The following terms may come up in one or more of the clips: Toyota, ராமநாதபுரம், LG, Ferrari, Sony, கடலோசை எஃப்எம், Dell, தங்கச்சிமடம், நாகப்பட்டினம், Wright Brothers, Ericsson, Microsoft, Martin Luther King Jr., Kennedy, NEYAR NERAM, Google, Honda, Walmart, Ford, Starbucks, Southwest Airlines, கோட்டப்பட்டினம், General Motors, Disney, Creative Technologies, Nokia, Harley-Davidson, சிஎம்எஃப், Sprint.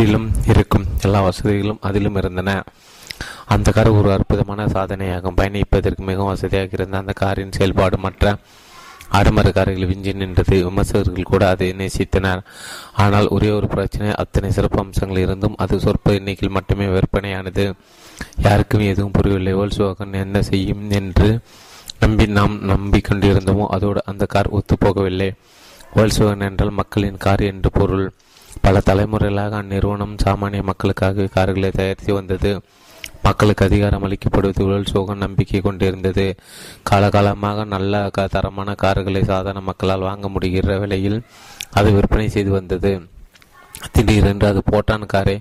சுற்றிலும் இருக்கும் எல்லா வசதிகளும் அதிலும் இருந்தன. அந்த கார் ஒரு அற்புதமான சாதனையாகும். பயணிப்பதற்கு மிகவும் வசதியாக இருந்த அந்த காரின் செயல்பாடு மற்ற ஆடம்பர கார்கள் விஞ்சி நின்றது. விமர்சகர்கள் கூட அதை நேசித்தனர். ஆனால் ஒரே ஒரு பிரச்சனை, அத்தனை சிறப்பு அம்சங்கள் இருந்தும் அது சொற்ப எண்ணிக்கையில் மட்டுமே விற்பனையானது. யாருக்குமே எதுவும் புரியவில்லை. வோல்ஸ்வாகன் என்ன செய்யும் என்று நாம் நம்பிக்கொண்டிருந்தோமோ அதோடு அந்த கார் ஒத்துப்போகவில்லை. வோல்ஸ்வாகன் என்றால் மக்களின் கார் என்று பொருள். பல தலைமுறைகளாக அந்நிறுவனம் சாமானிய மக்களுக்காக கார்களை தயாரித்து வந்தது. மக்களுக்கு அதிகாரம் அளிக்கப்படுவது வோல்ஸ்வாகன் நம்பிக்கை கொண்டிருந்தது. காலகாலமாக நல்ல தரமான கார்களை சாதாரண மக்களால் வாங்க முடிகிற விலையில் அது விற்பனை செய்து வந்தது. திடீரென்று அது போட்டான் காரை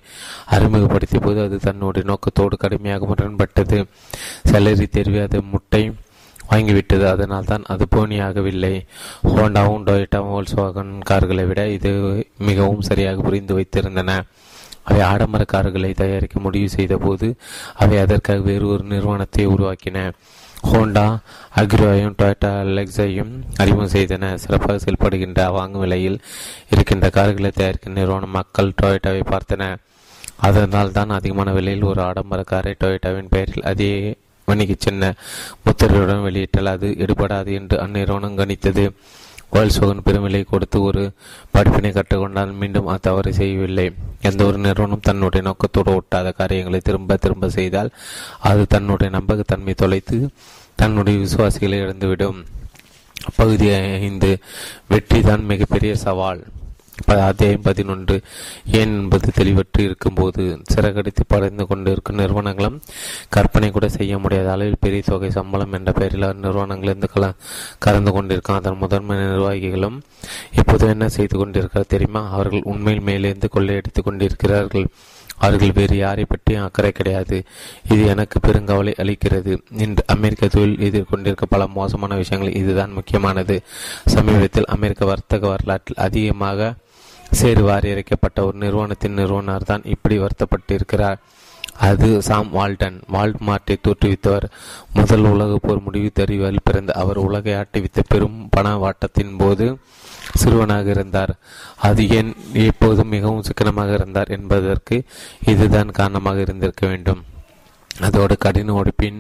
அறிமுகப்படுத்திய போது அது தன்னுடைய நோக்கத்தோடு கடுமையாக முரண்பட்டது. செலரி தெரிவி அது முட்டை வாங்கிவிட்டது. அதனால் தான் அது போனியாகவில்லை. ஹோண்டாவும் டொயோட்டாவும் வோல்ஸ்வாகன் கார்களை விட இது மிகவும் சரியாக புரிந்து வைத்திருந்தன. அவை ஆடம்பர கார்களை தயாரிக்க முடிவு செய்த போது அவை அதற்காக வேறு ஒரு நிறுவனத்தை உருவாக்கின. ஹோண்டா அக்ரோவையும் டொயோட்டா லெக்ஸையும் அறிமுகம் செய்தன. சிறப்பாக செயல்படுகின்ற வாங்கும் விலையில் இருக்கின்ற கார்களை தயாரிக்கும் நிறுவன மக்கள் டொயோட்டாவை பார்த்தன. அதனால் தான் அதிகமான விலையில் ஒரு ஆடம்பர காரை டொயோட்டாவின் பெயரில் அதே வணிகச் சின்ன முத்திரையுடன் வெளியிட்டால் அது எடுபடாது என்று அந்நிறுவனம் கணித்தது. வோல்ஸ்வாகன் பெரும் விலை கொடுத்து ஒரு படிப்பினை கற்றுக்கொண்டால் மீண்டும் தவறு செய்யவில்லை. எந்த ஒரு நிறுவனம் தன்னுடைய நோக்கத்தோடு ஒட்டாத காரியங்களை திரும்ப திரும்ப செய்தால் அது தன்னுடைய நம்பகத்தன்மை தொலைத்து தன்னுடைய விசுவாசிகளை இழந்துவிடும். பகுதி 5 வெற்றி தான் மிகப்பெரிய சவால். அத்தியாயம் 11 ஏன் என்பது தெளிவற்று இருக்கும்போது சிறகடித்து படைந்து கொண்டிருக்கும் நிறுவனங்களும் கற்பனை கூட செய்ய முடியாத அளவில் பெரிய தொகை சம்பளம் என்ற பெயரில் நிறுவனங்களிலிருந்து கலந்து கொண்டிருக்கும் அதன் முதன்மை நிர்வாகிகளும் இப்போது என்ன செய்து கொண்டிருக்கிறார் தெரியுமா? அவர்கள் உண்மையில் மேலிருந்து கொள்ளையடித்து கொண்டிருக்கிறார்கள். அவர்கள் வேறு யாரை பற்றியும் அக்கறை கிடையாது. இது எனக்கு பெருங்கவலை அளிக்கிறது. இன்று அமெரிக்க தொழில் எதிர்கொண்டிருக்க பல மோசமான விஷயங்கள் இதுதான் முக்கியமானது. சமீபத்தில் அமெரிக்க வர்த்தக வரலாற்றில் அதிகமாக சேறு வாரியரைக்கப்பட்ட ஒரு நிறுவனத்தின் நிறுவனர் தான் இப்படி வருத்தப்பட்டிருக்கிறார். அது சாம் வால்டன், வால்மார்ட்டை தோற்றுவித்தவர். முதல் உலக போர் முடிவு தெரிவில் பிறந்த அவர் உலகை ஆட்டிவித்த பெரும் பண வாட்டத்தின் போது சிறுவனாக இருந்தார். அது ஏன் எப்போதும் மிகவும் சிக்கனமாக இருந்தார் என்பதற்கு இதுதான் காரணமாக இருந்திருக்க வேண்டும். அதோடு கடின உழைப்பின்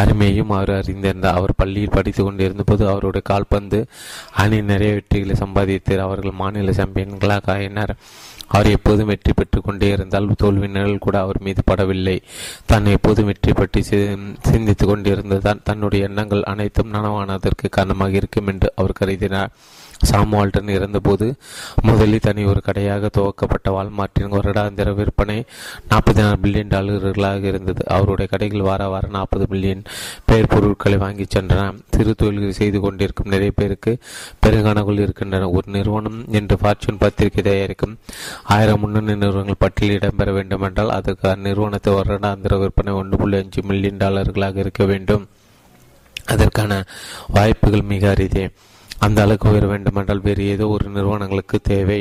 அருமையையும் அவர் அறிந்திருந்தார். அவர் பள்ளியில் படித்து கொண்டிருந்த போது அவருடைய கால்பந்து அணி நிறைய வெற்றிகளை சம்பாதித்தார். அவர்கள் மாநில சாம்பியன்களாக ஆயினர். அவர் எப்போதும் வெற்றி பெற்று கொண்டே இருந்தால் தோல்வி நிழல் கூட அவர் மீது படவில்லை. தான் எப்போதும் வெற்றி பற்றி சிந்தித்து கொண்டிருந்ததால் தன்னுடைய எண்ணங்கள் அனைத்தும் நனவானதற்கு காரணமாக இருக்கும் என்று அவர் கருதினார். சாம் வால்டன் இறந்தபோது முதலில் தனி ஒரு கடையாக துவக்கப்பட்ட வால்மார்ட்டின் வருடாந்திர விற்பனை $44 பில்லியன் இருந்தது. அவருடைய கடைகள் வார வாரம் 40 பில்லியன் பேர் பொருட்களை வாங்கி சென்றன. சிறு தொழில்கள் செய்து கொண்டிருக்கும் நிறைய பேருக்கு பெருங்கணக்குள் இருக்கின்றன. ஒரு நிறுவனம் என்று ஃபார்ச்சூன் பத்திரிகை தயாரிக்கும் 1000 முன்னணி நிறுவனங்கள் பட்டியலில் இடம்பெற வேண்டுமென்றால் அதற்கு அந்நிறுவனத்தை வருடாந்திர விற்பனை $1.5 மில்லியன் இருக்க வேண்டும். அதற்கான வாய்ப்புகள் மிக அரிதே. அந்த அளவுக்கு உயர வேண்டுமென்றால் வேறு ஏதோ ஒரு நிறுவனங்களுக்கு தேவை.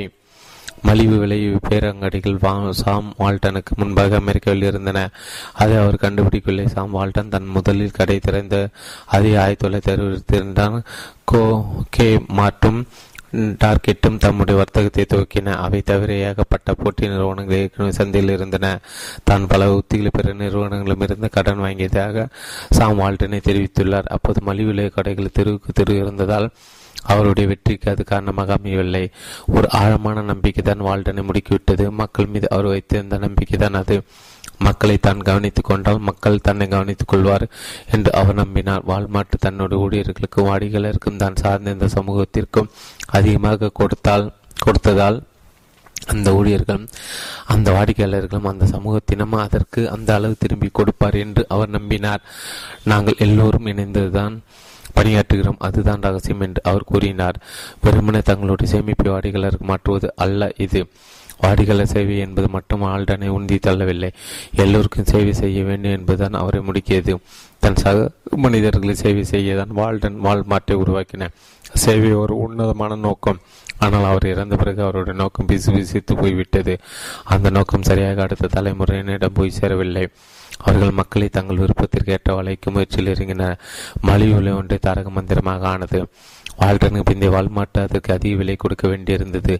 மலிவு விலை பேரங்கடிகள் சாம் வால்டனுக்கு முன்பாக அமெரிக்காவில் இருந்தன. அதை அவர் கண்டுபிடிக்கவில்லை. சாம் வால்டன் தன் முதலில் கடை திறந்த அதே 1962 கோகே மாற்றும் டார்கெட்டும் தம்முடைய வர்த்தகத்தை துவக்கின. அவை தவிரையாகப்பட்ட போட்டி நிறுவனங்கள் ஏற்கனவே சந்தையில் இருந்தன. தான் பல உத்திகளை பிற நிறுவனங்களிலிருந்து கடன் வாங்கியதாக சாம் வால்டனை தெரிவித்துள்ளார். அப்போது மலிவு விலை கடைகள் தெருவுக்கு தெரு இருந்ததால் அவருடைய வெற்றிக்கு அது காரணமாக அமையவில்லை. ஒரு ஆழமான நம்பிக்கை தான் வால்டனை முடுக்கிவிட்டது. மக்கள் மீது அவர் வைத்திருந்த நம்பிக்கை தான் அது. மக்களை தான் கவனித்துக் கொண்டால் மக்கள் தன்னை கவனித்துக் கொள்வார் என்று அவர் நம்பினார். வால்மார்ட் தன்னுடைய ஊழியர்களுக்கும் வாடிக்கையாளருக்கும் தான் சார்ந்த சமூகத்திற்கும் அதிகமாக கொடுத்ததால் அந்த ஊழியர்களும் அந்த வாடிக்கையாளர்களும் அந்த சமூகத்தினமும் அதற்கு அந்த அளவு திரும்பி கொடுப்பார் என்று அவர் நம்பினார். நாங்கள் எல்லோரும் இணைந்துதான் பணியாற்றுகிறோம், அதுதான் ரகசியம் என்று அவர் கூறினார். வெறுமனை தங்களுடைய சேமிப்பு வாடிக்கையாளருக்கு மாற்றுவது அல்ல இது. வாடிக்கையாளர் சேவை என்பது மட்டும் ஆல்டனை உந்தி தள்ளவில்லை. எல்லோருக்கும் சேவை செய்ய வேண்டும் என்பதுதான் அவரை முடுக்கியது. தன் சக மனிதர்களை சேவை செய்யதான் வால்டன் வால்மார்ட்டை உருவாக்கின. சேவை ஒரு உன்னதமான நோக்கம். ஆனால் அவர் இறந்த பிறகு அவருடைய நோக்கம் பிசு பிசித்து போய்விட்டது. அந்த நோக்கம் சரியாக அடுத்த தலைமுறையினரிடம் போய் சேரவில்லை. அவர்கள் மக்களை தங்கள் விருப்பத்திற்கு ஏற்ற வலைக்கு முயற்சியில் இறங்கினர். மலிவு விலை ஒன்றை தாரக மந்திரமாக ஆனது. வால்டனுக்கு பிந்தைய வால்மார்ட் அதற்கு அதிக விலை கொடுக்க வேண்டியிருந்தது.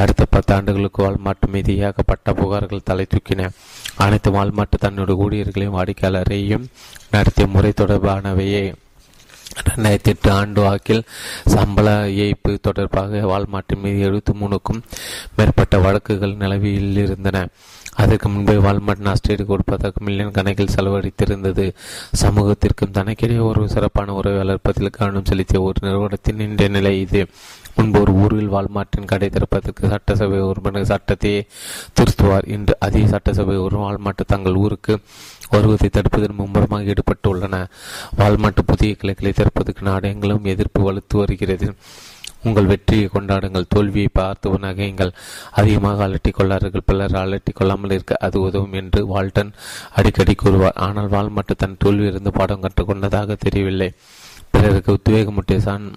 அடுத்த 10 ஆண்டுகளுக்கு வால்மார்ட் மீதியாக பட்ட புகார்கள் தலை தூக்கின. அனைத்து வால்மார்ட் தன்னுடைய ஊழியர்களையும் வாடிக்கையாளரையும் நடத்திய முறை தொடர்பானவையே. 2008 ஆண்டு வாக்கில் சம்பள ஏய்ப்பு தொடர்பாக வால்மார்ட்டின் மீது 73க்கும் மேற்பட்ட வழக்குகள் நிலவியில் இருந்தன. அதற்கு முன்பே வால்மார்ட் நாஸ்டேடு கொடுப்பதற்கு மில்லியன் கணக்கில் செலவழித்திருந்தது. சமூகத்திற்கும் தனக்கிடையே ஒரு சிறப்பான உறவை வளர்ப்பதில் கவனம் செலுத்திய ஒரு நிறுவனத்தின் இன்றைய நிலை இது. முன்பு ஒரு ஊரில் வால்மார்ட்டின் கடை திறப்பதற்கு சட்டசபை உறுப்பினர் சட்டத்தையே திருத்துவார். இன்று அதே சட்டசபை ஒரு வால்மார்ட் தங்கள் ஊருக்கு வருவதை தடுப்பதன் மும்முரமாக ஈடுபட்டுள்ளன. வால்மார்ட் புதிய கிளைகளை திறப்பதற்கு நாடெங்கிலும் எதிர்ப்பு வலுத்து வருகிறது. உங்கள் வெற்றியை கொண்டாடுங்கள், தோல்வியை பார்த்து நகையுங்கள். அதிகமாக அலட்டிக்கொள்ளார்கள், பலர் அலட்டிக்கொள்ளாமல் இருக்க அது உதவும் என்று வால்டன் அடிக்கடி கூறுவார். ஆனால் வால்மார்ட் தன் தோல்வியிலிருந்து பாடம் கற்றுக்கொண்டதாக தெரியவில்லை. பிறருக்கு உத்வேகமூட்டிய சான்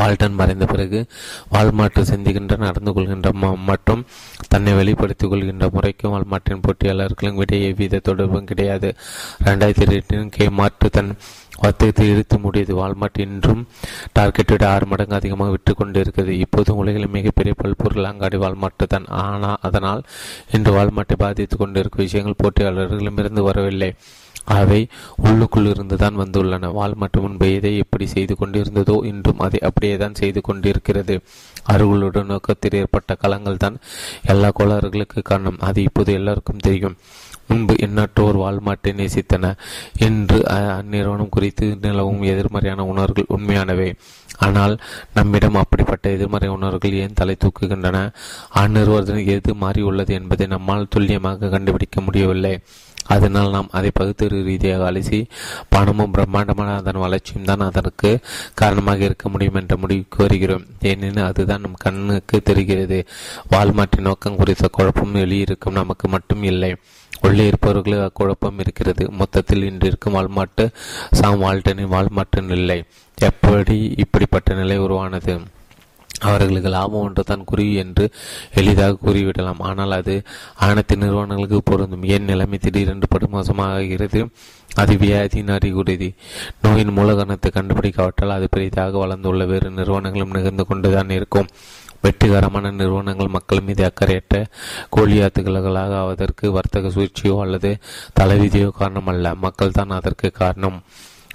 வால்டன் மறைந்த பிறகு வால்மார்ட் சிந்திக்கின்ற, நடந்து கொள்கின்ற மற்றும் தன்னை வெளிப்படுத்திக் கொள்கின்ற முறைக்கும் வால்மார்ட்டின் போட்டியாளர்களும் இடையே எவ்வித தொடர்பும் கிடையாது. 2008 கேமார்ட் தன் வர்த்தகத்தை இழுத்து மூடியது. வால்மார்ட் இன்றும் டார்கெட்டோட 6 மடங்கு அதிகமாக விற்று கொண்டு இருக்கிறது. இப்போதும் உலகில் மிகப்பெரிய பல்பொருள் அங்காடி வால்மார்ட் தான். ஆனால் அதனால் இன்று வால்மார்ட்டை பாதித்து கொண்டிருக்கும் விஷயங்கள் போட்டியாளர்களிடமிருந்து வரவில்லை, அவை உள்ளுக்குள் இருந்துதான் வந்துள்ளன. வால்மார்ட் முன்பு எதை எப்படி செய்து கொண்டிருந்ததோ இன்றும் அதை அப்படியே தான் செய்து கொண்டிருக்கிறது. அருகுளுடன் நோக்கத்தில் ஏற்பட்ட களங்கள் தான் எல்லா கோளாறுகளுக்கு காரணம். அது இப்போது எல்லாருக்கும் தெரியும். முன்பு எண்ணற்றோர் வால்மார்ட்டை நேசித்தனர். இன்று அந்நிறுவனம் குறித்து நிலவும் எதிர்மறையான உணர்வுகள் உண்மையானவை. ஆனால் நம்மிடம் அப்படிப்பட்ட எதிர்மறை உணர்வுகள் ஏன் தலை தூக்குகின்றன? அந்நிறுவனம் எது மாறியுள்ளது என்பதை நம்மால் துல்லியமாக கண்டுபிடிக்க முடியவில்லை. அதனால் நாம் அதை பகுத்தறிவு ரீதியாக அலசி பணமும் பிரம்மாண்டமான அதன் வளர்ச்சியும் தான் அதற்கு காரணமாக இருக்க முடியும் என்ற முடிவுக்கு வருகிறோம். ஏனெனில் அதுதான் நம் கண்ணுக்கு தெரிகிறது. வால்மார்ட்டின் நோக்கம் குறித்த குழப்பம் வெளியிருக்கும் நமக்கு மட்டும் இல்லை, உள்ளே இருப்பவர்களுக்கு அக்குழப்பம் இருக்கிறது. மொத்தத்தில் இன்று இருக்கும் வால்மார்ட் சாம் வால்டனின் வால்மார்ட் நிலை. எப்படி இப்படிப்பட்ட நிலை உருவானது? அவர்களுக்கு லாபம் ஒன்று தான் குறி என்று எளிதாக கூறிவிடலாம். ஆனால் அது அனைத்து நிறுவனங்களுக்கு பொருந்தும். ஏன் நிலைமை திடீரென்று படுமோசமாகிறது? அது வியாதியின் அறிகுறி. நோயின் மூலகாரணத்தை கண்டுபிடிக்காவிட்டால் அது பெரிதாக வளர்ந்துள்ள வேறு நிறுவனங்களும் நிகழ்ந்து கொண்டுதான் இருக்கும். வெற்றிகரமான நிறுவனங்கள் மக்கள் மீது அக்கறையற்ற கோலியாத்துகளாக ஆவதற்கு வர்த்தக சூழ்ச்சியோ அல்லது தலைவிதியோ காரணம் அல்ல, மக்கள் தான் அதற்கு காரணம்.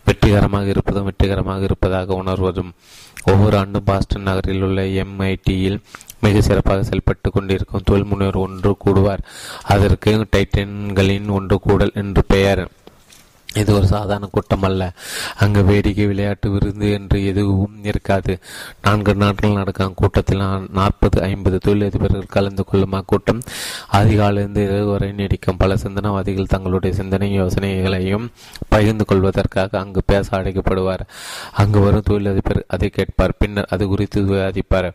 வெற்றிகரமாக இருப்பதும் வெற்றிகரமாக இருப்பதாக உணர்வதும். ஒவ்வொரு ஆண்டும் பாஸ்டன் நகரில் உள்ள எம்ஐடியில் மிக சிறப்பாக செயல்பட்டு கொண்டிருக்கும் தொழில் முனைவர் ஒன்று கூடுவார். அதற்கு டைட்டன்களின் ஒன்று கூடல் என்று பெயர். இது ஒரு சாதாரண கூட்டம் அல்ல. அங்கு வேடிக்கை, விளையாட்டு, விருந்து என்று எதுவும் இருக்காது. 4 நாட்கள் நடக்கும் கூட்டத்தில் 40-50 தொழிலதிபர்கள் கலந்து கொள்ளும். அக்கூட்டம் அதிகாலிருந்து இரவு வரை நீடிக்கும். பல சிந்தனைவாதிகள் தங்களுடைய சிந்தனை யோசனைகளையும் பகிர்ந்து கொள்வதற்காக அங்கு பேச அழைக்கப்படுவார். அங்கு வரும் தொழிலதிபர் அதை கேட்பார், பின்னர் அது குறித்து விவாதிப்பார்.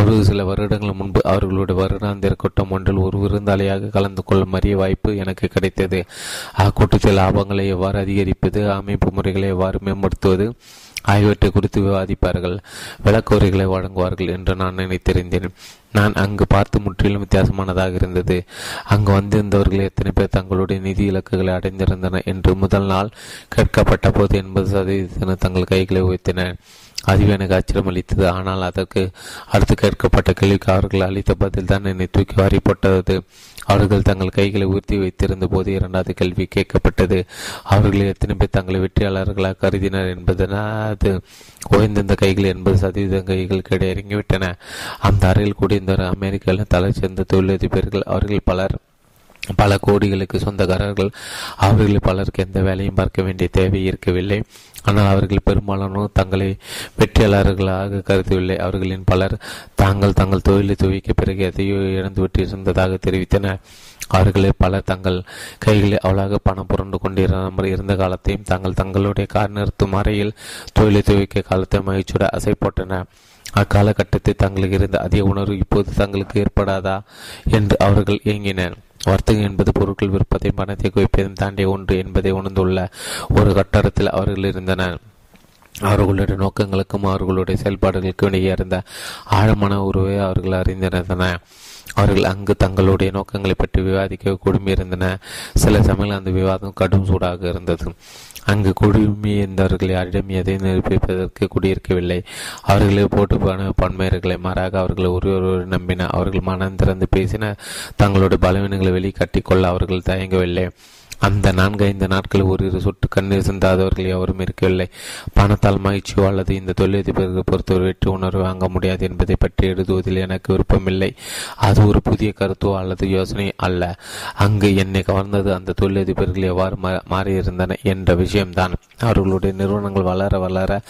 ஒரு சில வருடங்கள் முன்பு அவர்களுடைய வருடாந்திர கூட்டம் ஒன்றில் ஒரு விருந்தாளியாக கலந்து கொள்ளும் அரிய வாய்ப்பு எனக்கு கிடைத்தது. அக்கூட்டத்தில் லாபங்களை எவ்வாறு அதிகரிப்பது, அமைப்பு முறைகளை எவ்வாறு மேம்படுத்துவது ஆகியவற்றை குறித்து விவாதிப்பார்கள், விளக்கோரைகளை வழங்குவார்கள் என்று நான் நினைத்திருந்தேன். நான் அங்கு பார்த்து முற்றிலும் வித்தியாசமானதாக இருந்தது. அங்கு வந்திருந்தவர்கள் எத்தனை பேர் தங்களுடைய நிதி இலக்குகளை அடைந்திருந்தனர் என்று முதல் நாள் கேட்கப்பட்ட போது 80% தங்கள் கைகளை உயர்த்தினர். அதுவே எனக்கு ஆச்சரியம் அளித்தது. ஆனால் அதற்கு அடுத்து கேட்கப்பட்ட கேள்விக்கு அவர்கள் அளித்த பதில் தான் என்னை தூக்கி வாரி போட்டது. அவர்கள் தங்கள் கைகளை உயர்த்தி வைத்திருந்த போது 2வது கேள்வி கேட்கப்பட்டது. அவர்கள் எத்தனை பேர் தங்களை வெற்றியாளர்களாக கருதினர் என்பதுனா அது ஓய்ந்திருந்த கைகள் 80% கைகள் கீழே இறங்கிவிட்டன. அந்த அறையில் கூடியிருந்த அமெரிக்காவில் தலை சேர்ந்த தொழிலதிபர்கள். அவர்கள் பலர் பல கோடிகளுக்கு சொந்தக்காரர்கள். அவர்கள் பலருக்கு எந்த வேலையும் பார்க்க வேண்டிய தேவை இருக்கவில்லை. ஆனால் அவர்கள் பெரும்பாலானோர் தங்களை வெற்றியாளர்களாக கருதவில்லை. அவர்களின் பலர் தங்கள் தொழிலை துவக்கிய பிறகு எதையோ இழந்துவிட்டிருந்ததாக தெரிவித்தனர். அவர்களே பலர் தங்கள் கைகளை அவளாக பணம் புரண்டு கொண்டிருந்த இருந்த காலத்தையும் தங்களுடைய கார் நிறுத்தும் அறையில் தொழிலை துவக்கிய காலத்தை மகிழ்ச்சியோட அசை போட்டனர். அக்காலகட்டத்தில் தங்களுக்கு இருந்த அதே உணர்வு இப்போது தங்களுக்கு ஏற்படாதா என்று அவர்கள் இயங்கினர். வர்த்தகம் என்பது பொருட்கள் விற்பதையும் பணத்தை குவிப்பதையும் தாண்டிய ஒன்று என்பதை உணர்ந்துள்ள ஒரு கட்டாரத்தில் அவர்கள் இருந்தனர். அவர்களுடைய நோக்கங்களுக்கும் அவர்களுடைய செயல்பாடுகளுக்கும் இடையே இருந்த ஆழமான உறவை அவர்கள் அறிந்திருந்தனர். அவர்கள் அங்கு தங்களுடைய நோக்கங்களை பற்றி விவாதிக்க குழுமியிருந்தன. சில சமயம் அந்த விவாதம் கடும் சூடாக இருந்தது. அங்கு குழுமியிருந்தவர்கள் யாரிடம் எதை நிரூபிப்பதற்கு குடியிருக்கவில்லை. அவர்களை போட்டு பன்மையர்களை மாறாக அவர்களை ஒருவரை நம்பின. அவர்கள் மனம் திறந்து பேசின. தங்களுடைய பலவீனங்களை வெளிக்காட்டிக்கொள்ள அவர்கள் தயங்கவில்லை. அந்த 4-5 நாட்கள் ஒரு சொட்டு கண்ணீர் சிந்தாதவர்கள் எவரும் இருக்கவில்லை. பணத்தால் மகிழ்ச்சியோ அல்லது இந்த தொழிலதிபர்களை பொறுத்தவரை வெற்றி உணர்வு வாங்க முடியாது என்பதை பற்றி எழுதுவதில் எனக்கு விருப்பமில்லை. அது ஒரு புதிய கருத்தோ அல்லது யோசனை அல்ல. அங்கு என்னை கவர்ந்தது அந்த தொழிலதிபர்கள் எவ்வாறு மாறியிருந்தன என்ற விஷயம்தான். அவர்களுடைய நிறுவனங்கள் வளர வளர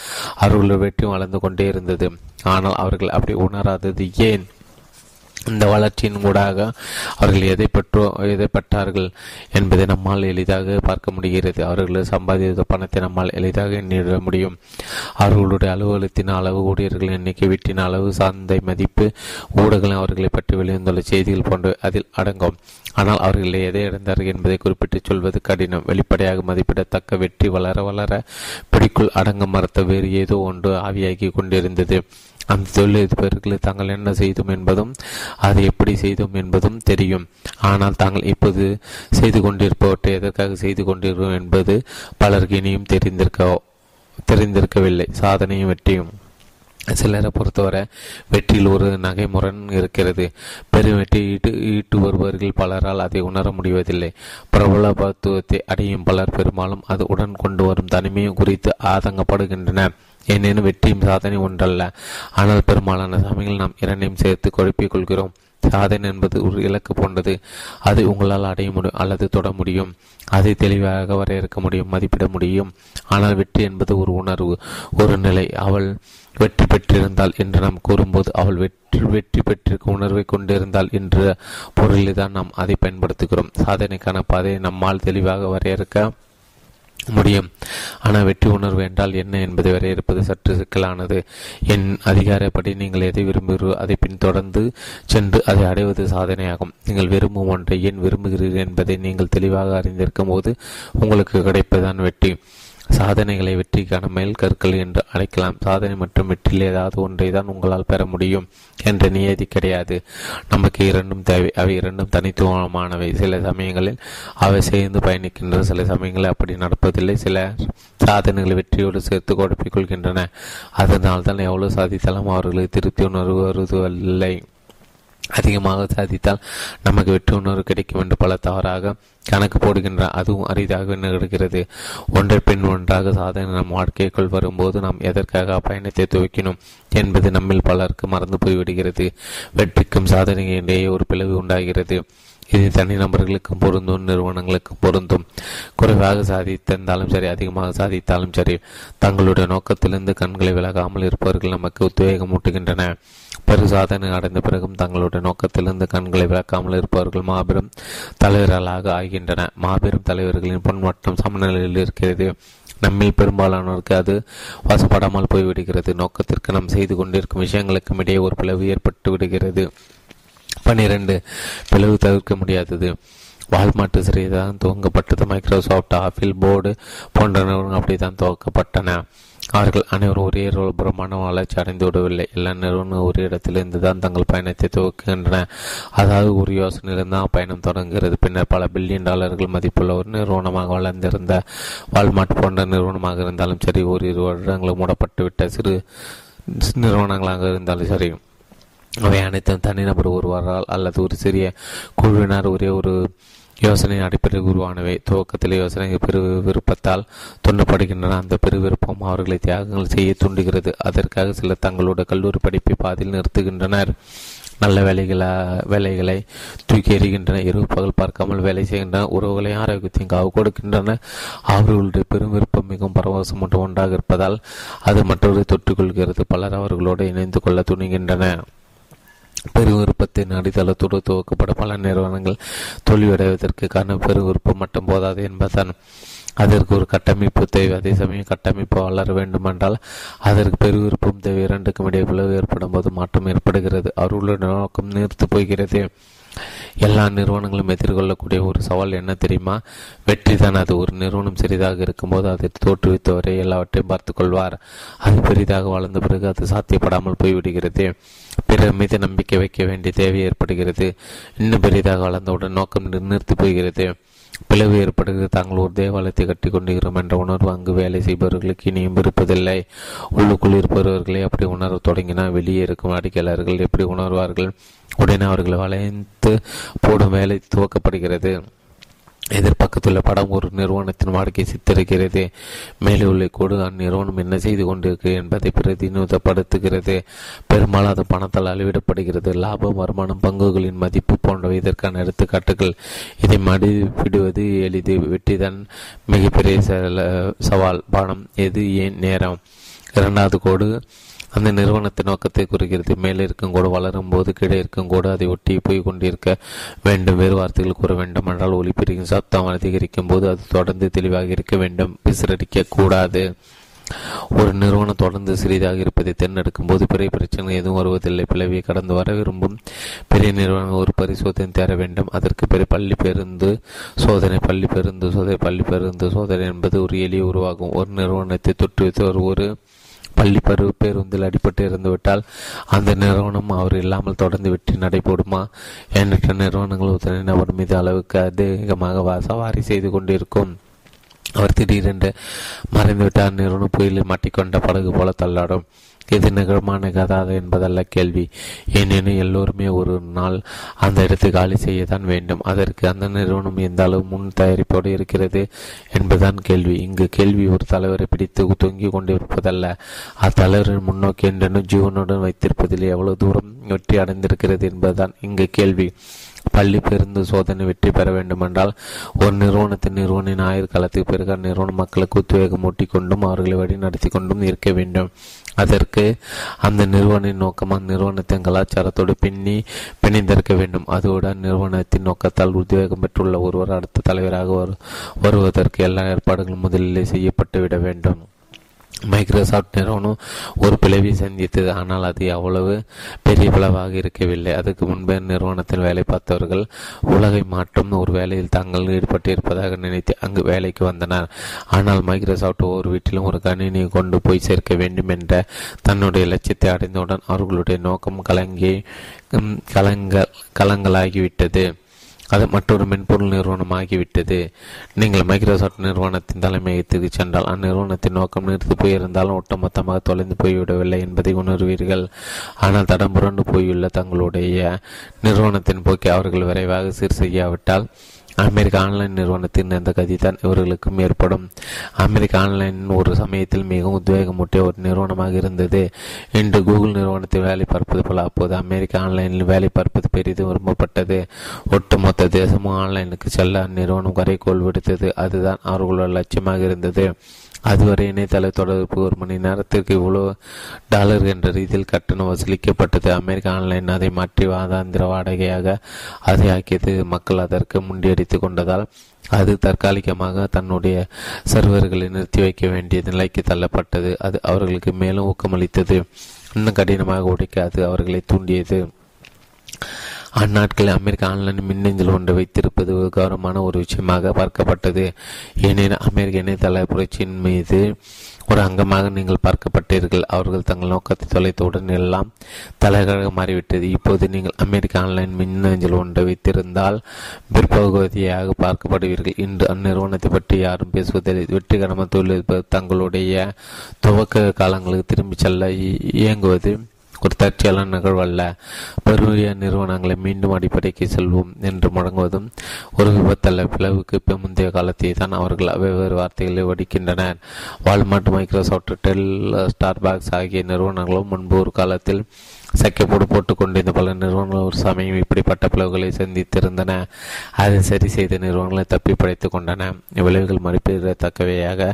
அவர்களுடைய வெற்றியும் வளர்ந்து கொண்டே இருந்தது. ஆனால் அவர்கள் அப்படி உணராதது ஏன்? இந்த வளர்ச்சியின் ஊடாக அவர்கள் எதை பற்றார்கள் என்பதை நம்மால் எளிதாக பார்க்க முடிகிறது. அவர்கள் சம்பாதித்த பணத்தை நம்மால் எளிதாக எண்ணிட முடியும். அவர்களுடைய அலுவலகத்தின் அளவு, ஊழியர்களின் எண்ணிக்கை, வீட்டின் அளவு, சந்தை மதிப்பு, ஊடகங்கள் அவர்களை பற்றி வெளிவந்துள்ள செய்திகள் போன்றவை அதில் அடங்கும். ஆனால் அவர்கள் எதை இழந்தார்கள் என்பதை குறிப்பிட்டு சொல்வது கடினம். வெளிப்படையாக மதிப்பிடத்தக்க வெற்றி வளர வளர பிடிக்குள் அடங்க மறுத்த வேறு ஏதோ ஒன்று ஆவியாகி கொண்டிருந்தது. அந்த தொழிலதிபர்கள் தாங்கள் என்ன செய்தோம் என்பதும் அதை எப்படி செய்தோம் என்பதும் தெரியும். ஆனால் தாங்கள் இப்போது செய்து கொண்டிருப்பவற்றை எதற்காக செய்து கொண்டிருக்கிறோம் என்பது பலருக்கு இனியும் தெரிந்திருக்கவில்லை. சாதனையும் வெற்றியும் சிலரை பொறுத்தவரை வெற்றியில் ஒரு நகைமுரண் இருக்கிறது. பெரும் வெற்றி ஈட்டு வருபவர்கள் பலரால் அதை உணர முடிவதில்லை. பிரபலத்துவத்தை அடையும் பலர் பெரும்பாலும் அது உடன் கொண்டு வரும் தனிமையும் குறித்து ஆதங்கப்படுகின்றனர். ஏனெனும் வெற்றியும் சாதனை ஒன்றல்ல. ஆனால் பெரும்பாலான சமயங்கள் நாம் இரண்டையும் சேர்த்து குழப்பிக் கொள்கிறோம். சாதனை என்பது ஒரு இலக்கு போன்றது. அதை உங்களால் அடைய முடியும் அல்லது தொட முடியும். அதை தெளிவாக வரையறுக்க முடியும், மதிப்பிட முடியும். ஆனால் வெற்றி என்பது ஒரு உணர்வு, ஒரு நிலை. அவள் வெற்றி பெற்றிருந்தாள் என்று நாம் கூறும்போது அவள் வெற்றி பெற்றிருக்கும் உணர்வை கொண்டிருந்தாள் என்ற பொருளில் தான் நாம் அதை பயன்படுத்துகிறோம். சாதனைக்கான பாதையை நம்மால் தெளிவாக வரையறுக்க முடியும். ஆனால் வெற்றி உணர்வு என்றால் என்ன என்பதை வரையறுப்பது சற்று சிக்கலானது. என் அதிகாரப்படி நீங்கள் எதை விரும்புகிறோ அதை பின்தொடர்ந்து சென்று அதை அடைவது சாதனையாகும். நீங்கள் விரும்பும் ஒன்றை ஏன் விரும்புகிறீர்கள் என்பதை நீங்கள் தெளிவாக அறிந்திருக்கும் போது உங்களுக்கு கிடைப்பதுதான் வெற்றி. சாதனைகளை வெற்றிக்கான மேல் கற்கள் என்று அழைக்கலாம். சாதனை மற்றும் வெற்றியில் ஏதாவது ஒன்றை தான் உங்களால் பெற முடியும் என்ற நியதி கிடையாது. நமக்கு இரண்டும் தேவை. அவை இரண்டும் தனித்துவமானவை. சில சமயங்களில் அவை சேர்ந்து பயணிக்கின்றன, சில சமயங்களில் அப்படி நடப்பதில்லை. சில சாதனைகளை வெற்றியோடு சேர்த்து குழப்பிக்கொள்கின்றன. அதனால்தான் எவ்வளவு சாதித்தாலும் அவர்களுக்கு திருப்தி உணர்வு வருவதில்லை. அதிகமாக சாதித்தால் நமக்கு வெற்றி உணர்வு கிடைக்கும் என்று பல தவறாக கணக்கு போடுகின்றன. அதுவும் அரிதாக நிகழ்கிறது. ஒன்றை பின் ஒன்றாக சாதனை நம் வாழ்க்கைக்குள் வரும்போது நாம் எதற்காக பயணத்தை துவக்கினோம் என்பது நம்மில் பலருக்கு மறந்து போய்விடுகிறது. வெற்றிக்கும் சாதனையிடையே ஒரு பிளவு உண்டாகிறது. இது தனிநபர்களுக்கும் பொருந்தும், நிறுவனங்களுக்கும் பொருந்தும். குறைவாக சாதித்திருந்தாலும் சரி, அதிகமாக சாதித்தாலும் சரி, தங்களுடைய நோக்கத்திலிருந்து கண்களை விலகாமல் இருப்பவர்கள் நமக்கு உத்வேகமூட்டுகின்றன. பெரு சாதனை அடைந்த பிறகும் தங்களுடைய நோக்கத்திலிருந்து கண்களை விலக்காமல் இருப்பவர்கள் மாபெரும் தலைவர்களாக ஆகின்றனர். மாபெரும் தலைவர்களின் பொன்மட்டம் சமநிலையில் இருக்கிறது. நம்மில் பெரும்பாலானோருக்கு அது வசப்படாமல் போய்விடுகிறது. நோக்கத்திற்கு நாம் செய்து கொண்டிருக்கும் விஷயங்களுக்கும் இடையே ஒரு பிளவு ஏற்பட்டு விடுகிறது. 12 பிளவு தவிர்க்க முடியாதது. வால்மார்ட் சிறியதான் துவங்கப்பட்டது. மைக்ரோசாப்ட், ஆப்பிள், போர்டு போன்ற நிறுவனங்கள் அப்படித்தான் துவக்கப்பட்டன. அவர்கள் அனைவரும் ஒரே புறமான வளர்ச்சி அடைந்து விடவில்லை. எல்லா நிறுவனங்களும் ஒரு இடத்திலிருந்து தான் தங்கள் பயணத்தை துவக்குகின்றன. அதாவது ஒரு யோசனையிலிருந்து தான் பயணம் தொடங்குகிறது. பின்னர் பல $1 பில்லியன் மதிப்புள்ள ஒரு நிறுவனமாக வளர்ந்திருந்த வால்மார்ட் போன்ற நிறுவனமாக இருந்தாலும் சரி, ஒரு 20 வருடங்கள் மூடப்பட்டுவிட்ட சிறு நிறுவனங்களாக இருந்தாலும் சரி, அவை அனைத்தும் தனிநபர் ஒருவரால் அல்லது ஒரு சிறிய குழுவினர் ஒரே ஒரு யோசனை அடிப்படையில் உருவானவை. துவக்கத்தில் யோசனை விருப்பத்தால் தூண்டப்படுகின்றன. அந்த பெருவிருப்பம் அவர்களை தியாகங்கள் செய்ய தூண்டுகிறது. அதற்காக சிலர் தங்களுடைய கல்லூரி படிப்பை பாதியில் நிறுத்துகின்றனர். நல்ல வேலைகளை தூக்கி எறிகின்றன. இரவு பகல் பார்க்காமல் வேலை செய்கின்றன. உறவுகளையும் ஆரோக்கியத்தையும் காவு கொடுக்கின்றன. அவர்களுடைய பெரும் விருப்பம் மிகவும் பரவசம் மற்றும் ஒன்றாக இருப்பதால் அது மற்றவரை தொற்றுக்கொள்கிறது. பலர் அவர்களோடு இணைந்து கொள்ள துணிகின்றன. பெருவிருப்பத்தின் அடித்தளத்தோடு துவக்கப்பட பல நிறுவனங்கள் தோல்வியடைவதற்கு காரணம் பெருவிருப்பம் மட்டும் போதாது என்பதுதான். அதற்கு ஒரு கட்டமைப்பு தேவை. அதே சமயம் கட்டமைப்பு வளர வேண்டுமென்றால் அதற்கு பெருவிருப்பம் தேவை. இரண்டுக்கும் இடையே பிளவு ஏற்படும் போது மாற்றம் ஏற்படுகிறது. அவர்களுடைய நோக்கம் நீர்த்து போய்கிறது. எல்லா நிறுவனங்களும் எதிர்கொள்ளக்கூடிய ஒரு சவால் என்ன தெரியுமா? வெற்றி தான். அது ஒரு நிறுவனம் சிறிதாக இருக்கும்போது அதை தோற்றுவித்தவரை எல்லாவற்றையும் பார்த்து கொள்வார். அது பெரிதாக வளர்ந்த பிறகு அது சாத்தியப்படாமல் போய்விடுகிறது. பிறர் மீது நம்பிக்கை வைக்க வேண்டிய தேவை ஏற்படுகிறது. இன்னும் பெரிதாக வளர்ந்தவுடன் நோக்கம் நிறுத்தி போகிறது, பிளவு ஏற்படுகிறது. தாங்கள் ஒரு தேவாலயத்தை கட்டி கொண்டிருக்கிறோம் என்ற உணர்வு அங்கு வேலை செய்பவர்களுக்கு இனியும் இருப்பதில்லை. உள்ளுக்குள் இருப்பவர்களே அப்படி உணர்வு தொடங்கினால் வெளியே இருக்கும் அடிக்கையாளர்கள் எப்படி உணர்வார்கள்? உடனே அவர்கள் வளைந்து போடும் வேலை துவக்கப்படுகிறது. எதிர்பக்கத்துள்ள படம் ஒரு நிறுவனத்தின் வாழ்க்கையை சித்தரிக்கிறது. மேலே உள்ள கோடு அந்நிறுவனம் என்ன செய்து கொண்டிருக்கிறது என்பதை பிரதிநிதிப்படுத்துகிறது. பெரும்பாலும் அது பணத்தால் அளவிடப்படுகிறது. லாபம், வருமானம், பங்குகளின் மதிப்பு போன்றவை இதற்கான எடுத்துக்காட்டுகள். இதை மதிப்பிடுவது எளிது. வெற்றிதான் மிகப்பெரிய சவால். பணம், எது, ஏன், நேரம். இரண்டாவது கோடு அந்த நிறுவனத்தின் நோக்கத்தை குறிக்கிறது. மேலே இருக்கும் கூட வளரும் போது கீழே இருக்கும் கூட அதை ஒட்டி போய் கொண்டிருக்க வேண்டும். வேறு வார்த்தைகள் கூற வேண்டும் என்றால் ஒலிபெருக்கும் சப்தம் அதிகரிக்கும் போது அது தொடர்ந்து தெளிவாக இருக்க வேண்டும், விசிறடிக்க கூடாது. ஒரு நிறுவனம் தொடர்ந்து சிறிதாக இருப்பதை தேர்ந்தெடுக்கும் போது பெரிய பிரச்சனை எதுவும் வருவதில்லை. பிளவியை கடந்து வர விரும்பும் பெரிய நிறுவனம் ஒரு பரிசோதனை தேர வேண்டும். அதற்கு பெரிய பள்ளி பேருந்து சோதனை என்பது ஒரு எளிய உருவாகும். ஒரு நிறுவனத்தை தொற்றுவித்து ஒரு பள்ளி பேருந்தில் அடிபட்டு இருந்துவிட்டால் அந்த நிறுவனம் அவர் இல்லாமல் தொடர்ந்து வெற்றி நடைபெறுமா? எண்ணற்ற நிறுவனங்கள் தனிநபர் மீது அளவுக்கு அதிகமாக சவாரி செய்து கொண்டிருக்கும். அவர் திடீரென்று மறைந்துவிட்டார். நிறுவனம் புயலில் மாட்டிக்கொண்ட படகு போல தள்ளாடும். இது நிகழ்மான கதாது என்பதல்ல கேள்வி. ஏனெனில் எல்லோருமே ஒரு நாள் அந்த இடத்தை காலி செய்யத்தான் வேண்டும். அதற்கு அந்த நிறுவனம் எந்த அளவு முன் தயாரிப்போடு இருக்கிறது என்பதுதான் கேள்வி. இங்கு கேள்வி ஒரு தலைவரை பிடித்து தொங்கிக் கொண்டிருப்பதல்ல, அத்தலைவரின் முன்னோக்கி என்றனும் ஜீவனுடன் வைத்திருப்பதில் எவ்வளவு தூரம் வெற்றி அடைந்திருக்கிறது என்பதுதான் இங்கு கேள்வி. பள்ளி பேருந்து சோதனை வெற்றி பெற வேண்டுமென்றால் ஒரு நிறுவனத்தின் ஞாயிறு காலத்துக்கு பிறகு அந்நிறுவன மக்களுக்கு உத்வேகம் ஊட்டிக் கொண்டும் அவர்களை வழி நடத்தி கொண்டும் இருக்க வேண்டும். அதற்கு அந்த நிறுவனின் நோக்கம் அந்நிறுவனத்தின் கலாச்சாரத்தோடு பிணைந்திருக்க வேண்டும். அதோடு அந்நிறுவனத்தின் நோக்கத்தால் உத்வேகம் பெற்றுள்ள ஒருவர் அடுத்த தலைவராக வருவதற்கு எல்லா ஏற்பாடுகளும் முதலிலே செய்யப்பட்டுவிட வேண்டும். மைக்ரோசாப்ட் நிறுவனம் ஒரு பிளவை சந்தித்தது, ஆனால் அது அவ்வளவு பெரிய பிளவாக இருக்கவில்லை. அதுக்கு முன்பே நிறுவனத்தில் வேலை பார்த்தவர்கள் உலகை மாற்றும் ஒரு வேலையில் தாங்கள் ஈடுபட்டு இருப்பதாக நினைத்து அங்கு வேலைக்கு வந்தனர். ஆனால் மைக்ரோசாப்ட் ஒவ்வொரு வீட்டிலும் ஒரு கணினியை கொண்டு போய் சேர்க்க வேண்டும் என்ற தன்னுடைய லட்சியத்தை அடைந்தவுடன் அவர்களுடைய நோக்கம் கலங்கலாகிவிட்டது. அது மற்றொரு மென்பொருள் நிறுவனமாகிவிட்டது. நீங்கள் மைக்ரோசாப்ட் நிறுவனத்தின் தலைமையகத்துக்கு சென்றால் அந்நிறுவனத்தின் நோக்கம் நிறுத்தி போயிருந்தாலும் ஒட்டுமொத்தமாக தொலைந்து போய்விடவில்லை என்பதை உணர்வீர்கள். ஆனால் தடம் புரண்டு போயுள்ள தங்களுடைய நிறுவனத்தின் போக்கை அவர்கள் விரைவாக சீர் செய்யாவிட்டால் அமெரிக்க ஆன்லைன் நிறுவனத்தின் அந்த கதிதான் இவர்களுக்கும் ஏற்படும். அமெரிக்க ஆன்லைன் ஒரு சமயத்தில் மிகவும் உத்வேகமூட்டிய ஒரு நிறுவனமாக இருந்தது. இன்று கூகுள் நிறுவனத்தில் வேலை பார்ப்பது போல அப்போது அமெரிக்க ஆன்லைனில் வேலை பார்ப்பது பெரிதும் விரும்பப்பட்டது. ஒட்டுமொத்த தேசமும் ஆன்லைனுக்கு செல்ல அந்நிறுவனம் கரைக்கோள் விடுத்தது. அதுதான் அவர்களோட லட்சியமாக இருந்தது. அதுவரை இணையதள தொடர்பு ஒரு மணி நேரத்திற்கு $1 என்ற ரீதியில் கட்டணம் வசூலிக்கப்பட்டது. அமெரிக்க ஆன்லைன் அதை மாற்றி வாதாந்திர வாடகையாக அதை ஆக்கியது. மக்கள் அதற்கு முண்டியடித்து கொண்டதால் அது தற்காலிகமாக தன்னுடைய சர்வர்களை நிறுத்தி வைக்க வேண்டிய நிலைக்கு தள்ளப்பட்டது. அது அவர்களுக்கு மேலும் ஊக்கமளித்தது. இன்னும் கடினமாக உடைக்க அது அவர்களை தூண்டியது. அந்நாட்களில் அமெரிக்க ஆன்லைன் மின்னஞ்சல் ஒன்று வைத்திருப்பது கௌரவமான ஒரு விஷயமாக பார்க்கப்பட்டது. ஏனெனில் அமெரிக்க இணையதள புரட்சியின் மீது ஒரு அங்கமாக நீங்கள் பார்க்கப்பட்டீர்கள். அவர்கள் தங்கள் நோக்கத்தை தொலைத்தவுடன் எல்லாம் தலைகளாக மாறிவிட்டது. இப்போது நீங்கள் அமெரிக்க ஆன்லைன் மின்னஞ்சல் ஒன்றை வைத்திருந்தால் பிற்பகுதியாக பார்க்கப்படுவீர்கள். இன்று அந்நிறுவனத்தை பற்றி யாரும் பேசுவதில்லை. வெற்றிகரமாக தொழில் தங்களுடைய துவக்க காலங்களுக்கு திரும்பிச் செல்ல இயங்குவது ஒரு தற்செயலான நிகழ்வல்ல. பெரிய நிறுவனங்களை மீண்டும் அடிப்படைக்கு செல்வோம் என்று முழங்குவதும் ஒரு விபத்தல்ல. பிளவுக்கு முந்தைய காலத்தை தான் அவர்கள் வெவ்வேறு வார்த்தைகளை வடிக்கின்றனர். வால்மார்ட், மைக்ரோசாப்ட், டெல், ஸ்டார்பாக்ஸ் ஆகிய நிறுவனங்களும் முன்பு ஒரு காலத்தில் சக்கைப்போடு போட்டுக்கொண்டிருந்த பல நிறுவனங்கள் ஒரு சமயம் இப்படிப்பட்ட பிளவுகளை சந்தித்திருந்தன. அதை சரி செய்த நிறுவனங்களை தப்பி படைத்துக் கொண்டன. விளைவுகள் மதிப்பிடத்தக்கவையாக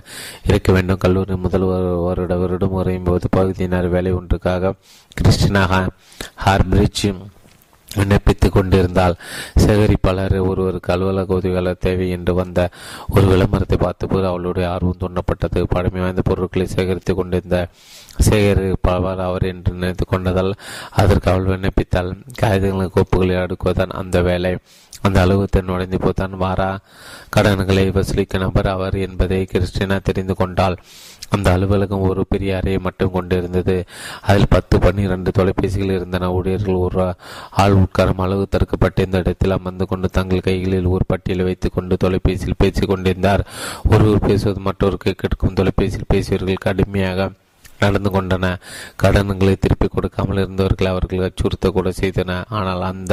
இருக்க வேண்டும். கல்லூரி முதல் வருடம் உரையும் போது பகுதியினர் வேலை ஒன்றுக்காக கிறிஸ்டினா ஹார்பிரிட்ஜ் விண்ணப்பித்துக் கொண்டிருந்தால் சேகரிப்பாளர் ஒருவருக்கு அலுவலக உதவியாளர் தேவை என்று வந்த ஒரு விளம்பரத்தை பார்த்தபோது அவளுடைய ஆர்வம் தூண்டப்பட்டது. பழமை வாய்ந்த பொருட்களை சேகரித்து கொண்டிருந்த சேகரிப்பாளர் அவர் என்று நினைத்து கொண்டதால் அதற்கு அவள் விண்ணப்பித்தால் காகிதங்களின் கோப்புகளை அடுக்குவதான் அந்த வேலை. அந்த அலுவலகத்தை நுழைந்து போதான் வாரா கடன்களை வசூலிக்க நபர் அவர் என்பதை கிறிஸ்டினா தெரிந்து கொண்டாள். அந்த அலுவலகம் ஒரு பெரிய அறையை மட்டும் கொண்டிருந்தது. அதில் 10-12 தொலைபேசிகள் இருந்தன. ஊழியர்கள் ஒரு ஆள் உட்காரம் அளவு தடுக்கப்பட்ட இந்த இடத்தில் அமர்ந்து கொண்டு தங்கள் கைகளில் ஒரு பட்டியலை வைத்துக் கொண்டு தொலைபேசியில் பேசிக் கொண்டிருந்தார். ஒருவர் பேசுவது மற்றொருக்கு கேட்கும். தொலைபேசியில் பேசியவர்கள் கடுமையாக நடந்து கொண்டன. கடன்களை திருப்பி கொடுக்காமல் இருந்தவர்கள் அவர்கள் அச்சுறுத்த கூட செய்தன. ஆனால் அந்த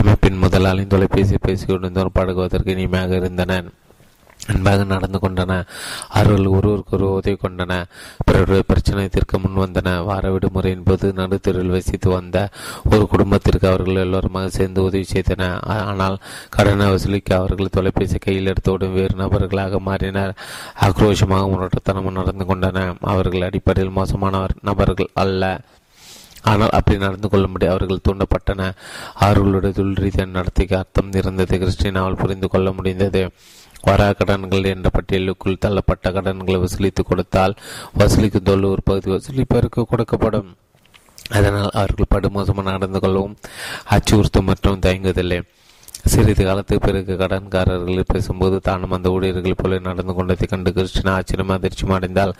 அமைப்பின் முதலாளின் தொலைபேசி பேசிக்கொண்டிருந்தோர் பழகுவதற்கு இனிமையாக இருந்தன, அன்பாக நடந்து கொண்டன. அவர்கள் ஒருவருக்கொரு உதவி கொண்டன, பிறருடைய பிரச்சனை தீர்க்க முன் வந்தன. வார விடுமுறையின் போது நடுத்தருவில் வசித்து வந்த ஒரு குடும்பத்திற்கு அவர்கள் எல்லோருமாக சேர்ந்து உதவி செய்தன. ஆனால் கடனை வசூலிக்க அவர்கள் தொலைபேசி கையில் எடுத்தவுடன் வேறு நபர்களாக மாறினர். ஆக்ரோஷமாக முரட்டத்தனமும் நடந்து கொண்டன. அவர்கள் அடிப்படையில் மோசமான நபர்கள் அல்ல, ஆனால் அப்படி நடந்து கொள்ளும்படி அவர்கள் தூண்டப்பட்டன. அவர்களுடைய துல்ரீதியான நடத்தைக்கு அர்த்தம் இருந்தது. கிறிஸ்டினாவால் புரிந்து கொள்ள முடிந்தது. வரா கடன்கள் என்ற பட்டியலுக்குள் தள்ளப்பட்ட கடன்களை வசூலித்து கொடுத்தால் வசூலிக்கும் தொழில் ஒரு பகுதி வசூலிப்பதற்கு கொடுக்கப்படும். அதனால் அவர்கள் படுமோசமாக நடந்து கொள்ளவும் அச்சுறுத்தும் மற்றும் தயங்குவதில்லை. சிறிது காலத்துக்கு பிறகு கடன்காரர்கள் பேசும்போது தானும் அந்த ஊழியர்கள் போல நடந்து கொண்டதை கண்டு கிறிஸ்டினா ஆச்சரியம் அதிர்ச்சியும் அடைந்தால்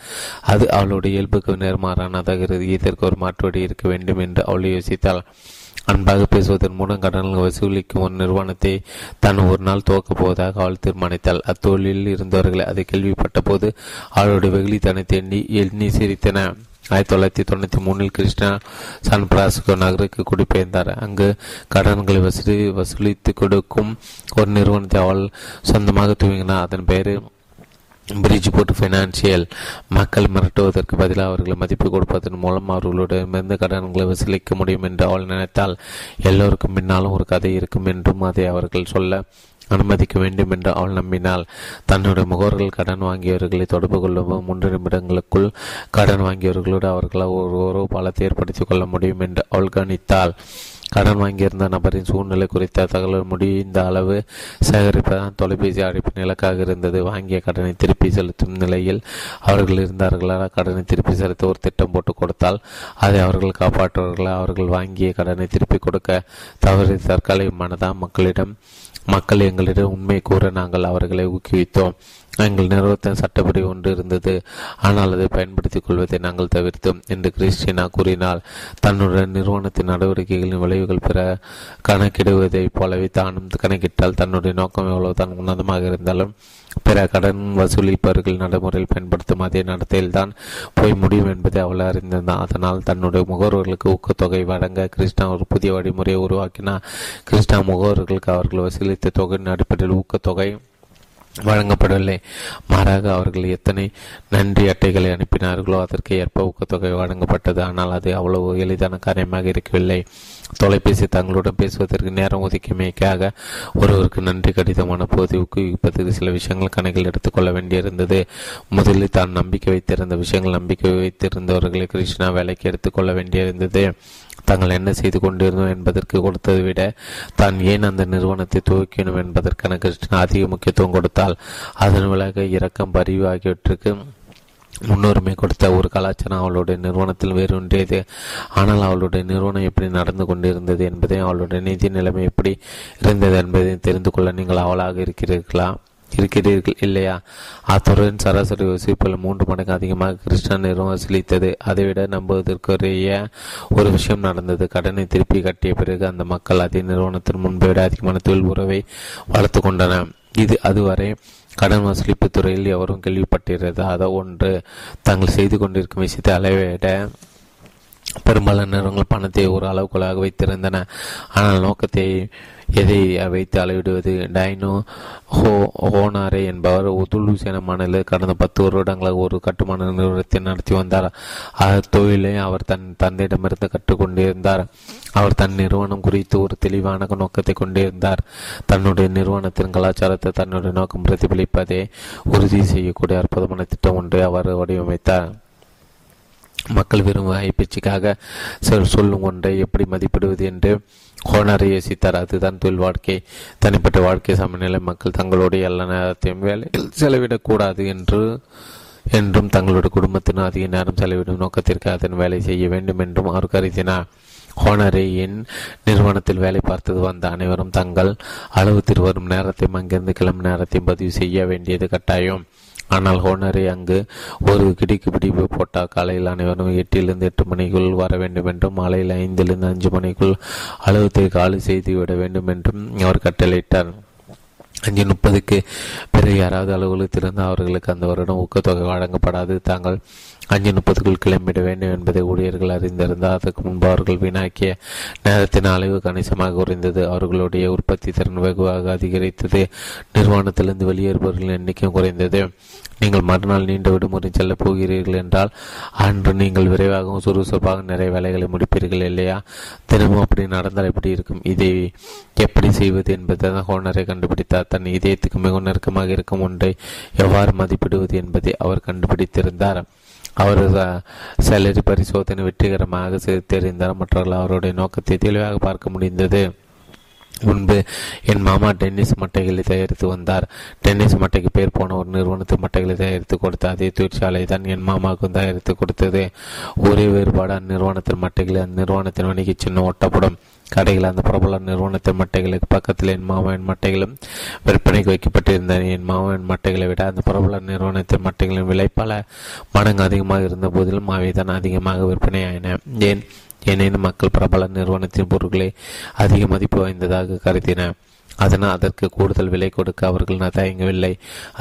அது அவளுடைய இயல்புக்கு நேர்மாறானதாக இருந்து இதற்கு ஒரு மாற்றுவடி இருக்க வேண்டும் என்று அவள் யோசித்தாள். அன்பாக பேசுவதன் மூலம் கடன்களை வசூலிக்கும் ஒரு நிறுவனத்தை தான் ஒரு நாள் துவக்கப் போவதாக அவள் தீர்மானித்தாள். அத்தொழிலில் இருந்தவர்களை அதை கேள்விப்பட்ட போது அவளுடைய வெகுளி தன்னை தேண்டி எண்ணி சிரித்தன. 1993 கிறிஸ்டினா சான் பிரான்சிஸ்கோ நகருக்கு குடிபெயர்ந்தார். அங்கு கடன்களை வசூலித்து கொடுக்கும் ஒரு நிறுவனத்தை அவள் சொந்தமாக துவங்கினார். அதன் பெயர் பிரிட்ஜ் போட்டு பைனான்சியல். மக்கள் மிரட்டுவதற்கு பதிலாக அவர்களை மதிப்பு கொடுப்பதன் மூலம் அவர்களுடமிருந்து கடன்களை வசூலிக்க முடியும் என்று அவள் நினைத்தால் எல்லோருக்கும் பின்னாலும் ஒரு கதை இருக்கும் என்றும் அதை அவர்கள் சொல்ல அனுமதிக்க வேண்டும் என்று அவள் நம்பினாள். தன்னுடைய முகவர்கள் கடன் வாங்கியவர்களை தொடர்பு கொள்ளவும் 3 நிமிடங்களுக்குள் கடன் வாங்கியவர்களோடு அவர்களால் ஒரு பலத்தை ஏற்படுத்திக் கொள்ள முடியும் என்று அவள் கணித்தாள். கடன் வாங்கியிருந்த நபரின் சூழ்நிலை குறித்த தகவல் முடிந்த அளவு சேகரிப்பதான் தொலைபேசி அழைப்பின் இலக்காக இருந்தது. வாங்கிய கடனை திருப்பி செலுத்தும் நிலையில் அவர்கள் இருந்தார்களா? கடனை திருப்பி செலுத்த ஒரு திட்டம் போட்டு கொடுத்தால் அதை அவர்கள் காப்பாற்றுவார்களா? அவர்கள் வாங்கிய கடனை திருப்பி கொடுக்க தவறு தற்காலிகமானதா? மக்கள் எங்களிடம் உண்மை கூற நாங்கள் அவர்களை ஊக்குவித்தோம். எங்கள் நிறுவனத்தின் சட்டப்படி ஒன்று இருந்தது, ஆனால் அதை பயன்படுத்திக் கொள்வதை நாங்கள் தவிர்த்தோம் என்று கிறிஸ்டினா கூறினாள். தன்னுடைய நிறுவனத்தின் நடவடிக்கைகளின் விளைவுகள் பெற கணக்கிடுவதைப் போலவே தானும் கணக்கிட்டால் தன்னுடைய நோக்கம் எவ்வளவுதான் உன்னதமாக இருந்தாலும் பிற கடன் வசூலிப்பவர்கள் நடைமுறையில் பயன்படுத்தும் அதே நடத்தையில்தான் போய் முடியும் என்பதை அவள் அறிந்திருந்தான். அதனால் தன்னுடைய முகவர்களுக்கு ஊக்கத்தொகை வழங்க கிருஷ்ணா ஒரு புதிய வழிமுறையை உருவாக்கினார். கிருஷ்ணா முகவர்களுக்கு அவர்கள் வசூலித்த தொகையின் அடிப்படையில் ஊக்கத்தொகை வழங்கப்படவில்லை, மாறாக அவர்கள் எத்தனை நன்றி அட்டைகளை அனுப்பினார்களோ அதற்கு ஏற்ப ஊக்கத்தொகை வழங்கப்பட்டது. ஆனால் அது அவ்வளவு எளிதான காரியமாக இருக்கவில்லை. தொலைபேசி தங்களுடன் பேசுவதற்கு நேரம் ஒதுக்கிமைக்காக ஒருவருக்கு நன்றி கடிதமான போது ஊக்குவிப்பதற்கு சில விஷயங்கள் கணக்கில் எடுத்துக்கொள்ள வேண்டியிருந்தது. முதலில் தான் நம்பிக்கை வைத்திருந்தவர்களை கிருஷ்ணா வேலைக்கு எடுத்துக்கொள்ள வேண்டியிருந்தது. தாங்கள் என்ன செய்து கொண்டிருந்தோம் என்பதற்கு கொடுத்ததை விட தான் ஏன் அந்த நிறுவனத்தை துவக்கணும் என்பதற்கான கிருஷ்ணா அதிக முக்கியத்துவம் கொடுத்தால் அதன் விளைவாக இரக்கம், பரிவு ஆகியவற்றுக்கு முன்னுரிமை கொடுத்த ஒரு கலாச்சாரம் அவளுடைய நிறுவனத்தில் வேறு ஒன்றியது. ஆனால் அவளுடைய நிறுவனம் எப்படி நடந்து கொண்டிருந்தது என்பதையும் அவளுடைய நிதி நிலைமை எப்படி இருந்தது என்பதையும் தெரிந்து கொள்ள நீங்கள் அவளாக இருக்கிறீர்கள் இல்லையா? அத்துறையின் சராசரி வசூலிப்பில் 3 மடங்கு அதிகமாக கிருஷ்ணா நிறுவனம் வசூலித்தது. அதைவிட நம்புவதற்குரிய ஒரு விஷயம் நடந்தது. கடனை திருப்பி கட்டிய பிறகு அந்த மக்கள் அதே நிறுவனத்தின் முன்பை விட அதிகமான தொழில் உறவை வளர்த்து கொண்டனர். இது அதுவரை கடன் வசூலிப்பு துறையில் எவரும் கேள்விப்பட்டிருந்தது. அதை ஒன்று தாங்கள் செய்து கொண்டிருக்கும் விஷயத்தை அளவிட பெரும்பாலான நிறுவனங்கள் பணத்தை ஒரு அளவுக்குள்ளாக வைத்திருந்தன. ஆனால் நோக்கத்தை எதை வைத்து அளவிடுவது? டைனோ ஹோனாரே என்பவர் துலூசியான மாநிலத்தில் கடந்த 10 வருடங்களாக ஒரு கட்டுமான நிறுவனத்தை நடத்தி வந்தார். அத்தொழிலை அவர் தன் தந்தையிடமிருந்து கற்றுக்கொண்டிருந்தார். அவர் தன் நிறுவனம் குறித்து ஒரு தெளிவான நோக்கத்தை கொண்டிருந்தார். தன்னுடைய நிறுவனத்தின் கலாச்சாரத்தை தன்னுடைய நோக்கம் பிரதிபலிப்பதை உறுதி செய்யக்கூடிய அற்புதமான திட்டம் ஒன்றை அவர் வடிவமைத்தார். மக்கள் விரும்பும் ஐப்பேச்சுக்காக சொல்லும் ஒன்றை எப்படி மதிப்பிடுவது என்று ஹோனரை யோசித்தார். அதுதான் தொழில் வாழ்க்கை. தனிப்பட்ட வாழ்க்கை சமநிலை. மக்கள் தங்களுடைய எல்லா நேரத்தையும் வேலையில் செலவிடக்கூடாது என்றும் தங்களுடைய குடும்பத்தினர் அதிக நேரம் செலவிடும் நோக்கத்திற்கு அதன் வேலை செய்ய வேண்டும் என்றும் அவர் கருதினார். ஹோனரே என் நிறுவனத்தில் வேலை பார்த்தது வந்த அனைவரும் தங்கள் அலுவலகத்தில் வரும் நேரத்தையும் அங்கிருந்து கிளம்பும் நேரத்தையும் பதிவு செய்ய வேண்டியது கட்டாயம். ஆனால் ஹோனரே அங்கு ஒரு கிடிக்கு பிடிப்பு போட்டால் காலையில் அனைவரும் 8 to 8 மணிக்குள் வர வேண்டும் என்றும் மாலையில் 5 to 5 மணிக்குள் அலுவலகத்தை காலி செய்து விட வேண்டும் என்றும் அவர் கட்டளையிட்டார். 5:30 பிறகு யாராவது அலுவலகத்திலிருந்து அவர்களுக்கு அந்த வருடம் ஊக்கத்தொகை வழங்கப்படாது. தாங்கள் 5:30 கிளம்பிட வேண்டும் என்பதை ஊழியர்கள் அறிந்திருந்தால் அதற்கு முன்பு அவர்கள் வீணாக்கிய நேரத்தின் அளவு கணிசமாக குறைந்தது. அவர்களுடைய உற்பத்தி திறன் வெகுவாக அதிகரித்தது. நிர்வாணத்திலிருந்து வெளியேறுபவர்களின் எண்ணிக்கையும் குறைந்தது. நீங்கள் மறுநாள் நீண்ட விடுமுறை செல்லப் போகிறீர்கள் என்றால் அன்று நீங்கள் விரைவாகவும் சுறுசுறுப்பாக நிறைய வேலைகளை முடிப்பீர்கள் இல்லையா? தினமும் அப்படி நடந்தால் எப்படி இருக்கும்? இதை எப்படி செய்வது என்பதை தான் ஹோனரை கண்டுபிடித்தார். தன் இதயத்துக்கு மிக நெருக்கமாக இருக்கும் ஒன்றை எவ்வாறு மதிப்பிடுவது என்பதை அவர் கண்டுபிடித்திருந்தார். அவரது சேலரி பரிசோதனை வெற்றிகரமாக தெரிந்தார். மற்றவர்கள் அவருடைய நோக்கத்தை தெளிவாக பார்க்க முடிந்தது. முன்பு என் மாமா டென்னிஸ் மட்டைகளை தயாரித்து வந்தார். டென்னிஸ் மட்டைக்கு பேர் போன ஒரு நிறுவனத்து மட்டைகளை தயாரித்து கொடுத்த அதே தொழிற்சாலை தான் என் மாமாவுக்கும் தயாரித்து கொடுத்தது. ஒரே வேறுபாடு, அந்நிறுவனத்தின் மட்டைகளை அந்நிறுவனத்தின் வணிக சின்ன ஒட்டப்படும் கடைகள். அந்த பிரபல நிறுவனத்தின் மட்டைகளுக்கு பக்கத்தில் என் மாமாவின் மட்டைகளும் விற்பனைக்கு வைக்கப்பட்டிருந்தன. என் மாமாவின் மட்டைகளை விட அந்த பிரபல நிறுவனத்தின் மட்டைகளின் விலை பல மடங்கு அதிகமாக இருந்த போதிலும் அவை தான் அதிகமாக விற்பனையாயின. ஏனெனும் மக்கள் பிரபல நிறுவனத்தின் பொருட்களை அதிக மதிப்பு வாய்ந்ததாக கருதின. அதனால் அதற்கு கூடுதல் விலை கொடுக்க அவர்கள் தயங்கவில்லை.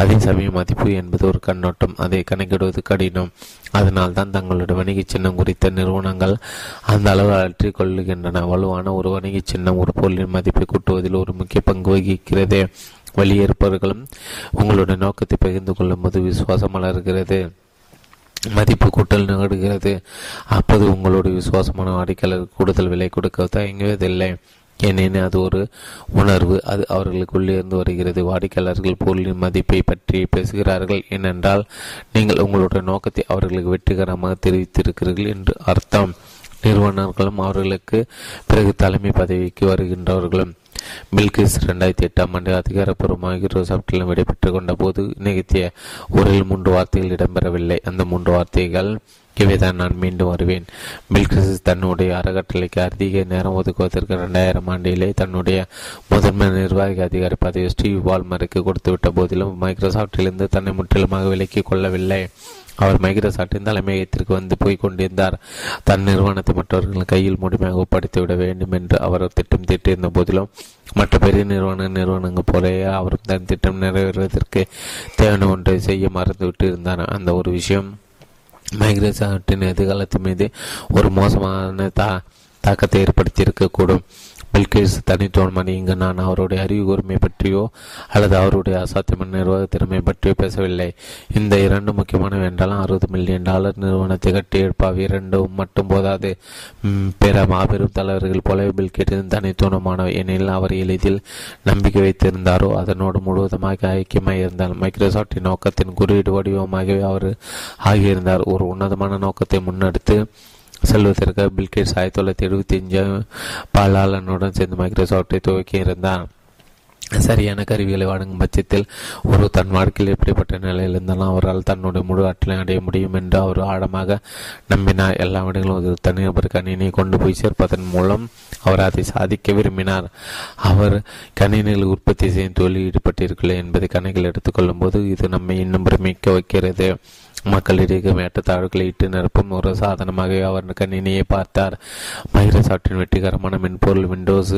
அதே சமயம் மதிப்பு என்பது ஒரு கண்ணோட்டம். அதை கணக்கிடுவது கடினம். அதனால் தான் தங்களுடைய வணிக சின்னம் குறித்த நிறுவனங்கள் அந்த அளவு அழற்றிக் கொள்ளுகின்றன. வலுவான ஒரு வணிக சின்னம் ஒரு பொருளின் மதிப்பை கூட்டுவதில் ஒரு முக்கிய பங்கு வகிக்கிறது. வெளியேற்பவர்களும் உங்களுடைய நோக்கத்தை பகிர்ந்து கொள்ளும் போது விசுவாசம் வளர்கிறது. மதிப்பு கூட்டல் நிகழ்கிறது. அப்போது உங்களுடைய விசுவாசமான வாடிக்கையாளர் கூடுதல் விலை கொடுக்க தயங்குவதில்லை. ஏனெனில் அது ஒரு உணர்வு. அது அவர்களுக்குள்ளே இருந்து வருகிறது. வாடிக்கையாளர்கள் பொருளின் மதிப்பை பற்றி பேசுகிறார்கள் ஏனென்றால் நீங்கள் உங்களுடைய நோக்கத்தை அவர்களுக்கு வெற்றிகரமாக தெரிவித்திருக்கிறீர்கள் என்று அர்த்தம். நிறுவனர்களும் அவர்களுக்கு பிறகு தலைமை பதவிக்கு வருகின்றவர்களும். பில்கிஸ் 2008 அதிகாரப்பூர்வமாக மைக்ரோசாப்டில் விடைபெற்றுக் கொண்ட போது நிகழ்த்திய உரையில் 3 வார்த்தைகள் இடம்பெறவில்லை. அந்த 3 வார்த்தைகள் இவைதான்: நான் மீண்டும் வருவேன். பில்கிஸ் தன்னுடைய அறக்கட்டளைக்கு அதிக நேரம் ஒதுக்குவதற்கு 2000 தன்னுடைய முதன்மை நிர்வாக அதிகாரி பதவி ஸ்டீவ் வால்மருக்கு கொடுத்துவிட்ட போதிலும் மைக்ரோசாப்டிலிருந்து தன்னை முற்றிலுமாக விலக்கிக் கொள்ளவில்லை. அவர் மைக்ரோசாப்டின் தலைமையகத்திற்கு வந்து போய் கொண்டிருந்தார். தன் நிறுவனத்தை மற்றவர்கள் கையில் முழுமையாக ஒப்படைத்துவிட வேண்டும் என்று அவர் திட்டம் தீட்டியிருந்த போதிலும் மற்ற பெரிய நிறுவனங்கள் போலே அவரும் தன் திட்டம் நிறைவேறுவதற்கு தேவையான ஒன்றை செய்ய மறந்துவிட்டு இருந்தார். அந்த ஒரு விஷயம் மைக்ரோசாப்டின் எதிர்காலத்தின் மீது ஒரு மோசமான தாக்கத்தை ஏற்படுத்தியிருக்கக்கூடும். பில்கேஸ் தனித்துவன் இங்கு நான் அவருடைய அறிவு கூர்மை பற்றியோ அல்லது அவருடைய அசாத்தியமான நிர்வாக திறமை பற்றியோ பேசவில்லை. இந்த 2 முக்கியமானவை என்றாலும் $60 மில்லியன் நிறுவனத்தை கட்டி எழுப்பாக 2 மட்டும் போதாது. பிற மாபெரும் தலைவர்கள் போலவே பில்கேட்டின் தனித்துவமானவை. எனில் அவர் எளிதில் நம்பிக்கை வைத்திருந்தாரோ அதனோடு முழுவதுமாக ஐக்கியமாக இருந்தார். மைக்ரோசாப்டின் நோக்கத்தின் குறியீடு வடிவமாகவே அவர் ஆகியிருந்தார். ஒரு உன்னதமான நோக்கத்தை முன்னெடுத்து செல்வதற்கு பில்கேட்ஸ் 1975 பாலாளனுடன் சேர்ந்து மைக்ரோசாப்டை துவக்கியிருந்தார். சரியான கருவிகளை வழங்கும் பட்சத்தில் ஒரு தன் வாழ்க்கையில் எப்படிப்பட்ட நிலையில் இருந்தாலும் அவரால் தன்னுடைய முழு ஆற்றலை அடைய முடியும் என்று அவர் ஆழமாக நம்பினார். எல்லா இடங்களும் ஒரு தனிநபர் கணினியை கொண்டு போய் சேர்ப்பதன் மூலம் அவர் அதை சாதிக்க விரும்பினார். அவர் கணினிகள் உற்பத்தி செய்யும் தொழில் ஈடுபட்டிருக்கலை என்பதை கணக்கில் எடுத்துக்கொள்ளும் போது இது நம்மை இன்னும் பிரமிக்க வைக்கிறது. மக்களிடையே மேட்டத்தாழ்வுகளை இட்டு நிரப்பும் ஒரு சாதனமாகவே அவர் கணினியை பார்த்தார். மைக்ரோசாப்டின் வெற்றிகரமான மென்பொருள் விண்டோஸ்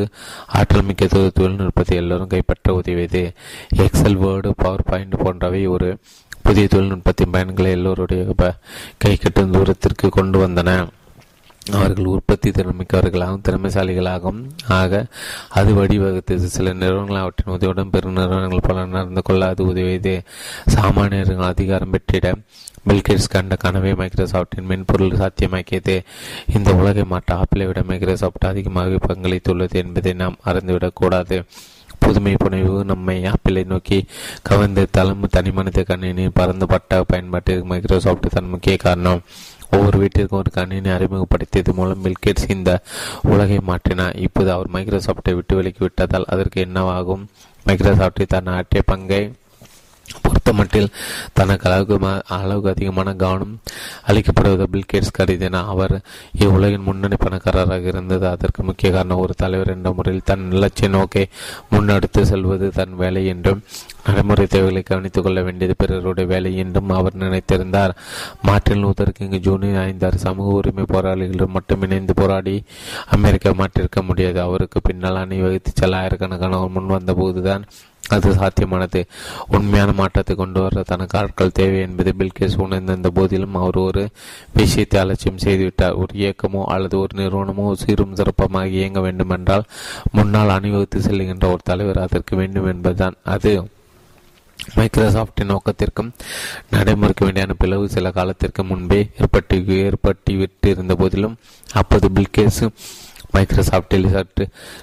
ஆற்றல் மிக்க தொழில்நுட்பத்தை எல்லோரும் கைப்பற்ற உதவியது. எக்ஸல், வேர்டு, பவர் பாயிண்ட் போன்றவை ஒரு புதிய தொழில்நுட்பத்தின் பயன்களை எல்லோருடைய கை கட்டும் தூரத்திற்கு கொண்டு வந்தன. அவர்கள் உற்பத்தி திறமைக்கவர்களாகவும் திறமைசாலிகளாகவும் ஆக அது வடிவகுத்தது. சில நிறுவனங்கள் அவற்றின் உதவியுடன் பெரும் நிறுவனங்கள் பல நடந்து கொள்ள அது உதவியது. சாமானியர்கள் அதிகாரம் பெற்றிட பில்கேட்ஸ் கண்ட கனவை மைக்ரோசாப்டின் மென்பொருள் சாத்தியமாக்கியது. இந்த உலகை மாற்ற ஆப்பிளை விட மைக்ரோசாப்ட் அதிகமாக பங்களித்துள்ளது என்பதை நாம் அறிந்துவிடக்கூடாது. புதுமை புனைவு நம்மை ஆப்பிளை நோக்கி கவர்ந்து தளம் தனிமனித கணினி பரந்துபட்ட பயன்பாட்டிற்கு மைக்ரோசாப்ட் தன் முக்கிய காரணம். ஒவ்வொரு வீட்டிற்கும் ஒரு கணினி அறிமுகப்படுத்தியது மூலம் பில்கேட்ஸ் இந்த உலகை மாற்றினார். இப்போது அவர் மைக்ரோசாப்டை விட்டு விலக்கிவிட்டதால் அதற்கு என்னவாகும்? மைக்ரோசாப்டை தன் ஆற்றிய பங்கை பொறுத்தமட்டில் தனக்கு அளவுக்கு அதிகமான கவனம் அளிக்கப்படுவதை பில்கேட்ஸ் கருதினார். அவர் இவ்வுலகின் முன்னணி பணக்காரராக இருந்தது அதற்கு முக்கிய காரணம். ஒரு தலைவர் என்ற முறையில் தன் லட்சிய நோக்கை முன்னெடுத்து செல்வது தன் வேலை என்றும், நடைமுறை தேவைகளை கவனித்துக் கொள்ள வேண்டியது பிறருடைய வேலை என்றும் அவர் நினைத்திருந்தார். மார்ட்டின் லூதர் கிங் ஜூனியர் 56 சமூக உரிமை போராளிகளுடன் மட்டும் இணைந்து போராடி அமெரிக்கா மாற்றிருக்க முடியாது. அவருக்கு பின்னால் அணிவகுத்து செல்ல ஆயிரக்கணக்கானவர் முன் வந்த போதுதான் அது சாத்தியமானது. உண்மையான மாற்றத்தை கொண்டு வர தனக்கு ஆட்கள் தேவை என்பது பில்கேட்ஸ் உணர்ந்திருந்த போதிலும் அவர் ஒரு விஷயத்தை அலட்சியம் செய்துவிட்டார். ஒரு இயக்கமோ அல்லது ஒரு நிறுவனமோ சீரும் சிறப்பமாக இயங்க வேண்டுமென்றால் முன்னால் அணிவகுத்து செல்கின்ற ஒரு தலைவர் அதற்கு வேண்டும் என்பதுதான். அது மைக்ரோசாப்டின் நோக்கத்திற்கும் நடைமுறைக்கு வேண்டியான பிளவு சில காலத்திற்கு முன்பே ஏற்பட்டு இருந்த போதிலும் அப்போது பில்கேட்ஸ் மைக்ரோசாப்டில்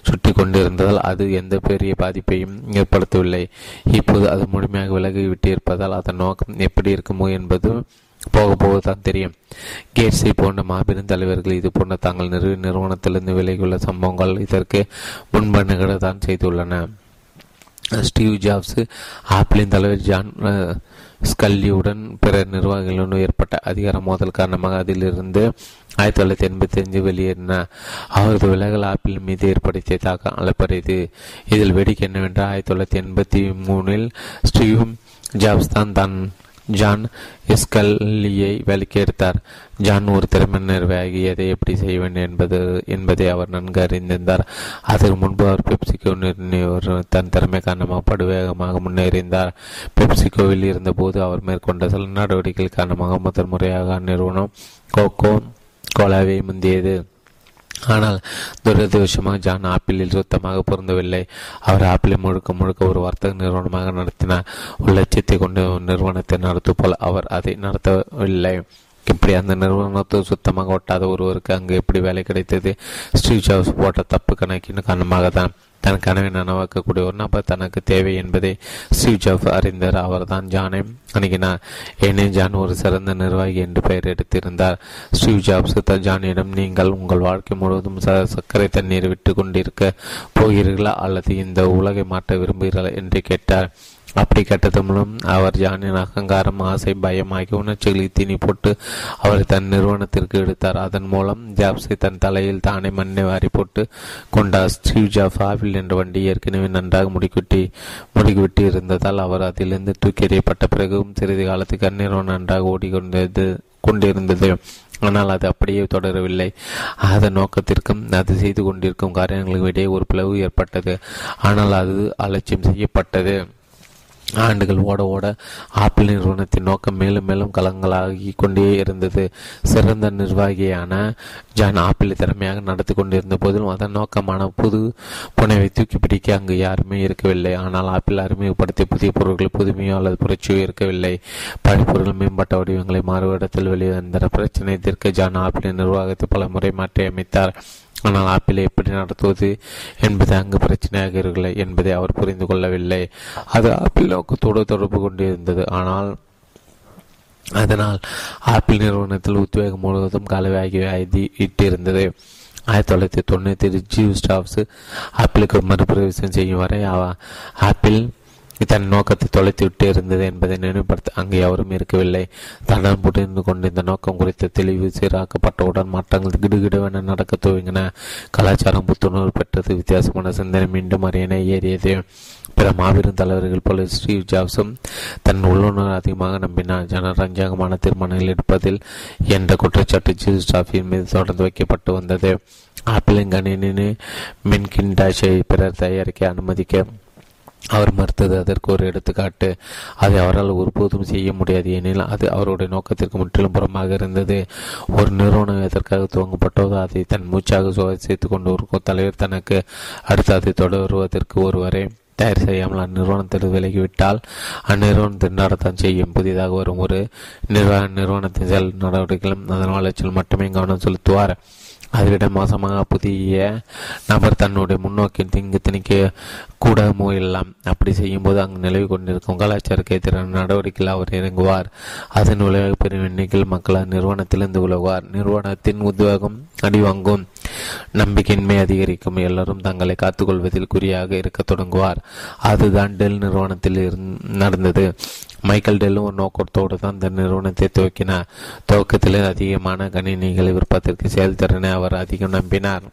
சுற்றி கொண்டிருந்ததால் அது எந்த பெரிய பாதிப்பையும் ஏற்படுத்தவில்லை. இப்போது அது முழுமையாக விலகிவிட்டு இருப்பதால் அதன் நோக்கம் எப்படி இருக்குமோ என்பது போக போகத்தான் தெரியும். கேட்ஸை போன்ற மாபெரும் தலைவர்கள் இது போன்ற தாங்கள் நிறுவனத்திலிருந்து விலகியுள்ள சம்பவங்கள் இதற்கு முன்பணுகளை தான் செய்துள்ளன. ஸ்டீவ் ஜாப்ஸ் ஆப்பிளின் தலைவர் ஜான் ஸ்கல்லியுடன் பிற நிர்வாகிகளுடன் ஏற்பட்ட அதிகார மோதல் காரணமாக அதிலிருந்து 1985 வெளியேறினார். அவரது விலகல் ஆப்பிள் மீது ஏற்படுத்திய தாக்கம் அளப்பரியது. இதில் வேடிக்கை என்னவென்றால் 1983 ஸ்டீவ் ஜாப்ஸ் தான் ஜான் ஸ்கல்லியை விலக்கி எடுத்தார். ஜான் ஒரு திறமை நிர்வாகி எதை எப்படி செய்ய வேண்டும் என்பதை அவர் நன்கு அறிந்திருந்தார். அதற்கு முன்பு அவர் பெப்சிகோ தன் திறமை காரணமாக படுவேகமாக முன்னேறினார். பெப்சிகோவில் இருந்தபோது அவர் மேற்கொண்ட சில நடவடிக்கைகள் காரணமாக முதல் முறையாக அந்நிறுவனம் கோகோ கோலாவை முந்தியது. ஆனால் துரதிருஷ்டமாக ஜான் ஆப்பிளில் சுத்தமாக பொருந்தவில்லை. அவர் ஆப்பிளை முழுக்க முழுக்க ஒரு வர்த்தக நிறுவனமாக நடத்தினார். ஒரு லட்சியத்தை கொண்டு நிறுவனத்தை நடத்தும் போல் அவர் அதை நடத்தவில்லை. இப்படி அந்த நிறுவனத்தை சுத்தமாக ஒட்டாத ஒருவருக்கு அங்கு எப்படி வேலை கிடைத்தது? ஸ்டீவ் ஜாப்ஸ் போட்ட தப்பு கணக்கின் காரணமாக தான். தன் கனவை நனவாக்கக்கூடிய ஒரு நபர் தனக்கு தேவை என்பதை ஸ்டீவ் ஜாப்ஸ் அறிந்தார். அவர் தான் ஜானை அணுகினார். ஏனே ஜான் ஒரு சிறந்த நிர்வாகி என்று பெயர் எடுத்திருந்தார். ஸ்டீவ் ஜாப்ஸ் ஜானியிடம், நீங்கள் உங்கள் வாழ்க்கை முழுவதும் சர்க்கரை தண்ணீர் விட்டு கொண்டிருக்க போகிறீர்களா அல்லது இந்த உலகை மாற்ற விரும்புகிறீர்களா என்று கேட்டார். அப்படி கேட்டது மூலம் அவர் ஜானின் அகங்காரம், ஆசை, பயம் ஆகிய உணர்ச்சிகளை தீனி போட்டு அவரை தன் நிறுவனத்திற்கு எடுத்தார். அதன் மூலம் ஜாப்ஸை தன் தலையில் தானே மண்ணை வாரி போட்டு கொண்டார். ஸ்டீவ் ஜாப்ஸ் ஆப்பிள் என்ற வண்டி ஏற்கனவே நன்றாக முடுக்கிவிட்டு இருந்ததால் அவர் அதிலிருந்து தூக்கி எறியப்பட்ட பிறகும் சிறிது காலத்துக்கு அந்நிறுவனம் நன்றாக ஓடிக்கொண்டிருந்தது. ஆனால் அது அப்படியே தொடரவில்லை. அதன் நோக்கத்திற்கும் அது செய்து கொண்டிருக்கும் காரியங்களுக்கும் இடையே ஒரு பிளவு ஏற்பட்டது. ஆனால் அது அலட்சியம் செய்யப்பட்டது. ஆண்டுகள் ஓட ஓட ஆப்பிள் நிறுவனத்தின் நோக்கம் மேலும் மேலும் கலங்களாகி கொண்டே இருந்தது. சிறந்த நிர்வாகியான ஜான் ஆப்பிளை திறமையாக நடத்தி கொண்டிருந்த போதிலும் அதன் நோக்கமான புது புனைவை தூக்கி பிடிக்க அங்கு யாருமே இருக்கவில்லை. ஆனால் ஆப்பிள் அறிமுகப்படுத்திய புதிய பொருட்கள் புதுமையோ அல்லது புரட்சியோ இருக்கவில்லை. பணிப்பொருள் மேம்பட்ட வடிவங்களை மாறுவிடத்தில் வெளிவந்த பிரச்சினை எதிர்க்க ஜான் ஆப்பிளின் நிர்வாகத்தை பல முறை மாற்றியமைத்தார். ஆனால் ஆப்பிளை எப்படி நடத்துவது என்பது அங்கு பிரச்சனையாக இருக்கலை என்பதை அவர் புரிந்து கொள்ளவில்லை. அது ஆப்பிள் நோக்கத்தோடு தொடர்பு கொண்டிருந்தது. ஆனால் அதனால் ஆப்பிள் நிறுவனத்தில் உத்வேகம் முழுவதும் கலவையாகி இட்டிருந்தது. 1990 ஜீவ் ஸ்டாப்ஸ் ஆப்பிளுக்கு மறுபிரவேசம் செய்யும் வரை ஆப்பிள் தன் நோக்கத்தை தொலைத்து விட்டு இருந்தது என்பதை நினைவுபடுத்த அங்கே யாரும் இருக்கவில்லை. தன்னால் புரிந்து கொண்டு இந்த நோக்கம் குறித்த தெளிவு சீராக்கப்பட்டவுடன் மாற்றங்கள் கிடுகிடுவென நடக்க துவங்கின. கலாச்சாரம் புத்துணர்வு பெற்றது. வித்தியாசமான சிந்தனை மீண்டும் அரியணை ஏறியது. பிற மாபெரும் தலைவர்கள் போல ஸ்டீவ் ஜாப்ஸும் தன் உள்ளுணர் அதிகமாக நம்பினார். ஜனரஞ்சகமான தீர்மானங்கள் எடுப்பதில் என்ற குற்றச்சாட்டு ஜீவ் ஸ்டாஃபின் மீது தொடர்ந்து வைக்கப்பட்டு வந்தது. ஆப்பிளின் கணினி மின்கிண்டாஷை பிறர் தயாரிக்க அனுமதிக்க அவர் மறுத்தது அதற்கு ஒரு எடுத்துக்காட்டு. அதை அவரால் ஒருபோதும் செய்ய முடியாது, எனில் அது அவருடைய நோக்கத்திற்கு முற்றிலும் புறமாக இருந்தது. ஒரு நிறுவனம் எதற்காக துவங்கப்பட்டதோ அதை தன் மூச்சாக சுவாசித்து கொண்டு ஒரு தலைவர் தனக்கு அடுத்து அதை தொடருவதற்கு ஒருவரை தயார் செய்யாமல் அந்நிறுவனத்திற்கு விலகிவிட்டால் அந்நிறுவனத்தின் நடத்தான் செய்யும். புதிதாக வரும் ஒரு நிறுவனத்தின் செயல் நடவடிக்கைகளும் அதன் வளர்ச்சியில் மட்டுமே கவனம் செலுத்துவார். அதைவிட மோசமாக புதிய நபர் தன்னுடைய முன்னோக்கின் திங்கு திணிக்க கூட முயலாம். அப்படி செய்யும்போது அங்கு நிலவி கொண்டிருக்கும் கலாச்சாரக்கு எதிரான நடவடிக்கையில் அவர் இறங்குவார். அதன் விளைவாக பெரும் எண்ணிக்கையில் மக்கள் நிறுவனத்திலிருந்து உலகுவார். நிறுவனத்தின் உத்வேகம் அடிவாங்கும், நம்பிக்கையின்மை அதிகரிக்கும், எல்லாரும் தங்களை காத்துக்கொள்வதில் குறியாக இருக்க தொடங்குவார். அதுதான் டெல் நிறுவனத்தில் நடந்தது. மைக்கேல் டெல்லும் ஒரு நோக்கத்தோடு தான் இந்த நிறுவனத்தை துவக்கினார். துவக்கத்திலே அதிகமான கணினிகளை விற்பதற்கு செயல்திறனை அவர் அதிகம் நம்பினார்.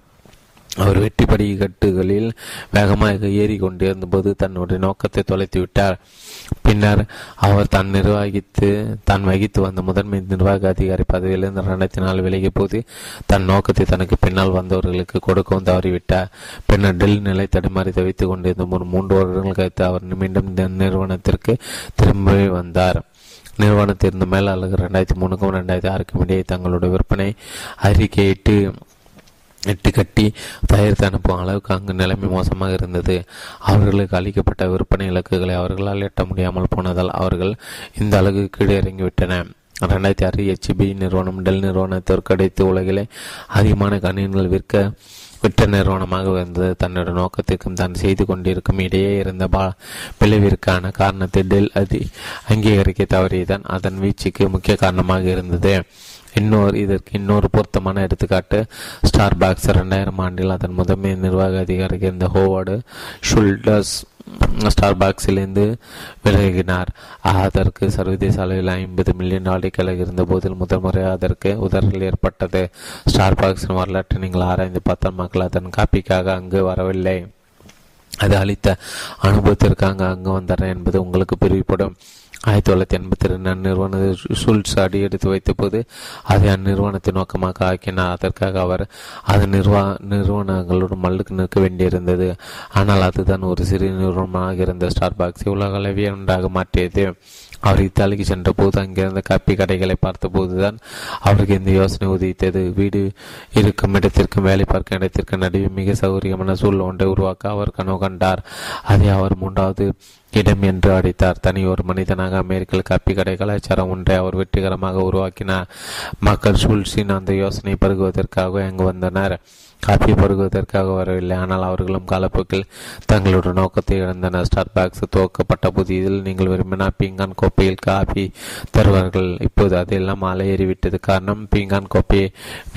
அவர் வெற்றி படிக்கட்டுகளில் வேகமாக ஏறி கொண்டிருந்த போது தன்னுடைய நோக்கத்தை தொலைத்து விட்டார். பின்னர் அவர் தான் வகித்து வந்த முதன்மை நிர்வாக அதிகாரி பதவியிலிருந்து 2004 விலகிய போது தன் நோக்கத்தை தனக்கு பின்னால் வந்தவர்களுக்கு கொடுக்கவும் தவறிவிட்டார். பின்னர் டெல் நிலை தடுமாறி தவித்துக் கொண்டிருந்த ஒரு 3 வருடங்கள் கழித்து அவர் மீண்டும் நிறுவனத்திற்கு திரும்பி வந்தார். நிறுவனத்திலிருந்து மேலாளர்கள் 2003க்கும் 2006க்கும் இடையே தங்களுடைய விற்பனை அறிக்கையிட்டு எட்டு கட்டி தயாரித்து அனுப்பும் அளவுக்கு அங்கு நிலைமை மோசமாக இருந்தது. அவர்களுக்கு அளிக்கப்பட்ட விற்பனை இலக்குகளை அவர்களால் எட்ட முடியாமல் போனதால் அவர்கள் இந்த அளவு கீழே இறங்கிவிட்டன. 2006 HP நிறுவனம் டெல் நிறுவனத்திற்கு அடைத்து உலகிலே அதிகமான கணினிகள் விற்ற நிறுவனமாக இருந்தது. தன்னுடைய நோக்கத்திற்கும் தான் செய்து கொண்டிருக்கும் இடையே இருந்த பிளவிற்கான காரணத்தை டெல் அங்கீகரிக்க தவறியதான் அதன் வீழ்ச்சிக்கு முக்கிய காரணமாக இருந்தது. இதற்கு இன்னொரு பொருத்தமான எடுத்துக்காட்டு ஸ்டார்பாக்ஸ். 2000 ஆண்டில் அதன் முதன்மை நிர்வாக அதிகாரி இருந்த ஹோவார்டு ஷுல்டர்ஸ் ஸ்டார்பாக்ஸிலிருந்து விலகினார். அதற்கு சர்வதேச அளவில் $50 மில்லியன் கிழக்கு இருந்த போதில் முதல் முறையாக அதற்கு உதறல் ஏற்பட்டது. ஸ்டார்பாக்ஸின் வரலாற்றை நீங்கள் ஆராய்ந்து பார்த்தால் மக்கள் அதன் காப்பிக்காக அங்கு வரவில்லை, அது அளித்த அனுபவத்திற்காக அங்கு வந்தனர் என்பது உங்களுக்கு புரியப்படும். 1982 அந்நிறுவன சூழ்ச்சி அடி எடுத்து வைத்த போது அதை அந்நிறுவனத்தை நோக்கமாக ஆக்கினார். அதற்காக அவர் அதன் நிறுவனங்களுடன் மல்லுக்கு நிற்க வேண்டியிருந்தது. ஆனால் அதுதான் ஒரு சிறிய நிறுவனமாக இருந்த ஸ்டார்பாக்ஸை உலக அளவிய ஒன்றாக மாற்றியது. அவர் இத்தாலிக்கு சென்ற போது அங்கிருந்த காப்பி கடைகளை பார்த்தபோதுதான் அவருக்கு இந்த யோசனை உதித்தது. வீடு இருக்கும் இடத்திற்கும் வேலை பார்க்கும் இடத்திற்கும் நடுவே மிக சௌகரியமான சூழல் ஒன்றை உருவாக்க அவர் கனவு கண்டார். அதை அவர் 3வது இடம் என்று அழைத்தார். தனி ஒரு மனிதனாக அமெரிக்க காப்பி கடை கலாச்சாரம் ஒன்றை அவர் வெற்றிகரமாக உருவாக்கினார். மக்கள் சூழ்ச்சியின் அந்த யோசனை பருகுவதற்காக அங்கு வந்தனர், காப்பி பருகுவதற்காக வரவில்லை. ஆனால் அவர்களும் காலப்போக்கில் தங்களுடைய நோக்கத்தை இழந்தனர். ஸ்டார்பாக்ஸ் துவக்கப்பட்ட போது இதில் நீங்கள் விரும்பினால் பீங்கான் கோப்பையில் காப்பி தருவார்கள். இப்போது அதெல்லாம் அலையேறிவிட்டது. காரணம், பீங்கான் கோப்பை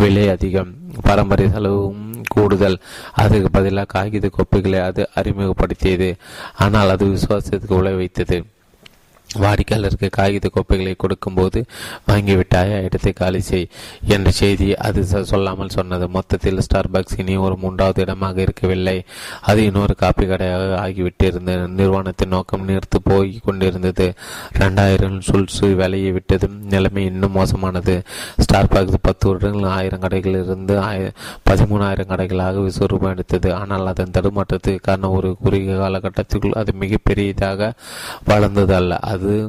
விலை அதிகம், பாரம்பரிய செலவும் கூடுதல். அதுக்கு பதிலாக காகித கோப்பைகளை அது அறிமுகப்படுத்தியது. ஆனால் அது விசுவாசத்துக்கு உழை வைத்தது. வாடிக்கையாளருக்கு காகித கோப்பைகளை கொடுக்கும்போது வாங்கிவிட்டாயா, இடத்தை காலி செய் என்ற செய்தி அது சொல்லாமல் சொன்னது. மொத்தத்தில் ஸ்டார்பாக்ஸ் இனி ஒரு 3வது இடமாக இருக்கவில்லை, அது இன்னொரு காப்பி கடையாக ஆகிவிட்டு இருந்தது. நிறுவனத்தின் நோக்கம் நிறுத்து போய் கொண்டிருந்தது. 2000 சுல்சு விலையை விட்டதும் நிலைமை இன்னும் மோசமானது. ஸ்டார்பாக்ஸ் 10 வருடங்கள் 1000 கடைகளிலிருந்து 13000 கடைகளாக விஸ்வரூபம் எடுத்தது. ஆனால் அதன் தடுமாற்றத்துக்கு காரணம் ஒரு குறுகிய காலகட்டத்திற்குள் அது மிகப்பெரியதாக வளர்ந்தது அல்ல, அது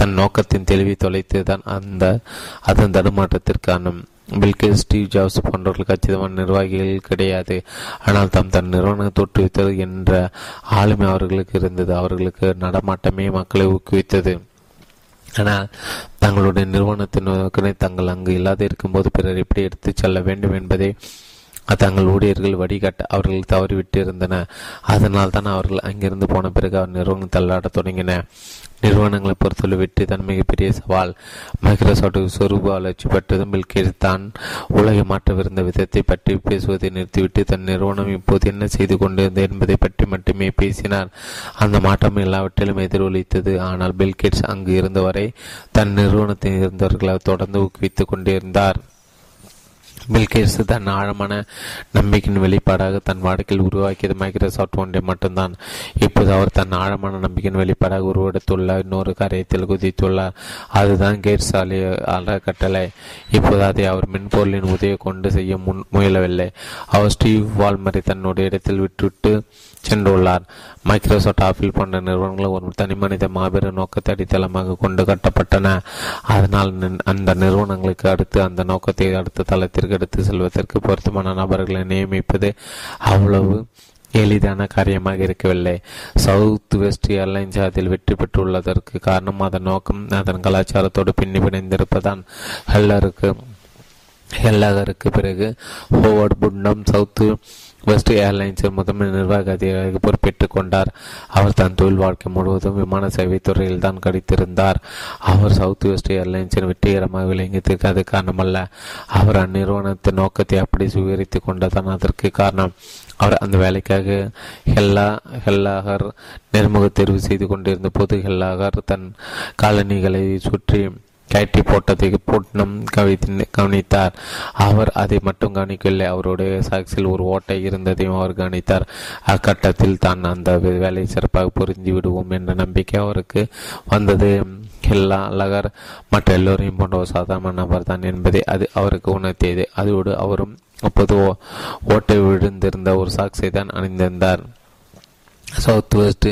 தன் நோக்கத்தின் தெளிவை தொலைத்து தான் அதன் தடுமாற்றத்திற்கான பில்கேட், ஸ்டீவ் ஜாப்ஸ் போன்றவர்கள் கச்சிதமான நிர்வாகிகள் கிடையாது. ஆனால் தன் நிறுவனம் தோற்றுவித்தது என்ற ஆளுமை அவர்களுக்கு இருந்தது. அவர்களுக்கு நடமாட்டமே மக்களை ஊக்குவித்தது. ஆனால் தங்களுடைய நிறுவனத்தின் நோக்கினை தங்கள் அங்கு இல்லாது இருக்கும்போது பிறர் எப்படி எடுத்துச் செல்ல வேண்டும் என்பதை தங்கள் ஊழியர்கள் வழிகாட்ட அவர்கள் தவறிவிட்டு இருந்தனர். அதனால் தான் அவர்கள் அங்கிருந்து போன பிறகு அவர் நிறுவனம் தள்ளாடத் தொடங்கின. நிறுவனங்களை பொறுத்தவரை வெற்றி தான் மிகப்பெரிய சவால். மைக்ரோசாப்ட் சொரூப வளர்ச்சி பெற்றதும் பில்கேட் தான் உலகை மாற்றவிருந்த விதத்தை பற்றி பேசுவதை நிறுத்திவிட்டு தன் நிறுவனம் இப்போது என்ன செய்து கொண்டிருந்தது என்பதை பற்றி மட்டுமே பேசினார். அந்த மாற்றம் எல்லாவற்றிலும் எதிரொலித்தது. ஆனால் பில்கேட்ஸ் அங்கு இருந்தவரை தன் நிறுவனத்தில் இருந்தவர்களை தொடர்ந்து ஊக்குவித்துக் கொண்டிருந்தார். பில்கேட்ஸ் தன் ஆழமான நம்பிக்கையின் வெளிப்பாடாக தன் வாடிக்கையில் உருவாக்கியது மைக்ரோசாப்ட் ஒன்றை மட்டும்தான். இப்போது அவர் தன் ஆழமான நம்பிக்கையின் வெளிப்பாடாக உருவெடுத்துள்ள இன்னொரு காரியத்தில் குதித்துள்ளார். அதுதான் கேட்ஸ் அறக்கட்டளை. இப்போது அதை அவர் மென்பொருளின் உதவியை கொண்டு செய்ய முயலவில்லை. அவர் ஸ்டீவ் வால்மரை தன்னுடைய இடத்தில் விட்டுவிட்டு சென்றுள்ளார். மைக்ரோசாப்ட், ஆப்பிள் போன்ற நிறுவனங்கள் ஒரு தனிமனித மாபெரும் நோக்கத்தை அடித்தளமாக கொண்டு கட்டப்பட்டன. அதனால் அந்த நிறுவனங்களுக்கு அடுத்து அந்த நோக்கத்தை அடுத்த தளத்திற்கு எடுத்து செல்வதற்கு பொருத்தமான நபர்களை நியமிப்பது அவ்வளவு எளிதான காரியமாக இருக்கவில்லை. சவுத் வெஸ்ட் ஏர்லைன்ஸ் அதில் வெற்றி பெற்றுள்ளதற்கு காரணம் அதன் நோக்கம் அதன் கலாச்சாரத்தோடு பின்னி பிணைந்திருப்பதான். ஹெல்லருக்கு ஹெல்லாகருக்கு பிறகு ஹோவர்ட் புட்னம் சவுத்து வெஸ்ட் ஏர்லைன்ஸில் முதன்மை நிர்வாக அதிகாரியாக பொறுப்பேற்றுக் கொண்டார். அவர் தன் தொழில் வாழ்க்கை முழுவதும் விமான சேவை துறையில் தான் கடித்திருந்தார். அவர் சவுத் வெஸ்ட் ஏர்லைன்ஸின் வெற்றிகரமாக விளங்கியதற்கு அது காரணமல்ல, அவர் அந்நிறுவனத்தின் நோக்கத்தை அப்படி சுவீகரித்து கொண்டதான் அதற்கு காரணம். அவர் அந்த வேலைக்காக ஹெல்லாகர் நேர்முக தேர்வு செய்து கொண்டிருந்த போது ஹெல்லாகர் தன் காலனிகளை சுற்றி கட்டி போட்டதை பூட்னம் கவனித்தார். அவர் அதை மட்டும் கவனிக்கவில்லை, அவருடைய சாக்ஸில் ஒரு ஓட்டை இருந்ததையும் அவர் கவனித்தார். அக்கட்டத்தில் தான் அந்த வேலையை சிறப்பாக புரிந்து விடுவோம் என்ற நம்பிக்கை அவருக்கு வந்தது. ஹெல்லாகர் மற்ற எல்லோரையும் போன்ற ஒரு சாதாரண நபர் தான் என்பதை அது அவருக்கு உணர்த்தியது. அதோடு அவரும் அப்போது ஓட்டை விழுந்திருந்த ஒரு சாக்ஸை தான் அணிந்திருந்தார். சவுத் வெஸ்ட்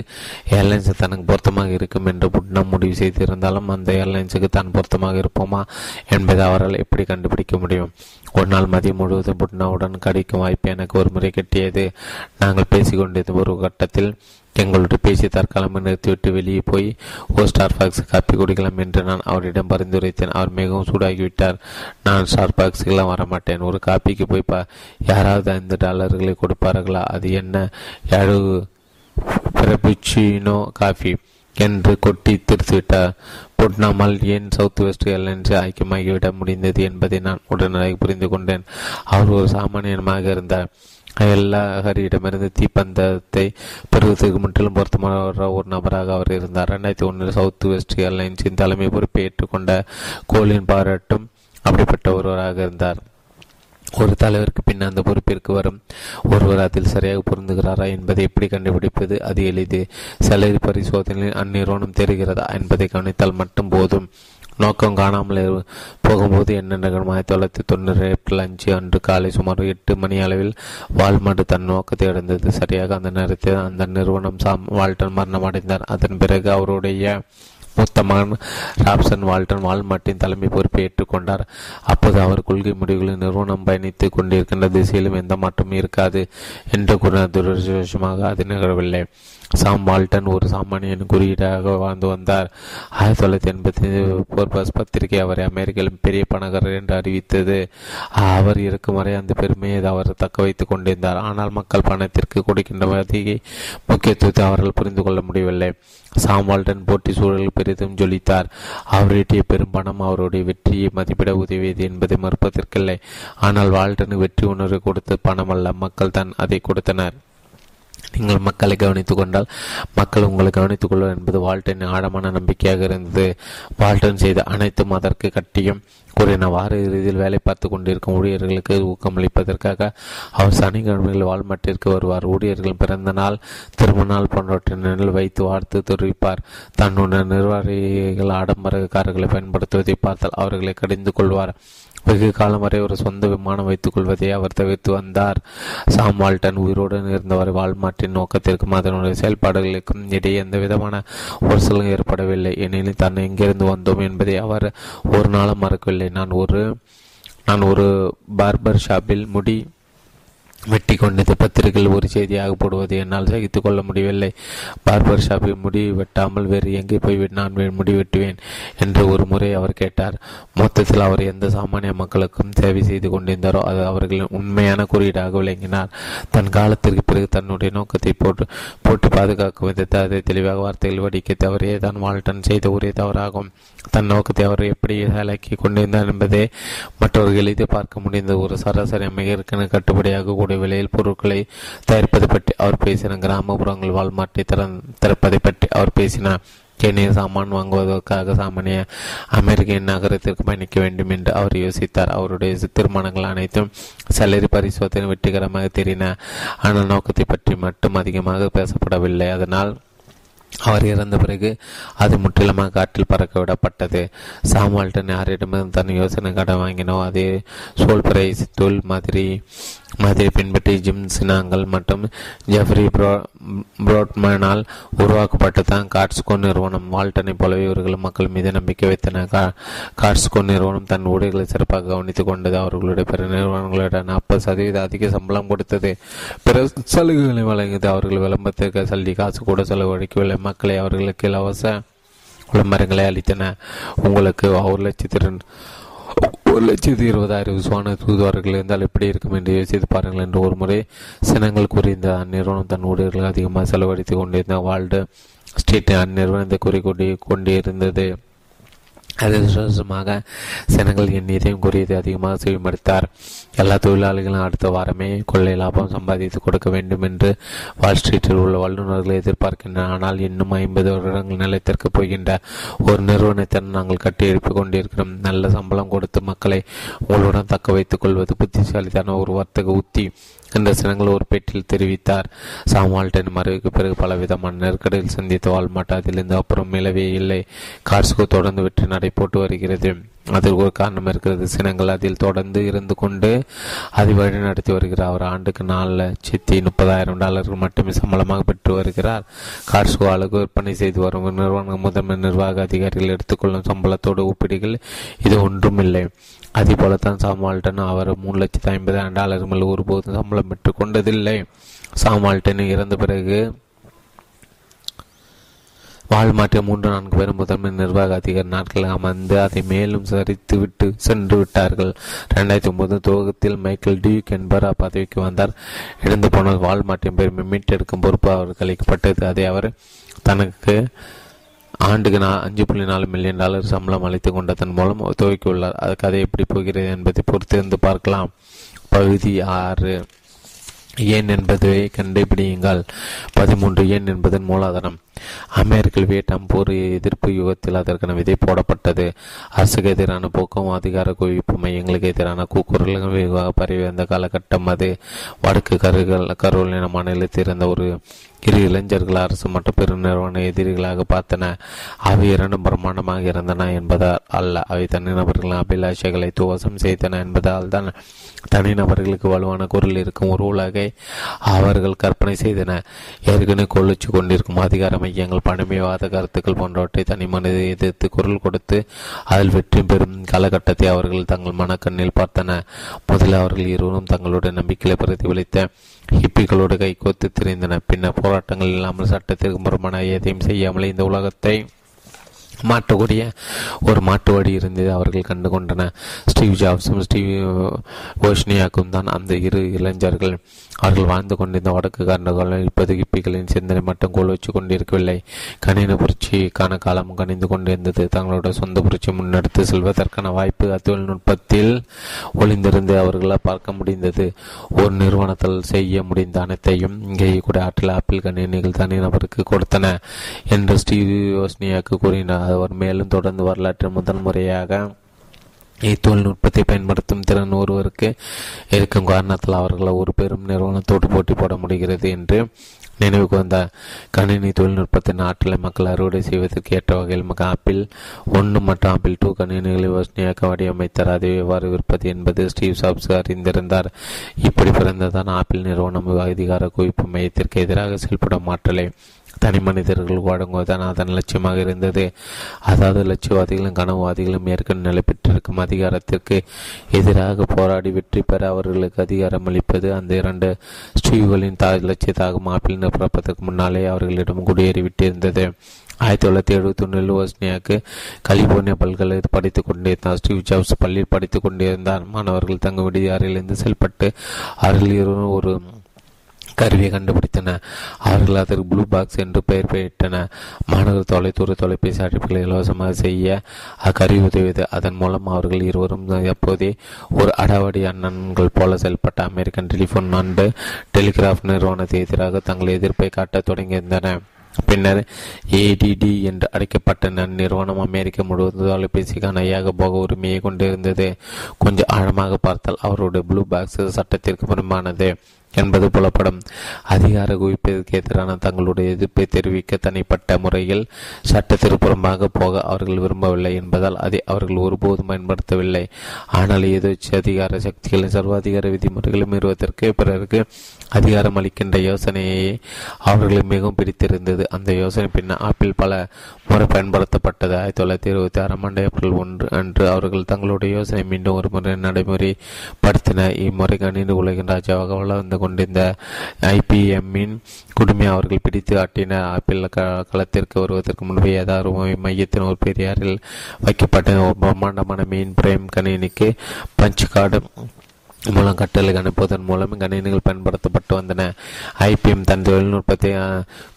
ஏர்லைன்ஸ் தனக்கு பொருத்தமாக இருக்கும் என்று புட்னம் முடிவு செய்திருந்தாலும் அந்த ஏர்லைன்ஸுக்கு தான் பொருத்தமாக இருப்போமா என்பதை அவரால் எப்படி கண்டுபிடிக்க முடியும்? ஒரு நாள் மதியம் முழுவதும் புட்னாவுடன் கிடைக்கும் வாய்ப்பு எனக்கு ஒரு முறை கட்டியது. நாங்கள் பேசிக்கொண்டிருந்த ஒரு கட்டத்தில் எங்களோட பேசி தற்காலமாக நிறுத்திவிட்டு வெளியே போய் ஓ ஸ்டார்பாக்ஸ் காப்பி குடிக்கலாம் என்று நான் அவரிடம் பரிந்துரைத்தேன். அவர் மிகவும் சூடாகிவிட்டார். நான் ஸ்டார்பாக்ஸுக்கெல்லாம் வரமாட்டேன். ஒரு காப்பிக்கு போய் யாராவது $5 கொடுப்பார்களா? அது என்ன பிரபுச்சினோ காஃபி என்று கொட்டி திருத்திவிட்டார். புட்னாமால் ஏன் சவுத் வெஸ்ட் ஏர்லைன்ஸ் ஐக்கியமாகிவிட முடிந்தது என்பதை நான் உடனடியாக புரிந்து கொண்டேன். அவர் ஒரு சாமானியமாக இருந்தார். எல்லாரிடமிருந்து தீப்பந்தத்தை பெறுவதற்கு முற்றிலும் பொருத்தமான ஒரு நபராக அவர் இருந்தார். 2001 சவுத் வெஸ்ட் ஏர்லைன்ஸின் தலைமை பொறுப்பை ஏற்றுக்கொண்ட கோலின் பாரட்டும் அப்படிப்பட்ட ஒருவராக இருந்தார். ஒரு தலைவருக்கு பின் அந்த பொறுப்பிற்கு வரும் ஒருவர் அதில் சரியாக பொருந்துகிறாரா என்பதை எப்படி கண்டுபிடிப்பது? அது எளிது. செலவு பரிசோதனையில் அந்நிறுவனம் தெரிகிறதா என்பதை கவனித்தால் மட்டும் போதும். நோக்கம் காணாமல் போகும்போது என்ன நிகழும்? 1998 அன்று காலை சுமார் 8 மணி அளவில் வால்மார்ட் தன் நோக்கத்தை அடைந்தது. சரியாக அந்த நேரத்தில் அந்த நிறுவனம் சாம் வால்டன் மரணமடைந்தார். அதன் பிறகு அவருடைய மூத்த மகன் ராப்சன் வால்டன் வால்மார்ட்டின் தலைமை பொறுப்பை ஏற்றுக்கொண்டார். அப்போது அவர் கொள்கை முடிவுகளில் நிறுவனம் பயணித்துக் கொண்டிருக்கின்ற திசையிலும் எந்த மாற்றமும் இருக்காது என்று கூறின. துரதிருஷ்டமாக அது நிகழவில்லை. சாம் வால்டன் ஒரு சாமானியன் குறியீடாக வாழ்ந்து வந்தார். 1985 போர்பஸ் பத்திரிகை அவரை அமெரிக்காவின் பெரிய பணக்காரர் என்று அறிவித்தது. அவர் இருக்கும் வரை அந்த பெருமையை அவர் தக்க வைத்துக் கொண்டிருந்தார். ஆனால் மக்கள் பணத்திற்கு கொடுக்கின்ற அதிக முக்கியத்துவத்தை அவரால் புரிந்து கொள்ள முடியவில்லை. சாம் வால்டன் போட்டி சூழலில் பெரிதும் ஜொலித்தார். அவருடைய பெரும் பணம் அவருடைய வெற்றியை மதிப்பிட உதவியது என்பதை மறுப்பதற்கில்லை. ஆனால் வால்டனுக்கு வெற்றி உணர்வு கொடுத்த பணம் அல்ல, மக்கள் தான் அதை கொடுத்தனர். நீங்கள் மக்களை கவனித்துக் கொண்டால் மக்கள் உங்களை கவனித்துக் கொள்வார் என்பது வால்டன் ஆழமான நம்பிக்கையாக இருந்தது. வால்டன் செய்த அனைத்தும் அதற்கு கட்டியும் கூறின. வார இறுதியில் வேலை பார்த்து கொண்டிருக்கும் ஊழியர்களுக்கு ஊக்கமளிப்பதற்காக அவர் சனிக்கிழமையில் வால்மார்ட்டிற்கு வருவார். ஊழியர்கள் பிறந்த நாள், திருமண நாள் போன்றவற்றின் நிலையில் வைத்து வாழ்த்து தெரிவிப்பார். தன்னுடன் நிர்வாகிகள் ஆடம்பரக்காரர்களை பயன்படுத்துவதை பார்த்தால் அவர்களை கடிந்து கொள்வார். வெகு காலம் வரை ஒரு சொந்த விமானம் வைத்துக் கொள்வதை அவர் தவிர்த்து வந்தார். சாம் வால்டன் உயிரோடு இருந்தவரை வால்மார்ட்டின் நோக்கத்திற்கும் அதனுடைய செயல்பாடுகளுக்கும் இடையே எந்த விதமான உரசலும் ஏற்படவில்லை. எனினும் தான் எங்கிருந்து வந்தோம் என்பதை அவர் ஒரு நாளும் மறக்கவில்லை. நான் ஒரு பார்பர் ஷாப்பில் முடி வெட்டி கொண்டது பத்திரிகையில் ஒரு செய்தியாக போடுவது என்னால் சகித்து கொள்ள முடியவில்லை. பார்பர் ஷாப்பில் முடி வெட்டாமல் வேறு எங்கே போய் நான் முடி வெட்டுவேன் என்று ஒரு முறை அவர் கேட்டார். மொத்தத்தில் அவர் எந்த சாமானிய மக்களுக்கும் சேவை செய்து கொண்டிருந்தாரோ அது அவர்களின் உண்மையான குறியீடாக விளங்கினார். தன் காலத்திற்கு பிறகு தன்னுடைய நோக்கத்தை போட்டு பாதுகாக்கும் விதத்தை அதை தெளிவாக வார்த்தைகள் வடிக்க தவறே தான் வால்டன் செய்த ஒரே தவறாகும். தன் நோக்கத்தை அவர் எப்படி செயலாக்கி கொண்டிருந்தார் என்பதை மற்றவர்கள் எழுதி பார்க்க முடிந்த ஒரு சராசரி அமெரிக்கனு கட்டுப்படியாக விலையில் பொருட்களை தயாரிப்பது பற்றி அவர் பேசினார். கிராமப்புறங்கள் வால்மார்ட்டை திறப்பதை பற்றி அவர் பேசினார். சென்னையில் சாமான் வாங்குவதற்காக சாமானிய அமெரிக்க நகரத்திற்கு பயணிக்க வேண்டும் என்று அவர் யோசித்தார். அவருடைய தீர்மானங்கள் அனைத்தும் சலரி பரிசோதனை வெற்றிகரமாக தெரிந்தன. ஆனால் நோக்கத்தை பற்றி மட்டும் அதிகமாக பேசப்படவில்லை. அதனால் அவர் இறந்த பிறகு அது முற்றிலுமாக காற்றில் பறக்கவிடப்பட்டது. சாம் வால்டன் யாரிடமிருந்து தன் யோசனை கடன் வாங்கினோ அதே சோல்பிரைஸ் தொல் மாதிரி பின்பற்றி ஜிம் சினாங்கல் மற்றும் ஜெஃப்ரி புரோட்மனால் உருவாக்கப்பட்டு தான் கார்ட்ஸ்கோ நிறுவனம். வால்டனை போலவே இவர்கள் மக்கள் மீது நம்பிக்கை வைத்தனர். கார்ட்ஸ்கோ நிறுவனம் தன் ஊழியர்களை சிறப்பாக கவனித்துக் கொண்டது. அவர்களுடைய பிற நிறுவனங்களுடன் 40% அதிக சம்பளம் கொடுத்தது. பிற சலுகைகளை வழங்கியது. அவர்கள் விளம்பரத்திற்கு சல்லி காசு கூட செலவழிக்கவில்லை. மக்களை அவர்களுக்கு இலவச விளம்பரங்களை அளித்தன. உங்களுக்கு 1,00,000 1,20,000 விசுவான தூதுவார்கள் இருந்தால் எப்படி இருக்கும் என்று யோசித்து பாருங்கள் என்று ஒரு முறை சினங்கள் கூறியிருந்த அந்நிறுவனம் தன் ஊழியர்களுக்கு அதிகமாக செலவழித்து கொண்டிருந்த வால்டு ஸ்ட்ரீட் அந்நிறுவனத்தை கூறிக்கொண்டிருந்தது. அதிர்ஷ்டமாக சினங்கள் எண்ணியதையும் கூறியதை அதிகமாக செய்யப்படுத்தார். எல்லா தொழிலாளிகளும் அடுத்த வாரமே கொள்ளை லாபம் சம்பாதித்து கொடுக்க வேண்டும் என்று வால் ஸ்ட்ரீட்டில் உள்ள வல்லுநர்களை எதிர்பார்க்கின்றனர். ஆனால் இன்னும் 50 வருடங்கள் நிலைத்திற்கு போகின்ற ஒரு நிறுவனத்தை நாங்கள் கட்டி எழுப்பிக் கொண்டிருக்கிறோம். நல்ல சம்பளம் கொடுத்து மக்களை உங்களுடன் தக்க வைத்துக் கொள்வது புத்திசாலித்தான ஒரு வர்த்தக உத்தி என்ற சினங்கள் ஒரு பேட்டில் தெரிவித்தார். சாம் வால்டன் மறைவுக்கு பிறகு பலவிதமான நெருக்கடியில் சந்தித்த வால்மார்ட் அதிலிருந்து அப்புறம் மிளவே இல்லை. கார்ஸ்கோ தொடர்ந்து வெற்றி நடை போட்டு வருகிறது. அதற்கு ஒரு காரணம் இருக்கிறது. சினங்கள் அதில் தொடர்ந்து இருந்து கொண்டு அதை வழி நடத்தி வருகிறார். அவர் ஆண்டுக்கு $430,000 மட்டுமே சம்பளமாக பெற்று வருகிறார். கார்ஸ்கோ அளவுக்கு விற்பனை செய்து வரும் நிறுவன முதன்மை நிர்வாக அதிகாரிகள் எடுத்துக்கொள்ளும் சம்பளத்தோடு ஒப்பீடுகள் இது ஒன்றுமில்லை. அதே போலத்தான் சாம் வால்டன் அவர் $350,000 மேல் ஒருபோதும் சம்பளம் பெற்று கொண்டதில்லை. சாம் வால்டன் இறந்த பிறகு வால்மார்ட்டில் 3-4 பேரும் முதன்மை நிர்வாக அதிகாரி நாட்கள் அமர்ந்து அதை மேலும் சரித்து விட்டு சென்று விட்டார்கள். 2009 துவக்கத்தில் மைக்கேல் டியூக் என்பவர் பதவிக்கு வந்தார். இழந்து போனால் வால்மார்ட்டின் பெருமை மீட்டெடுக்கும் பொறுப்பு அவருக்கு அளிக்கப்பட்டது. அதை அவர் தனக்கு ஆண்டுக்கு $5.4 மில்லியன் சம்பளம் அளித்து கொண்டதன் மூலம் துவக்கியுள்ளார். அது கதை எப்படி போகிறது என்பதை பொறுத்திருந்து பார்க்கலாம். பகுதி 6 ஏன் என்பதை கண்டுபிடியுங்கள். 13 ஏன் என்பதன் மூலாதாரம். அமெரிக்க வியட்நாம் போர் எதிர்ப்பு யுகத்தில் அதற்கான விதை போடப்பட்டது. அரசுக்கு எதிரான போக்கம் அதிகார குவிப்பு மையங்களுக்கு எதிரான கூக்குரல்கள் வெகுவாக பரவி வந்த காலகட்டம் அது. வடக்கு கரோலினா மாநிலத்தில் இருந்த ஒரு இரு இளைஞர்கள் அரசு மற்றும் பெருநிறுவன எதிரிகளாக பார்த்தன. அவை இரண்டும் பிரமாண்டமாக இருந்தன என்பதால் அல்ல, அவை தனிநபர்களின் அபிலாஷைகளை துவசம் செய்தன என்பதால் தான். தனிநபர்களுக்கு வலுவான குரல் இருக்கும் ஒரு உலகை அவர்கள் கற்பனை செய்தன. ஏற்கனவே கொள்ளிச்சு கொண்டிருக்கும் அதிகார மையங்கள் பணிமைவாத கருத்துக்கள் போன்றவற்றை தனி மனித எதிர்த்து குரல் கொடுத்து அதில் வெற்றி பெறும் காலகட்டத்தை அவர்கள் தங்கள் மனக்கண்ணில் பார்த்தன. முதலில் அவர்கள் இருவரும் தங்களுடைய நம்பிக்கையை பிரதிபலித்த ஹிப்பிகளோடு கைகோத்து திரிந்தன. பின்னர் போராட்டங்கள் இல்லாமல் சட்டத்திற்கு புறமான எதையும் செய்யாமல் இந்த உலகத்தை மாற்றக்கூடிய ஒரு மாற்று வழி இருந்தது அவர்கள் கண்டு கொண்டனர். ஸ்டீவ் ஜாப்ஸும் ஸ்டீவ் ஓஷ்னியாக்கும் தான் அந்த இரு இளைஞர்கள். அவர்கள் வாழ்ந்து கொண்டிருந்த வடக்கு காரணங்களும் இப்போது ஹிப்பிகளின் சிந்தனை மட்டும் கோல் வச்சு கொண்டிருக்கவில்லை. கணினி புரட்சிக்கான காலமும் கணிந்து கொண்டிருந்தது. தங்களோட சொந்த புரட்சி முன்னெடுத்து செல்வதற்கான வாய்ப்பு தொழில்நுட்பத்தில் ஒளிந்திருந்து அவர்களால் பார்க்க முடிந்தது. ஒரு நிறுவனத்தால் செய்ய முடிந்த அனைத்தையும் இங்கே கூட ஆற்றில் ஆப்பிள் கணினிகள் தனிநபருக்கு கொடுத்தன என்று ஸ்டீவ் ஓஷ்னியாக்கு கூறினார். அவர் மேலும் தொடர்ந்து வரலாற்றில் முதல் முறையாக தொழில்நுட்பத்தை பயன்படுத்தும் திறன் ஒருவருக்கு இருக்கும் காரணத்தால் அவர்கள் ஒரு பெரும் நிறுவனத்தோடு போட்டி போட முடிகிறது என்று நினைவுக்கு வந்தார். கணினி தொழில்நுட்பத்தின் ஆற்றலை மக்கள் அறுவடை செய்வதற்கு ஏற்ற வகையில் Apple 1 மற்றும் Apple 2 கணினிகளை யோசனையாக வடிவமைத்தார். அதை எவ்வாறு விற்பது என்பது ஸ்டீவ் ஜாப்ஸ் அறிந்திருந்தார். இப்படி பிறந்ததான் ஆப்பிள் நிறுவனம் அதிகார குவிப்பு மையத்திற்கு எதிராக செயல்படும் ஆற்றலை தனி மனிதர்கள் வழங்குவதுதான் அதன் லட்சியமாக இருந்தது. அதாவது லட்சியவாதிகளும் கனவுவாதிகளும் ஏற்கனவே நிலை பெற்றிருக்கும் அதிகாரத்திற்கு எதிராக போராடி வெற்றி பெற அவர்களுக்கு அதிகாரம் அளிப்பது. அந்த இரண்டு ஸ்டீவ்களின் லட்சியத்தாக ஆப்பிள் நிரப்பதற்கு முன்னாலே அவர்களிடம் குடியேறிவிட்டிருந்தது. 1971 ஓஸ்னியாக்கு கலிபோர்னியா பல்கலைக்கழகத்தில் படித்துக் கொண்டிருந்தார். ஸ்டீவ் ஜாப்ஸ் பள்ளியில் படித்துக் கொண்டிருந்தார். மாணவர்கள் தங்க விடுதியிலிருந்து செயல்பட்டு அவர்கள் ஒரு கருவியை கண்டுபிடித்தன. அவர்கள் அதற்கு ப்ளூ பாக்ஸ் என்று பெயர் பெயரிட்டன. மாணவர் தொலைதூர தொலைபேசி அழைப்புகளை இலவசமாக செய்ய அக்கருவி உதவியது. அதன் மூலம் அவர்கள் இருவரும் அப்போதே ஒரு அடாவடி அண்ணன்கள் போல செயல்பட்ட அமெரிக்கன் டெலிஃபோன் அண்டு டெலிகிராஃப் நிறுவனத்தை எதிராக தங்கள் எதிர்ப்பை காட்டத் தொடங்கியிருந்தன. பின்னர் ADD என்று அழைக்கப்பட்ட நிறுவனம் அமெரிக்கா முழுவதும் தொலைபேசிக்கான ஏகபோக உரிமையை கொண்டிருந்தது. கொஞ்சம் ஆழமாக பார்த்தால் அவருடைய ப்ளூ பாக்ஸ் சட்டத்திற்கு புறம்பானது என்பது புலப்படும். அதிகார குவிப்பிற்கு எதிரான தங்களுடைய எதிர்ப்பை தெரிவிக்க தனிப்பட்ட முறையில் சட்டத்திற்கு புறம்பாக போக அவர்கள் விரும்பவில்லை என்பதால் அதை அவர்கள் ஒருபோதும் பயன்படுத்தவில்லை. ஆனால் எதிர்ச்சி அதிகார சக்திகளின் சர்வாதிகார விதிமுறைகளை மீறுவதற்கு பிறருக்கு அதிகாரம் அளிக்கின்ற யோசனையை அவர்களுக்கு மிகவும் பிடித்திருந்தது. அந்த யோசனை பின்னர் ஆப்பிள் பல முறை பயன்படுத்தப்பட்டது. 1966 ஆண்டு ஏப்ரல் 1 அன்று அவர்கள் தங்களுடைய யோசனை மீண்டும் ஒரு முறை நடைமுறைப்படுத்தினர். இம்முறை கணினி உலகின் ராஜாவாக வளர்ந்து கொண்டிருந்த ஐபிஎம்மின் குடும்பம் அவர்கள் பிடித்து ஆட்டின. ஆப்பிள் களத்திற்கு வருவதற்கு முன்பே யதார்த்தமாக மையத்தின் ஒரு பெரியாரில் வைக்கப்பட்ட பிரம்மாண்டமான மீன் பிரேம் கணினிக்கு பஞ்ச் கார்டு மூலம் கட்டளை அனுப்புவதன் மூலம் கணினிகள் பயன்படுத்தப்பட்டு வந்தன. ஐபிஎம் தன் தொழில்நுட்பத்தை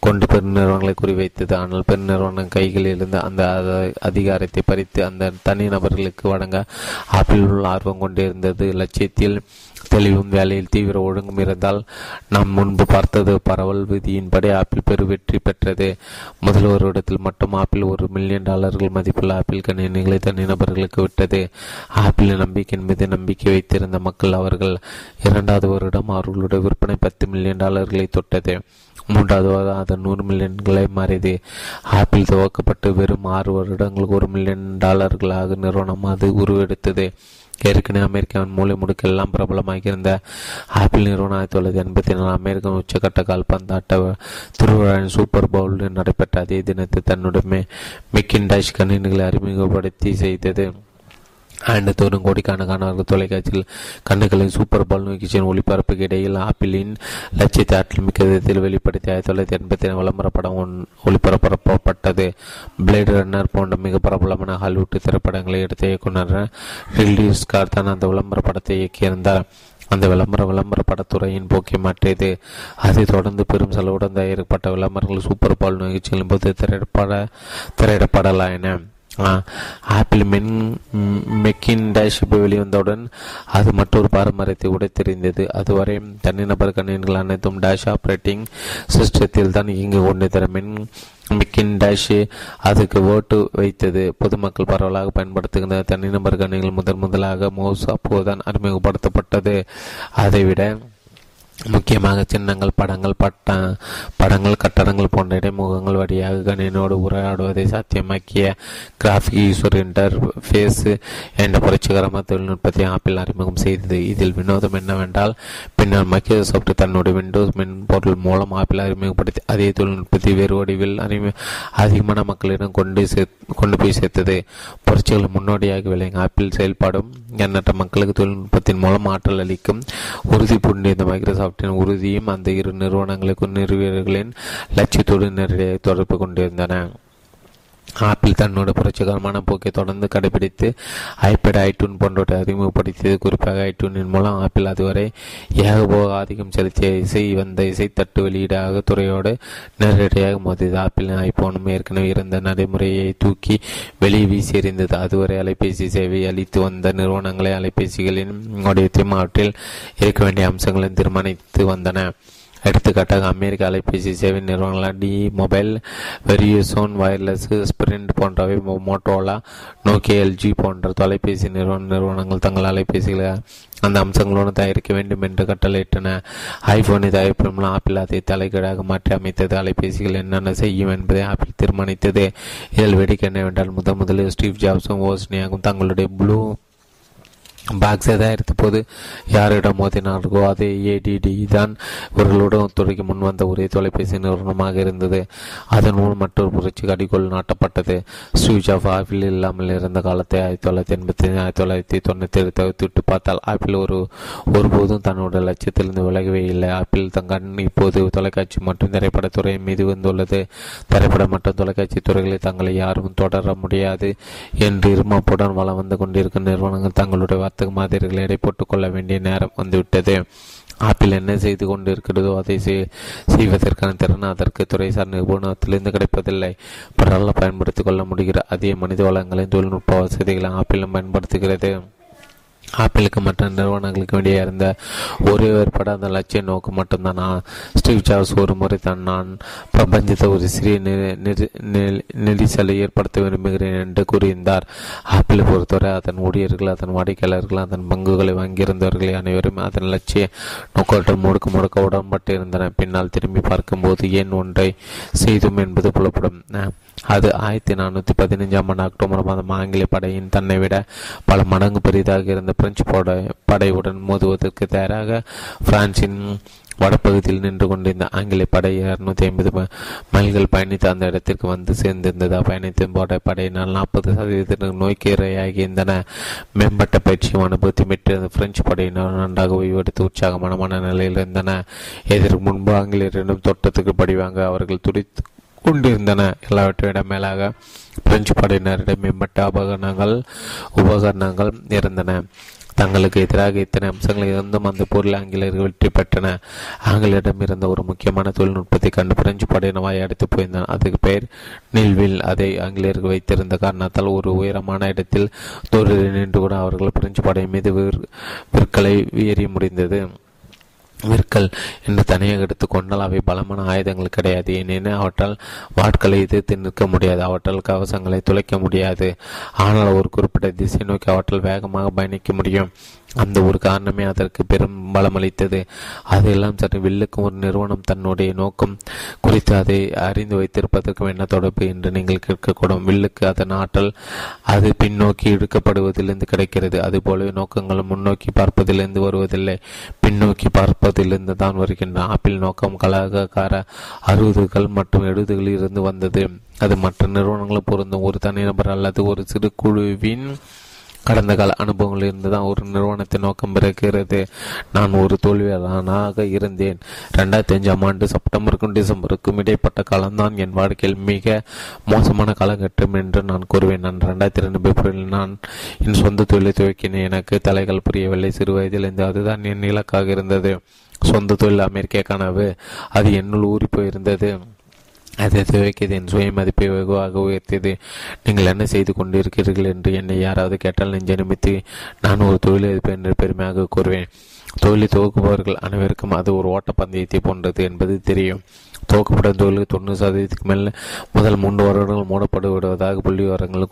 கொண்டு பெருநிறுவனங்களை குறிவைத்தது. ஆனால் பெருநிறுவனம் கைகளில் இருந்து அந்த அதிகாரத்தை பறித்து அந்த தனி நபர்களுக்கு வழங்க ஆப்பிள் ஆர்வம் கொண்டிருந்தது. லட்சியத்தில் தெளிவும் வேலையில் தீவிர ஒழுங்கும் இருந்தால் நாம் முன்பு பார்த்தது பரவல் விதியின்படி ஆப்பிள் பெரு வெற்றி பெற்றது. முதல் ஒரு இடத்தில் மட்டும் ஆப்பிள் $1 மில்லியன் மதிப்புள்ள ஆப்பிள் கணினிகளை தனிநபர்களுக்கு விட்டது. ஆப்பிள் நம்பிக்கையின் மீது நம்பிக்கை வைத்திருந்த மக்கள் அவர்கள் இரண்டாவது வருடம் அவர்களுடைய விற்பனை $10 மில்லியன் தொட்டது. மூன்றாவது அது $100 மில்லியன்களை மாறியது. ஆப்பிள் துவக்கப்பட்டு வெறும் 6 வருடங்களுக்கு $1 மில்லியன் நிறுவனம் அது உருவெடுத்தது. ஏற்கனவே அமெரிக்காவின் மூலை முடுக்கெல்லாம் பிரபலமாகியிருந்த ஆப்பிள் நிறுவனம் 1984 அமெரிக்கன் உச்சக்கட்ட கால்பந்தாட்ட திருவிழாவின் சூப்பர் பவுலில் நடைபெற்ற அதே தினத்தை தன்னுடைய மெக்கின்டாஷ் கணினிகளை அறிமுகப்படுத்தி செய்தது. ஆண்டுதோறும் கோடிக்கணக்கானவர்கள் தொலைக்காட்சியில் கண்ணுகளின் சூப்பர் பால் நிகழ்ச்சியின் ஒளிபரப்புக்கு இடையில் ஆப்பிளின் லட்சியத்தை ஆற்றல் மிக்க விதத்தில் வெளிப்படுத்தி 1987 விளம்பரப்படம் ஒளிபரப்பப்பட்டது. பிளேட் ரன்னர் போன்ற மிக பிரபலமான ஹாலிவுட் திரைப்படங்களை எடுத்த இயக்குனர் ரிட்லி ஸ்காட் தான் அந்த விளம்பர படத்தை இயக்கியிருந்தார். அந்த விளம்பரப்படத்துறையின் போக்கை மாற்றியது. அதை தொடர்ந்து பெரும் செலவுடன் தயாரிக்கப்பட்ட விளம்பரங்கள் சூப்பர் பால் நிகழ்ச்சியின் போது திரையிடப்படலாயின. ஆப்பிள் மெக்கின்டாஷ் வெளிவந்தவுடன் அது மற்றொரு பாரம்பரியத்தை உடைத்தெறிந்தது. அதுவரை தனிநபர் கணினிகள் அனைத்தும் டேஷ் ஆப்ரேட்டிங் சிஸ்டத்தில் தான் இயங்கிக் கொண்டிருந்த மெக்கின்டாஷ் அதுக்கு ஓட்டு வைத்தது. பொதுமக்கள் பரவலாக பயன்படுத்துகின்ற தனிநபர் கணினிகள் முதன் முதலாக மவுஸ் அப்போதுதான் அறிமுகப்படுத்தப்பட்டது. அதைவிட முக்கியமாக சின்னங்கள், படங்கள், கட்டடங்கள் போன்ற இடைமுகங்கள் வழியாக கணினியோடு உரையாடுவதை சாத்தியமாக்கிய கிராஃபிக் யூசர் இன்டர்ஃபேஸ் என்ற புரட்சிகரமான தொழில்நுட்பத்தை ஆப்பிள் அறிமுகம் செய்தது. இதில் வினோதம் என்னவென்றால், பின்னர் மைக்ரோசாப்ட் தன்னுடைய விண்டோஸ் மென்பொருள் மூலம் ஆப்பிள் அறிமுகப்படுத்தி அதே தொழில்நுட்பத்தை வேறு வடிவில் அதிகமான மக்களிடம் கொண்டு போய் சேர்த்தது. புரட்சிகள் முன்னோடியாகி விளங்கிய ஆப்பிள் செயல்பாடும் எண்ணற்ற மக்களுக்கு தொழில்நுட்பத்தின் மூலம் ஆற்றல் அளிக்கும் உறுதி பூண்டியிருந்த மைக்ரோசாப்ட் உறுதியும் அந்த இரு நிறுவனங்களுக்கும் நிறுவனர்களின் லட்சியத்தோடு நேரடியாக தொடர்பு கொண்டிருந்தன. ஆப்பிள் தன்னோட புரட்சிகரமான போக்கை தொடர்ந்து கடைபிடித்து ஐபேட், ஐடூன் போன்றவற்றை அறிமுகப்படுத்தியது. குறிப்பாக ஐடூனின் மூலம் ஆப்பிள் அதுவரை ஏகபோக ஆதிக்கம் செலுத்திய இசைத்தட்டு வெளியீடாக துறையோடு நேரடியாக மோதியது. ஆப்பிள் ஐபோனும் ஏற்கனவே இருந்த நடைமுறையை தூக்கி வெளியே வீசி எறிந்தது. அதுவரை அலைபேசி சேவை அளித்து வந்த நிறுவனங்களை அலைபேசிகளின் வடிவத்தையும் அவற்றில் இருக்க வேண்டிய அம்சங்களையும் தீர்மானித்து வந்தன. எடுத்துக்காட்டாக அமெரிக்க அலைபேசி சேவை நிறுவனங்களான T Mobile, Verizon wireless, Sprint போன்றவை மோட்டோரோலா, நோக்கியா, எல்ஜி போன்ற தொலைபேசி நிறுவனங்கள் தங்கள் அலைபேசிகளை அந்த அம்சங்களோடு தயாரிக்க வேண்டும் என்று கட்டளையிட்டன. ஐபோனை தயாரிப்பிலும் ஆப்பிள் அதை தலைகீழாக மாற்றி அமைத்தது. அலைபேசிகள் என்னென்ன செய்யும் என்பதை ஆப்பிள் தீர்மானித்தது. இதில் வேடிக்கை என்னவென்றால், முதலில் ஸ்டீவ் ஜாப்ஸும் ஓஸ்னியாகும் தங்களுடைய ப்ளூ பாக்ஸை தயாரித்த போது யாரிடம் மோதினார்களோ அதே ஏடிடி தான் இவர்களோடு துறைக்கு முன்வந்த ஒரே தொலைபேசி நிறுவனமாக இருந்தது. அதன் மூலம் மற்றொரு புரட்சி கடிகோள் நாட்டப்பட்டது. ஸ்விட்ச் ஆஃப் ஆப்பிள் இல்லாமல் இருந்த காலத்தை 1985 1997 தவிர்த்துவிட்டு பார்த்தால் ஆப்பிள் ஒருபோதும் தன்னுடைய லட்சியத்திலிருந்து விலகவே இல்லை. ஆப்பிள் தங்கண் இப்போது தொலைக்காட்சி மற்றும் திரைப்படத்துறையின் மீது வந்துள்ளது. திரைப்படம் மற்றும் தொலைக்காட்சி துறைகளை தங்களை யாரும் தொடர முடியாது என்று இருமாப்புடன் வளம் வந்து கொண்டிருக்கும் நிறுவனங்கள் தங்களுடைய மாதிரிகளை எடை போட்டுக் கொள்ள வேண்டிய நேரம் வந்துவிட்டது. ஆப்பிள் என்ன செய்து கொண்டிருக்கிறதோ அதை செய்வதற்கான திறன் அதற்கு துறைசார் நிபுணத்திலிருந்து கிடைப்பதில்லை. பரவாயில்ல பயன்படுத்திக் கொள்ள முடிகிற அதே மனித வளங்களின் தொழில்நுட்ப வசதிகளை ஆப்பிளும் பயன்படுத்துகிறது. ஆப்பிளுக்கு மற்ற நிறுவனங்களுக்கு வெளியே இருந்த ஒரே வேறுபாடு அந்த லட்சிய நோக்கு மட்டும்தான். ஸ்டீவ் ஜாப்ஸ் ஒரு முறை தான் நான் பிரபஞ்சத்தை ஒரு சிறிய நெரிசலை ஏற்படுத்த விரும்புகிறேன் என்று கூறியிருந்தார். ஆப்பிளை பொறுத்தவரை அதன் ஊழியர்கள், அதன் வாடிக்கையாளர்கள், அதன் பங்குகளை வாங்கியிருந்தவர்கள் அனைவரும் அதன் லட்சிய நோக்கத்துடன் முழுக்க உடன்பட்டு இருந்தனர். பின்னால் திரும்பி பார்க்கும்போது ஏன் ஒன்றை செய்தோம் என்பது புலப்படும். அது 1415 அக்டோபர் மாதம் ஆங்கில படையின் தன்னை விட பல மடங்கு பெரிதாக இருந்த பிரெஞ்சு படையுடன் மோதுவதற்கு தயாராக பிரான்சின் வடப்பகுதியில் நின்று கொண்டிருந்த ஆங்கில படை 250 மைல்கள் பயணித்து அந்த இடத்திற்கு வந்து சேர்ந்திருந்தது. பயணித்தின் போட படையினால் 40% நோய்க்கு இரையாகி இருந்தன. மேம்பட்ட பயிற்சியும் அனுபவத்தையும் பெற்று பிரெஞ்சு படையினர் நன்றாக ஓய்வெடுத்து உற்சாகமான நிலையில் இருந்தன. இதற்கு முன்பு ஆங்கிலேயரிடம் தோட்டத்துக்கு படிவாங்க அவர்கள் துடித்து கொண்டிருந்தன. எல்லாவற்றைவிட மேலாக பிரெஞ்சு படையினரிடம் மேம்பட்ட உபகரணங்கள் இருந்தன. தங்களுக்கு எதிராக இத்தனை அம்சங்கள் இருந்தும் அந்த போரில் ஆங்கிலேயர்கள் வெற்றி பெற்றன. ஆங்கிலேயரிடம் இருந்த ஒரு முக்கியமான தொழில்நுட்பத்தை கண்டு பிரெஞ்சு படையினர் வாயடைத்து போயிருந்தன. அதுக்கு பெயர் நில்வில். அதை ஆங்கிலேயர்கள் வைத்திருந்த காரணத்தால் ஒரு உயரமான இடத்தில் தோரில் நின்று கூட அவர்கள் பிரெஞ்சு படையின் மீது விற்களை ஏறி முடிந்தது. விற்கள் என்று தனியாக எடுத்துக்கொண்டால் அவை பலமான ஆயுதங்கள் கிடையாது. ஏனெனில் அவற்றால் வாட்களை எதிர்த்து நிற்க முடியாது, அவற்றால் கவசங்களை துளைக்க முடியாது. ஆனால் ஒரு குறிப்பிட்ட திசை நோக்கி அவற்றால் வேகமாக பயணிக்க முடியும். அந்த ஒரு காரணமே அதற்கு பெரும் பலமளித்தது. அதெல்லாம் சற்று வில்லுக்கும் ஒரு நிறுவனம் தன்னுடைய நோக்கம் குறித்து அதை அறிந்து வைத்திருப்பதற்கும் என்ன தொடர்பு என்று நீங்கள் கேட்கக்கூடும். வில்லுக்கு அதன் ஆற்றல் அது பின்னோக்கி இழுக்கப்படுவதிலிருந்து கிடைக்கிறது. அதுபோலவே நோக்கங்களும் முன்னோக்கி பார்ப்பதிலிருந்து வருவதில்லை, பின்னோக்கி பார்ப்பதிலிருந்து தான் வருகின்றன. ஆப்பிள் நோக்கம் கலாகார 60கள் மற்றும் 70களில் இருந்து வந்தது. அது மற்ற நிறுவனங்களும் பொருந்தும். ஒரு தனிநபர் அல்லது ஒரு சிறு குழுவின் கடந்த கால அனுபவங்கள் இருந்துதான் ஒரு நிறுவனத்தின் நோக்கம் பிறக்கிறது. நான் ஒரு தோல்வியாளனாக இருந்தேன். 2005 செப்டம்பருக்கும் டிசம்பருக்கும் இடைப்பட்ட காலம்தான் என் வாழ்க்கையில் மிக மோசமான காலகட்டம் என்று நான் கூறுவேன். நான் 2002 பிப்ரவரியில் நான் என் சொந்த தொழிலை துவக்கினேன். எனக்கு தலைகள் புரியவில்லை. சிறு வயதில் இருந்து அதுதான் என் இலக்காக இருந்தது. சொந்த தொழில் அமெரிக்க கனவு. அது என்னுள் ஊறி போயிருந்தது. அதை துவைக்கியது என் சுய மதிப்பை வெகுவாக உயர்த்தியது. நீங்கள் என்ன செய்து கொண்டிருக்கிறீர்கள் என்று என்னை யாராவது கேட்டால் நெஞ்சை நிமித்து நான் ஒரு தொழிலதிபர் என்று பெருமையாக கூறுவேன். தொழிலை துவக்குபவர்கள் அனைவருக்கும் அது ஒரு ஓட்டப்பந்தயத்தை போன்றது என்பது தெரியும். துவக்கப்படும் தொழிலுக்கு 90% மேல் முதல் 3 வருடங்கள் மூடப்பட்டு விடுவதாக புள்ளி விவரங்கள்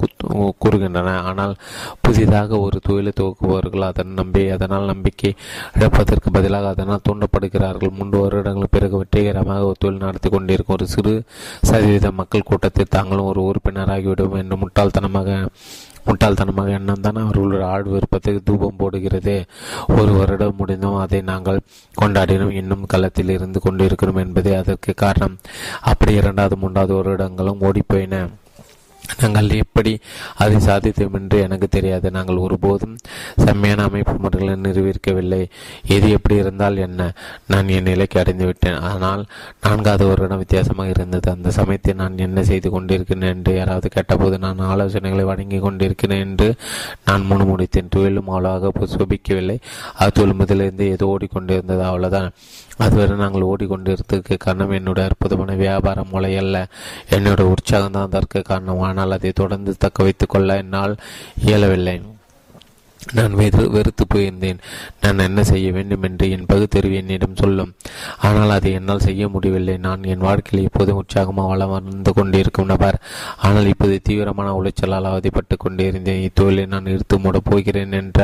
கூறுகின்றன. ஆனால் புதிதாக ஒரு தொழிலை துவக்குபவர்கள் அதனால் நம்பிக்கை இழப்பதற்கு பதிலாக அதனால் தூண்டப்படுகிறார்கள். 3 வருடங்கள் பிறகு வெற்றிகரமாக ஒரு தொழில் நடத்தி கொண்டிருக்கும் ஒரு சிறு சதவீத மக்கள் கூட்டத்தில் தாங்களும் ஒரு உறுப்பினராகிவிடும் என்று முட்டாள்தனமாக எண்ணம் தான் அவர்களுடைய ஆழ்வு விருப்பத்துக்கு தூபம் போடுகிறது. 1 வருடம் முடிந்தும் அதை நாங்கள் கொண்டாடினோம், இன்னும் களத்தில் இருந்து கொண்டிருக்கிறோம் என்பதே அதற்கு காரணம். அப்படி 2வது 3வது வருடங்களும் ஓடிப்போயின. நாங்கள் எப்படி அதை சாதித்தோம் என்று எனக்கு தெரியாது. நாங்கள் ஒருபோதும் செம்மையான அமைப்பு முறைகளை நிறுவிக்கவில்லை. எது எப்படி இருந்தால் என்ன, நான் என் நிலைக்கு அடைந்துவிட்டேன். ஆனால் 4வது வருடம் வித்தியாசமாக இருந்தது. அந்த சமயத்தை நான் என்ன செய்து கொண்டிருக்கிறேன் என்று யாராவது கேட்டபோது நான் ஆலோசனைகளை வழங்கி கொண்டிருக்கிறேன் என்று நான் முணுமுணுத்தேன். தொழிலும் அவ்வளவாக சோபிக்கவில்லை. அத்தோல் முதலிருந்து ஏதோ ஓடிக்கொண்டிருந்தது, அவ்வளோதான். அதுவரை நாங்கள் ஓடிக்கொண்டிருந்ததுக்கு காரணம் என்னுடைய அற்புதமான வியாபார மூளை அல்ல, என்னோட உற்சாகம் தான் அதற்கு காரணம். ஆனால் அதை தொடர்ந்து தக்க வைத்துக் கொள்ள என்னால் இயலவில்லை. நான் வெறுத்து போயிருந்தேன். நான் என்ன செய்ய வேண்டும் என்று என் பகுத்தறிவு என்னிடம் சொல்லும், ஆனால் அதை என்னால் செய்ய முடியவில்லை. நான் என் வாழ்க்கையில் இப்போதும் உற்சாகமாக வளர்ந்து கொண்டிருக்கும் நபர், ஆனால் இப்போது தீவிரமான உளைச்சலால் அவதிப்பட்டு கொண்டிருந்தேன். இத்தொழிலை நான் இழுத்து மூடப் போகிறேன் என்ற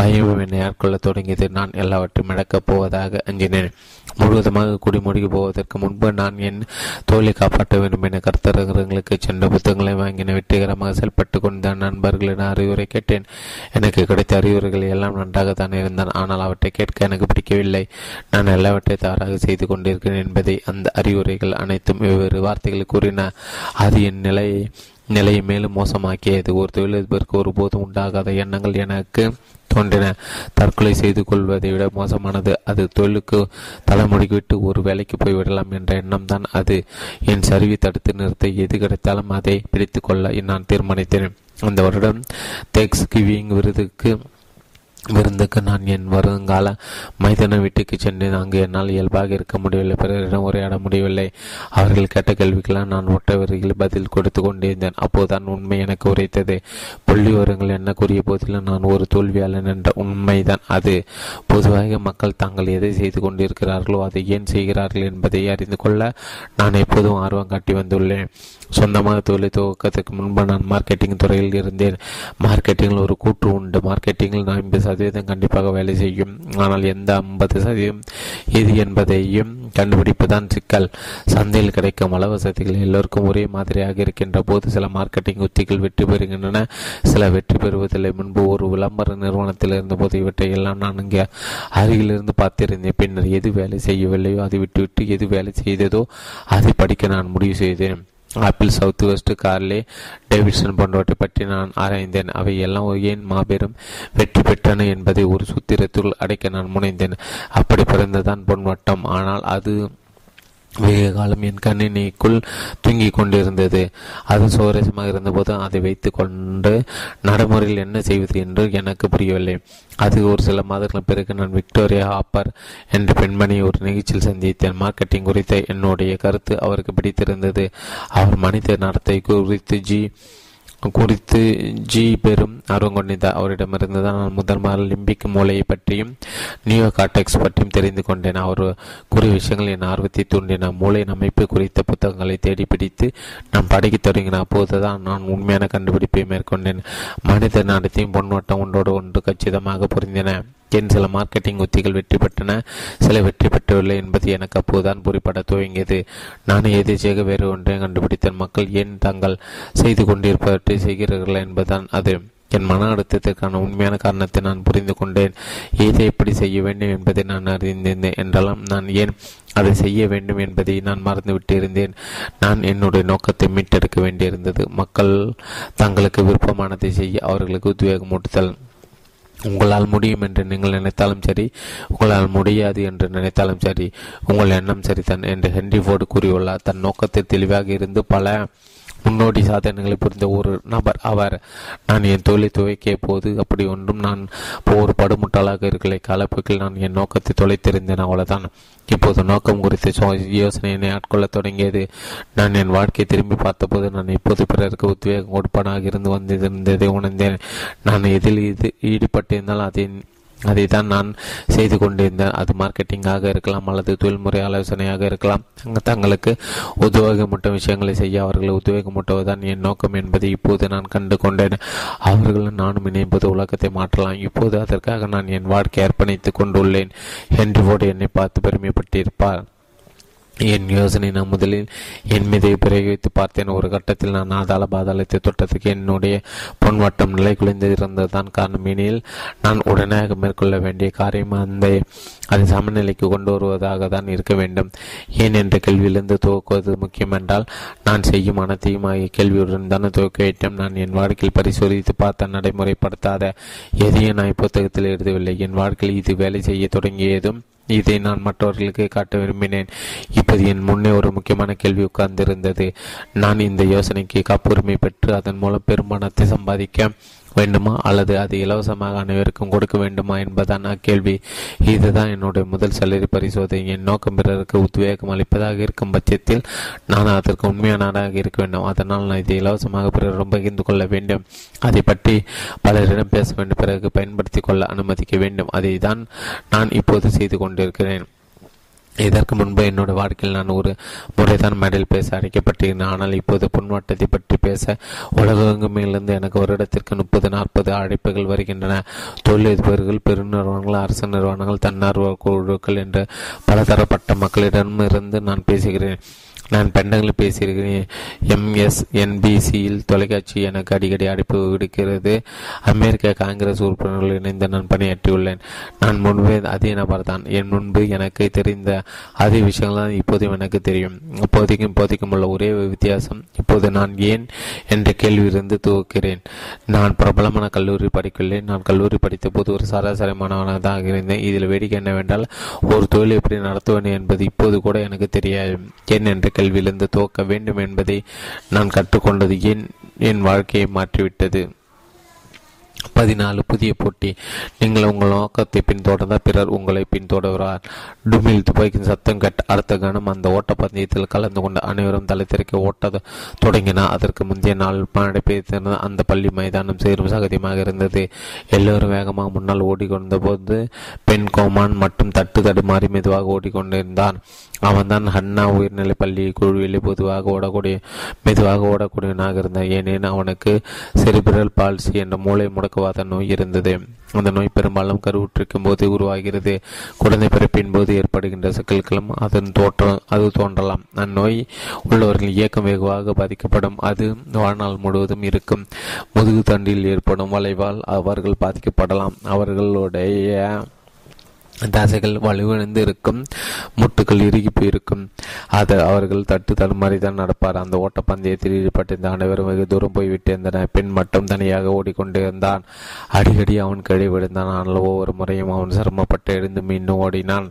பயம் என்னை ஆட்கொள்ள தொடங்கியது. நான் எல்லாவற்றையும் இழக்கப் போவதாக அஞ்சினேன். முழுவதுமாக குடிமூடிக்கு போவதற்கு முன்பு நான் என் தோலை காப்பாற்ற வேண்டும் என கருத்தரங்களுக்கு சென்ற புத்தகங்களை வாங்கின வெற்றிகரமாக செயல்பட்டு கொண்ட நண்பர்களின் அறிவுரை கேட்டேன். எனக்கு கிடைத்த அறிவுரைகள் எல்லாம் நன்றாகத்தான் இருந்தான், ஆனால் அவற்றை கேட்க எனக்கு பிடிக்கவில்லை. நான் எல்லாவற்றை தவறாக செய்து கொண்டிருக்கிறேன் என்பதை அந்த அறிவுரைகள் அனைத்தும் வெவ்வேறு வார்த்தைகள் கூறின. அது என் நிலையை மேலும் மோசமாக்கியது. ஒரு தொழிலதிபருக்கு ஒருபோதும் உண்டாகாத எண்ணங்கள் எனக்கு தோன்றின. தற்கொலை செய்து கொள்வதை விட மோசமானது அது. தொழிலுக்கு தலைமுடிக்கு விட்டு ஒரு வேலைக்கு போய்விடலாம் என்ற எண்ணம் தான் அது. என் சரிவை தடுத்து நிறுத்த எது கிடைத்தாலும் அதை பிடித்து கொள்ள நான் தீர்மானித்தேன். அந்த வருடம் தேங்க்ஸ் கிவிங் விருந்துக்கு நான் என் வருங்கால மைதான வீட்டுக்கு சென்றேன். அங்கு என்னால் இயல்பாக இருக்க முடியவில்லை. பிறரிடம் உரையாட முடியவில்லை. அவர்கள் கேட்ட கேள்விக்கெல்லாம் நான் ஒற்றை வரிகளில் பதில் கொடுத்து கொண்டிருந்தேன். அப்போதுதான் உண்மை எனக்கு உரைத்தது. புள்ளி விவரங்கள் என்ன கூறிய போதிலும் நான் ஒரு தோல்வியாளன் என்ற உண்மைதான் அது. பொதுவாக மக்கள் தாங்கள் எதை செய்து கொண்டிருக்கிறார்களோ அதை ஏன் செய்கிறார்கள் என்பதை அறிந்து கொள்ள நான் எப்போதும் ஆர்வம் காட்டி வந்துள்ளேன். சொந்தமாக தொழிலை துவக்கத்துக்கு முன்பு நான் மார்க்கெட்டிங் துறையில் இருந்தேன். மார்க்கெட்டிங்கில் ஒரு கூற்று உண்டு, மார்க்கெட்டிங்கில் நான் 50% கண்டிப்பாக வேலை செய்யும். ஆனால் எந்த 50% எது என்பதையும் கண்டுபிடிப்புதான் சிக்கல். சந்தையில் கிடைக்கும் அளவு வசதிகள் எல்லோருக்கும் ஒரே மாதிரியாக இருக்கின்ற போது சில மார்க்கெட்டிங் உத்திகள் வெற்றி பெறுகின்றன, சில வெற்றி பெறுவதில்லை. முன்பு ஒரு விளம்பர நிறுவனத்தில் இருந்தபோது இவற்றை எல்லாம் நான் இங்கே அருகிலிருந்து பார்த்திருந்தேன். பின்னர் எது வேலை செய்யவில்லையோ அதை விட்டுவிட்டு எது வேலை செய்ததோ அதை படிக்க நான் முடிவு செய்தேன். Apple, Southwest, Harley Davidson போன்றவற்றை பற்றி நான் ஆராய்ந்தேன். அவை எல்லாம் ஏன் மாபெரும் வெற்றி பெற்றன என்பதை ஒரு சூத்திரத்துள் அடைக்க நான் முனைந்தேன். அப்படி பிறந்ததான் பொன்வட்டம். ஆனால் அது வெகு காலம் என் கணினிக்குள் தூங்கிக் கொண்டிருந்தது. அது சுவாரஸ்யமாக இருந்தபோது அதை வைத்து கொண்டு நடைமுறையில் என்ன செய்வது என்று எனக்கு புரியவில்லை. அது ஒரு சில மாதங்களுக்கு பிறகு நான் விக்டோரியா ஹாப்பர் என்ற பெண்மணியை ஒரு நிகழ்ச்சியில் சந்தித்தேன். மார்க்கெட்டிங் குறித்த என்னுடைய கருத்து அவருக்கு பிடித்திருந்தது. அவர் மனித நடத்தை குறித்து பெரும் ஆர்வம் கொண்டிருந்தார். அவரிடமிருந்து தான் நான் முதன்மையாக லிம்பிக் மூளையை பற்றியும் நியோ கார்டெக்ஸ் பற்றியும் தெரிந்து கொண்டேன். அவர் கூறிய விஷயங்கள் என் ஆர்வத்தை தூண்டின. மூளை அமைப்பு குறித்த புத்தகங்களை தேடி பிடித்து நான் படிக்கத் தொடங்கின. அப்போதுதான் நான் உண்மையான கண்டுபிடிப்பை மேற்கொண்டேன். மனித நடத்தையும் பொன்வட்டம் ஒன்றோடு ஒன்று கச்சிதமாக புரிந்தன. என் சில மார்க்கெட்டிங் உத்திகள் வெற்றி பெற்றன, சில வெற்றி பெற்றவில்லை என்பது எனக்கு அப்போதுதான் புரிப்பட துவங்கியது. நான் எதிர்ச்சியாக வேறு ஒன்றை கண்டுபிடித்த மக்கள் ஏன் தாங்கள் செய்து கொண்டிருப்பவற்றை செய்கிறார்கள் என்பதுதான் அது. என் மன அழுத்தத்திற்கான உண்மையான காரணத்தை நான் புரிந்து கொண்டேன். எதை எப்படி செய்ய வேண்டும் என்பதை நான் அறிந்திருந்தேன். என்றாலும் நான் ஏன் அதை செய்ய வேண்டும் என்பதை நான் மறந்துவிட்டிருந்தேன். நான் என்னுடைய நோக்கத்தை மீட்டெடுக்க வேண்டியிருந்தது. மக்கள் தங்களுக்கு விருப்பமானதை செய்ய அவர்களுக்கு உத்வேகமூட்டுதல். உங்களால் முடியும் என்று நீங்கள் நினைத்தாலும் சரி, உங்களால் முடியாது என்று நினைத்தாலும் சரி, உங்கள் எண்ணம் சரிதான் என்று ஹென்றி ஃபோர்டு கூறியுள்ளார். தன் நோக்கத்தை தெளிவாக இருந்து பல முன்னோடி சாதனைகளை புரிந்த ஒரு நபர் அவர். நான் என் தொழிலை துவைக்கிய போது அப்படி ஒன்றும் நான் ஒரு படுமுட்டாளாக இருக்கலை. காலப்போக்கில் நான் என் நோக்கத்தை தொலைத்திருந்தேன், அவ்வளவுதான். இப்போது நோக்கம் குறித்த யோசனை என்னை ஆட்கொள்ள தொடங்கியது. நான் என் வாழ்க்கையை திரும்பி பார்த்தபோது நான் இப்போது பிறருக்கு உத்வேகம் கொடுப்பனாக இருந்து வந்திருந்ததை உணர்ந்தேன். நான் எதில் ஈடுபட்டிருந்தால் அதை தான் நான் செய்து கொண்டிருந்தேன். அது மார்க்கெட்டிங்காக இருக்கலாம் அல்லது தொழில்முறை ஆலோசனையாக இருக்கலாம். தங்களுக்கு உத்வேகமூட்டும் விஷயங்களை செய்ய அவர்களை உத்வேகமூட்டுவதுதான் என் நோக்கம் என்பதை இப்போது நான் கண்டு கொண்டேன். அவர்களும் நானும் இணைப்பது உலகத்தை மாற்றலாம். இப்போது அதற்காக நான் என் வாழ்க்கை அர்ப்பணித்து கொண்டுள்ளேன். ஹென்றி ஃபோர்டு என்னை பார்த்து பெருமைப்பட்டிருப்பார். என் யோசனை நான் முதலில் என் மீதை பிரயோகித்து பார்த்தேன். ஒரு கட்டத்தில் நான் ஆதாள பாதாளத்தை தொட்டத்துக்கு என்னுடைய பொன்வட்டம் நிலை குளிர்ந்திருந்ததுதான் காரணம். எனில் நான் உடனடியாக மேற்கொள்ள வேண்டிய காரியம் அதை சமநிலைக்கு கொண்டு வருவதாக தான் இருக்க வேண்டும். ஏன் என்ற கேள்வியிலிருந்து துவக்குவது முக்கியம் என்றால் நான் செய்யும் அனைத்தையும் ஆகிய கேள்வியுடன் தான் துவக்க வேண்டும். நான் என் வாழ்க்கையில் பரிசோதித்து பார்த்த நடைமுறைப்படுத்தாத எதையும் நான் புத்தகத்தில் எழுதவில்லை. என் வாழ்க்கையில் இது வேலை செய்ய தொடங்கியதும் இதை நான் மற்றவர்களுக்கு காட்ட விரும்பினேன். இப்போது என் முன்னே ஒரு முக்கியமான கேள்வி உட்கார்ந்திருந்தது. நான் இந்த யோசனைக்கு காப்புரிமை பெற்று அதன் மூலம் பெருமானத்தை சம்பாதிக்க வேண்டுமா அல்லது அது இலவசமாக அனைவருக்கும் கொடுக்க வேண்டுமா என்பதான் அக்கேள்வி. இதுதான் என்னுடைய முதல் சலரி பரிசோதனை. என் நோக்கம் பிறருக்கு உத்வேகம் அளிப்பதாக இருக்கும் பட்சத்தில் நான் அதற்கு உண்மையானதாக இருக்க வேண்டும். அதனால் நான் இதை இலவசமாக பிறரும் பகிர்ந்து கொள்ள வேண்டும். அதை பற்றி பலரிடம் பேச வேண்டும். பிறகு பயன்படுத்தி கொள்ள அனுமதிக்க வேண்டும். அதை தான் நான் இப்போது செய்து கொண்டிருக்கிறேன். இதற்கு முன்பு என்னோட வாழ்க்கையில் நான் ஒரு முறைதான் மேடையில் பேச அழைக்கப்பட்டிருந்தேன். ஆனால் இப்போது பொன்வட்டத்தை பற்றி பேச உலகெங்கிலிருந்து எனக்கு ஒரு இடத்திற்கு 30-40 அழைப்புகள் வருகின்றன. தொழிலதிபர்கள், பெருநிறுவனங்கள், அரசு நிறுவனங்கள், தன்னார்வ குழுக்கள் என்று பலதரப்பட்ட மக்களிடமிருந்து நான் பேசுகிறேன். நான் பெண்டங்களில் பேசியிருக்கிறேன். MSNBCயில் தொலைக்காட்சி எனக்கு அடிக்கடி அழைப்பு விடுக்கிறது. அமெரிக்க காங்கிரஸ் உறுப்பினர்கள் இணைந்து நான் பணியாற்றியுள்ளேன். நான் முன்பே அதே நபர் தான். என் முன்பு எனக்கு தெரிந்த அதே விஷயங்கள் தான் இப்போதும் எனக்கு தெரியும். இப்போதைக்கும் உள்ள ஒரே வித்தியாசம் இப்போது நான் ஏன் என்ற கேள்வியிலிருந்து துவக்கிறேன். நான் பிரபலமான கல்லூரி படிக்கவில்லை. நான் கல்லூரி படித்த போது ஒரு சராசரி மாணவனாக இருந்தேன். இதில் வேடிக்கை என்னவென்றால் ஒரு தொழில் எப்படி நடத்துவேன் என்பது இப்போது கூட எனக்கு தெரியாது. ஏன் என்ற கல்வியிலிருந்து துவக்க வேண்டும் என்பதை நான் கற்றுக்கொண்டது என் வாழ்க்கையை மாற்றிவிட்டது. 14 புதிய போட்டி. நீங்கள் உங்கள் நோக்கத்தை பின்தொடர்ந்தால் பிறர் உங்களை பின்தொடர்கிறார். டுமில் துப்பாக்கின் சத்தம் கேட்ட அடுத்த கணம் அந்த ஓட்டப்பந்தயத்தில் கலந்து கொண்டு அனைவரும் தலைத்திறக்க ஓட்ட தொடங்கினார். அதற்கு முந்தைய நாள் நடைபெற்றிருந்த அந்த பள்ளி மைதானம் சேரும் சகதியமாக இருந்தது. எல்லோரும் வேகமாக முன்னால் ஓடிக்கொண்ட போது பெண் கோமான் மட்டும் தட்டு தடுமாறி மெதுவாக ஓடிக்கொண்டிருந்தான். அவன்தான் ஹன்னா உயர்நிலைப் பள்ளி குழுவிலே மெதுவாக ஓடக்கூடியவனாக இருந்தான். ஏனேன் அவனுக்கு செரிபிரல் பால்சி என்ற மூளை முடக்க பக்கவாத நோய் இருந்தது. அந்த நோய் பெரும்பாலும் கருவுற்றிருக்கும் போது உருவாகிறது. குழந்தை பிறப்பின் போது ஏற்படுகின்ற சிக்கல்களும் அது தோன்றலாம். அந்நோய் உள்ளவர்கள் இயக்கம் வெகுவாக பாதிக்கப்படும். அது வாழ்நாள் முழுவதும் இருக்கும். முதுகு தண்டில் ஏற்படும் வளைவால் அவர்கள் பாதிக்கப்படலாம். அவர்களுடைய தசைகள் வலுவிழந்து இருக்கும், முட்டுக்கள் இறுகி போயிருக்கும். அதை அவர்கள் தட்டு தடுமாறிதான் நடப்பார். அந்த ஓட்டப்பந்தயத்தில் ஈடுபட்டிருந்த அனைவரும் வெகு தூரம் போய்விட்டிருந்தனர். பெண் மட்டும் தனியாக ஓடிக்கொண்டிருந்தான். அடிக்கடி அவன் கீழே விழுந்தான். ஆனால் ஒவ்வொரு முறையும் அவன் சிரமப்பட்டு எழுந்து மீண்டும் ஓடினான்.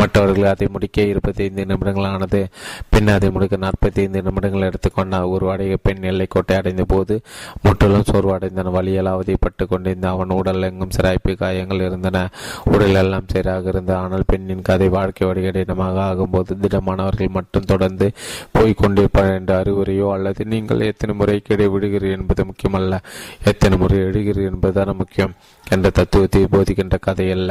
மற்றவர்கள் அதை முடிக்க 25 நிமிடங்கள் ஆனது. பெண் அதை முடிக்க 45 நிமிடங்கள் எடுத்துக்கொண்டார். ஒரு அடைய பெண் எல்லைக்கோட்டை அடைந்த போது முற்றிலும் சோர்வடைந்தான். வழியால் அவதிப்பட்டு கொண்டிருந்த அவன் உடல் எங்கும் சிராய்ப்பு காயங்கள் இருந்தன. உடல் எல்லாம் சீராக இருந்தது. ஆனால் பெண்ணின் கதை வாழ்க்கை வடிகடினமாக ஆகும்போது திடமானவர்கள் மட்டும் தொடர்ந்து போய்கொண்டிருப்பார் என்ற அறிவுரையோ அல்லது நீங்கள் எத்தனை முறை கிடை விடுகிறீர்கள் என்பது முக்கியமல்ல, எத்தனை முறை எழுகிறீர்கள் என்பதுதான் முக்கியம் என்ற தத்துவத்தை போதிக்கின்ற கதை அல்ல,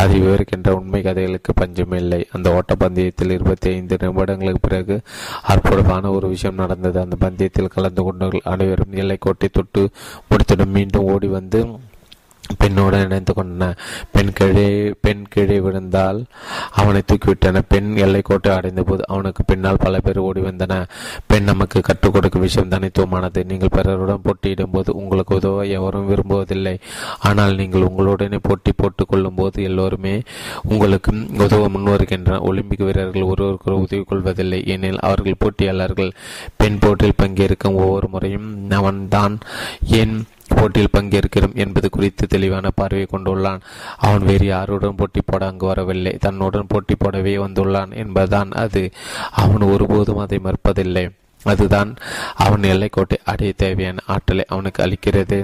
அது விவரிக்கின்ற உண்மை கதைகளுக்கு பஞ்சமில்லை. அந்த ஓட்டப்பந்தயத்தில் 25 நிமிடங்களுக்கு பிறகு அற்புதமான ஒரு விஷயம் நடந்தது. அந்த பந்தயத்தில் கலந்து கொண்ட அனைவரும் எல்லைக்கோட்டை தொட்டு முடித்துடன் மீண்டும் ஓடி வந்து பெண்ணோடு இணைந்து கொண்டன. பெண் கீழே விழுந்தால் அவனை தூக்கிவிட்டன. பெண் எல்லைக்கோட்டை அடைந்த போது அவனுக்கு பின்னால் பல பேர் ஓடி வந்தன. பெண் நமக்கு கற்றுக் கொடுக்கும் விஷயம் தனித்துவமானது. நீங்கள் பிறருடன் போட்டியிடும் போது உங்களுக்கு உதவ எவரும் விரும்புவதில்லை. ஆனால் நீங்கள் உங்களுடனே போட்டி போட்டுக் கொள்ளும் போது எல்லோருமே உங்களுக்கு உதவ முன்வருகின்றனர். ஒலிம்பிக் வீரர்கள் ஒருவருக்கு உதவி கொள்வதில்லை, ஏனெனில் அவர்கள் போட்டியாளர்கள். பெண் போட்டியில் பங்கேற்கும் ஒவ்வொரு முறையும் அவன் தான் ஏன் போட்டியில் பங்கேற்கிறோம் என்பது குறித்து தெளிவான பார்வையை கொண்டுள்ளான். அவன் வேறு யாருடன் போட்டி போட அங்கு வரவில்லை, தன்னுடன் போட்டி போடவே வந்துள்ளான் என்பதுதான் அது. அவன் ஒருபோதும் அதை மறுப்பதில்லை. அதுதான் அவன் எல்லைக்கோட்டை அடைய தேவையான ஆற்றலை அவனுக்கு அளிக்கிறது.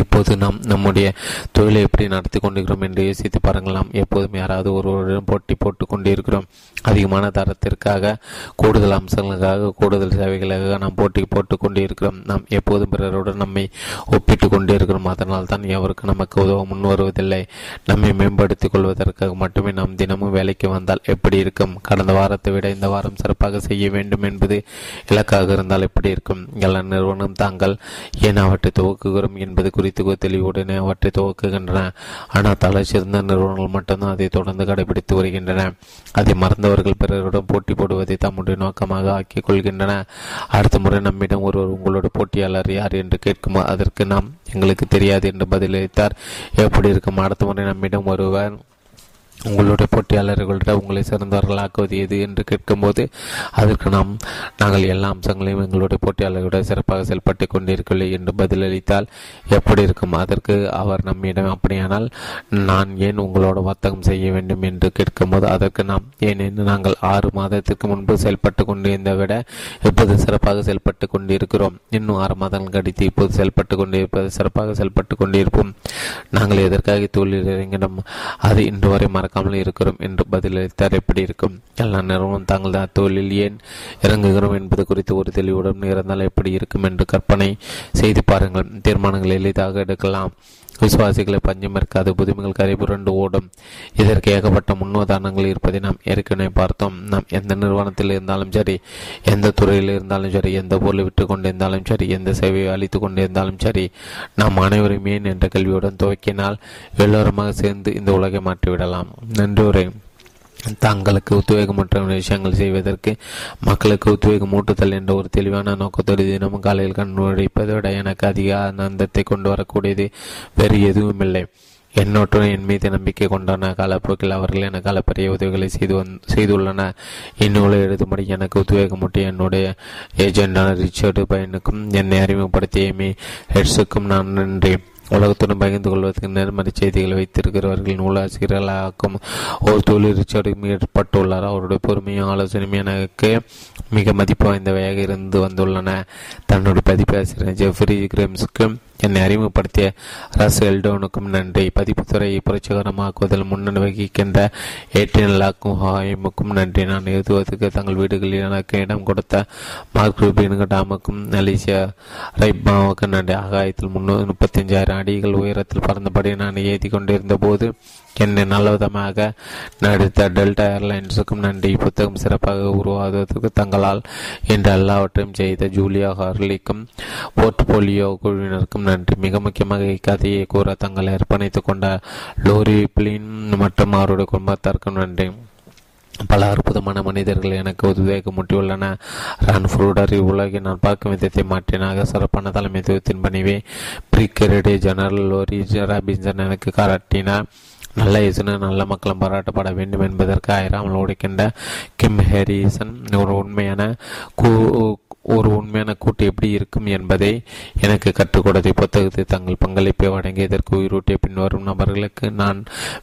இப்போது நாம் நம்முடைய தொழிலை எப்படி நடத்தி கொண்டிருக்கிறோம் என்று யோசித்து பாருங்கள். நாம் எப்போதும் யாராவது ஒருவருடன் போட்டி போட்டு கொண்டிருக்கிறோம். அதிகமான தரத்திற்காக, கூடுதல் அம்சங்களுக்காக, கூடுதல் சேவைகளுக்காக நாம் போட்டி போட்டு கொண்டிருக்கிறோம். நாம் எப்போதும் பிறருடன் நம்மை ஒப்பிட்டு கொண்டிருக்கிறோம். அதனால் தான் எவருக்கு நமக்கு உதவ முன் வருவதில்லை. நம்மை மேம்படுத்திக் கொள்வதற்காக மட்டுமே நாம் தினமும் வேலைக்கு வந்தால் எப்படி இருக்கும்? கடந்த வாரத்தை விட இந்த வாரம் சிறப்பாக செய்ய வேண்டும் என்பது இலக்காக இருந்தால் எப்படி இருக்கும்? எல்லா நிறுவனம் தாங்கள் ஏன் அவற்றை துவக்குகிறோம் என்பது குறித்து தெளிவுடனே அவற்றை துவக்குகின்றன. ஆனால் தலை சிறந்த நிறுவனங்கள் மட்டும்தான் அதை தொடர்ந்து கடைபிடித்து வருகின்றன. அதை மறந்தவர்கள் பிறருடன் போட்டி போடுவதை தம்முடைய நோக்கமாக ஆக்கிக் கொள்கின்றன. அடுத்த முறை நம்மிடம் ஒருவர் உங்களோட போட்டியாளர் யார் என்று கேட்குமா, அதற்கு நாம் எங்களுக்கு தெரியாது என்று பதிலளித்தார் எப்படி இருக்கும்? அடுத்த முறை நம்மிடம் ஒருவர் உங்களுடைய போட்டியாளர்களிடம் உங்களை சிறந்தவர்களாக்குவது எது என்று கேட்கும்போது அதற்கு நாங்கள் எல்லா அம்சங்களையும் எங்களுடைய போட்டியாளர்களுடன் சிறப்பாக செயல்பட்டு கொண்டிருக்கவில்லை என்று பதிலளித்தால் எப்படி இருக்கும்? அதற்கு அவர் நம்மிடம் அப்படியானால் நான் ஏன் உங்களோட வர்த்தகம் செய்ய வேண்டும் என்று கேட்கும்போது அதற்கு நாம் ஏனென்று நாங்கள் 6 மாதத்திற்கு முன்பு செயல்பட்டு கொண்டிருந்த விட இப்போது சிறப்பாக செயல்பட்டு கொண்டிருக்கிறோம். இன்னும் 6 மாதங்கள் கடித்து இப்போது செயல்பட்டு கொண்டிருப்பது சிறப்பாக செயல்பட்டு கொண்டிருப்போம். நாங்கள் எதற்காக தொழில் இறங்கினோம், அது இன்று வரை மறக்காமல் இருக்கிறோம் என்று பதிலளித்தார் எப்படி இருக்கும்? எல்லா நிறுவனம் தாங்கள் தான் தொழிலில் ஏன் இறங்குகிறோம் என்பது குறித்து ஒரு தெளிவுடன் இருந்தால் எப்படி இருக்கும் என்று கற்பனை செய்து பாருங்கள். தீர்மானங்கள் எளிதாக எடுக்கலாம். விசுவாசிகளை பஞ்சம் இருக்காது. புதுமைகள் கரைபுரண்டு ஓடும். இதற்கு ஏகப்பட்ட முன்னுதாரணங்கள் இருப்பதை நாம் ஏற்கனவே பார்த்தோம். நாம் எந்த நிறுவனத்தில் இருந்தாலும் சரி, எந்த துறையில் இருந்தாலும் சரி, எந்த பொருளை விட்டு கொண்டிருந்தாலும் சரி, எந்த சேவையை அளித்து கொண்டிருந்தாலும் சரி, நாம் அனைவரும் ஏன் என்ற கேள்வியுடன் துவக்கினால் எல்லோருமாக சேர்ந்து இந்த உலகை மாற்றிவிடலாம். நன்றி. தங்களுக்கு உத்வேகமற்ற விஷயங்கள் செய்வதற்கு மக்களுக்கு உத்வேகம் ஊட்டுதல் என்ற ஒரு தெளிவான நோக்கத்தோடு தினமும் காலையில் கண்ணுழைப்பதை விட எனக்கு அதிக ஆனந்தத்தை கொண்டு வரக்கூடியது வேறு எதுவும் இல்லை. என்னோட்டுடன் என் மீது நம்பிக்கை கொண்டான காலப்போக்கில் அவர்கள் எனக்கு அளப்பரிய உதவிகளை செய்துள்ளனர். இந்நூலை எழுதும்படி எனக்கு உத்வேகமூட்டி என்னுடைய ஏஜெண்டான ரிச்சர்டு பயனுக்கும் என்னை அறிமுகப்படுத்திய மீ ஹெட்ஸுக்கும் நான் நன்றி. உலகத்துடன் பகிர்ந்து கொள்வதற்கு நேர்மறை செய்திகளை வைத்திருக்கிறவர்கள் நூலாசிரியர்களாக்கும் ஒரு தொழில் ரிச்சர்டும் ஏற்பட்டுள்ளார். அவருடைய பொறுமையும் ஆலோசனையும் எனக்கு மிக மதிப்பு வாய்ந்தவையாக இருந்து வந்துள்ளன. தன்னுடைய பதிப்பாசிரியர் ஜெஃப்ரி கிரேம்ஸுக்கும் என்னை அறிமுகப்படுத்திய ரஸ் எல்டோனுக்கும் நன்றி. பதிப்புத்துறையை புரட்சிகரமாக்குவதில் முன்னணி வகிக்கின்ற ஏடிஎன்லாக்கும் ஹாயமுக்கும் நன்றி. நான் எழுதுவதற்கு தங்கள் வீடுகளில் எனக்கு இடம் கொடுத்த மார்க் ரூபின் டாமுக்கும் அலிசியா ரைப்மாவுக்கும் நன்றி. ஆகாயத்தில் 335,000 அடிகள் உயரத்தில் பறந்தபடி நான் ஏற்றி கொண்டிருந்த போது என்னை நல்லவிதமாக நடித்த டெல்டா ஏர்லைன்ஸுக்கும் நன்றி. புத்தகம் சிறப்பாக உருவாவதற்கு தங்களால் என்று எல்லாவற்றையும் செய்த ஜூலியா ஹார்லிக்கும் போர்ட்போலியோ குழுவினருக்கும் நன்றி. மிக முக்கியமாக இக்கதையை கூற தங்களை அர்ப்பணித்துக் கொண்ட லோரி பிளின் மற்றும் அவருடைய குடும்பத்தாருக்கும் நன்றி. பல அற்புதமான மனிதர்கள் எனக்கு உதவியாக முட்டியுள்ளன. ரன்ஃபுருடரை உலகை நான் பார்க்கும் விதத்தை மாற்றினாக சிறப்பான தலைமைத்துவத்தின் பணிவை பிரிக்கரடி ஜெனரல் லோரி ராபின்சன் எனக்கு காட்டினார். நல்ல இயேசுனர் நல்ல மக்களும் பாராட்டப்பட வேண்டும் என்பதற்கு ஆயிராமல் உடைக்கின்ற கிம் ஹேரிசன் ஒரு உண்மையான கூட்டு எப்படி இருக்கும் என்பதை எனக்கு கற்றுக் கொடுத்த புத்தகத்தை தங்கள் பங்களிப்பை வழங்கியதற்கு உயிரூட்டிய பின்வரும் நபர்களுக்கு நான்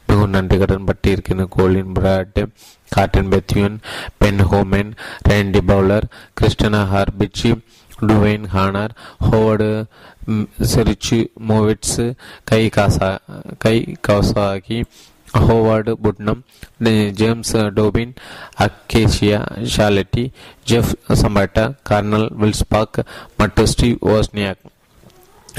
மிகவும் நன்றி கடன் பட்டு இருக்கிறேன். Colin Brad, Gordon Bethune, Ben Homan, Randy Bowler, Christina ஹார்பிச்சி, Dwayne Honor, Howard செரிச்சு மோவிட்ஸ், Guy Kawasaki, Howard Putnam, James Tobin, Acacia ஷாலட்டி, Jeff சம்பட்டா, kernel வில்ஸ்பாக் மற்றும் ஸ்டீவ் ஓஸ்னியாக்.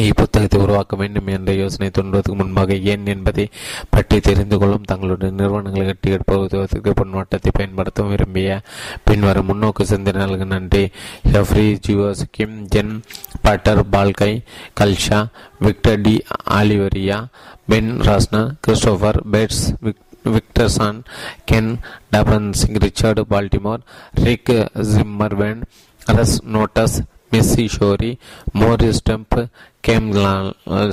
இப்புத்தகத்தை உருவாக்க வேண்டும் என்ற யோசனை தோன்றுவதற்கு முன்பாக ஏன் என்பதை பற்றி தெரிந்து கொள்ளும் தங்களுடைய நிறுவனங்களை கட்டியெடுப்பதற்கு பொன்வாட்டத்தை பயன்படுத்த விரும்பிய பின்வரும் முன்னோக்கு சிந்தனைகளுக்கு நன்றி. ஹெஃப்ரி ஜியோஸ்கிம், gen butter பால்கை, Khalsa, Victor D ஆலிவரியா, Ben ராஸ்னா, Christopher Bates, விக்டர்சான், Ken டபன்சிங், Richard Baltimore, Rick ஜிம்மர்வேன், Russ notice, Missy Shourie, Morris dump, Cam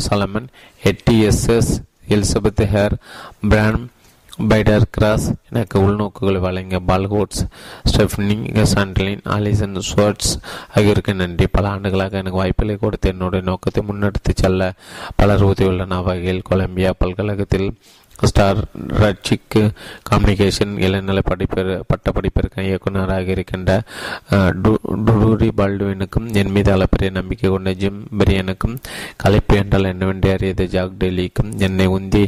சலமன், எட்டிஎஸ்எஸ், Elizabeth Hare, பிரான் பைடர் கிராஸ் எனக்கு உள்நோக்குகளை வழங்கிய பால்ஹோட்ஸ், ஸ்டெஃப்னி சாண்டலின், ஆலிசன் ஸ்வர்ட்ஸ் ஆகியோருக்கு நன்றி. பல ஆண்டுகளாக எனக்கு வாய்ப்புகளை கொடுத்து என்னுடைய நோக்கத்தை முன்னெடுத்து செல்ல பலர் உதவியுள்ளன. வகையில் கொலம்பியா பல்கழகத்தில் ஸ்டார் ரட்சிக்கு கம்யூனிகேஷன் இளநிலை பட்ட படிப்பிற்கு இயக்குநராக இருக்கின்ற டுரூரி பால்டுவினுக்கும் என் மீது அளப்பரிய நம்பிக்கை கொண்ட ஜிம் பிரியனுக்கும் கலைப்பு என்றால் என்னவென்று அறியது ஜாக் டெல்லிக்கும் என்னை உந்தி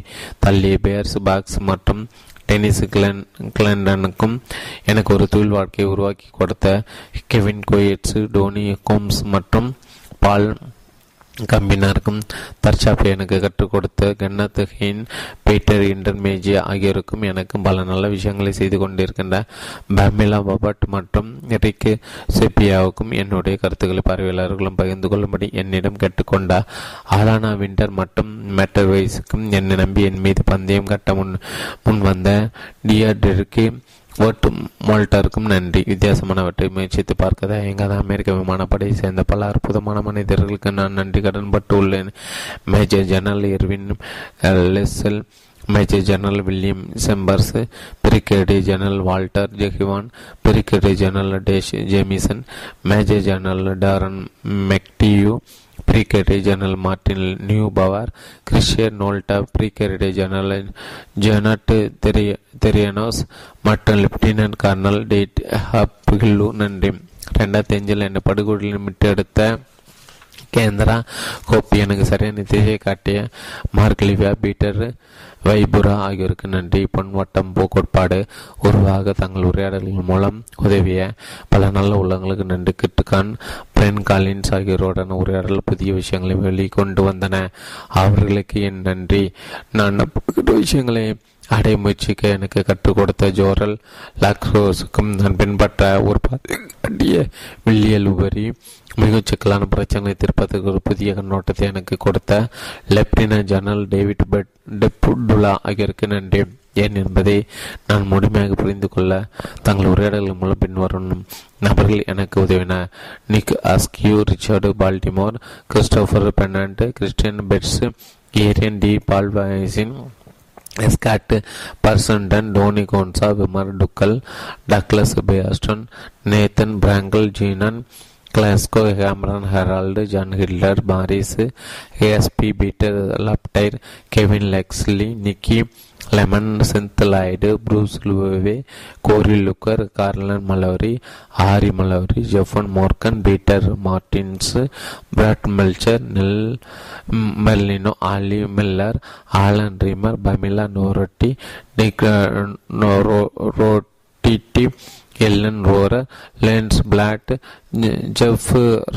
தள்ளிய பேர்ஸ் பாக்ஸ் மற்றும் டென்னிஸ் கிளண்டனுக்கும் எனக்கு ஒரு தொழில் வாழ்க்கையை உருவாக்கி கொடுத்த கெவின் கோயட்ஸ், டோனி கோம்ஸ் மற்றும் பால் கம்பினருக்கும் தற்சாப்பை எனக்கு கற்றுக் கொடுத்த கன்னத் ஹெயின், பீட்டர் இன்டர்மேஜி ஆகியோருக்கும் எனக்கும் பல நல்ல விஷயங்களை செய்து கொண்டிருக்கின்ற பமிலா பபட் மற்றும் ரிக்கு செப்பியாவுக்கும் என்னுடைய கருத்துக்களை பார்வையாளர்களும் பகிர்ந்து கொள்ளும்படி என்னிடம் கேட்டுக்கொண்ட ஆலானா விண்டர் மற்றும் மெட்டர்வைஸுக்கும் என்னை நம்பி என் மீது பந்தயம் கட்ட முன் வந்த டிஆர்டிற்கு ஓட்டு மோல்டருக்கும் நன்றி. வித்தியாசமானவற்றை முயற்சித்து பார்க்கதா எங்காத அமெரிக்க விமானப்படையை சேர்ந்த பல அற்புதமான மனிதர்களுக்கு நான் நன்றி கடன் பட்டு உள்ளேன். Major general Irwin லெசல், major general William Chambers, brigadier general Walter Jehivan, brigadier general Dash Jamieson, major general Darren McDew, brigadier general Martin Neubauer, Christier Nolta, brigadier general Janet Therianos மற்றும் லெப்டினன்ட் கர்னல் டேட் ஹப்கில்லு நன்றி. 2005 என்னை படுகொலில் மீட்டெடுத்த Kendra copy எனக்கு சரியான திசையை காட்டிய மார்க்லிவியா, Peter வைபுரா ஆகியோருக்கு நன்றி. பொன்வட்டம் கோட்பாடு உருவாக தங்கள் உரையாடல்கள் மூலம் உதவிய பல நல்ல உள்ளங்களுக்கு நன்றி. கிட்டுகான், பிரென் காலின்ஸ் ஆகியோருடன் உரையாடல் புதிய விஷயங்களை வெளிக்கொண்டு வந்தன. அவர்களுக்கு என் நன்றி. நான் விஷயங்களை அடை முயற்சிக்க எனக்கு கற்றுக் கொடுத்த ஜோரல் லாக்ரோஸுக்கும் நான் பின்பற்ற ஒரு பாதிய வில்லியல் உபரி, மிக சிக்கலான பிரச்சனைகளை தீர்ப்பதற்கு ஒரு புதிய கண்ணோட்டத்தை எனக்கு கொடுத்த லெப்டினன்ட் ஜெனரல் டேவிட் டெப்புடுலா ஆகியோருக்கு நன்றி. ஏன் என்பதை நான் முழுமையாக புரிந்து கொள்ள தங்கள் உரையாடல்கள் மூலம் பின்வரும் நபர்கள் எனக்கு உதவினர். Nick Askew, Richard Baltimore, Christopher Fernand, Christian pets, Aryan D பால்வாய்ஸின், Scott பர்சன்டன், Tony கோன்சா, விமர் டுக்கல், Douglas base ten, Nathan Frankel, ஜீனன் Glasgow, ஹேம்ரன் Herald, John Hitler, Paris ASP, Peter லப்டைர், Kevin லெக்ஸ்லி, நிக்கி Lemon, சென்த்லாய்டு, Bruce லூவே, Corey looker, கார்லன் Mallory, Ari Mallory, ஜெஃபன் Morgan, Peter Martins, Brad Melcher, Nell Merlino, ஆலி Miller, Alan ரீமர், Pamela நோரட்டி, Dick நோரோட்டி, Ellen ரோர, Lance plot, Jeff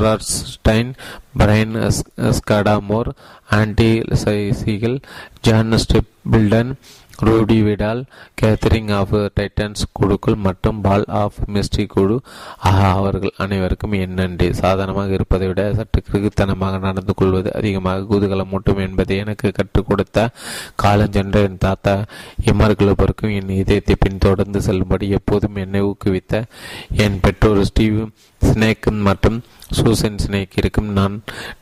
ரார்ஸ்டைன், Brian Scudamore, Andy சைசிகல், John ஸ்டிப் பில்டன், Rudy Vidal, gathering of Titans குழுக்கள் மற்றும் பால் of mystery குழு அவர்கள் அனைவருக்கும் என்னண்டு சாதாரணமாக இருப்பதை விட சற்று கிறுக்குத்தனமாக நடந்து கொள்வது அதிகமாக குதூகலம் மூட்டும் என்பதை எனக்கு கற்றுக் கொடுத்த காலஞ்சென்ற என் தாத்தா எம்மர்களுக்கும் என் இதயத்தை பின்தொடர்ந்து செல்லும்படி எப்போதும் என்னை ஊக்குவித்த என் பெற்றோர் ஸ்டீவ் சினேக் மற்றும் சூசன் சினேக் இருக்கும் நான்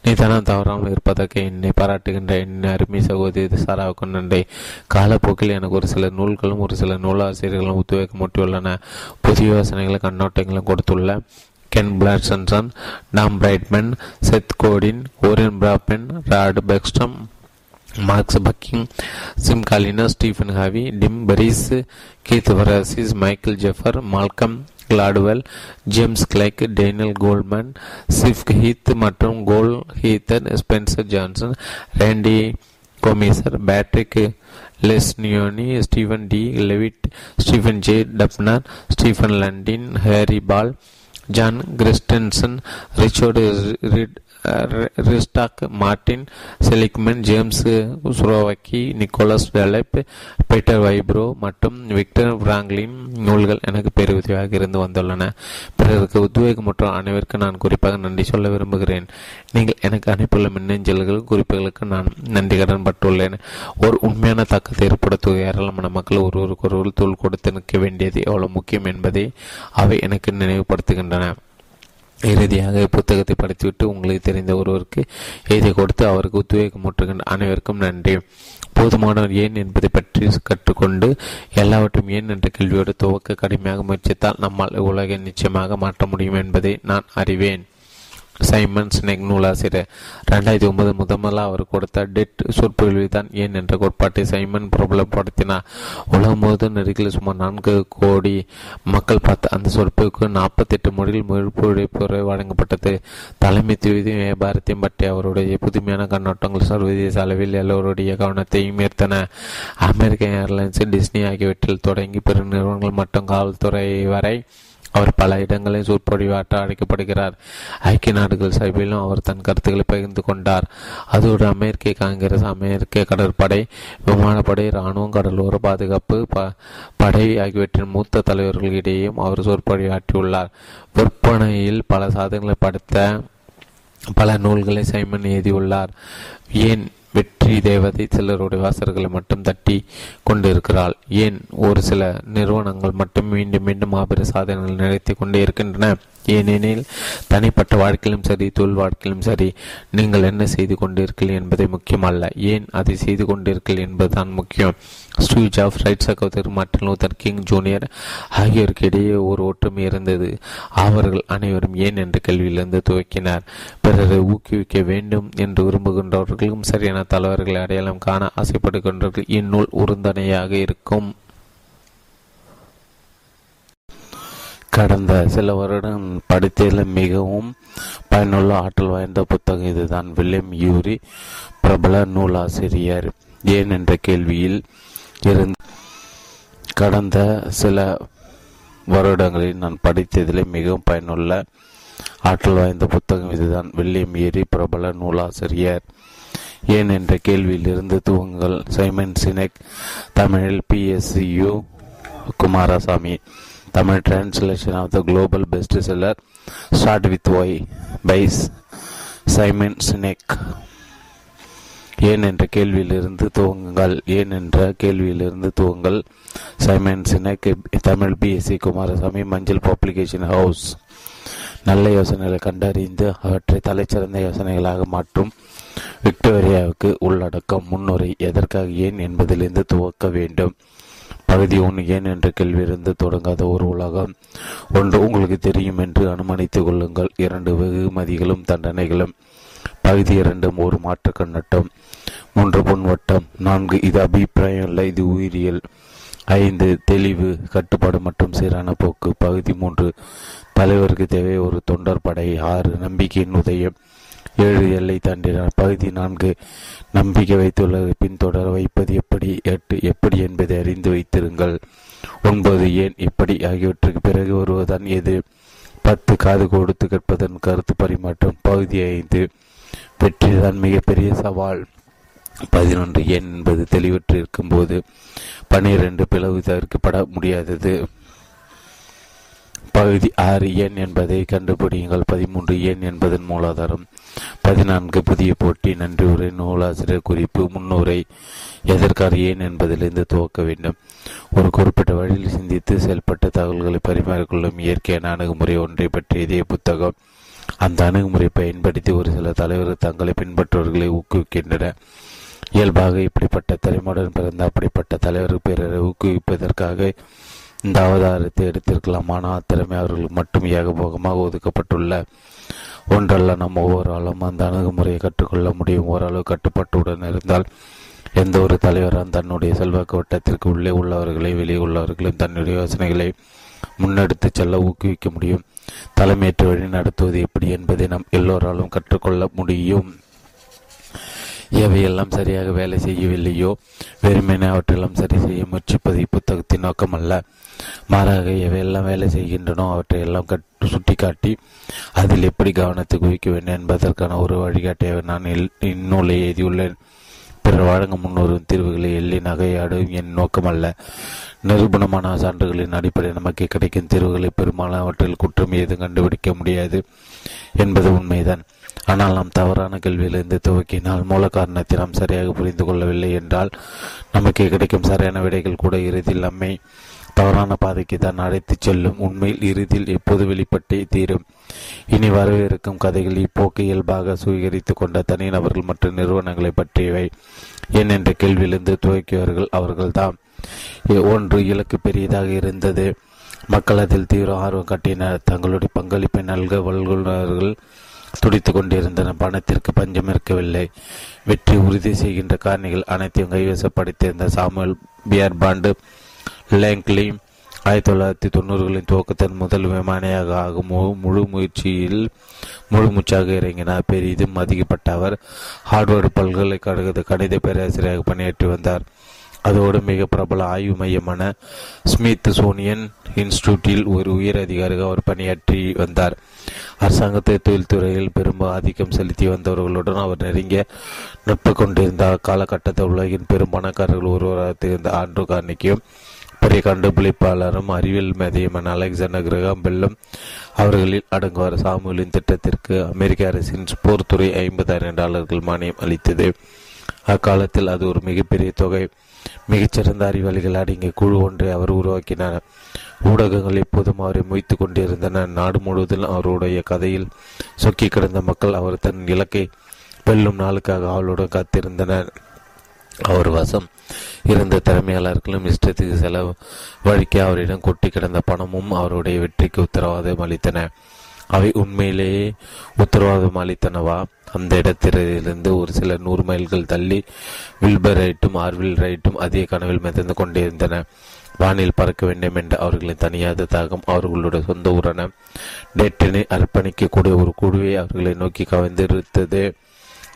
நிதானம் தவறாமல் இருப்பதற்கு என்னை பாராட்டுகின்ற என் அருமை சகோதரி சாராவுக்கு நன்றி. காலப்போக்கில் எனக்கு ஒரு சில நூல்களும் ஒரு சில நூலாசிரியர்களும் ஒத்துழைக்க மூட்டியுள்ளன. புதிய யோசனைகளும் கண்ணோட்டங்களும் கொடுத்துள்ள Ken பிளாட்சன்சன், Tom பிரைட்மன், Seth Godin, ஓரியன் Brafman, Rod Beckstrom, Marcus பக்கிங், Sim Kalina, Stephen Harvey, Tim berries, Keith Ferrazzi, Michael ஜெஃபர், Malcolm Gladwell, James Gleick, Daniel Goldman, Chip Heath மற்றும் கோல் Heather, Spencer Johnson, Randy Komisar, Patrick Lencioni, Stephen D Levitt, Stephen J Dubner, Stephen Lundin, Harry Paul, John Christensen, Richard ரிஸ்டாக், Martin Seligman, James Surowiecki, Nicholas டெலப், Peter Whybrow மற்றும் Victor Franklin நூல்கள் எனக்கு பேருதவியாக இருந்து வந்துள்ளன. பிறருக்கு உத்வேகம் மற்றும் அனைவருக்கும் நான் குறிப்பாக நன்றி சொல்ல விரும்புகிறேன். நீங்கள் எனக்கு அனுப்பியுள்ள மின்னஞ்சல்கள் குறிப்புகளுக்கு நான் நன்றி கடன் பட்டுள்ளேன். ஒரு உண்மையான தாக்கத்தை ஏற்படுத்தும் ஏராளமான மக்கள் ஒருவருக்கொருவர் தோள் கொடுத்து நிற்க வேண்டியது எவ்வளவு முக்கியம் என்பதை அவை எனக்கு நினைவுபடுத்துகின்றன. இறுதியாக இப்புத்தகத்தை படித்துவிட்டு உங்களுக்கு தெரிந்த ஒருவருக்கு எழுதி கொடுத்து அவருக்கு உத்வேகமூற்றுகின்ற அனைவருக்கும் நன்றி. போதுமானவர் ஏன் என்பதை பற்றி கற்றுக்கொண்டு எல்லாவற்றும் ஏன் என்ற கேள்வியோடு துவக்க கடுமையாக முயற்சித்தால் நம்மால் உலகை நிச்சயமாக மாற்ற முடியும் என்பதை நான் அறிவேன். சைமன் சினேக், நூலாசிரியர். 2009 முதலாக அவர் கொடுத்த டெட் சொற்பொழிவுதான் ஏன் என்ற கோட்பாட்டை சைமன் பிரபலப்படுத்தினார். உலகம் முழுவதும் நெருக்கில் சுமார் 4 கோடி மக்கள் பார்த்த அந்த சொற்பொழிவுக்கு 48 மொழியில் மொழிபெயர்ப்பு வழங்கப்பட்டது. தலைமைத்துவத்தையும் வியாபாரத்தையும் பற்றி அவருடைய புதுமையான கண்ணோட்டங்கள் சர்வதேச அளவில் எல்லோருடைய கவனத்தையும் ஈர்த்தன. அமெரிக்க ஏர்லைன்ஸ், டிஸ்னி ஆகியவற்றில் தொடங்கி பெரும் நிறுவனங்கள் மற்றும் காவல்துறை வரை அவர் பல இடங்களில் சொற்பொழிவாற்ற அழைக்கப்படுகிறார். ஐக்கிய நாடுகள் சபையிலும் அவர் தன் கருத்துக்களை பகிர்ந்து கொண்டார். அதோடு அமெரிக்க காங்கிரஸ், அமெரிக்க கடற்படை, விமானப்படை, இராணுவம், கடலோர பாதுகாப்பு படை ஆகியவற்றின் மூத்த தலைவர்களிடையேயும் அவர் சொற்பொழிவாற்றியுள்ளார். விற்பனையில் பல சாதனைகளை படைத்த பல நூல்களை சைமன் எழுதியுள்ளார். ஏன் வெற்றி தேவதை சிலருடைய வாசர்களை மட்டும் தட்டி கொண்டிருக்கிறாள்? ஏன் ஒரு சில நிறுவனங்கள் மட்டும் மீண்டும் மீண்டும் மாபெரிய சாதனைகள் நிகழ்த்தி கொண்டே இருக்கின்றன? ஏனெனில் தனிப்பட்ட வாழ்க்கையிலும் சரி, தொழில் வாழ்க்கையிலும் சரி, நீங்கள் என்ன செய்து கொண்டிருக்கிறீர்கள் என்பதை முக்கியமல்ல, ஏன் அதை செய்து கொண்டிருக்கிறீர்கள் என்பதுதான் முக்கியம். ஸ்டீவ் ஜாப்ஸ், ரைட் சகோதரர் மார்ட்டின் லூதர் கிங் ஜூனியர் ஆகியோருக்கு இடையே ஒரு ஒற்றுமை இருந்தது. அவர்கள் அனைவரும் ஏன் என்ற கேள்வியிலிருந்து துவக்கினார். பிறரை ஊக்குவிக்க வேண்டும் என்று விரும்புகின்றவர்களுக்கும் சரியான தலைவர்களை அடையாளம் காண ஆசைப்படுகின்றவர்கள் இந்நூல் உறுதுணையாக இருக்கும். கடந்த சில வருடம் படித்ததில் மிகவும் பயனுள்ள ஆற்றல் வாய்ந்த புத்தகம் இதுதான். வில்லியம் யூரி, பிரபல நூலாசிரியர். ஏன் என்ற கேள்வியில் இருந்து கடந்த சில வருடங்களில் நான் படித்ததில் மிகவும் பயனுள்ள ஆற்றல் வாய்ந்த புத்தகம் இதுதான். வில்லியம் யூரி, பிரபல நூலாசிரியர். ஏன் என்ற கேள்வியிலிருந்து துவங்குங்கள். சைமன் சினேக், தமிழில் PSU Kumarasamy. Tamil translation of the global bestseller Start with Why by Simon Sinek. ஏன் என்ற கேள்வியிலிருந்து துவங்குங்கள். ஏன் என்ற கேள்வியிலிருந்து துவங்குங்கள். Simon Sinek, Tamil BSc Kumarasamy, Manjul publication house. நல்ல யோசனைகளை கண்டறிந்து அவற்றை தலைச்சிறந்த யோசனைகளாக மாற்றும் விக்டோரியாவுக்கு உள்ளடக்கம் முன்னுரை. எதற்காக ஏன் என்பதிலிருந்து துவக்க வேண்டும். பகுதி 1, ஏன் என்ற கேள்வியிலிருந்து தொடங்காத ஒரு உலகம். 1, உங்களுக்கு தெரியும் என்று அனுமானித்துக் கொள்ளுங்கள். 2, வெகுமதிகளும் தண்டனைகளும். பகுதி 2, ஒரு மாற்று கண்ணட்டம். 3, பொன்வட்டம். 4, இது அபிப்பிராயம் இல்லை, இது உயிரியல். 5, தெளிவு, கட்டுப்பாடு மற்றும் சீரான போக்கு. பகுதி 3, தலைவருக்கு தேவை ஒரு தொண்டர் படை. 6, நம்பிக்கையின் உதயம். 7, எல்லை தாண்டினார். பகுதி 4, நம்பிக்கை வைத்துள்ளதை பின்தொடர வைப்பது எப்படி. 8, எப்படி என்பதை அறிந்து வைத்திருங்கள். 9 ஏன் இப்படி ஆகியவற்றுக்கு பிறகு வருவதுதான் எது? 10 காது கொடுத்து கேட்பதன் கருத்து பரிமாற்றம் பகுதி 5 வெற்றிதான் மிகப்பெரிய சவால். 11 ஏன் என்பது தெளிவற்று இருக்கும்போது. 12 பிளவு தவிர்க்கப்பட முடியாதது பகுதி 6 ஏன் என்பதை கண்டுபிடிங்கள். 13 ஏன் என்பதன் மூலாதாரம். 14 புதிய போட்டி. நன்றி உரை நூலாசிரியர் குறிப்பு முன்னுரை. எதற்காக ஏன் என்பதிலிருந்து துவக்க வேண்டும். ஒரு குறிப்பிட்ட வழியில் சிந்தித்து செயல்பட்ட தகவல்களை பரிமாறிக்கொள்ளும் இயற்கையான அணுகுமுறை ஒன்றை பற்றி இதே புத்தகம். அந்த அணுகுமுறை பயன்படுத்தி ஒரு சில தலைவர்கள் தங்களை பின்பற்றுவர்களை ஊக்குவிக்கின்றனர். இயல்பாக இப்படிப்பட்ட தலைமுடன் பிறந்த அப்படிப்பட்ட தலைவர் பிறரை ஊக்குவிப்பதற்காக இந்த அவதாரத்தை எடுத்திருக்கலாம். ஆனால் அத்திறமை அவர்களுக்கு மட்டும் ஏகபோகமாக ஒதுக்கப்பட்டுள்ள ஒன்றல்ல. நம்ம ஒவ்வொருவராலும் அந்த அணுகுமுறையை கற்றுக்கொள்ள முடியும். ஓரளவு கட்டுப்பாட்டுடன் இருந்தால் எந்த ஒரு தலைவரால் தன்னுடைய செல்வாக்கு வட்டத்திற்கு உள்ளே உள்ளவர்களையும் வெளியே உள்ளவர்களையும் தன்னுடைய யோசனைகளை முன்னெடுத்து செல்ல ஊக்குவிக்க முடியும். தலைமையேற்று வழி நடத்துவது எப்படி என்பதை நாம் எல்லோராலும் கற்றுக்கொள்ள முடியும். எவையெல்லாம் சரியாக வேலை செய்யவில்லையோ வெறுமனே அவற்றெல்லாம் சரி செய்ய முயற்சிப்பது இப்புத்தகத்தின் நோக்கமல்ல. மாறாக எவையெல்லாம் வேலை செய்கின்றனோ அவற்றையெல்லாம் சுட்டிக்காட்டி அதில் எப்படி கவனத்தை குவிக்க வேண்டும் என்பதற்கான ஒரு வழிகாட்டியை நான் இந்நூலை எழுதியுள்ளேன். பிறர் வழங்க முன்வரும் தீர்வுகளை எள்ளி நகையாடும் என் நோக்கமல்ல. நிரூபணமான சான்றுகளின் அடிப்படையில் நமக்கு கிடைக்கும் தீர்வுகளை பெரும்பாலும் அவற்றில் குற்றம் ஏதும் கண்டுபிடிக்க முடியாது என்பது உண்மைதான். ஆனால் நாம் தவறான கேள்வியிலிருந்து துவக்கினால் மூல காரணத்தை நாம் சரியாக புரிந்து கொள்ளவில்லை என்றால் நமக்கு கிடைக்கும் சரியான விடைகள் கூட இறுதியில் நம்மை தவறான பாதைக்கு தான் அழைத்து செல்லும். உண்மையில் இறுதியில் எப்போது வெளிப்பட்டே தீரும். இனி வரவிருக்கும் கதைகள் இப்போக்கு இயல்பாக சுவீகரித்து கொண்ட தனிநபர்கள் மற்றும் நிறுவனங்களை பற்றியவை. ஏன் என்ற கேள்வியிலிருந்து துவக்கியவர்கள் அவர்கள்தான். ஒன்று, இலக்கு பெரியதாக இருந்தது. மக்கள் அதில் தீவிர ஆர்வம் காட்டினர். தங்களுடைய பங்களிப்பை நல்க வல்லுநர்கள் துடித்து கொண்டிருந்தன. பணத்திற்கு பஞ்சம் இருக்கவில்லை. வெற்றி உறுதி செய்கின்ற காரணிகள் அனைத்தையும் கைவசப்படுத்தியிருந்த சாமுவேல் பியர்பாண்டு லேங்க்லி 1990களின் துவக்கத்தின் முதல் விமானியாக ஆகும் முழு மூச்சாக இறங்கினார். பெரிதும் மதிக்கப்பட்ட அவர் ஹார்வர்டு பல்கலைக்கழக கணித பேராசிரியராக பணியாற்றி வந்தார். அதோடு மிக பிரபல ஆய்வு மையமான ஸ்மித் சோனியன் இன்ஸ்டிடியூட்டில் ஒரு உயர் அதிகாரியாக அவர் பணியாற்றி வந்தார். அரசாங்கத்தை தொழில்துறையில் பெரும் ஆதிக்கம் செலுத்தி வந்தவர்களுடன் அவர் நெருங்கிய நட்பு கொண்டிருந்த அக்காலகட்டத்தில் உலகின் பெரும் பணக்காரர்கள் ஒருவராக திகழ்ந்த ஆண்ட்ரூ கார்னிக்கியும் பெரிய கண்டுபிடிப்பாளரும் அறிவியல் மேதையுமான அலெக்சாண்டர் கிரகாம் பெல்லும் அவர்களில் அடங்குவார். சாமுவேலின் திட்டத்திற்கு அமெரிக்க அரசின் போர்த்துறை $50,000 மானியம் அளித்தது. அக்காலத்தில் அது ஒரு மிகப்பெரிய தொகை. மிகச்சிறந்த அறிவாளிகள் அடங்கிய குழு ஒன்றை அவர் உருவாக்கினார். ஊடகங்கள் எப்போதும் அவரை மொய்த்து கொண்டிருந்தன. நாடு முழுவதும் அவருடைய கதையில் சொக்கி கிடந்த மக்கள் அவர் தன் இலக்கை வெல்லும் நாளுக்காக அவளுடன் காத்திருந்தனர். அவர் வசம் இருந்த திறமையாளர்களும் இஷ்டத்துக்கு செலவழிக்க அவரிடம் கொட்டி கிடந்த பணமும் அவருடைய வெற்றிக்கு உத்தரவாதம் அளித்தன. அவை உண்மையிலேயே உத்தரவாதம் அளித்தனவா? அந்த இடத்திலிருந்து ஒரு சில 100 மைல்கள் தள்ளி வில்பர் ரைட்டும் ஆர்வில் ரைட்டும் அதே கனவில் மிதந்து கொண்டிருந்தன. வானில் பறக்க வேண்டும் என்ற அவர்களின் தனியாத தாகம் அவர்களுடைய சொந்த ஊரான டேட்டனை அர்ப்பணிக்கக்கூடிய ஒரு குழுவை அவர்களை நோக்கி கவர்ந்திருந்தது.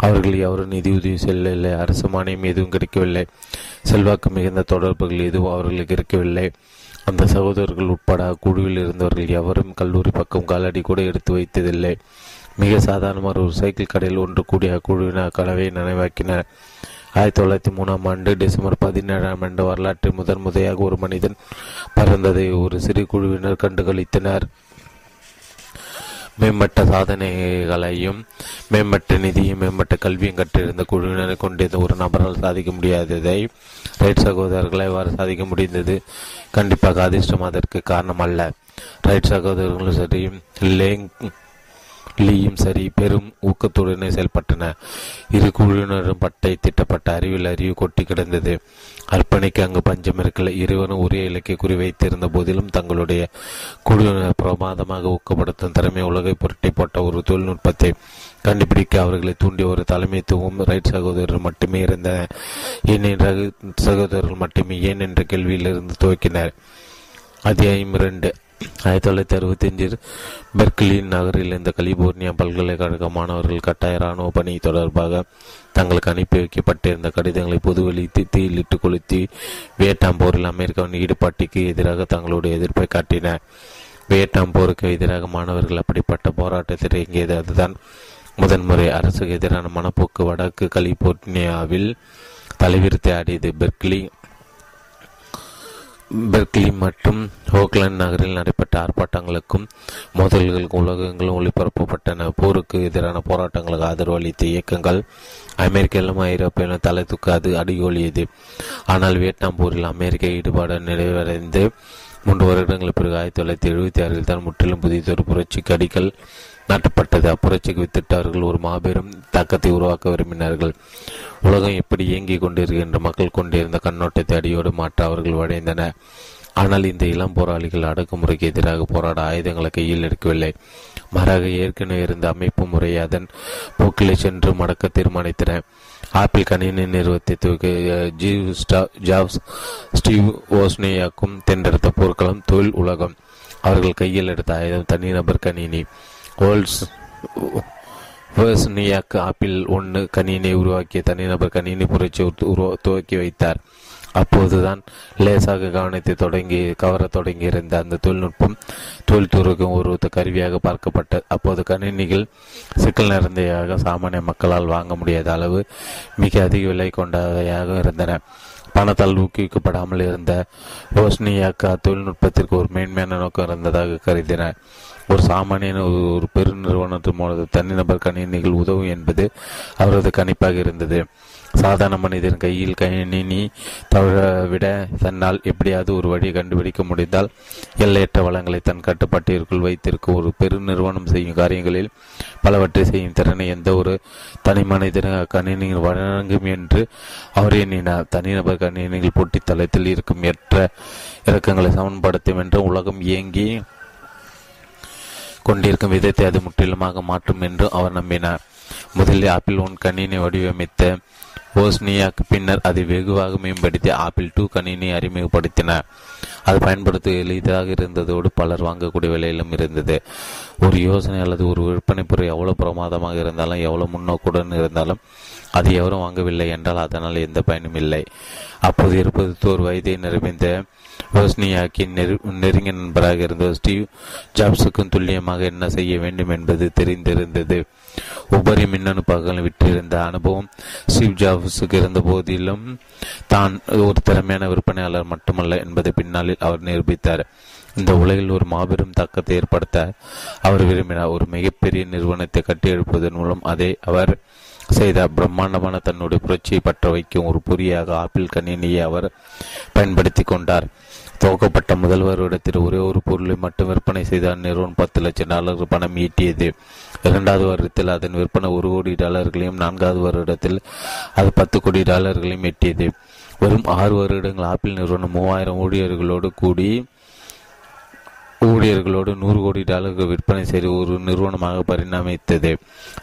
அவர்கள் யாரும் நிதியுதவி செல்லவில்லை. அரசு மானியம் எதுவும் கிடைக்கவில்லை. செல்வாக்கு மிகுந்த தொடர்புகள் எதுவும் அவர்களுக்கு இருக்கவில்லை. அந்த சகோதரர்கள் உட்பட குழுவில் இருந்தவர்கள் எவரும் கல்லூரி பக்கம் காலடி கூட எடுத்து வைத்ததில்லை. மிக சாதாரணமாக ஒரு சைக்கிள் கடையில் ஒன்று கூடிய குழுவினர் கனவை நனவாக்கினர். 1903 டிசம்பர் 17 வரலாற்றை முதன் முறையாக ஒரு மனிதன் பறந்ததை ஒரு சிறு குழுவினர் கண்டுகளித்தனர். மேம்பட்ட சாதனைகளையும் மேம்பட்ட நிதியும் மேம்பட்ட கல்வியும் கற்றிருந்த குழுவினரை கொண்டிருந்த ஒரு நபரால் சாதிக்க முடியாததை ரைட் சகோதரர்களை இவ்வாறு சாதிக்க முடிந்தது கண்டிப்பாக அதிர்ஷ்டம் அதற்கு காரணம் அல்ல. ரைட் சகோதரர்களும் சரி லேங்க்லியும் சரி பெரும் ஊக்கத்துடனே செயல்பட்டன. இரு குழுவினரும் பட்டை திட்டப்பட்ட அறிவில் அறிவு கொட்டி கிடந்தது. அர்ப்பணிக்கு அங்கு பஞ்சம் இருக்கல. இருவரும் ஒரே இலக்கை குறிவைத்திருந்த போதிலும் தங்களுடைய குழுவினர் பிரமாதமாக ஊக்கப்படுத்தும் திறமை உலகை புரட்டி போட்ட ஒரு தொழில்நுட்பத்தை கண்டுபிடிக்க அவர்களை தூண்டிய ஒரு தலைமைத்துவம் ரைட் சகோதரர்கள் மட்டுமே இருந்தன. ஏனென்ற சகோதரர்கள் மட்டுமே ஏன் என்ற கேள்வியிலிருந்து துவக்கினர். 52 1965 பெர்க்லின் நகரில் இந்த கலிபோர்னியா பல்கலைக்கழக மாணவர்கள் கட்டாய இராணுவ பணி தொடர்பாக தங்களுக்கு அனுப்பி வைக்கப்பட்டிருந்த கடிதங்களை பொதுவெளி தீயிலிட்டு கொளுத்தி வியட்நாம் போரில் அமெரிக்காவின் ஈடுபாட்டுக்கு எதிராக தங்களுடைய எதிர்ப்பை காட்டின. வியட்நாம் போருக்கு எதிராக மாணவர்கள் அப்படிப்பட்ட போராட்டத்தில் இயங்கியது. அதுதான் முதன்முறை அரசுக்கு எதிரான மனப்போக்கு வடக்கு கலிபோர்னியாவில் தலைவிரித்து ஆடியது. பெர்க்லி மற்றும் ஓக்லாந்து நகரில் நடைபெற்ற ஆர்ப்பாட்டங்களுக்கும் மோதல்களுக்கும் உலகங்களும் ஒளிபரப்பப்பட்டன. போருக்கு எதிரான போராட்டங்களுக்கு ஆதரவு அளித்த இயக்கங்கள் அமெரிக்காவிலும் ஐரோப்பியிலும் தலை தூக்காது அடிகோலியது. ஆனால் வியட்நாம் போரில் அமெரிக்க ஈடுபாடு நிறைவடைந்து 3 வருடங்களுக்கு பிறகு 1976 தான் முற்றிலும் புதியதொரு புரட்சிக்கு அடிக்கல் நாட்டப்பட்டது. அப்புரட்சிக்கு வித்திட்டார்கள் ஒரு மாபெரும் தாக்கத்தை உருவாக்க விரும்பினார்கள். உலகம் எப்படி இயங்கிக் கொண்டிருக்கின்ற மக்கள் கொண்டிருந்த கண்ணோட்டத்தை அடியோடு மாற்ற அவர்கள் வளைந்தனர். ஆனால் இந்த இளம் போராளிகள் அடக்குமுறைக்கு எதிராக போராட ஆயுதங்களை கையில் எடுக்கவில்லை. மாறாக ஏற்கனவே இருந்த அமைப்பு முறையை அதன் போக்கிலே சென்று மடக்க தீர்மானித்தன. ஆப்பிள் கணினி நிறுவனத்தை ஜாப்ஸ் ஸ்டீவ் ஓஸ்னியாக்கும் தென்றெடுத்த போர்க்களம் தொழில் உலகம். அவர்கள் கையில் எடுத்த ஆயுதம் தனிநபர் கணினி. ஓஸ்னியாக் ஆப்பிள் I கணினியை உருவாக்கிய தனிநபர் கணினி புரட்சியை துவக்கி வைத்தார். அப்போதுதான் லேசாக கவனத்தை கவரத் தொடங்கியிருந்த அந்த தொழில்நுட்பம் தொழில்துறைக்கும் ஒரு கருவியாக பார்க்கப்பட்டது. அப்போது கணினிகள் சிக்கல் நிறைந்ததாக சாமானிய மக்களால் வாங்க முடியாத அளவு மிக அதிக விலை கொண்டவையாக இருந்தன. பணத்தால் ஊக்குவிக்கப்படாமல் இருந்த ஓஸ்னியாக் தொழில்நுட்பத்திற்கு ஒரு மேன்மையான நோக்கம் இருந்ததாக கருதினார். ஒரு சாமானியன் ஒரு பெருநிறுவனத்தின் மூலம் தனிநபர் கணினிகள் உதவும் என்பது அவரது கணிப்பாக இருந்தது. சாதாரண மனிதன் கையில் கணினி தவிர விட தன்னால் எப்படியாவது ஒரு வழியை கண்டுபிடிக்க முடிந்தால் எல்லையற்ற வளங்களை தன் கட்டுப்பாட்டிற்குள் வைத்திருக்கும் ஒரு பெருநிறுவனம் செய்யும் காரியங்களில் பலவற்றை செய்யும் திறனை எந்த ஒரு தனி மனிதனும் கணினிகள் வழங்கும் என்று அவர் எண்ணினார். தனிநபர் கணினிகள் போட்டித்தளத்தில் இருக்கும் எற்ற இறக்கங்களை சமன்படுத்தும் என்று உலகம் இயங்கி கொண்டிருக்கும் விதத்தை அது முற்றிலுமாக மாற்றும் என்று அவர் நம்பினார். முதலில் ஆப்பிள் I கணினி வடிவமைத்த ஓஸ்னியாக் பின்னர் அதை வெகுவாக மேம்படுத்தி ஆப்பிள் II கணினியை அறிமுகப்படுத்தினார். அது பயன்படுத்த எளிதாக இருந்ததோடு பலர் வாங்கக்கூடிய விலையிலும் இருந்தது. ஒரு யோசனை அல்லது ஒரு விற்பனை பொருள் எவ்வளவு பிரமாதமாக இருந்தாலும் எவ்வளவு முன்னோக்குடன் இருந்தாலும் அது எவரும் வாங்கவில்லை என்றால் அதனால் எந்த பயனும் இல்லை. அப்போது 41 வயதை நிறைந்த ஓஸ்னியாக்கின் நெருங்கிய நண்பராக இருந்த ஸ்டீவ் ஜாப்ஸுக்கும் துல்லியமாக என்ன செய்ய வேண்டும் என்பது தெரிந்திருந்தது. உபரி மின்னணு பாகங்கள் விற்றிருந்த அனுபவம் ஸ்டீவ் ஜாப்ஸுக்கு இருந்த போதிலும் தான் ஒரு திறமையான விற்பனையாளர் மட்டுமல்ல என்பதை பின்னாளில் அவர் நிரூபித்தார். இந்த உலகில் ஒரு மாபெரும் தாக்கத்தை ஏற்படுத்த அவர் விரும்பினார். ஒரு மிகப்பெரிய நிறுவனத்தை கட்டியெழுப்பதன் மூலம் அதை அவர் செய்த பிரம்மாண்டமான தன்னுடைய புரட்சியை பற்ற வைக்கும் ஒரு பொறியாக ஆப்பிள் கணினியை அவர் பயன்படுத்தி கொண்டார். துவக்கப்பட்ட முதல் வருடத்தில் ஒரே ஒரு பொருளை மட்டும் விற்பனை செய்த அந்நிறுவனம் $10 லட்சம் பணம் ஈட்டியது. 2வது வருடத்தில் அதன் விற்பனை $1 கோடி, 4வது வருடத்தில் அது $10 கோடி எட்டியது. வெறும் 6 வருடங்கள் ஆப்பிள் நிறுவனம் 3000 ஊழியர்களோடு கூடி 100 கோடி டாலர்கள் விற்பனை செய்து ஒரு நிறுவனமாக பரிணாமித்தது.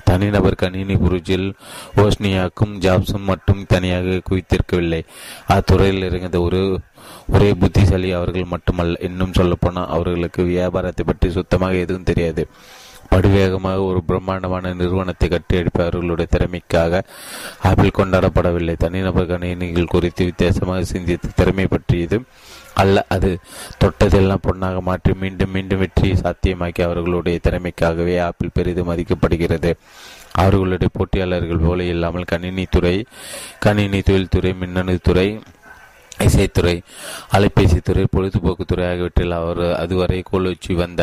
தனிநபர் கணினி புரட்சியில் ஓஸ்னியாக்கும் ஜாப்ஸும் மட்டும் தனியாக குவித்திருக்கவில்லை. அத்துறையில் இருந்த ஒரே புத்திசாலி அவர்கள் மட்டுமல்ல. இன்னும் சொல்லப்போனால் அவர்களுக்கு வியாபாரத்தை பற்றி சுத்தமாக எதுவும் தெரியாது. படுவேகமாக ஒரு பிரம்மாண்டமான நிறுவனத்தை கட்டியெழுப்ப அவர்களுடைய திறமைக்காக ஆப்பிள் கொண்டாடப்படவில்லை. தனிநபர் கணினிகள் குறித்து வித்தியாசமாக சிந்தித்த திறமை பற்றியது அல்ல, அது தொட்டதெல்லாம் பொன்னாக மாற்றி மீண்டும் மீண்டும் வெற்றியை சாத்தியமாக்கி அவர்களுடைய திறமைக்காகவே ஆப்பிள் பெரிதும் மதிக்கப்படுகிறது. அவர்களுடைய போட்டியாளர்கள் போல இல்லாமல் கணினி தொழில்துறை, மின்னணு துறை, இசைத்துறை, அலைபேசித்துறை, பொழுதுபோக்குத்துறை ஆகியவற்றில் அவர் அதுவரை கோலோச்சி வந்த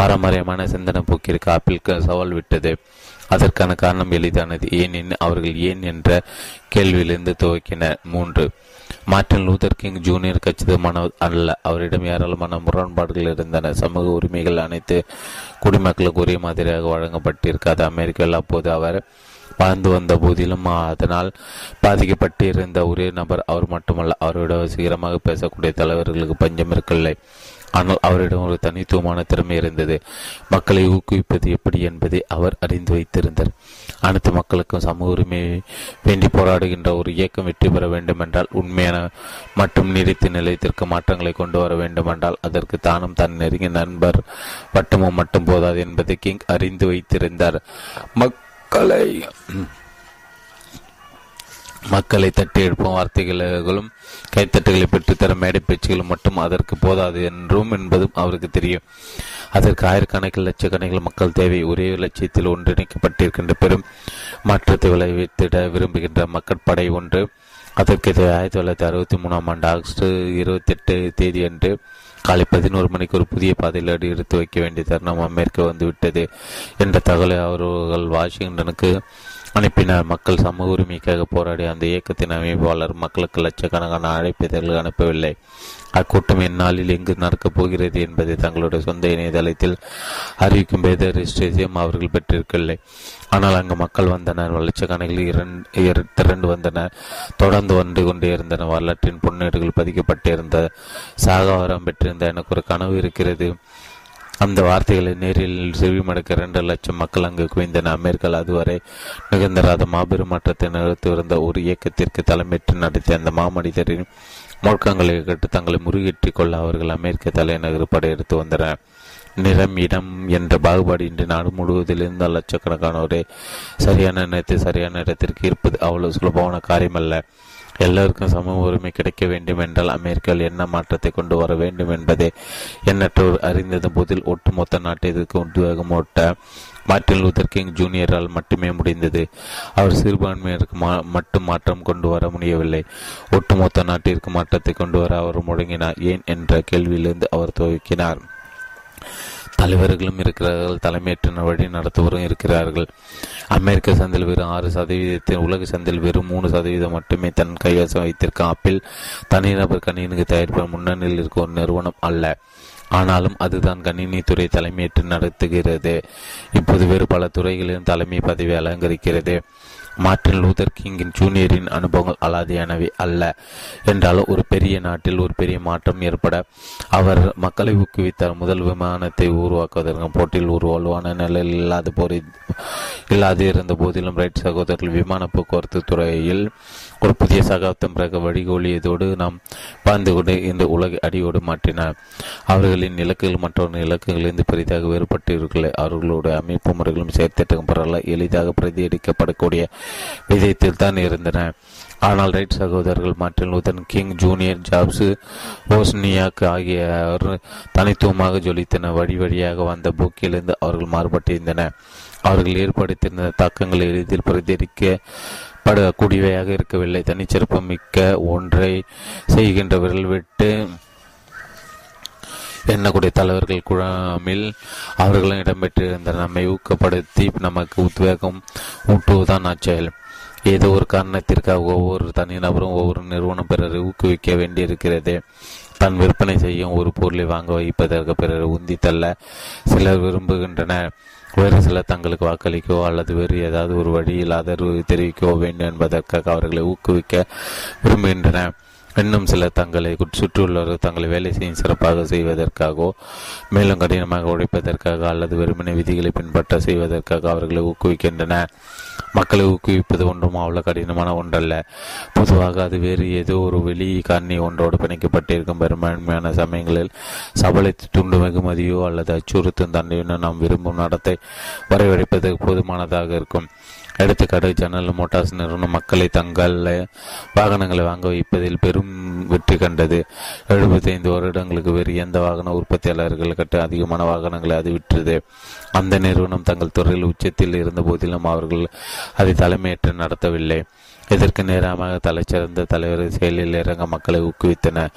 பாரம்பரியமான சிந்தனை போக்கிற்கு ஆப்பிள் சவால் விட்டது. அதற்கான காரணம் எளிதானது. அவர்கள் ஏன் என்ற கேள்வியிலிருந்து துவக்கினர். 3. மார்ட்டின் லூதர் கிங் ஜூனியர் கச்சிதமானவர் அல்ல. அவரிடம் ஏராளமான முரண்பாடுகள் இருந்தன. சமூக உரிமைகள் அனைத்து குடிமக்களுக்கு ஒரே மாதிரியாக வழங்கப்பட்டிருக்காது. அமெரிக்காவில் அப்போது அவர் வாழ்ந்து வந்த போதிலும் அதனால் பாதிக்கப்பட்டு இருந்த ஒரே நபர் அவர் மட்டுமல்ல. அவரோட சீக்கிரமாக பேசக்கூடிய தலைவர்களுக்கு பஞ்சம் இருக்கவில்லை. ஆனால் அவரிடம் ஒரு தனித்துவமான திறமை இருந்தது. மக்களை ஊக்குவிப்பது எப்படி என்பதை அவர் அறிந்து வைத்திருந்தார். அனைத்து மக்களுக்கும் சமூக உரிமை வேண்டி போராடுகின்ற ஒரு இயக்கம் வெற்றி பெற வேண்டுமென்றால், உண்மையான மற்றும் நீடித்த நிலையத்திற்கு மாற்றங்களை கொண்டு வர வேண்டுமென்றால், அதற்கு தானும் தன் நெருங்கிய நண்பர் வட்டமும் மட்டும் போதாது என்பதை கிங் அறிந்து வைத்திருந்தார். மக்களை தட்டி எழுப்பும் வார்த்தைகளும் கைத்தட்டுகளை பெற்றுத்தர மேடை பேச்சுகளும் மட்டும் அதற்கு போதாது என்றும் என்பதும் அவருக்கு தெரியும். அதற்கு ஆயிரக்கணக்கில் லட்சக்கணக்கில் மக்கள் தேவை. ஒரே லட்சியத்தில் ஒன்றிணைக்கப்பட்டிருக்கின்ற பெரும் மாற்றத்தை விளைவித்திட விரும்புகின்ற மக்கட்படை ஒன்று. அதற்கு 1963 ஆகஸ்ட் 28 அன்று காலை 11 மணிக்கு ஒரு புதிய பாதையில் அடி எடுத்து வைக்க வேண்டிய தருணம் அமெரிக்கா வந்துவிட்டது என்ற தகவலை அவர்கள் வாஷிங்டனுக்கு அனுப்பினார். மக்கள் சமூக உரிமைக்காக போராடி அந்த இயக்கத்தின் அமைப்பாளர் மக்களுக்கு லட்சக்கணக்கான அழைப்பிதழ்கள் அனுப்பவில்லை. அக்கூட்டம் இந்நாளில் எங்கு நடக்கப் போகிறது என்பதை தங்களுடைய சொந்த இணையதளத்தில் அறிவிக்கும் பேத ரிஜிஸ்ட்ரேஷன் அவர்கள் பெற்றிருக்கவில்லை. ஆனால் அங்கு மக்கள் வந்தனர். லட்சக்கணக்கில் திரண்டு வந்தனர், தொடர்ந்து வந்து கொண்டே இருந்தனர். வரலாற்றின் பொன்னேடுகள் பதிக்கப்பட்டிருந்த சாகாவரம் பெற்றிருந்த எனக்கு ஒரு கனவு இருக்கிறது, அந்த வார்த்தைகளை நேரில் செவிமடுக்க 2 லட்சம் மக்கள் அங்கு குவிந்தன. அமெரிக்காவில் அதுவரை நிகழ்ந்தராத மாபெரும் மாற்றத்தை நிகழ்த்தியிருந்த ஒரு இயக்கத்திற்கு தலைமையேற்று நடத்திய அந்த மாமனிதரின் முழக்கங்களை கேட்டு தங்களை முறுகேற்றிக் கொள்ள அவர்கள் அமெரிக்க தலைநகர் படையெடுத்து வந்தனர். நிறம், இடம் என்ற பாகுபாடு இன்று நாடு முழுவதிலிருந்து லட்சக்கணக்கானோரே சரியான நேரத்தை சரியான இடத்திற்கு இருப்பது அவ்வளவு சுலபமான காரியமல்ல. எல்லோருக்கும் சமூக உரிமை கிடைக்க வேண்டும் என்றால் அமெரிக்காவில் என்ன மாற்றத்தை கொண்டு வர வேண்டும் என்பதை எண்ணற்றோர் அறிந்தது போதில் ஒட்டுமொத்த நாட்டை இதற்கு உத்வேகம் ஓட்ட மார்ட்டின் லூதர் கிங் ஜூனியரால் மட்டுமே முடிந்தது. அவர் சிறுபான்மையினருக்கு மட்டும் மாற்றம் கொண்டு வர முடியவில்லை, ஒட்டுமொத்த நாட்டிற்கு மாற்றத்தை கொண்டு வர அவர் முழங்கினார். ஏன் என்ற கேள்வியிலிருந்து அவர் துவக்கினார். தலைவர்களும் இருக்கிறார்கள், தலைமையேற்ற வழி நடத்துவரும் இருக்கிறார்கள். அமெரிக்க சந்தையில் வெறும் 6%, உலக சந்தையில் வெறும் 3% மட்டுமே தன் கைவசம் வைத்திருக்கும் ஆப்பிள் தனிநபர் கணினிக்கு தயாரிப்பு முன்னணியில் இருக்கும் ஒரு நிறுவனம் அல்ல. ஆனாலும் அதுதான் கணினித்துறை தலைமையேற்று நடத்துகிறது. இப்போது வேறு பல துறைகளிலும் தலைமை பதவி அலங்கரிக்கிறது. மார்ட்டின் லூதர் கிங்கின் ஜூனியரின் அனுபவங்கள் அலாதியானவை அல்ல என்றாலும் ஒரு பெரிய நாட்டில் ஒரு பெரிய மாற்றம் ஏற்பட அவர் மக்களை ஊக்குவித்தார். முதல் விமானத்தை உருவாக்குவதற்கு போட்டியில் ஒரு வலுவான நிலையில் இல்லாது இருந்த போதிலும் ரைட் சகோதரர்கள் விமான போக்குவரத்து துறையில் ஒரு புதிய சகாப்தம் பிறகு வழிகோலியதோடு நாம் வாழ்ந்து கொண்டு இந்த உலகை அடியோடு மாற்றினார். அவர்களின் இலக்குகள் மற்றொரு இலக்குகளிலிருந்து பெரிதாக வேறுபட்டிருக்கலை. அவர்களுடைய அமைப்பு முறைகளும் செயற்திட்டம் பரவல எளிதாக பிரதியடிக்கப்படக்கூடிய விதத்தில் தான் இருந்தன. ஆனால் ரைட் சகோதரர்கள் Martin Luther King Junior, Jobs, Wozniak ஆகியோர் தனித்துவமாக ஜொலித்தனர். வழி வழியாக வந்த போக்கிலிருந்து அவர்கள் மாறுபட்டிருந்தனர். அவர்கள் ஏற்படுத்தியிருந்த தாக்கங்கள் எளிதில் பிரதியடிக்கப்படக்கூடியவையாக இருக்கவில்லை. தனிச்சிறப்பு மிக்க ஒன்றை செய்கின்ற விரல் விட்டு எண்ணக்கூடிய தலைவர்கள் குழாமில் அவர்களும் இடம்பெற்றிருந்தனர். நம்மை ஊக்கப்படுத்தி நமக்கு உத்வேகம் ஊட்டுவதுதான் ஆச்சல். ஏதோ ஒரு காரணத்திற்காக ஒவ்வொரு தனிநபரும் ஒவ்வொரு நிறுவனம் பிறரை ஊக்குவிக்க வேண்டியிருக்கிறது. தன் விற்பனை செய்யும் ஒரு பொருளை வாங்க வைப்பதற்கு பிறர் உந்தி தள்ள சிலர் விரும்புகின்றனர். வேறு சிலர் தங்களுக்கு வாக்களிக்கோ அல்லது வேறு ஏதாவது ஒரு வழியில் ஆதரவு தெரிவிக்கோ வேண்டும் என்பதற்காக அவர்களை ஊக்குவிக்க விரும்புகின்றனர். இன்னும் சிலர் தங்களை சுற்றியுள்ளவர்கள் தங்களை வேலை செய்யும் சிறப்பாக செய்வதற்காகவோ மேலும் கடினமாக உழைப்பதற்காக அல்லது வெறுமனே விதிகளை பின்பற்ற செய்வதற்காக அவர்களை ஊக்குவிக்கின்றனர். மக்களை ஊக்குவிப்பது ஒன்றும் அவ்வளவு கடினமான ஒன்றல்ல. பொதுவாக அது வேறு ஏதோ ஒரு வெளி காரணி ஒன்றோடு பிணைக்கப்பட்டிருக்கும். பெரும்பான்மையான சமயங்களில் சபலத்தை தூண்டும் வெகுமதியோ அல்லது அச்சுறுத்தும் தண்டையினோ நாம் விரும்பும் நடத்தை வரைவடைப்பதற்கு போதுமானதாக இருக்கும். எடுத்துக்காட்டு, ஜெனரல் மோட்டார்ஸ் நிறுவனம் மக்களை தங்கள் வாகனங்களை வாங்க வைப்பதில் பெரும் வெற்றி கண்டது. 75 வருடங்களுக்கு வேறு எந்த வாகன உற்பத்தியாளர்கள் கட்ட அதிகமான வாகனங்களை அது விற்றது. அந்த நிறுவனம் தங்கள் துறையில் உச்சத்தில் இருந்த போதிலும் அவர்கள் அதை தலைமையேற்று நடத்தவில்லை. இதற்கு நேரமாக தலைச்சிறந்த தலைவர்கள் செயலில் இறங்க மக்களை ஊக்குவித்தனர்.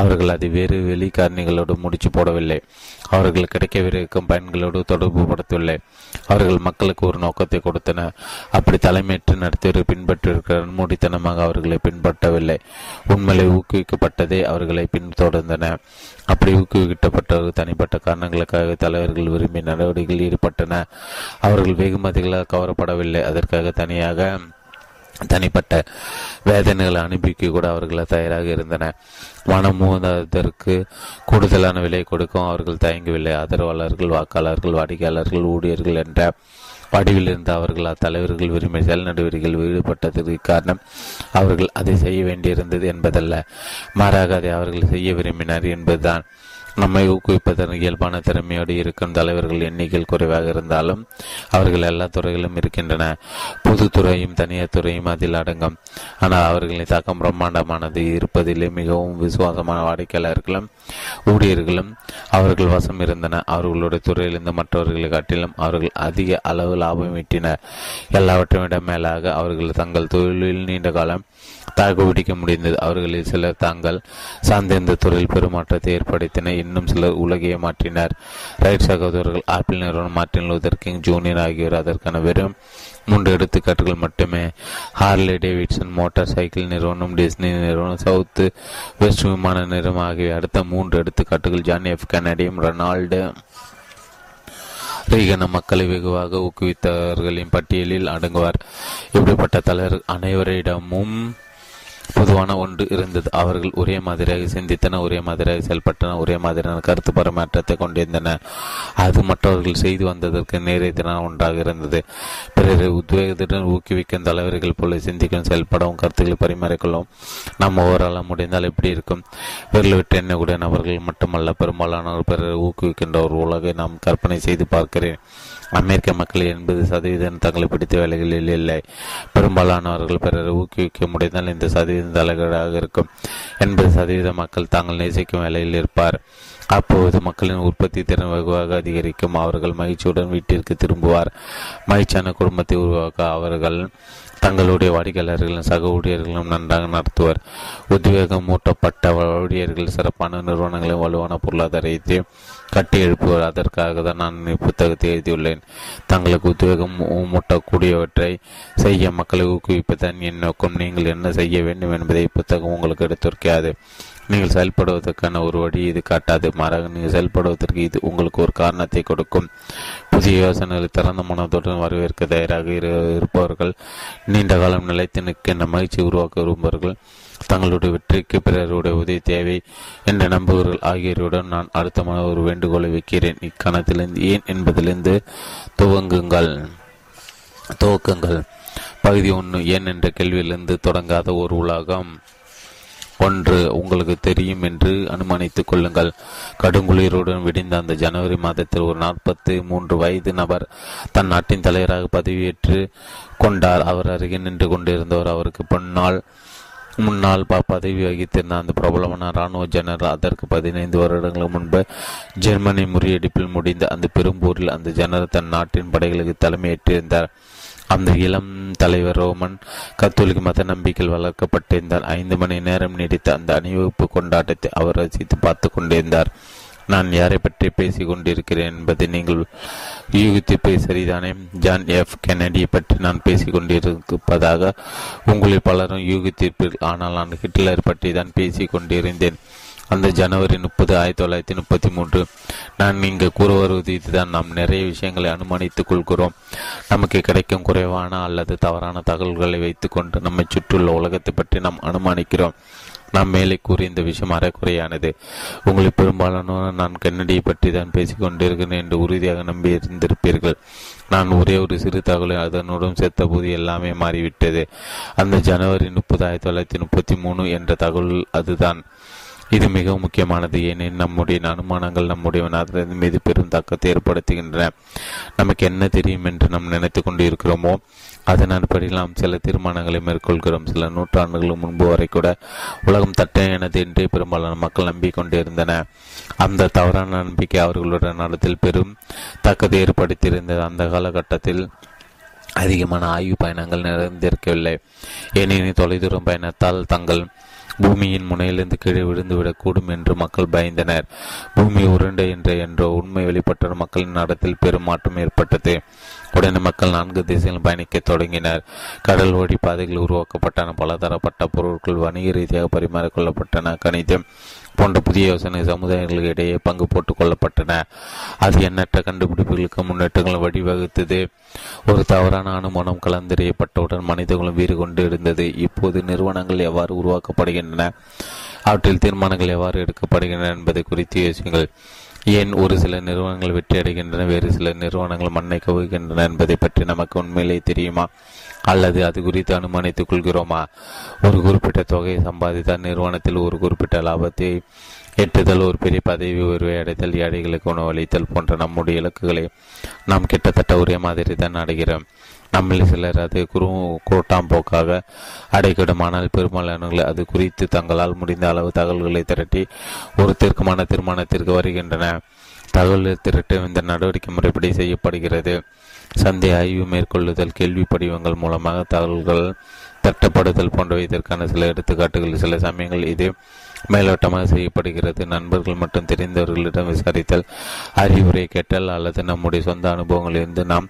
அவர்கள் அதை வேறு வெளி காரணிகளோடு முடிச்சு போடவில்லை. அவர்கள் கிடைக்கவிருக்கும் பயன்களோடு தொடர்பு படுத்தவில்லை. அவர்கள் மக்களுக்கு ஒரு நோக்கத்தை கொடுத்தனர். அப்படி தலைமையேற்று நடத்தியவர் பின்பற்றிருக்கிற மூடித்தனமாக அவர்களை பின்பற்றவில்லை. உண்மையை ஊக்குவிக்கப்பட்டதே அவர்களை பின்தொடர்ந்தனர். அப்படி ஊக்குவிக்கப்பட்டவர்கள் தனிப்பட்ட காரணங்களுக்காக தலைவர்கள் விரும்பிய நடவடிக்கையில் ஈடுபட்டனர். அவர்கள் வெகுமதிகளால் கவரப்படவில்லை. அதற்காக தனியாக தனிப்பட்ட வேதனைகளை அனுப்பிக்க கூட அவர்கள் தயாராக இருந்தனர். மனம் மூந்ததற்கு கூடுதலான விலை கொடுக்கும் அவர்கள் தயங்கவில்லை. ஆதரவாளர்கள், வாக்காளர்கள், வாடிக்கையாளர்கள், ஊழியர்கள் என்ற வடிவில் இருந்த அவர்கள் அத்தலைவர்கள் விரும்பிய செயல் நடவடிக்கைகள் ஈடுபட்டதற்கு காரணம் அவர்கள் அதை செய்ய வேண்டியிருந்தது என்பதல்ல, மாறாக அதை அவர்கள் செய்ய விரும்பினர் என்பதுதான். நம்மை ஊக்குவிப்பதற்கு இயல்பான திறமையோடு இருக்கும் தலைவர்கள் எண்ணிக்கை குறைவாக இருந்தாலும் அவர்கள் எல்லா துறைகளிலும் இருக்கின்றன. பொதுத்துறையும் தனியார் துறையும் அதில் அடங்கும். ஆனால் அவர்களின் தாக்கம் பிரம்மாண்டமானது. இருப்பதிலே மிகவும் விசுவாசமான வாடிக்கையாளர்களும் ஊழியர்களும் அவர்கள் வசம் இருந்தன. அவர்களுடைய துறையிலிருந்து மற்றவர்களை காட்டிலும் அவர்கள் அதிக அளவு லாபம் ஈட்டினர். எல்லாவற்றையும் விட மேலாக அவர்கள் தங்கள் தொழிலில் நீண்ட காலம் தாக்கு பிடிக்க முடிந்தது. அவர்களில் சிலர் தாங்கள் சார்ந்திருந்த துறையில் பெருமாற்றத்தை ஏற்படுத்தினர். இன்னும் சிலர் உலகையை மாற்றினர். ரைட் சகோதரர்கள், ஆப்பிள் நிறுவனம், மார்ட்டின் லூதர் கிங் ஜூனியர் ஆகியோர் அதற்கான வெறும் 3 எடுத்துக்காட்டுகள் மட்டுமே. ஹார்லி-டேவிட்சன் மோட்டார் சைக்கிள் நிறுவனம், டிஸ்னி நிறுவனம், சவுத் வெஸ்ட் விமான நிறுவனம் ஆகிய அடுத்த 3 எடுத்துக்காட்டுகள். ஜான் எஃப் கென்னடியும் ரொனால்டு ரீகன மக்களை வெகுவாக ஊக்குவித்தவர்களின் பட்டியலில் அடங்குவார். இப்படிப்பட்ட தலைவர்கள் அனைவரிடமும் பொதுவான ஒன்று இருந்தது. அவர்கள் ஒரே மாதிரியாக சிந்தித்தன, ஒரே மாதிரியாக செயல்பட்டன, ஒரே மாதிரியான கருத்து பரிமாற்றத்தை கொண்டிருந்தன. அது மற்றவர்கள் செய்து வந்ததற்கு நேரத்தின ஒன்றாக இருந்தது. பிறரை உத்வேகத்துடன் ஊக்குவிக்கும் தலைவர்கள் போல சிந்திக்கும், செயல்படவும், கருத்துக்களை பரிமாறிக்கொள்ளவும் நாம் ஓவரால் முடிந்தால் எப்படி இருக்கும்? விரல் விட்டு எண்ணக்கூடிய நபர்கள் மட்டுமல்ல, பெரும்பாலான பிறரை ஊக்குவிக்கின்ற ஒரு உலகை நாம் கற்பனை செய்து பார்க்கிறேன். அமெரிக்க மக்கள் 80% தங்களை பிடித்த வேலைகளில் இல்லை. பெரும்பாலானவர்கள் பிறரை ஊக்குவிக்க முடிந்தால் இந்த சதவீதம் தலைகளாக இருக்கும். 80% மக்கள் தாங்கள் நேசிக்கும் வேலையில் இருப்பார். அப்போது மக்களின் உற்பத்தி திறன் வெகுவாக அதிகரிக்கும். அவர்கள் மகிழ்ச்சியுடன் வீட்டிற்கு திரும்புவார். மகிழ்ச்சியான குடும்பத்தை உருவாக்க அவர்கள் தங்களுடைய வாடிக்கையாளர்களும் சக ஊழியர்களும் நன்றாக நடத்துவார். உத்வேகம் மூட்டப்பட்ட ஊழியர்கள் சிறப்பான நிறுவனங்களின் வலுவான பொருளாதாரத்தை கட்டி எழுப்புவார். அதற்காக தான் நான் புத்தகத்தை எழுதியுள்ளேன். தங்களுக்கு உத்வேகம் மூட்டக்கூடியவற்றை செய்ய மக்களை ஊக்குவிப்பதன் என் நோக்கம். நீங்கள் என்ன செய்ய வேண்டும் என்பதை புத்தகம் உங்களுக்கு எடுத்துரைக்காது. நீங்கள் செயல்படுவதற்கான ஒரு வழி இது காட்டாது. மாறாக நீங்கள் செயல்படுவதற்கு இது உங்களுக்கு ஒரு காரணத்தை கொடுக்கும். புதிய யோசனைகளை திறந்த மனத்துடன் வரவேற்க தயாராக இருப்பவர்கள், நீண்ட காலம் நிலைத்து நிற்கின்ற மகிழ்ச்சி உருவாக்க விரும்புவார்கள், தங்களுடைய வெற்றிக்கு பிறருடைய உதவி தேவை என்று நம்புவர்கள் ஆகியோருடன் நான் அழுத்தமான ஒரு வேண்டுகோளை வைக்கிறேன். இக்கணத்திலிருந்து ஏன் என்பதிலிருந்து துவக்குங்கள். பகுதி 1 ஏன் என்ற கேள்வியிலிருந்து தொடங்காத ஒரு உலகம். 1. உங்களுக்கு தெரியும் என்று அனுமானித்துக் கொள்ளுங்கள். கடுங்குளிருடன் விடிந்த அந்த ஜனவரி மாதத்தில் ஒரு 43 வயது நபர் தன் நாட்டின் தலைவராக பதவியேற்று கொண்டார். அவர் அருகே நின்று கொண்டிருந்தவர் அவருக்கு முன்னால் பதவி வகித்திருந்த அந்த பிரபலமான இராணுவ ஜெனரல். அதற்கு 15 வருடங்களுக்கு முன்பு ஜெர்மனி முறியடிப்பில் முடிந்த அந்த பெரும்போரில் அந்த ஜெனரல் தன் நாட்டின் படைகளுக்கு தலைமையேற்றிருந்தார். அந்த இளம் தலைவர் ரோமன் கத்தோலிக்க மத நம்பிக்கையில் வளர்க்கப்பட்டிருந்தார். 5 மணி நேரம் நீடித்த அந்த அணிவகுப்பு கொண்டாட்டத்தை அவர் ரசித்து பார்த்து கொண்டிருந்தார். நான் யாரை பற்றி பேசிக் கொண்டிருக்கிறேன் என்பதை நீங்கள் யூகித்து சரிதானே? ஜான் எஃப் கென்னடியை பற்றி நான் பேசிக் கொண்டிருப்பதாக உங்களில் பலரும் யூகித்திருப்பீர்கள். ஆனால் நான் ஹிட்லர் பற்றி தான் பேசிக் கொண்டிருந்தேன். அந்த ஜனவரி 30, 1933. நான் இங்கு கூற வருவது இதுதான். நாம் நிறைய விஷயங்களை அனுமானித்துக் கொள்கிறோம். நமக்கு கிடைக்கும் குறைவான அல்லது தவறான தகவல்களை வைத்துக்கொண்டு நம்மை சுற்றியுள்ள உலகத்தை பற்றி நாம் அனுமானிக்கிறோம். நாம் மேலே கூறிய இந்த விஷயம் அறக்குறையானது. உங்களில் பெரும்பாலானோர் நான் கென்னடியை பற்றி தான் பேசிக்கொண்டிருக்கிறேன் என்று உறுதியாக நம்பியிருந்திருப்பீர்கள். நான் ஒரே ஒரு சிறு தகவலை அதனுடன் சேர்த்த போது எல்லாமே மாறிவிட்டது. அந்த ஜனவரி 30, 1933 என்ற தகவல் அதுதான். இது மிகவும் முக்கியமானது. ஏனெனில் நம்முடைய அனுமானங்கள் நம்முடைய நாதரின் மீது பெரும் தாக்கத்தை ஏற்படுத்துகின்றன. நமக்கு என்ன தெரியும் என்று நாம் நினைத்து கொண்டு இருக்கிறோமோ அதன் அடிப்படையில் நாம் சில தீர்மானங்களை மேற்கொள்கிறோம். சில நூற்றாண்டுகளுக்கு முன்பு வரை கூட உலகம் தட்டையானது என்று பெரும்பாலான மக்கள் நம்பிக்கொண்டிருந்தனர். அந்த தவறான நம்பிக்கை அவர்களுடைய நடத்தில் பெரும் தாக்கத்தை ஏற்படுத்தியிருந்தது. அந்த காலகட்டத்தில் அதிகமான ஆய்வு பயணங்கள் நிறைந்திருக்கவில்லை. ஏனெனில் தொலைதூரம் பயணத்தால் தங்கள் பூமியின் முனையிலிருந்து கீழே விழுந்துவிடக்கூடும் என்று மக்கள் பயந்தனர். பூமி உருண்டை என்ற உண்மை வெளிப்பட்ட மக்களின் நடத்தில் பெரும் மாற்றம் ஏற்பட்டது. உடனே மக்கள் 4 திசைகள் பயணிக்க தொடங்கினர். கடல் வழி பாதைகள் உருவாக்கப்பட்டன. பலதரப்பட்ட பொருட்கள் வணிக ரீதியாக பரிமாறிக்கொள்ளப்பட்டன. கணிதம், போன்ற புதிய யோசனை சமுதாயங்களுக்கு இடையே பங்கு போட்டுக் கொள்ளப்பட்டன. அது எண்ணற்ற கண்டுபிடிப்புகளுக்கு முன்னேற்றங்களும் வழிவகுத்தது. ஒரு தவறான அனுமானம் கலந்தறியப்பட்டவுடன் மனிதர்களும் வீறு கொண்டு இருந்தது. இப்போது நிறுவனங்கள் எவ்வாறு உருவாக்கப்படுகின்றன, அவற்றில் தீர்மானங்கள் எவ்வாறு எடுக்கப்படுகின்றன என்பதை குறித்து யோசியுங்கள். ஏன் ஒரு சில நிறுவனங்கள் வெற்றி அடைகின்றன, வேறு சில நிறுவனங்கள் மண்ணை கவுகின்றன என்பதை பற்றி நமக்கு உண்மையிலே தெரியுமா? அல்லது அது குறித்து அனுமானித்துக் கொள்கிறோமா? ஒரு குறிப்பிட்ட தொகையை சம்பாதித்தால் நிறுவனத்தில் ஒரு குறிப்பிட்ட லாபத்தை எட்டுதல், ஒரு பெரிய பதவி உயர்வை அடைதல், ஏழைகளுக்கு உணவளித்தல் போன்ற நம்முடைய இலக்குகளை நாம் கிட்டத்தட்ட ஒரே மாதிரி தான் அடைகிறோம். நம்மில் சிலர் அது கூட்டாம்போக்காக அடைக்கிடும். ஆனால் பெரும்பாலானவர்கள் அது குறித்து தங்களால் முடிந்த அளவு தகவல்களை திரட்டி ஒரு தீர்க்கமான தீர்மானத்திற்கு வருகின்றன. தகவல் திரட்டு இந்த நடவடிக்கை முறைப்படி செய்யப்படுகிறது. சந்தை ஆய்வு மேற்கொள்ளுதல், கேள்வி படிவங்கள் மூலமாக தகவல்கள் திரட்டப்படுதல் போன்றவை இதற்கான சில எடுத்துக்காட்டுகள். சில சமயங்கள் இது மேலோட்டமாக செய்யப்படுகிறது. நண்பர்கள் மற்றும் தெரிந்தவர்களிடம் விசாரித்தல், அறிவுரை கேட்டல் அல்லது நம்முடைய சொந்த அனுபவங்களிலிருந்து நாம்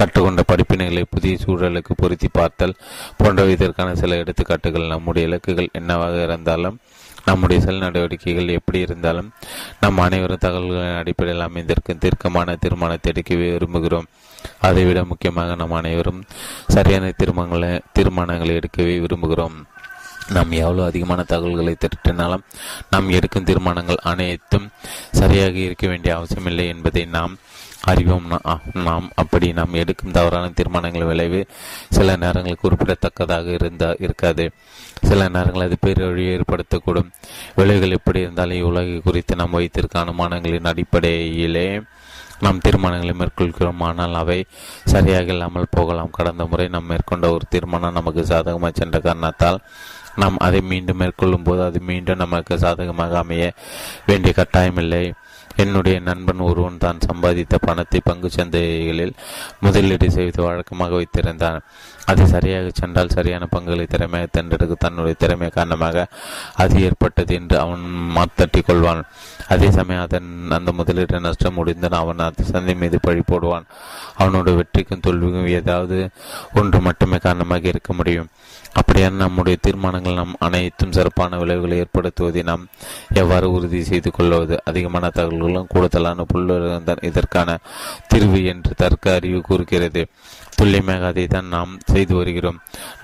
கற்றுக்கொண்ட படிப்பினைகளை புதிய சூழலுக்கு பொருத்தி பார்த்தல் போன்றவை இதற்கான சில எடுத்துக்காட்டுகள். நம்முடைய இலக்குகள் என்னவாக இருந்தாலும், நம்முடைய செல் நடவடிக்கைகள் எப்படி இருந்தாலும், நம் அனைவரும் தகவல்களின் அடிப்படையில் அமைந்திற்கு தீர்க்கமான தீர்மானத்தை எடுக்க விரும்புகிறோம். அதைவிட முக்கியமாக நம் அனைவரும் சரியான தீர்மானங்களை எடுக்கவே விரும்புகிறோம். நாம் எவ்வளோ அதிகமான தகவல்களை திரட்டினாலும் நாம் எடுக்கும் தீர்மானங்கள் அனைத்தும் சரியாக இருக்க வேண்டிய அவசியமில்லை என்பதை நாம் அறிவோம். நாம் எடுக்கும் தவறான தீர்மானங்கள் விளைவு சில நேரங்கள் குறிப்பிடத்தக்கதாக இருக்காது. சில நேரங்கள் அது பேரழிவை ஏற்படுத்தக்கூடும். விளைவுகள் எப்படி இருந்தாலும் இவ்வுலகை குறித்து நாம் வைத்திருக்க அனுமானங்களின் அடிப்படையிலே நாம் தீர்மானங்களை மேற்கொள்கிறோம். ஆனால் அவை சரியாக இல்லாமல் போகலாம். கடந்த முறை நாம் மேற்கொண்ட ஒரு தீர்மானம் நமக்கு சாதகமாக சென்ற காரணத்தால் நாம் அதை மீண்டும் மேற்கொள்ளும் போது அது மீண்டும் நமக்கு சாதகமாக அமைய வேண்டிய கட்டாயமில்லை. என்னுடைய நண்பன் ஒருவன் தான் சம்பாதித்த பணத்தை பங்கு சந்தைகளில் முதலீடு செய்து வழக்கமாக வைத்திருந்தான். அது சரியாக சென்றால் சரியான பங்குகளை திறமையாக தண்டெடுக்க தன்னுடைய திறமை காரணமாக அது ஏற்பட்டது என்று அவன் மாத்தட்டி கொள்வான். அதே சமயம் அதன் அந்த முதலீட்டை நஷ்டம் முடிந்தான். அவன் அந்த சந்தை மீது பழி போடுவான். அவனோட வெற்றிக்கும் தோல்விக்கும் ஏதாவது ஒன்று மட்டுமே காரணமாக இருக்க முடியும். அப்படியான நம்முடைய தீர்மானங்கள் நாம் அனைத்தும் சிறப்பான விளைவுகளை ஏற்படுத்துவதை நாம் எவ்வாறு உறுதி செய்து கொள்வது? அதிகமான தகவல்களும் கூடுதலான புள்ளிவிவரம்தான் இதற்கான தீர்வு என்று தர்க்க அறிவு கூறுகிறது. துல்லியமாக அதை தான் நாம் செய்து வருகிறோம்.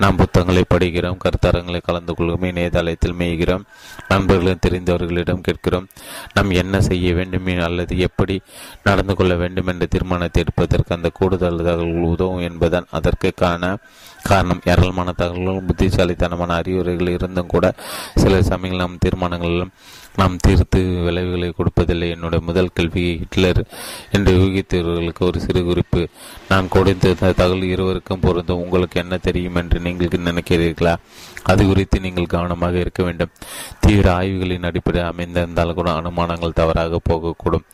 நாம் புத்தகங்களை படிக்கிறோம், கருத்தரங்களை கலந்து கொள்கிறோம், இணையதளத்தில் மேய்கிறோம், நண்பர்களும் தெரிந்தவர்களிடம் கேட்கிறோம். நாம் என்ன செய்ய வேண்டும் அல்லது எப்படி நடந்து கொள்ள வேண்டும் என்ற தீர்மானத்தை எடுப்பதற்கு அந்த கூடுதல் தகவல்கள் உதவும் என்பதான் அதற்கு காரணம். ஏராளமான தகவல்களும் புத்திசாலித்தனமான அறிவுரைகள் இருந்தும் கூட சில சமயங்கள் நம் தீர்மானங்களிலும் நாம் தீர்த்து விளைவுகளை கொடுப்பதில்லை. என்னுடைய முதல் கேள்வி ஹிட்லர் என்று யூகித்தவர்களுக்கு ஒரு சிறு குறிப்பு. நான் கொடுத்த தகவல் இருவருக்கும் பொருந்தும். உங்களுக்கு என்ன தெரியும் என்று நீங்கள் நினைக்கிறீர்களா? அது குறித்து நீங்கள் கவனமாக இருக்க வேண்டும். தீவிர ஆய்வுகளின் அடிப்படையில் அமைந்திருந்தால் கூட அனுமானங்கள் தவறாக போகக்கூடும்.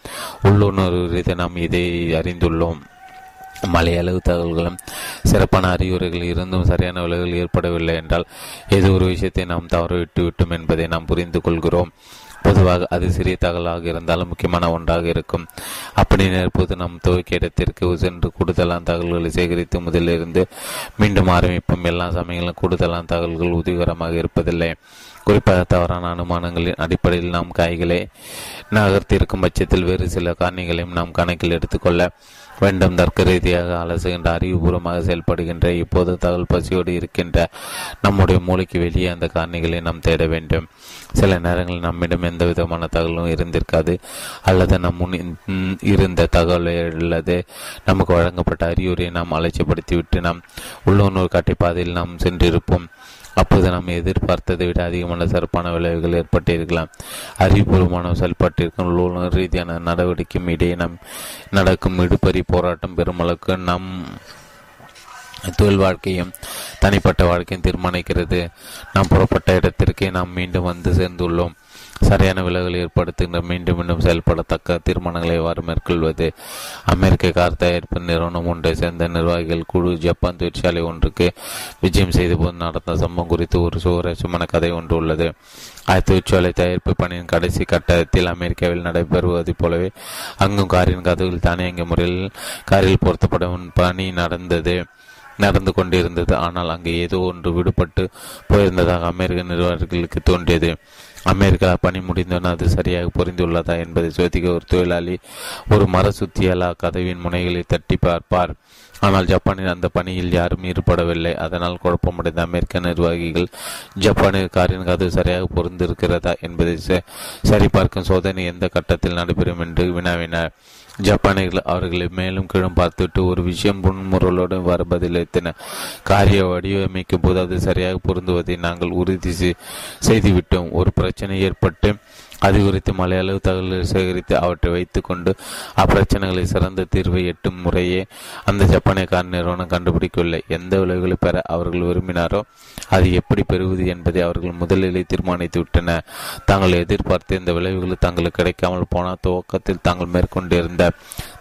உள்ளுணர்வு ரீதியாக நாம் இதை அறிந்துள்ளோம். மலையளவு தகவல்களும் சிறப்பான அறிவுரைகள் இருந்தும் சரியான விளைவுகள் ஏற்படவில்லை என்றால் ஏதோ ஒரு விஷயத்தை நாம் தவற விட்டுவிட்டோம் என்பதை நாம் புரிந்து கொள்கிறோம். பொதுவாக அது சிறிய தகவலாக இருந்தாலும் முக்கியமான ஒன்றாக இருக்கும். அப்படி நேர்போது நாம் துவக்க இடத்திற்கு சென்று கூடுதலான தகவல்களை சேகரித்து முதலிருந்து மீண்டும் ஆரம்பிப்போம். எல்லா சமயங்களும் கூடுதலான தகவல்கள் உதவிகரமாக இருப்பதில்லை. குறிப்பாக தவறான அனுமானங்களின் அடிப்படையில் நாம் காய்களை நகர்த்தியிருக்கும் பட்சத்தில் வேறு சில காரணிகளையும் நாம் கணக்கில் எடுத்துக்கொள்ள வேண்டும். தர்க்க ரீதியாக அலசுகின்ற அறிவுபூர்வமாக செயல்படுகின்ற இப்போது தகவல் பசியோடு இருக்கின்ற நம்முடைய மூளைக்கு வெளியே அந்த காரணிகளை நாம் தேட வேண்டும். சில நேரங்களில் நம்மிடம் எந்த விதமான தகவலும் இருந்திருக்காது அல்லது நம் முன் இருந்த தகவலை அல்லது நமக்கு வழங்கப்பட்ட அறிவுரையை நாம் அலட்சியப்படுத்திவிட்டு நாம் உள்ளுணர்வு காட்டி பாதையில் நாம் சென்றிருப்போம். அப்போது நாம் எதிர்பார்த்ததை விட அதிகமான சிறப்பான விளைவுகள் ஏற்பட்டிருக்கலாம். அறிவுபூர்வமான செயல்பாட்டிற்கும் உள்ளுணர்வு ரீதியான நடவடிக்கையும் இடையே நாம் நடக்கும் இடுபறி போராட்டம் பெருமளவுக்கு நம் தொழில் வாழ்க்கையும் தனிப்பட்ட வாழ்க்கையும் தீர்மானிக்கிறது. நாம் புறப்பட்ட இடத்திற்கே நாம் மீண்டும் வந்து சேர்ந்துள்ளோம். சரியான விளைவுகள் ஏற்படுத்துகின்ற மீண்டும் மீண்டும் செயல்படத்தக்க தீர்மானங்களை எவ்வாறு மேற்கொள்வது? அமெரிக்க கார் தயாரிப்பு நிறுவனம் ஒன்றை சேர்ந்த நிர்வாகிகள் குழு ஜப்பான் தொழிற்சாலை ஒன்றுக்கு விஜயம் செய்த போது நடந்த சம்பவம் குறித்து ஒரு சுவாரஸ்யமான கதை ஒன்று உள்ளது. தொழிற்சாலை தயாரிப்பு பணியின் கடைசி கட்டத்தில் அமெரிக்காவில் நடைபெறுவது போலவே அங்கும் காரின் கதவுகள் தானியங்கி முறையில் காரில் பொருத்தப்படும் பணி நடந்தது. நடந்து கொண்டிருந்தது. ஆனால் அங்கு ஏதோ ஒன்று விடுபட்டு போயிருந்ததாக அமெரிக்க நிர்வாகிகளுக்கு தோன்றியது. அமெரிக்கா பணி முடிந்தோன்னு அது சரியாக புரிந்துள்ளதா என்பதை சோதிக்க ஒரு தொழிலாளி ஒரு மர சுத்தியலா கதவின் முனைகளை தட்டி பார்ப்பார். ஆனால் ஜப்பானில் அந்த பணியில் யாரும் ஈடுபடவில்லை. அதனால் குழப்பமடைந்த அமெரிக்க நிர்வாகிகள் ஜப்பானியர்காரின் கதவு சரியாக பொருந்திருக்கிறதா என்பதை சரிபார்க்கும் சோதனை எந்த கட்டத்தில் நடைபெறும் என்று வினாவினார். ஜப்பானியர்கள் அவர்களை மேலும் கீழும் பார்த்துவிட்டு ஒரு விஷயம் புன்முறலோடு வர பதிலளித்தனர். காரிய வடிவமைக்கும் போது அது சரியாக பொருந்துவதை நாங்கள் உறுதி செய்துவிட்டோம். ஒரு பிரச்சனை ஏற்பட்டு அது குறித்து மலையளவு தகவல்களை சேகரித்து அவற்றை வைத்து கொண்டு அப்பிரச்சனைகளை சிறந்த தீர்வை எட்டும் முறையே அந்த ஜப்பானியக்கார நிறுவனம் கண்டுபிடிக்கவில்லை. எந்த விளைவுகளை பெற அவர்கள் விரும்பினாரோ அது எப்படி பெறுவது என்பதை அவர்கள் முதலிலே தீர்மானித்து விட்டனர். தாங்கள் எதிர்பார்த்த இந்த விளைவுகள் தங்களுக்கு கிடைக்காமல் போன துவக்கத்தில் தாங்கள் மேற்கொண்டிருந்த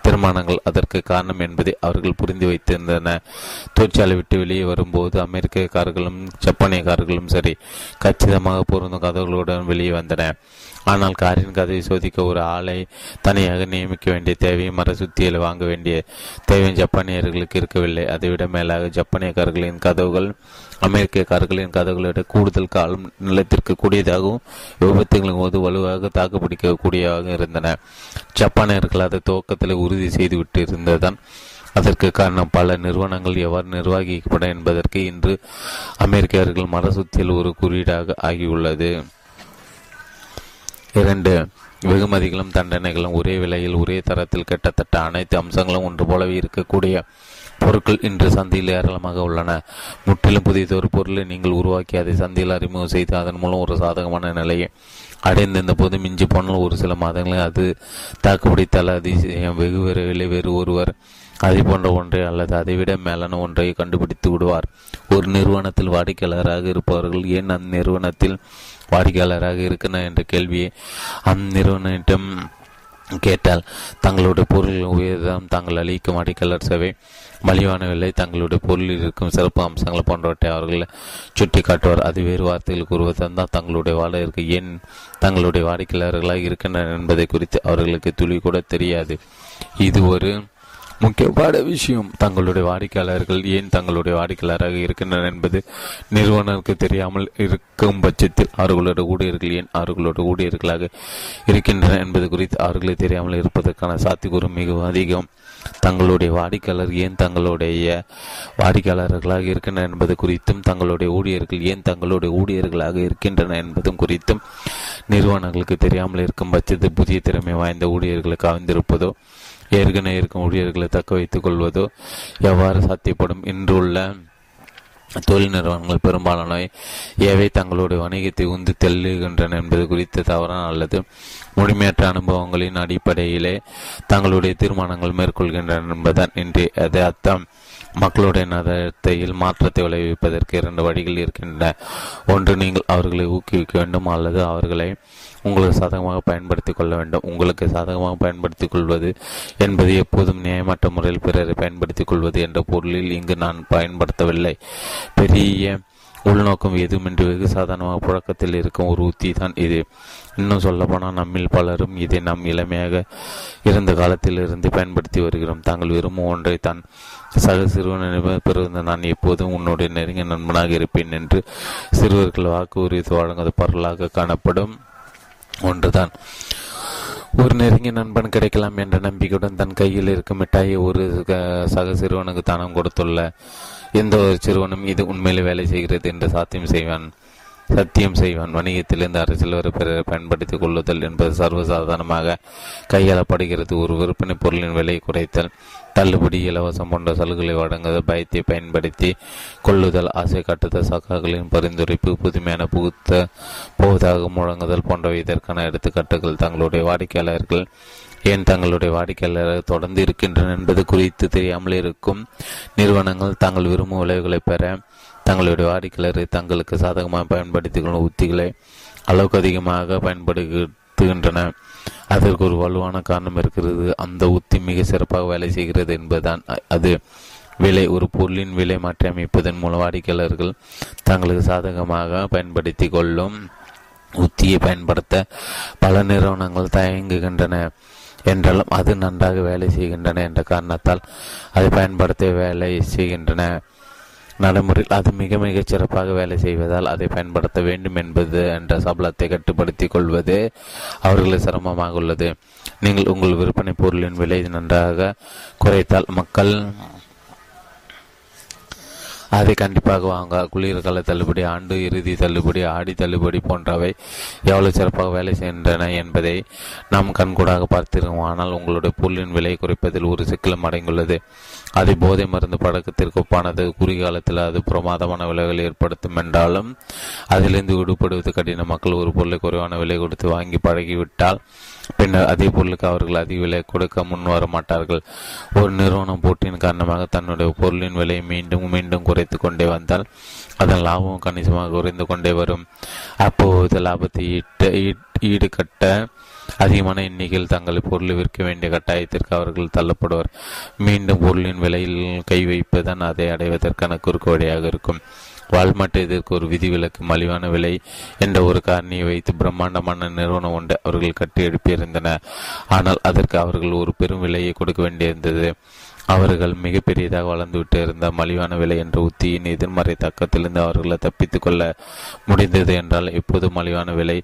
தீர்மானங்கள் அதற்கு காரணம் என்பதை அவர்கள் புரிந்து வைத்திருந்தனர். தொழிற்சாலை விட்டு வெளியே வரும்போது அமெரிக்கக்காரர்களும் ஜப்பானியக்காரர்களும் சரி கச்சிதமாக பொருந்தும் கதவுகளுடன் வெளியே வந்தன. ஆனால் காரின் கதவை சோதிக்க ஒரு ஆளை தனியாக நியமிக்க வேண்டிய தேவையும் மர சுத்தியில் வாங்க வேண்டிய தேவையும் ஜப்பானியர்களுக்கு இருக்கவில்லை. அதைவிட மேலாக ஜப்பானியக்காரர்களின் கதவுகள் அமெரிக்கக்காரர்களின் கதவுகளிட கூடுதல் காலம் நிலைத்திற்கு கூடியதாகவும் விபத்துகளின் போது வலுவாக தாக்குப்பிடிக்கக்கூடியதாகவும் இருந்தன. ஜப்பானியர்கள் அதை துவக்கத்தில் உறுதி செய்துவிட்டு இருந்ததுதான் அதற்கு காரணம். பல நிறுவனங்கள் எவ்வாறு நிர்வகிக்கப்படும் என்பதற்கு இன்று அமெரிக்கர்கள் மர சுத்தியில் ஒரு குறியீடாக ஆகியுள்ளது. 2. வெகுமதிகளும் தண்டனைகளும். ஒரே விலையில் ஒரே தரத்தில் கிட்டத்தட்ட அனைத்து அம்சங்களும் ஒன்று போலவே இருக்கக்கூடிய பொருட்கள் இன்று சந்தையில் ஏராளமாக உள்ளன. முற்றிலும் புதியதொரு பொருளை நீங்கள் உருவாக்கி அதை சந்தையில் அறிமுகம் செய்து அதன் மூலம் ஒரு சாதகமான நிலையை அடைந்திருந்த போது மிஞ்சி போனால் ஒரு சில மாதங்களில் அது தாக்குப்பிடித்தால் அதிசயம் வெகு விரைவில் வேறு ஒருவர் அதை போன்ற ஒன்றை அல்லது அதைவிட மேலான ஒன்றை கண்டுபிடித்து விடுவார். ஒரு நிறுவனத்தில் வாடிக்கையாளராக இருப்பவர்கள் ஏன் அந்நிறுவனத்தில் வாடிக்கையாளராக இருக்கிறார் என்ற கேள்வியை அந்நிறுவனத்திடம் கேட்டால் தங்களுடைய பொருளின் உயர்தரம், தாங்கள் அளிக்கும் வாடிக்கையாளர் சேவை, மலிவான விலை, தங்களுடைய பொருளில் இருக்கும் சிறப்பு அம்சங்கள் போன்றவற்றை அவர்களை சுட்டி காட்டுவார். அது வேறு வார்த்தைகள் கூறுவதால் தங்களுடைய வாடகைக்கு ஏன் தங்களுடைய வாடிக்கையாளர்களாக இருக்கின்றனர் என்பதை குறித்து அவர்களுக்கு துளி கூட தெரியாது. இது ஒரு முக்கியமான விஷயம். தங்களுடைய வாடிக்கையாளர்கள் ஏன் தங்களுடைய வாடிக்கையாளராக இருக்கின்றனர் என்பது நிறுவனருக்கு தெரியாமல் இருக்கும் பட்சத்தில் அவர்களோட ஊழியர்கள் ஏன் அவர்களோட ஊழியர்களாக இருக்கின்றனர் என்பது குறித்து அவர்களே தெரியாமல் இருப்பதற்கான சாத்தியக்கூறு மிகவும் அதிகம். தங்களுடைய வாடிக்கையாளர் ஏன் தங்களுடைய வாடிக்கையாளர்களாக இருக்கின்றனர் என்பது குறித்தும் தங்களுடைய ஊழியர்கள் ஏன் தங்களுடைய ஊழியர்களாக இருக்கின்றனர் என்பதும் குறித்தும் நிறுவனங்களுக்கு தெரியாமல் இருக்கும் பட்சத்தில் புதிய திறமை வாய்ந்த ஊழியர்களுக்கு அமைந்திருப்பதோ ஏற்கனவே இருக்கும் ஊழியர்களை தக்க வைத்துக் கொள்வதோ எவ்வாறு சாத்தியப்படும்? இன்றுள்ள தொழில் நிறுவனங்கள் பெரும்பாலானவை ஏவை தங்களுடைய வணிகத்தை உந்து தள்ளுகின்றன என்பது குறித்த தவறான அல்லது முழுமையற்ற அனுபவங்களின் அடிப்படையிலே தங்களுடைய தீர்மானங்கள் மேற்கொள்கின்றன என்பதுதான் இன்றைய யதார்த்தம். மக்களுடைய நடத்தையில் மாற்றத்தை விளைவிப்பதற்கு 2 வழிகள் இருக்கின்றன. ஒன்று, நீங்கள் அவர்களை ஊக்குவிக்க வேண்டும், அல்லது அவர்களை உங்களுக்கு சாதகமாக பயன்படுத்திக் கொள்ள வேண்டும். உங்களுக்கு சாதகமாக பயன்படுத்திக் கொள்வது என்பது எப்போதும் நியாயமற்ற முறையில் பிறரை பயன்படுத்திக் கொள்வது என்ற பொருளில் இங்கு நான் பயன்படுத்தவில்லை. பெரிய உள்நோக்கம் எதுவுமின்றி வெகு சாதாரணமாக புழக்கத்தில் இருக்கும் ஒரு உத்தி தான் இது. இன்னும் சொல்லப்போனால் நம்மில் பலரும் இதை நாம் இளமையாக இருந்த காலத்திலிருந்து பயன்படுத்தி வருகிறோம். தாங்கள் விரும்பும் ஒன்றை தான் சக சிறுவன் பிறந்த நான் எப்போதும் உன்னுடைய நெருங்கிய நண்பனாக இருப்பேன் என்று சிறுவர்கள் வாக்கு உறுதி வழங்காத பொருளாக காணப்படும் ஒன்றுதான். ஒரு நெருங்கிய நண்பன் கிடைக்கலாம் என்ற நம்பிக்கையுடன் தன் கையில் இருக்கும் மிட்டாயை ஒரு சக சிறுவனுக்கு தானம் கொடுத்துள்ள எந்த ஒரு சிறுவனும் இது உண்மையிலே வேலை செய்கிறது என்று சத்தியம் செய்வான். வணிகத்திலிருந்து அரசியல் வரை பிறரை பயன்படுத்திக் கொள்ளுதல் என்பது சர்வசாதாரணமாக கையாளப்படுகிறது. ஒரு விற்பனை பொருளின் விலையை குறைத்தல், தள்ளுபடி, இலவசம் போன்ற சலுகைகளை வழங்குதல், பயத்தை பயன்படுத்தி கொள்ளுதல், ஆசை காட்டுதல், சகாக்களின் பரிந்துரைப்பு, புதுமையான புகுத்த போவதாக முழங்குதல் போன்றவை இதற்கான எடுத்துக்காட்டுகள். தங்களுடைய வாடிக்கையாளர்கள் ஏன் தங்களுடைய வாடிக்கையாளராக தொடர்ந்து இருக்கின்றன என்பது குறித்து தெரியாமல் இருக்கும் நிறுவனங்கள் தாங்கள் விரும்பும் விளைவுகளை பெற தங்களுடைய வாடிக்கையாளரை தங்களுக்கு சாதகமாக பயன்படுத்திக் கொள்ளும் உத்திகளை அளவுக்கு அதிகமாக பயன்படுத்துகின்றன. அதற்கு ஒரு வலுவான காரணம் இருக்கிறது. அந்த உத்தி மிக சிறப்பாக வேலை செய்கிறது என்பதுதான் அது. விலை. ஒரு பொருளின் விலை மாற்றி அமைப்பதன் மூலம் வாடிக்கையாளர்கள் தங்களுக்கு சாதகமாக பயன்படுத்தி கொள்ளும் உத்தியை பயன்படுத்த பல நிறுவனங்கள் தயங்குகின்றன. என்றாலும் அது நன்றாக வேலை செய்கின்றன என்ற காரணத்தால் அதை பயன்படுத்த வேலை செய்கின்றன. நடைமுறையில் அது மிக மிகச் சிறப்பாக வேலை செய்வதால் அதை பயன்படுத்த வேண்டும் என்பது என்ற சபலத்தை கட்டுப்படுத்தி கொள்வதே அவர்களை சிரமமாக உள்ளது. நீங்கள் உங்கள் விற்பனை பொருளின் விலை நன்றாக குறைத்தால் மக்கள் அதை கண்டிப்பாக வாங்க. குளிர்கால தள்ளுபடி, ஆண்டு இறுதி தள்ளுபடி, ஆடி தள்ளுபடி போன்றவை எவ்வளவு சிறப்பாக வேலை செய்கின்றன என்பதை நாம் கண்கூடாக பார்த்திருக்கோம். ஆனால் உங்களுடைய பொருளின் விலை குறைப்பதில் ஒரு சிக்கலும் அடங்கியுள்ளது. அது போதை மருந்து பழக்கத்திற்கு ஒப்பானது. குறுகாலத்தில் அது பிரமாதமான விலைகளை ஏற்படுத்தும் என்றாலும் அதிலிருந்து விடுபடுவது கடின. மக்கள் ஒரு பொருளை குறைவான விலை கொடுத்து வாங்கி பழகிவிட்டால் பின்னர் அதே பொருளுக்கு அவர்கள் அதிக விலை கொடுக்க முன்வர மாட்டார்கள். ஒரு நிறுவனம் போட்டியின் காரணமாக தன்னுடைய பொருளின் விலையை மீண்டும் மீண்டும் குறைத்து கொண்டே வந்தால் அதன் லாபம் கணிசமாக குறைந்து கொண்டே வரும். அப்போது லாபத்தை ஈடுகட்ட அதிகமான எண்ணிக்கையில் தங்களை பொருளை விற்க வேண்டிய கட்டாயத்திற்கு அவர்கள் தள்ளப்படுவர். மீண்டும் பொருளின் விலையில் கை வைப்பதுதான் அதை அடைவதற்கான குறுக்கு வழியாக இருக்கும். வால்மார்ட் இதற்கு ஒரு விதிவிலக்கு, மலிவான விலை என்ற ஒரு காரணியை வைத்து பிரம்மாண்டமான நிறுவனம் ஒன்று அவர்கள் கட்டி எழுப்பியிருந்தனர். ஆனால் அதற்கு அவர்கள் ஒரு பெரும் விலையை கொடுக்க வேண்டியிருந்தது. அவர்கள் மிகப்பெரியதாக வளர்ந்துவிட்டு இருந்த மலிவான விலை என்ற உத்தியின் எதிர்மறை தாக்கத்திலிருந்து அவர்களை தப்பித்துக் கொள்ள முடிந்தது என்றால், இப்போது மலிவான விலை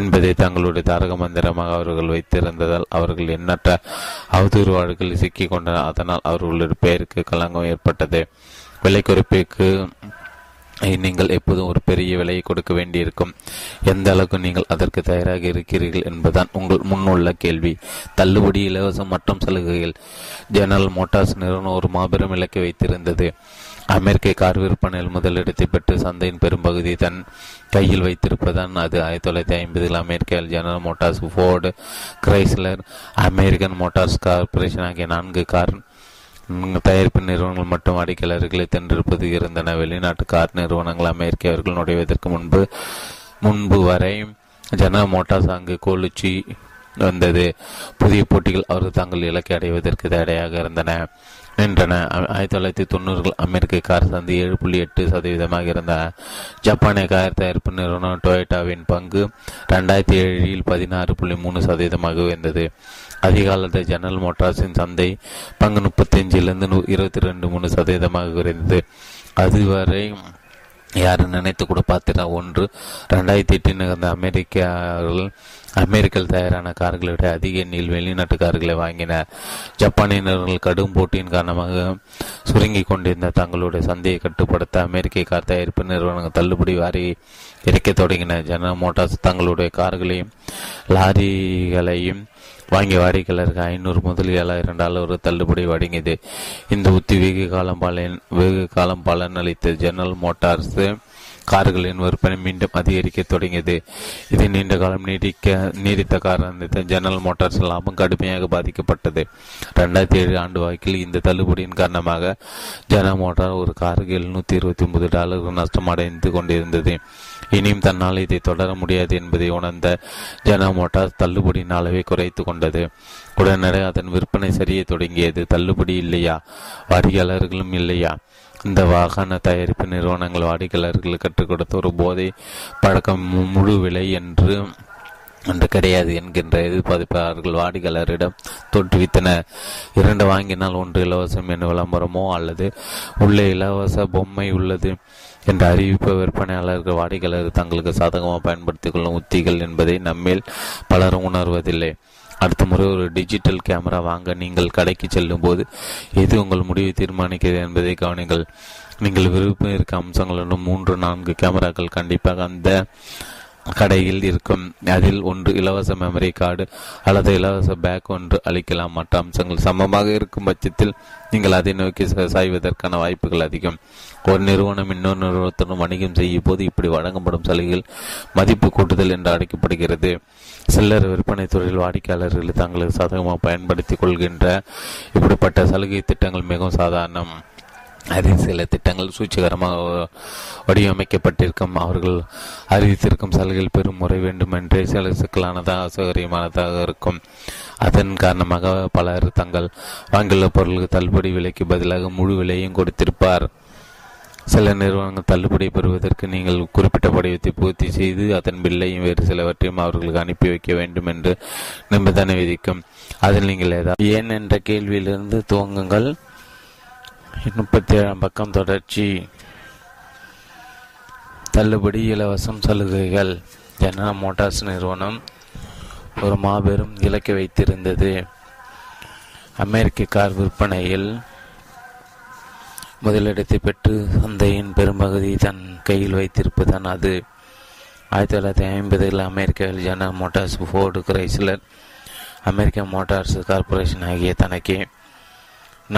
என்பதை தங்களுடைய தாரக மந்திரமாக அவர்கள் வைத்திருந்ததால் அவர்கள் எண்ணற்ற அவதூறு வழக்கில் சிக்கிக் கொண்டனர். அதனால் அவர்களுடைய பெயருக்கு களங்கம் ஏற்பட்டது. விலை குறைப்புக்கு நீங்கள் எப்போதும் ஒரு பெரிய விலையை கொடுக்க வேண்டியிருக்கும். எந்த அளவுக்கு நீங்கள் அதற்கு தயாராக இருக்கிறீர்கள் என்பதுதான் உங்கள் முன்னுள்ள கேள்வி. தள்ளுபடி, இலவசம் மற்றும் சலுகைகள். ஜெனரல் மோட்டார்ஸ் நிறுவனம் ஒரு மாபெரும் இலக்கை வைத்திருந்தது. அமெரிக்க கார் விற்பனையில் முதலிடத்தை பெற்று சந்தையின் பெரும்பகுதி தன் கையில் வைத்திருப்பதுதான் அது. 1950 அமெரிக்காவில் General Motors, Ford, Chrysler, American Motors Corporation ஆகிய 4 கார் தயாரிப்பு நிறுவனங்கள் மற்றும் அடிக்கலர்களை தென்றிருப்பது இருந்தன. வெளிநாட்டு கார் நிறுவனங்கள் அமெரிக்கர்கள் நுழைவதற்கு முன்பு வரை ஜெனரல் மோட்டார்ஸ் அங்கு கோலுச்சி வந்தது. புதிய போட்டிகள் அவர்கள் தங்கள் இலக்கை அடைவதற்கு தடையாக நின்றன. 1990 அமெரிக்க கார் சந்தை 7.8% இருந்த ஜப்பானிய கார் தயாரிப்பு நிறுவனம் டொயோட்டாவின் பங்கு 2007 16.3% உயர்ந்தது. அதிகாலத்தை ஜெனரல் மோட்டார்ஸின் சந்தை பங்கு 35 22.3% குறைந்தது. அதுவரை யாரும் நினைத்து கூட பார்த்தினா 1 2008 நிகழ்ந்த அமெரிக்காவில் தயாரான கார்களை விட அதிக எண்ணில் வெளிநாட்டு கார்களை வாங்கினர். ஜப்பானியர்கள் கடும் போட்டியின் காரணமாக சுருங்கி கொண்டிருந்த தங்களுடைய சந்தையை கட்டுப்படுத்த அமெரிக்க கார் தயாரிப்பு நிறுவனங்கள் தள்ளுபடி வாரி இறைக்க தொடங்கின. ஜெனரல் மோட்டார்ஸ் தங்களுடைய கார்களையும் லாரிகளையும் வாங்கிய வாடிக்கையாளருக்கு $500 முதல் $7,000 தள்ளுபடி வழங்கியது. இந்த உத்தி வெகு காலம் பலன் அளித்தது. ஜெனரல் மோட்டார்ஸ் கார்களின் விற்பனை மீண்டும் அதிகரிக்க தொடங்கியது. இது நீண்ட காலம் நீடித்த காரணத்தை ஜெனரல் மோட்டார்ஸ் லாபம் கடுமையாக பாதிக்கப்பட்டது. 2007 ஆண்டு வாக்கில் இந்த தள்ளுபடியின் காரணமாக ஜெனரல் மோட்டார் ஒரு காருக்கு $729 நஷ்டம் அடைந்து கொண்டிருந்தது. இனியும் தன்னால் இதை தொடர முடியாது என்பதை உணர்ந்த ஜெனரல் மோட்டார்ஸ் தள்ளுபடியின் அளவை குறைத்து கொண்டது. உடனடியாக அதன் விற்பனை சரிய தொடங்கியது. தள்ளுபடி இல்லையா, வாடிக்கையாளர்களும் இல்லையா? இந்த வாகன தயாரிப்பு நிறுவனங்கள் வாடிக்கையாளர்களுக்கு கற்றுக் கொடுத்த ஒரு போதை பழக்கம் முழு விலை என்று கிடையாது என்கின்ற எதிர்பார்ப்பாளர்கள் வாடிக்கையாளரிடம் தோற்றுவித்தனர். 2 வாங்கினால் 1 இலவசம் என்ற விளம்பரமோ அல்லது உள்ளே இலவச பொம்மை உள்ளது என்ற அறிவிப்பு விற்பனையாளர்கள் வாடிக்கையாளர்கள் தங்களுக்கு சாதகமாக பயன்படுத்திக் கொள்ளும் உத்திகள் என்பதை நம்மில் பலரும் உணர்வதில்லை. அடுத்த முறை ஒரு டிஜிட்டல் கேமரா வாங்க நீங்கள் கடைக்கு செல்லும் போது எது உங்கள் முடிவை தீர்மானிக்கிறது என்பதை கவனிங்கள். நீங்கள் விருப்பம் இருக்க அம்சங்களுடன் 3-4 கேமராக்கள் கண்டிப்பாக அந்த கடையில் இருக்கும். அதில் ஒன்று இலவச மெமரி கார்டு அல்லது இலவச பேக் ஒன்று அளிக்கலாம். மற்ற அம்சங்கள் சமமாக இருக்கும் பட்சத்தில் நீங்கள் அதை நோக்கி சாய்வதற்கான வாய்ப்புகள் அதிகம். ஒரு நிறுவனம் இன்னொரு நிறுவனத்துடன் வணிகம் செய்யும் போது இப்படி வழங்கப்படும் சலுகைகள் மதிப்பு கூட்டுதல் என்று அழைக்கப்படுகிறது. சில்லர் விற்பனை துறையில் வாடிக்கையாளர்கள் தங்களுக்கு சாதகமாக பயன்படுத்திக் கொள்கின்ற இப்படிப்பட்ட சலுகை திட்டங்கள் மிகவும் சாதாரணம். அதில் சில திட்டங்கள் சூழ்ச்சிகரமாக வடிவமைக்கப்பட்டிருக்கும். அவர்கள் அறிவித்திருக்கும் சலுகைகள் பெரும் முறை வேண்டுமென்றே சில சிக்கலானதாக அசௌகரியமானதாக இருக்கும். அதன் காரணமாக பலர் தங்கள் வாங்கியுள்ள பொருளுக்கு தள்ளுபடி விலைக்கு பதிலாக முழு விலையும் கொடுத்திருப்பார். சில நிறுவனங்கள் தள்ளுபடி பெறுவதற்கு நீங்கள் குறிப்பிட்ட படிவத்தை பூர்த்தி செய்து அதன் பில்லையும் வேறு சிலவற்றையும் அவர்களுக்கு அனுப்பி வைக்க வேண்டும் என்று நிபந்தனை விதிக்கும். அதில் நீங்கள் ஏன் என்ற கேள்வியிலிருந்து துவங்குங்கள். 37ஆம் பக்கம் தொடர்ச்சி. தள்ளுபடி, இலவசம் சலுகைகள். ஜெனரல் மோட்டார்ஸ் நிறுவனம் ஒரு மாபெரும் இலக்கை வைத்திருந்தது. அமெரிக்க கார் விற்பனையில் முதலிடத்தை பெற்று சந்தையின் பெரும்பகுதி தன் கையில் வைத்திருப்பதுதான் அது. 1950 அமெரிக்காவில் ஜெனரல் மோட்டார்ஸ், ஃபோர்டு, கிரைஸ்லர், அமெரிக்க மோட்டார்ஸ் கார்பரேஷன் ஆகிய தனக்கே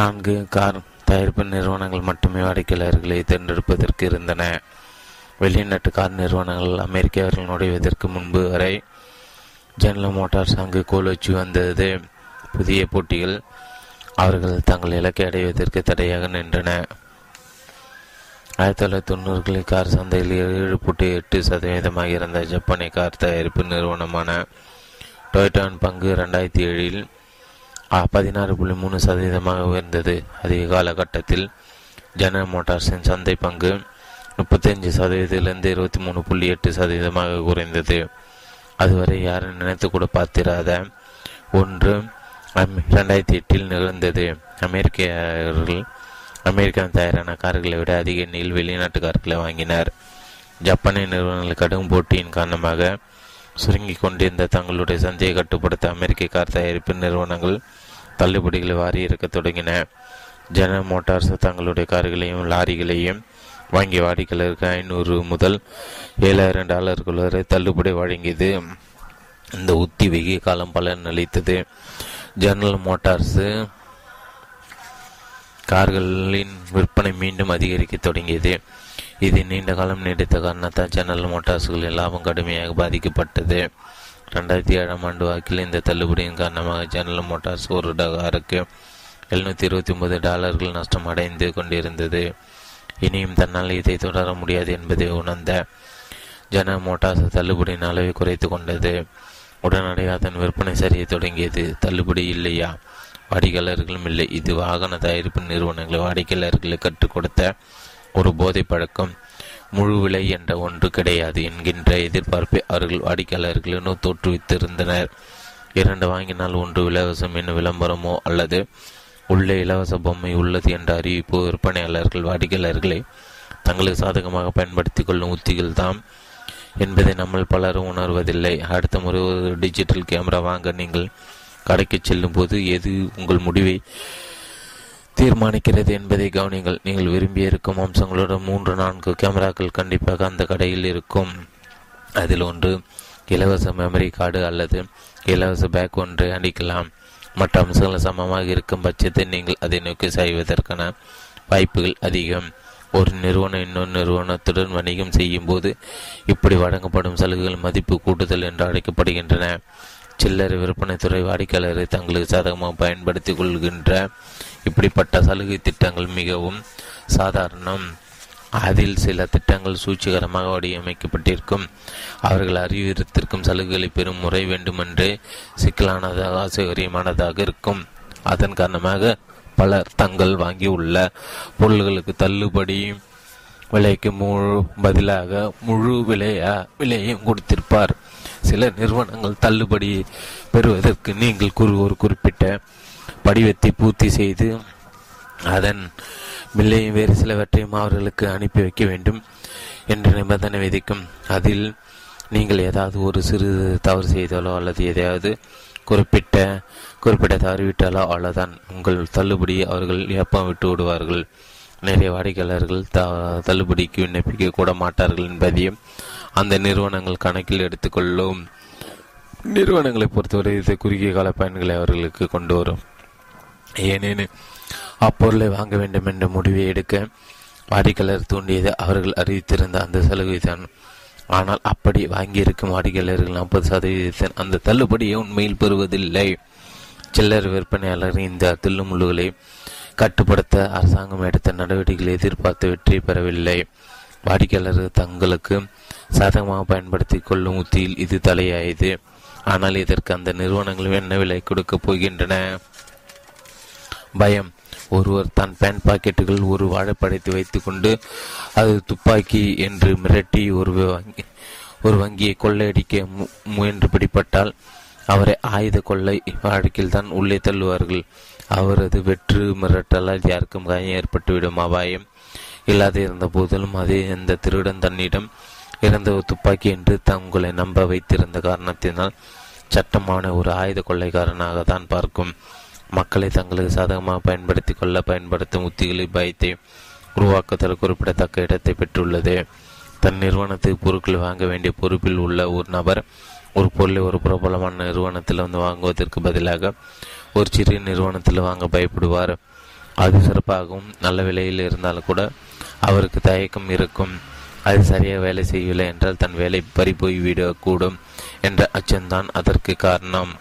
4 கார் தயாரிப்பு நிறுவனங்கள் மட்டுமே வாடிக்கையாளர்களை தேர்ந்தெடுப்பதற்கு இருந்தன. வெளிநாட்டு கார் நிறுவனங்கள் அமெரிக்காவில் நுழைவதற்கு முன்பு வரை ஜெனரல் மோட்டார்ஸ் அங்கு கோலோச்சி வந்தது. புதிய போட்டிகள் அவர்கள் தங்கள் இலக்கை அடைவதற்கு தடையாக நின்றன. 1990களில் கார் சந்தையில் 7.8% இருந்த ஜப்பானிய கார் தயாரிப்பு நிறுவனமான டொயோட்டாவின் பங்கு 2007 16.3% உயர்ந்தது. அதிக காலகட்டத்தில் ஜெனரல் மோட்டார்ஸின் சந்தை பங்கு 35% 23.8% குறைந்தது. அதுவரை யாரும் நினைத்து கூட பார்த்திராத ஒன்று 2008 நிகழ்ந்தது. அமெரிக்கர்கள் அமெரிக்காவின் தயாரான கார்களை விட அதிக எண்ணில் வெளிநாட்டு கார்களை வாங்கினர். ஜப்பானிய நிறுவனங்கள் கடும் போட்டியின் காரணமாக சுருங்கிக் கொண்டிருந்த தங்களுடைய சந்தையை கட்டுப்படுத்த அமெரிக்க கார் தயாரிப்பு நிறுவனங்கள் தள்ளுபடிகளை வாரி இருக்க தொடங்கின. ஜெனரல் மோட்டார்ஸ் தங்களுடைய கார்களையும் லாரிகளையும் வாங்கிய வாடிக்கையாளருக்கு $500 முதல் $7,000 வரை தள்ளுபடி வழங்கியது. இந்த உத்தி வெகு காலம் பலன் அளித்தது. ஜெனரல் மோட்டார்ஸு கார்களின் விற்பனை மீண்டும் அதிகரிக்க தொடங்கியது. இது நீண்ட காலம் நீடித்த காரணத்தால் ஜெனரல் மோட்டார்ஸ்களின் லாபம் கடுமையாக பாதிக்கப்பட்டது. 2007 வாக்கில் இந்த தள்ளுபடியின் காரணமாக ஜெனரல் மோட்டார்ஸ் ஒரு காருக்கு $729 நஷ்டம் அடைந்து கொண்டிருந்தது. இனியும் தன்னால் இதை தொடர முடியாது என்பதை உணர்ந்த ஜெனரல் மோட்டார்ஸ் தள்ளுபடியின் அளவை குறைத்து கொண்டது. உடனடியாக அதன் விற்பனை சரிய தொடங்கியது. தள்ளுபடி இல்லையா, வாடிக்கையாளர்களும் இல்லை. இது வாகன தயாரிப்பு நிறுவனங்களை வாடிக்கையாளர்களை கற்றுக் கொடுத்த ஒரு போதை பழக்கம். முழு விலை என்ற ஒன்று கிடையாது என்கின்ற எதிர்பார்ப்பை அவர்கள் வாடிக்கையாளர்களும் தோற்றுவித்திருந்தனர். 2 வாங்கினால் 1 இலவசம் என்னும் விளம்பரமோ அல்லது உள்ளே இலவச பொம்மை உள்ளது என்ற அறிவிப்பு விற்பனையாளர்கள் வாடிக்கையாளர்களை தங்களுக்கு சாதகமாக பயன்படுத்தி கொள்ளும் உத்திகள் தான் என்பதை நம்ம பலரும் உணர்வதில்லை. அடுத்த முறை ஒரு டிஜிட்டல் கேமரா வாங்க நீங்கள் கடைக்கு செல்லும் போது எது உங்கள் முடிவை தீர்மானிக்கிறது என்பதை கவனிங்கள். நீங்கள் விரும்பிய இருக்கும் அம்சங்களுடன் 3-4 கேமராக்கள் கண்டிப்பாக அந்த கடையில் இருக்கும். அதில் ஒன்று இலவச மெமரி கார்டு அல்லது இலவச பேக் ஒன்றை அடிக்கலாம். மற்ற அம்சங்கள் சமமாக இருக்கும் பட்சத்தை நீங்கள் அதை நோக்கி சாய்வதற்கான வாய்ப்புகள் அதிகம். ஒரு நிறுவனம் இன்னொரு நிறுவனத்துடன் வணிகம் செய்யும் போது இப்படி வழங்கப்படும் சலுகைகள் மதிப்பு கூட்டுதல் என்று அழைக்கப்படுகின்றன. சில்லறை விற்பனைத்துறை வாடிக்கையாளரை தங்களுக்கு சாதகமாக பயன்படுத்தி கொள்கின்ற இப்படிப்பட்ட சலுகை திட்டங்கள் மிகவும் சாதாரணம். அதில் சில திட்டங்கள் சூழ்ச்சிகரமாக வடிவமைக்கப்பட்டிருக்கும். அவர்கள் அறிவுறுத்திருக்கும் சலுகைகளை பெறும் முறை வேண்டுமென்றே சிக்கலானதாக ஆசைகரியமானதாக இருக்கும். அதன் காரணமாக பலர் தங்கள் வாங்கியுள்ள பொருள்களுக்கு தள்ளுபடி விலைக்கு பதிலாக முழு விலையும் கொடுத்திருப்பார். சில நிறுவனங்கள் தள்ளுபடி பெறுவதற்கு நீங்கள் ஒரு குறிப்பிட்ட படிவத்தை பூர்த்தி செய்து அதன் விலையும் வேறு சிலவற்றையும் அவர்களுக்கு அனுப்பி வைக்க வேண்டும் என்று நிபந்தனை விதிக்கும். அதில் நீங்கள் ஏதாவது ஒரு சிறு தவறு செய்தாலோ அல்லது எதையாவது குறிப்பிட்ட தவறிவிட்டாலோ அவ்வளோதான், உங்கள் தள்ளுபடி அவர்கள் ஏப்பம் விட்டு விடுவார்கள். நிறைய வாடிக்கையாளர்கள் தள்ளுபடிக்கு விண்ணப்பிக்க கூட மாட்டார்கள் என்பதையும் அந்த நிறுவனங்கள் கணக்கில் எடுத்துக்கொள்ளும். நிறுவனங்களை பொறுத்தவரை இது குறுகிய கால பயன்களை அவர்களுக்கு கொண்டு வரும். ஏனெனில் அப்பொருளை வாங்க வேண்டும் என்ற முடிவை எடுக்க வாடிக்கையாளர் தூண்டியது அவர்கள் அறிவித்திருந்த அந்த சலுகைதான். ஆனால் அப்படி வாங்கியிருக்கும் வாடிக்கையாளர்கள் 40% அந்த தள்ளுபடியை உண்மையில் பெறுவதில்லை. சில்லர் விற்பனையாளர் இந்த துள்ளுமுள்ளுகளை கட்டுப்படுத்த அரசாங்கம் எடுத்த நடவடிக்கைகளை எதிர்பார்த்து வெற்றி பெறவில்லை. வாடிக்கையாளர்கள் தங்களுக்கு சாதகமாக பயன்படுத்தி கொள்ளும் உத்தியில் இது தலையாயது. ஆனால் இதற்கு அந்த நிறுவனங்கள் என்ன விலை கொடுக்கப் போகின்றன? பயம். ஒருவர் தன் பேண்ட் பாக்கெட்டுகள் ஒரு வாழைப்படைத்து வைத்து கொண்டு அது துப்பாக்கி என்று மிரட்டி ஒரு வங்கியை கொள்ளையடிக்க முயன்று பிடிப்பட்டால் அவரை ஆயுத கொள்ளை வழக்கில் தான் உள்ளே தள்ளுவார்கள். அவரது வெற்று மிரட்டலால் யாருக்கும் காயம் ஏற்பட்டுவிடும் அபாயம் இல்லாது இருந்த போதிலும் அது எந்த திருடன் தன்னிடம் இறந்த ஒரு துப்பாக்கி என்று தங்களை நம்ப வைத்திருந்த காரணத்தினால் சட்டமான ஒரு ஆயுத கொள்ளைக்காரனாக தான் பார்க்கும். மக்களை தங்களுக்கு சாதகமாக பயன்படுத்தி கொள்ள பயன்படுத்தும் உத்திகளில் பயத்தை உருவாக்குதல் குறிப்பிடத்தக்க இடத்தை பெற்றுள்ளது. தன் நிறுவனத்துக்கு பொருட்கள் வாங்க வேண்டிய பொறுப்பில் உள்ள ஒரு நபர் ஒரு பொருளை ஒரு பிரபலமான நிறுவனத்தில் வந்து வாங்குவதற்கு பதிலாக ஒரு சிறிய நிறுவனத்தில் வாங்க பயப்படுவார். அது சிறப்பாகவும் நல்ல விலையில் இருந்தாலும் கூட அவருக்கு தயக்கம் இருக்கும். அது சரியாக வேலை செய்யவில்லை என்றால் தன் வேலை பறிபோய்விடக்கூடும் என்ற அச்சம்தான் அதற்கு காரணம்.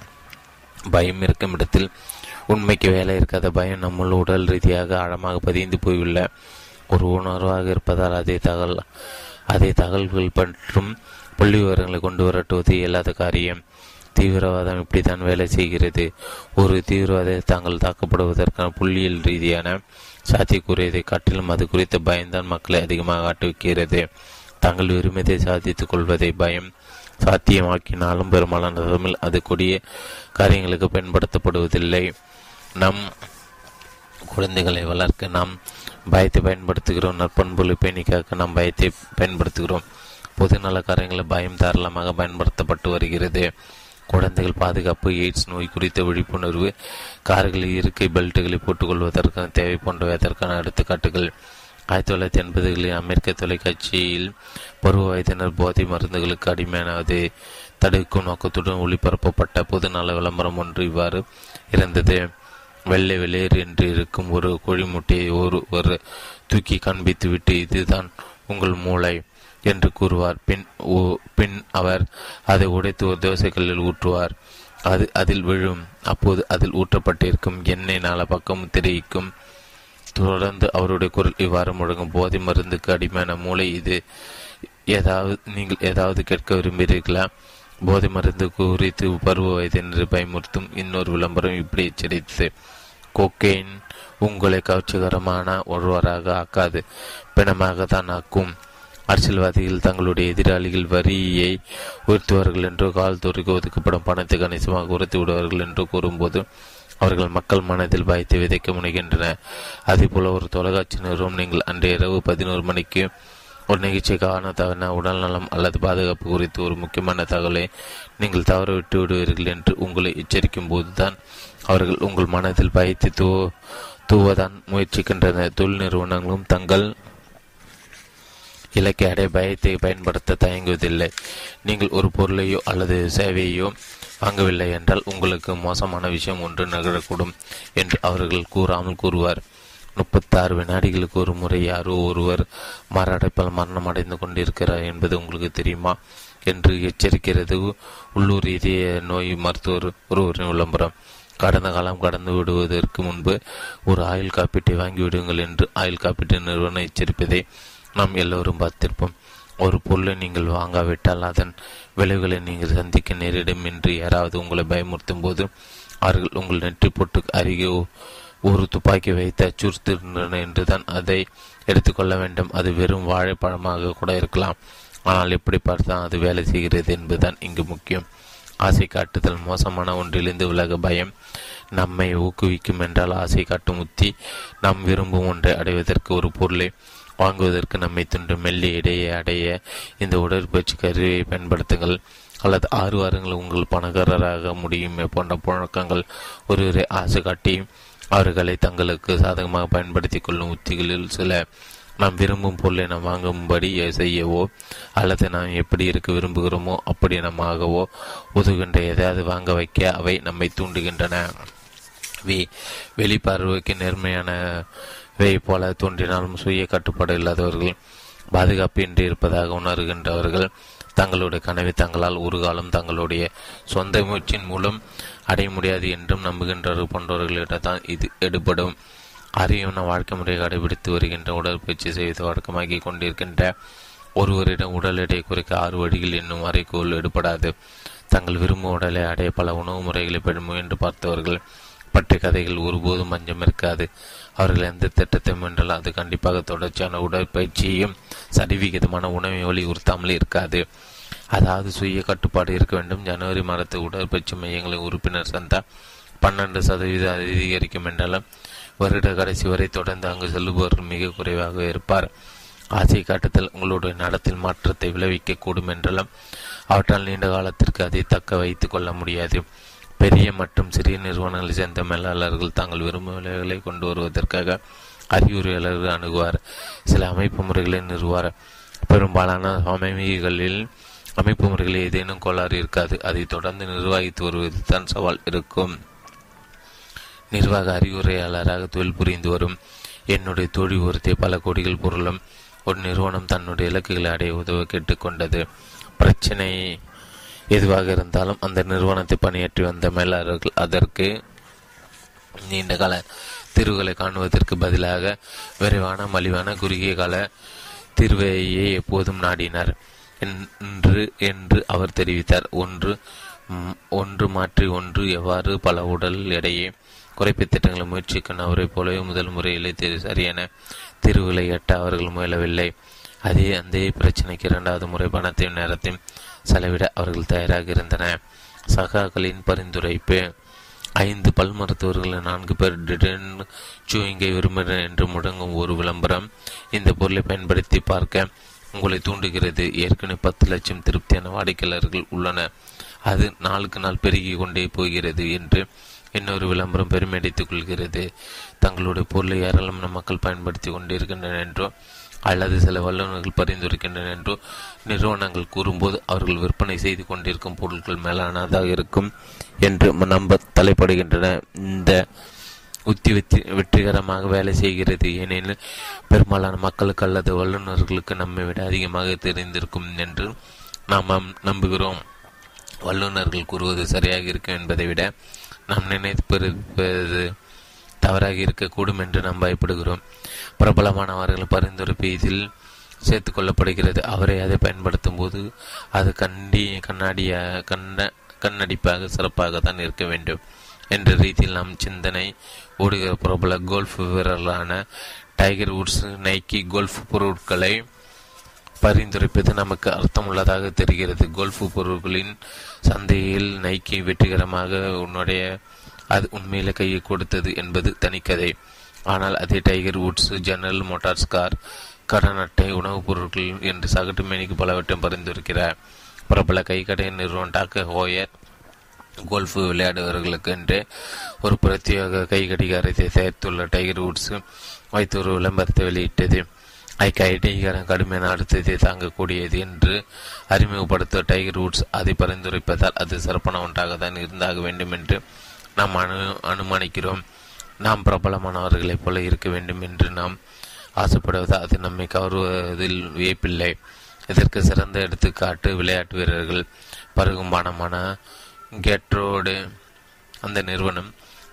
பயம் இருக்கும் இடத்தில் உண்மைக்கு வேலை இருக்காத பயம் நம்முள் உடல் ரீதியாக ஆழமாக பதிந்து போயுள்ள ஒரு உணர்வாக இருப்பதால் அதே தகவல்கள் மற்றும் புள்ளி விவரங்களை கொண்டு வரட்டுவது இயலாத காரியம். தீவிரவாதம் இப்படித்தான் வேலை செய்கிறது. ஒரு தீவிரவாத தாங்கள் தாக்கப்படுவதற்கான புள்ளியியல் ரீதியான சாத்தியக்கூறியதை காட்டிலும் அது குறித்த பயம்தான் மக்களை அதிகமாக ஆட்டுவிக்கிறது. தாங்கள் விரும்பியதை சாதித்துக் கொள்வதை பயம் சாத்தியமாக்கினாலும் பெரும்பாலான தமிழ் அது கொடிய காரியங்களுக்கு பயன்படுத்தப்படுவதில்லை. நம் குழந்தைகளை வளர்க்க நாம் பயத்தை பயன்படுத்துகிறோம். நற்பண்புகளை பேணிக்காக்க நாம் பயத்தை பயன்படுத்துகிறோம். பொதுநல காரியங்களில் பயம் தாராளமாக பயன்படுத்தப்பட்டு வருகிறது. குழந்தைகள் பாதுகாப்பு, எய்ட்ஸ் நோய் குறித்த விழிப்புணர்வு, கார்களில் இருக்கை பெல்ட்டுகளை போட்டுக்கொள்வதற்கான தேவை போன்றவைதற்கான எடுத்துக்காட்டுகள். 1980களில் அமெரிக்க தொலைக்காட்சியில் பருவ வயதினர் போதை மருந்துகளுக்கு அடிமையானது தடுக்கும் நோக்கத்துடன் ஒளிபரப்பப்பட்ட பொதுநல விளம்பரம் ஒன்று இவ்வாறு இருந்தது. வெள்ளை வெளியேறு என்று இருக்கும் ஒரு கோழிமுட்டையை ஒருவர் தூக்கி காண்பித்துவிட்டு, இதுதான் உங்கள் மூளை என்று கூறுவார். பின் அவர் அதை உடைத்து ஒரு தோசைக்கல்லில் ஊற்றுவார். அது அதில் விழும். அப்போது அதில் ஊற்றப்பட்டிருக்கும் எண்ணெய் நாலா பக்கமும் தெரிவிக்கும். தொடர்ந்து அவருடைய குரல் இவ்வாறு முழங்கும்: போதை மருந்துக்கு அடிமையான மூளை இது, நீங்கள் ஏதாவது கேட்க விரும்புகிறீர்களா? போதை மருந்து குறித்து பருவ வயதினரை பயமுறுத்தும் இன்னொரு விளம்பரம் இப்படி எச்சரித்தது: கோக்கெயின் உங்களை கவர்ச்சிகரமான ஒருவராக ஆக்காது, பிணமாக தான் ஆக்கும். அரசியல்வாதிகள் தங்களுடைய எதிராளிகள் வரியை உயர்த்துவார்கள் என்றோ, கால்துறைக்கு ஒதுக்கப்படும் பணத்தை கணிசமாக உயர்த்தி விடுவார்கள் என்று கூறும்போது அவர்கள் மக்கள் மனதில் பயத்தை விதைக்க முனைகின்றனர். அதேபோல ஒரு தொலைக்காட்சி நிறுவனம் நீங்கள் அன்றைய இரவு 11 மணிக்கு ஒரு நிகழ்ச்சிக்கான உடல்நலம் அல்லது பாதுகாப்பு குறித்து ஒரு முக்கியமான தகவலை நீங்கள் தவற விட்டு விடுவீர்கள் என்று உங்களை எச்சரிக்கும் போதுதான் அவர்கள் உங்கள் மனத்தில் பயத்தை தூவதான் முயற்சிக்கின்றனர். தொழில் நிறுவனங்களும் தங்கள் இலக்கை அடைய பயத்தை பயன்படுத்த தயங்குவதில்லை. நீங்கள் ஒரு பொருளையோ அல்லது சேவையோ வாங்கவில்லை என்றால் உங்களுக்கு மோசமான விஷயம் ஒன்று நிகழக்கூடும் என்று அவர்கள் கூறாமல் கூறுவார். 36 வினாடிகளுக்கு ஒரு முறை யாரோ ஒருவர் மாரடைப்பால் மரணம் அடைந்து கொண்டிருக்கிறார் என்பது உங்களுக்கு தெரியுமா என்று எச்சரிக்கிறது உள்ளூர் இதய நோய் மருத்துவர் ஒருவரின் விளம்பரம். கடந்த காலம் கடந்து விடுவதற்கு முன்பு ஒரு ஆயுள் காப்பீட்டை வாங்கிவிடுங்கள் என்று ஆயுள் காப்பீட்டு நிறுவனம் எச்சரிப்பதை நாம் எல்லோரும் பார்த்திருப்போம். ஒரு பொருளை நீங்கள் வாங்காவிட்டால் அதன் விளைவுகளை நீங்கள் சந்திக்க நேரிடும் என்று யாராவது உங்களை பயமுறுத்தும் போது அவர்கள் உங்கள் நெற்றி போட்டு அருகே ஒரு துப்பாக்கி வைத்து அச்சுறுத்திருந்தன என்றுதான் அதை எடுத்துக்கொள்ள வேண்டும். அது வெறும் வாழைப்பழமாக கூட இருக்கலாம். ஆனால் எப்படி பார்த்தால் அது வேலை செய்கிறது என்பதுதான் இங்கு முக்கியம். ஆசை காட்டுதல்: மோசமான ஒன்றிலிருந்து விலக பயம் நம்மை ஊக்குவிக்கும் என்றால் ஆசை காட்டும் உத்தி நாம் விரும்பும் ஒன்றை அடைவதற்கு, ஒரு பொருளை வாங்குவதற்கு நம்மை தூண்டும் மெல்லிய இடையே அடைய இந்த உடற்பயிற்சி கருவியை பயன்படுத்துங்கள், அல்லது 6 வாரங்கள் உங்கள் பணக்காரராக முடியும் போன்ற புழக்கங்கள் ஒருவரை ஆசை காட்டி அவர்களை தங்களுக்கு சாதகமாக பயன்படுத்தி கொள்ளும் உத்திகளில் சில. நாம் விரும்பும் பொருளை நாம் வாங்கும்படி செய்யவோ அல்லது நாம் எப்படி இருக்க விரும்புகிறோமோ அப்படி நாம் ஆகவோ உதவுகின்ற எதாவது வாங்க வைக்க அவை நம்மை தூண்டுகின்றன. வெளிப்பார்வைக்கு நேர்மையானவை போல தோன்றினாலும் சுய கட்டுப்பாடு இல்லாதவர்கள், பாதுகாப்பின்றி இருப்பதாக உணர்கின்றவர்கள் தங்களுடைய கனவை தங்களால் ஒருகாலம் தங்களுடைய சொந்த முயற்சியின் மூலம் அடைய முடியாது என்றும் நம்புகின்றவர்கள் போன்றவர்களிடத்தான் இது எடுபடும். அறியவன வாழ்க்கை முறையை கடைபிடித்து வருகின்ற உடற்பயிற்சி செய்து வழக்கமாகி கொண்டிருக்கின்ற ஒருவரிடம் உடல் எடையை குறைக்க 6 வழிகள் என்னும் அறைகோள் எடுபடாது. தங்கள் விரும்பும் உடலை அடைய பல உணவு முறைகளை முயன்று பார்த்தவர்கள் பற்றிய கதைகள் ஒருபோதும் பஞ்சம் இருக்காது. அவர்கள் எந்த திட்டத்தை முயன்றாலும் அது கண்டிப்பாக தொடர்ச்சியான உடற்பயிற்சியையும் சரிவிகிதமான உணவை வலியுறுத்தாமல் இருக்காது. அதாவது சுய கட்டுப்பாடு இருக்க வேண்டும். ஜனவரி மாதத்து உடற்பயிற்சி மையங்களின் உறுப்பினர் சந்தா 12% அதிகரிக்கும் என்றாலும் வருட கடைசி வரை தொடர்ந்து அங்கு செல்லுபவர்கள் மிக குறைவாக இருப்பார். ஆசை காட்டத்தில் உங்களுடைய நடத்தில் மாற்றத்தை விளைவிக்கக்கூடும் என்றெல்லாம் அவற்றால் நீண்ட காலத்திற்கு அதை தக்க வைத்து கொள்ள முடியாது. பெரிய மற்றும் சிறிய நிறுவனங்களை சேர்ந்த மேலாளர்கள் தாங்கள் விரும்பும் விளைவுகளை கொண்டு வருவதற்காக அறிவுரையாளர்கள் அணுகுவார், சில அமைப்பு முறைகளை நிறுவார். பெரும்பாலான அமைப்புகளில் அமைப்பு முறைகளில் ஏதேனும் கோளாறு இருக்காது, அதை தொடர்ந்து நிர்வகித்து வருவது தான் சவால் இருக்கும். நிர்வாக அறிவுரையாளராக தொழில் புரிந்து வரும் என்னுடைய தொழில் ஒருத்தே பல கோடிகள் பொருளும் ஒரு நிறுவனம் தன்னுடைய இலக்குகளை அடைய உதவ கேட்டுக்கொண்டது. பிரச்சனை எதுவாக இருந்தாலும் அந்த நிறுவனத்தை பணியாற்றி வந்த மேலாளர்கள் அதற்கு நீண்டகால தீர்வுகளை காணுவதற்கு பதிலாக விரைவான மலிவான குறுகிய கால தீர்வையே எப்போதும் நாடினார் என்று அவர் தெரிவித்தார். ஒன்று மாற்றி ஒன்று எவ்வாறு பல உடல் எடையை குறைப்பு திட்டங்களை முயற்சிக்கும் அவரை போலவே முதல் முறையிலே சரியான தீர்வுகளை எட்ட அவர்கள் முயலவில்லை. அதே அந்த பிரச்சனைக்கு இரண்டாவது முறை பணத்தையும் நேரத்தையும் செலவிட அவர்கள் தயாராக இருந்தன. சகாக்களின் பரிந்துரைப்பு. 5 பல் மருத்துவர்களில் 4 பேர் டிடென்ட் சூயிங்கை விரும்புகிறேன் என்று முடங்கும் ஒரு விளம்பரம் இந்த பொருளை பயன்படுத்தி பார்க்க உங்களை தூண்டுகிறது. ஏற்கனவே 10 லட்சம் திருப்தியான வாடிக்கையாளர்கள் உள்ளனர், அது நாளுக்கு நாள் பெருகி கொண்டே போகிறது என்று இன்னொரு விளம்பரம் பெருமையடித்துக் கொள்கிறது. தங்களுடைய பொருளை ஏராளமான மக்கள் பயன்படுத்தி கொண்டிருக்கின்றனர் என்றோ அல்லது சில வல்லுநர்கள் பரிந்துரைக்கின்றனர் என்றோ நிறுவனங்கள் கூறும்போது அவர்கள் விற்பனை செய்து கொண்டிருக்கும் பொருட்கள் மேலானதாக இருக்கும் என்று நம்ப தலைப்படுகின்றன. இந்த உத்தி வெற்றிகரமாக வேலை செய்கிறது, ஏனெனில் பெரும்பாலான மக்களுக்கு அல்லது வல்லுநர்களுக்கு நம்மை விட அதிகமாக தெரிந்திருக்கும் என்று நாம் நம்புகிறோம். வல்லுநர்கள் கூறுவது சரியாக இருக்கும் என்பதை விட நாம் நினைப்பது தவறாக இருக்கக்கூடும் என்று நாம் பயப்படுகிறோம். பிரபலமானவர்கள் பரிந்துரைப்பு இதில் சேர்த்து கொள்ளப்படுகிறது. அவரை அதை பயன்படுத்தும் போது அது கண்ணடிப்பாக சிறப்பாக தான் இருக்க வேண்டும் என்ற ரீதியில் நாம் சிந்தனை ஓடுகிற பிரபல கோல்ஃப் வீரர்களான டைகர் உட்ஸ் நைக்கி கோல்ஃப் பொருட்களை பரிந்துரைப்பது நமக்கு அர்த்தமுள்ளதாக தெரிகிறது. கோல்ஃப் பொருட்களின் சந்தையில் நைக்கி வெற்றிகரமாக உன்னுடைய அது உண்மையில கையை கொடுத்தது என்பது தனிக்கதை. ஆனால் அதே Tiger Woods General Motors car, கடன் அட்டை, உணவுப் பொருட்கள் என்று சகட்டு மேனிக்கு பலவற்றை பரிந்துரைக்கிறார். பிரபல கைக்கடை நிறுவனம் டாக்கர் ஹோயர் கோல்ஃப் விளையாடுவர்களுக்கு என்று ஒரு பிரத்யேக கைக்கடிகாரத்தை தயாரித்துள்ள டைகர் உட்ஸ் வைத்து ஒரு விளம்பரத்தை வெளியிட்டது. ஐக்கடிகாரம் கடுமையான அழுத்தத்தை தாங்கக்கூடியது என்று அறிமுகப்படுத்த டைகர் உட்ஸ் அதை பரிந்துரைப்பதால் அது சிறப்பான ஒன்றாக தான் இருந்தாக வேண்டும் என்று நாம் அனுமானிக்கிறோம். நாம் பிரபலமானவர்களைப் போல இருக்க வேண்டும் என்று நாம் ஆசைப்படுவதால் அது நம்மை கவருவதில் வியப்பில்லை. இதற்கு சிறந்த எடுத்துக்காட்டு விளையாட்டு வீரர்கள். பருகும் பானமான கேட்ரோடு அந்த நிறுவனம்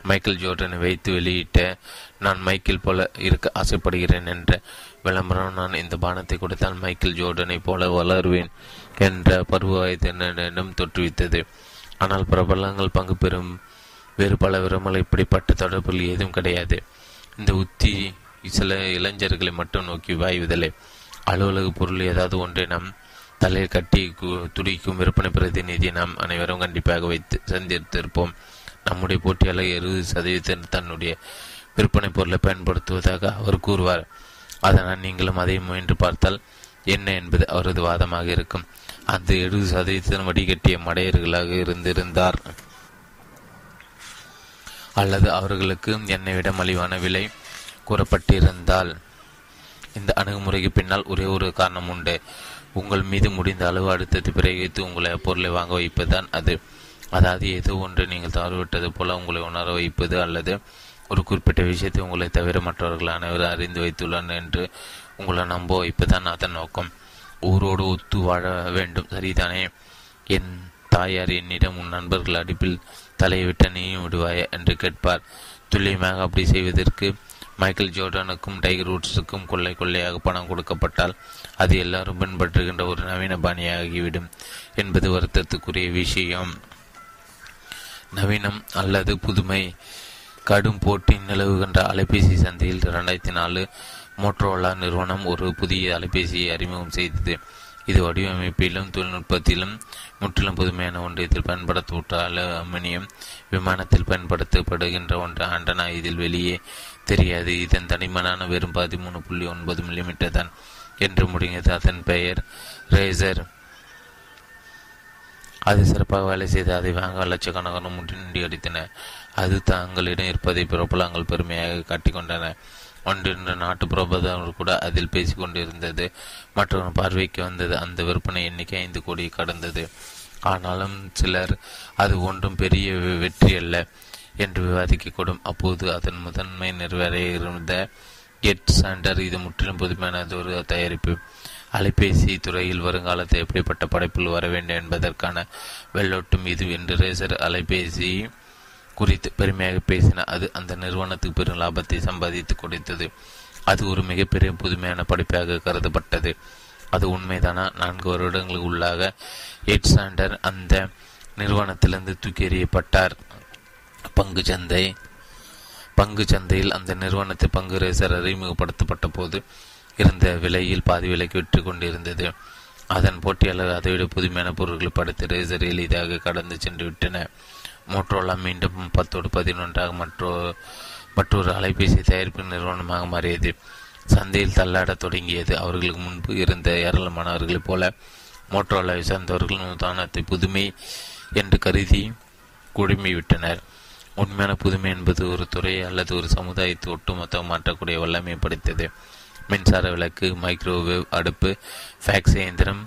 மைக்கேல் ஜோர்டனை வைத்து வெளியிட்ட நான் மைக்கேல் போல இருக்க ஆசைப்படுகிறேன் என்ற விளம்பரம் நான் இந்த பானத்தை கொடுத்தால் மைக்கேல் ஜோர்டனை போல வளருவேன் என்ற பருவத்தினரிடம் தொற்றுவித்தது. ஆனால் பிரபலங்கள் பங்கு பெறும் வேறு பல விரும்பலை இப்படிப்பட்ட தொடர்பில் ஏதும் கிடையாது. இந்த உத்தி சில இளைஞர்களை மட்டும் நோக்கி வாய்வதில்லை. அலுவலக பொருள் ஏதாவது ஒன்றை நாம் தலையில் கட்டி துடிக்கும் விற்பனை பிரதிநிதியை நாம் அனைவரும் கண்டிப்பாக வைத்து சந்தித்திருப்போம். நம்முடைய போட்டியாளர் 70% தன்னுடைய விற்பனை பொருளை பயன்படுத்துவதாக அவர் கூறுவார். அதனால் நீங்களும் அதை முயன்று பார்த்தால் என்ன என்பது அவரது வாதமாக இருக்கும். அந்த 70% வடிகட்டிய மடையர்களாக இருந்திருந்தார் அல்லது அவர்களுக்கு என்னை விட மலிவான விலை கூறப்பட்டிருந்தால். இந்த அணுகுமுறைக்கு பின்னால் ஒரே ஒரு காரணம் உண்டு. உங்கள் மீது முடிந்த அளவு அழுத்தத்தை பிரயோகித்து உங்களை பொருளை வாங்க வைப்பதுதான் அது. அதாவது ஏதோ ஒன்று நீங்கள் தவறுவிட்டது போல உங்களை உணர வைப்பது அல்லது ஒரு குறிப்பிட்ட விஷயத்தை உங்களை தவிர மற்றவர்கள் அனைவரும் அறிந்து வைத்துள்ளனர் என்று உங்களை நம்ப வைப்பதுதான் அதன் நோக்கம். ஊரோடு ஒத்து வாழ வேண்டும், சரிதானே? என் தாயார் என்னிடம் உன் நண்பர்கள் அடுப்பில் தலையை விட்ட நீயும் விடுவாயா என்று கேட்பார். துல்லியமாக அப்படி செய்வதற்கு மைக்கேல் ஜோர்டனுக்கும் டைகர் உட்ஸுக்கும் கொள்ளை கொள்ளையாக பணம் கொடுக்கப்பட்டால் அது எல்லாரும் பின்பற்றுகின்ற ஒரு நவீன பாணியாகிவிடும் என்பது வருத்தத்துக்குரிய விஷயம். நவீனம் அல்லது புதுமை கடும் போட்டி நிலவுகின்ற அலைபேசி சந்தையில் 2004 மோட்டோரோலா நிறுவனம் ஒரு புதிய அலைபேசியை அறிமுகம் செய்தது. இது வடிவமைப்பிலும் தொழில்நுட்பத்திலும் முற்றிலும் புதுமையான ஒன்றியத்தில் பயன்படுத்தப்பட்ட அலுமினியம் விமானத்தில் பயன்படுத்தப்படுகின்ற ஒன்று ஆண்டனா. இதில் வெளியே தெரியாது. இதன் தடிமனான வெறும் 13.9 மில்லிமீட்டர் தான் என்று முடிந்தது. அதன் பெயர் ரேசர். அது சிறப்பாக வேலை செய்து அதை வாங்க லட்சக்கணக்கான முடி அடித்தன. அது தங்களிடம் இருப்பதை பிரபலங்கள் பெருமையாக காட்டிக்கொண்டன. ஒன்றிரண்டு நாட்டு பிரபலங்கள் கூட அதில் பேசிக்கொண்டிருந்தது. மற்றொரு பார்வைக்கு வந்தது. அந்த விற்பனை எண்ணிக்கை 5 கோடியை கடந்தது. ஆனாலும் சிலர் அது ஒன்றும் பெரிய வெற்றி அல்ல என்று விவாதிக்கக்கூடும். அப்போது அதன் முதன்மை நிறுவனம் இருந்த கெட் சாண்டர், இது முற்றிலும் புதுமையானது ஒரு தயாரிப்பு, அலைபேசி துறையில் வருங்காலத்தை எப்படிப்பட்ட படைப்பில் வர வேண்டும் என்பதற்கான வெள்ளோட்டும் இது என்று ரேசர் அலைபேசி குறித்து பெருமையாக பேசினார். அது அந்த நிறுவனத்துக்கு பெரும் லாபத்தை சம்பாதித்து கொடுத்தது. அது ஒரு மிகப்பெரிய புதுமையான படைப்பாக கருதப்பட்டது. அது உண்மைதானா? 4 வருடங்களுக்கு உள்ளாக எட் சாண்டர் அந்த நிறுவனத்திலிருந்து தூக்கி எறியப்பட்டார். பங்கு சந்தையில் அந்த நிறுவனத்தை பங்கு ரேசர் அறிமுகப்படுத்தப்பட்ட போது இருந்த விலையில் பாதி விலைக்கு விற்று கொண்டிருந்தது. அதன் போட்டியாளர் அதைவிட புதுமையான பொருட்களை படைத்து ரேசர் எளிதாக கடந்து சென்று விட்டன. மோட்டோரோலா மீண்டும் 10-11 மற்றொரு அலைபேசி தயாரிப்பு நிறுவனமாக மாறியது. சந்தையில் தள்ளாடத் தொடங்கியது. அவர்களுக்கு முன்பு இருந்த ஏராளமானவர்களைப் போல மோட்டோரோலாவை சார்ந்தவர்கள் நூதானத்தை புதுமை என்று கருதி குழுமிவிட்டனர். உண்மையான புதுமை என்பது ஒரு துறை அல்லது ஒரு சமுதாயத்தை ஒட்டுமொத்தமாக மாற்றக்கூடிய வல்லமையை படைத்தது. மின்சார விளக்கு, மைக்ரோவேவ் அடுப்பு, ஃபேக்ஸ் இயந்திரம்,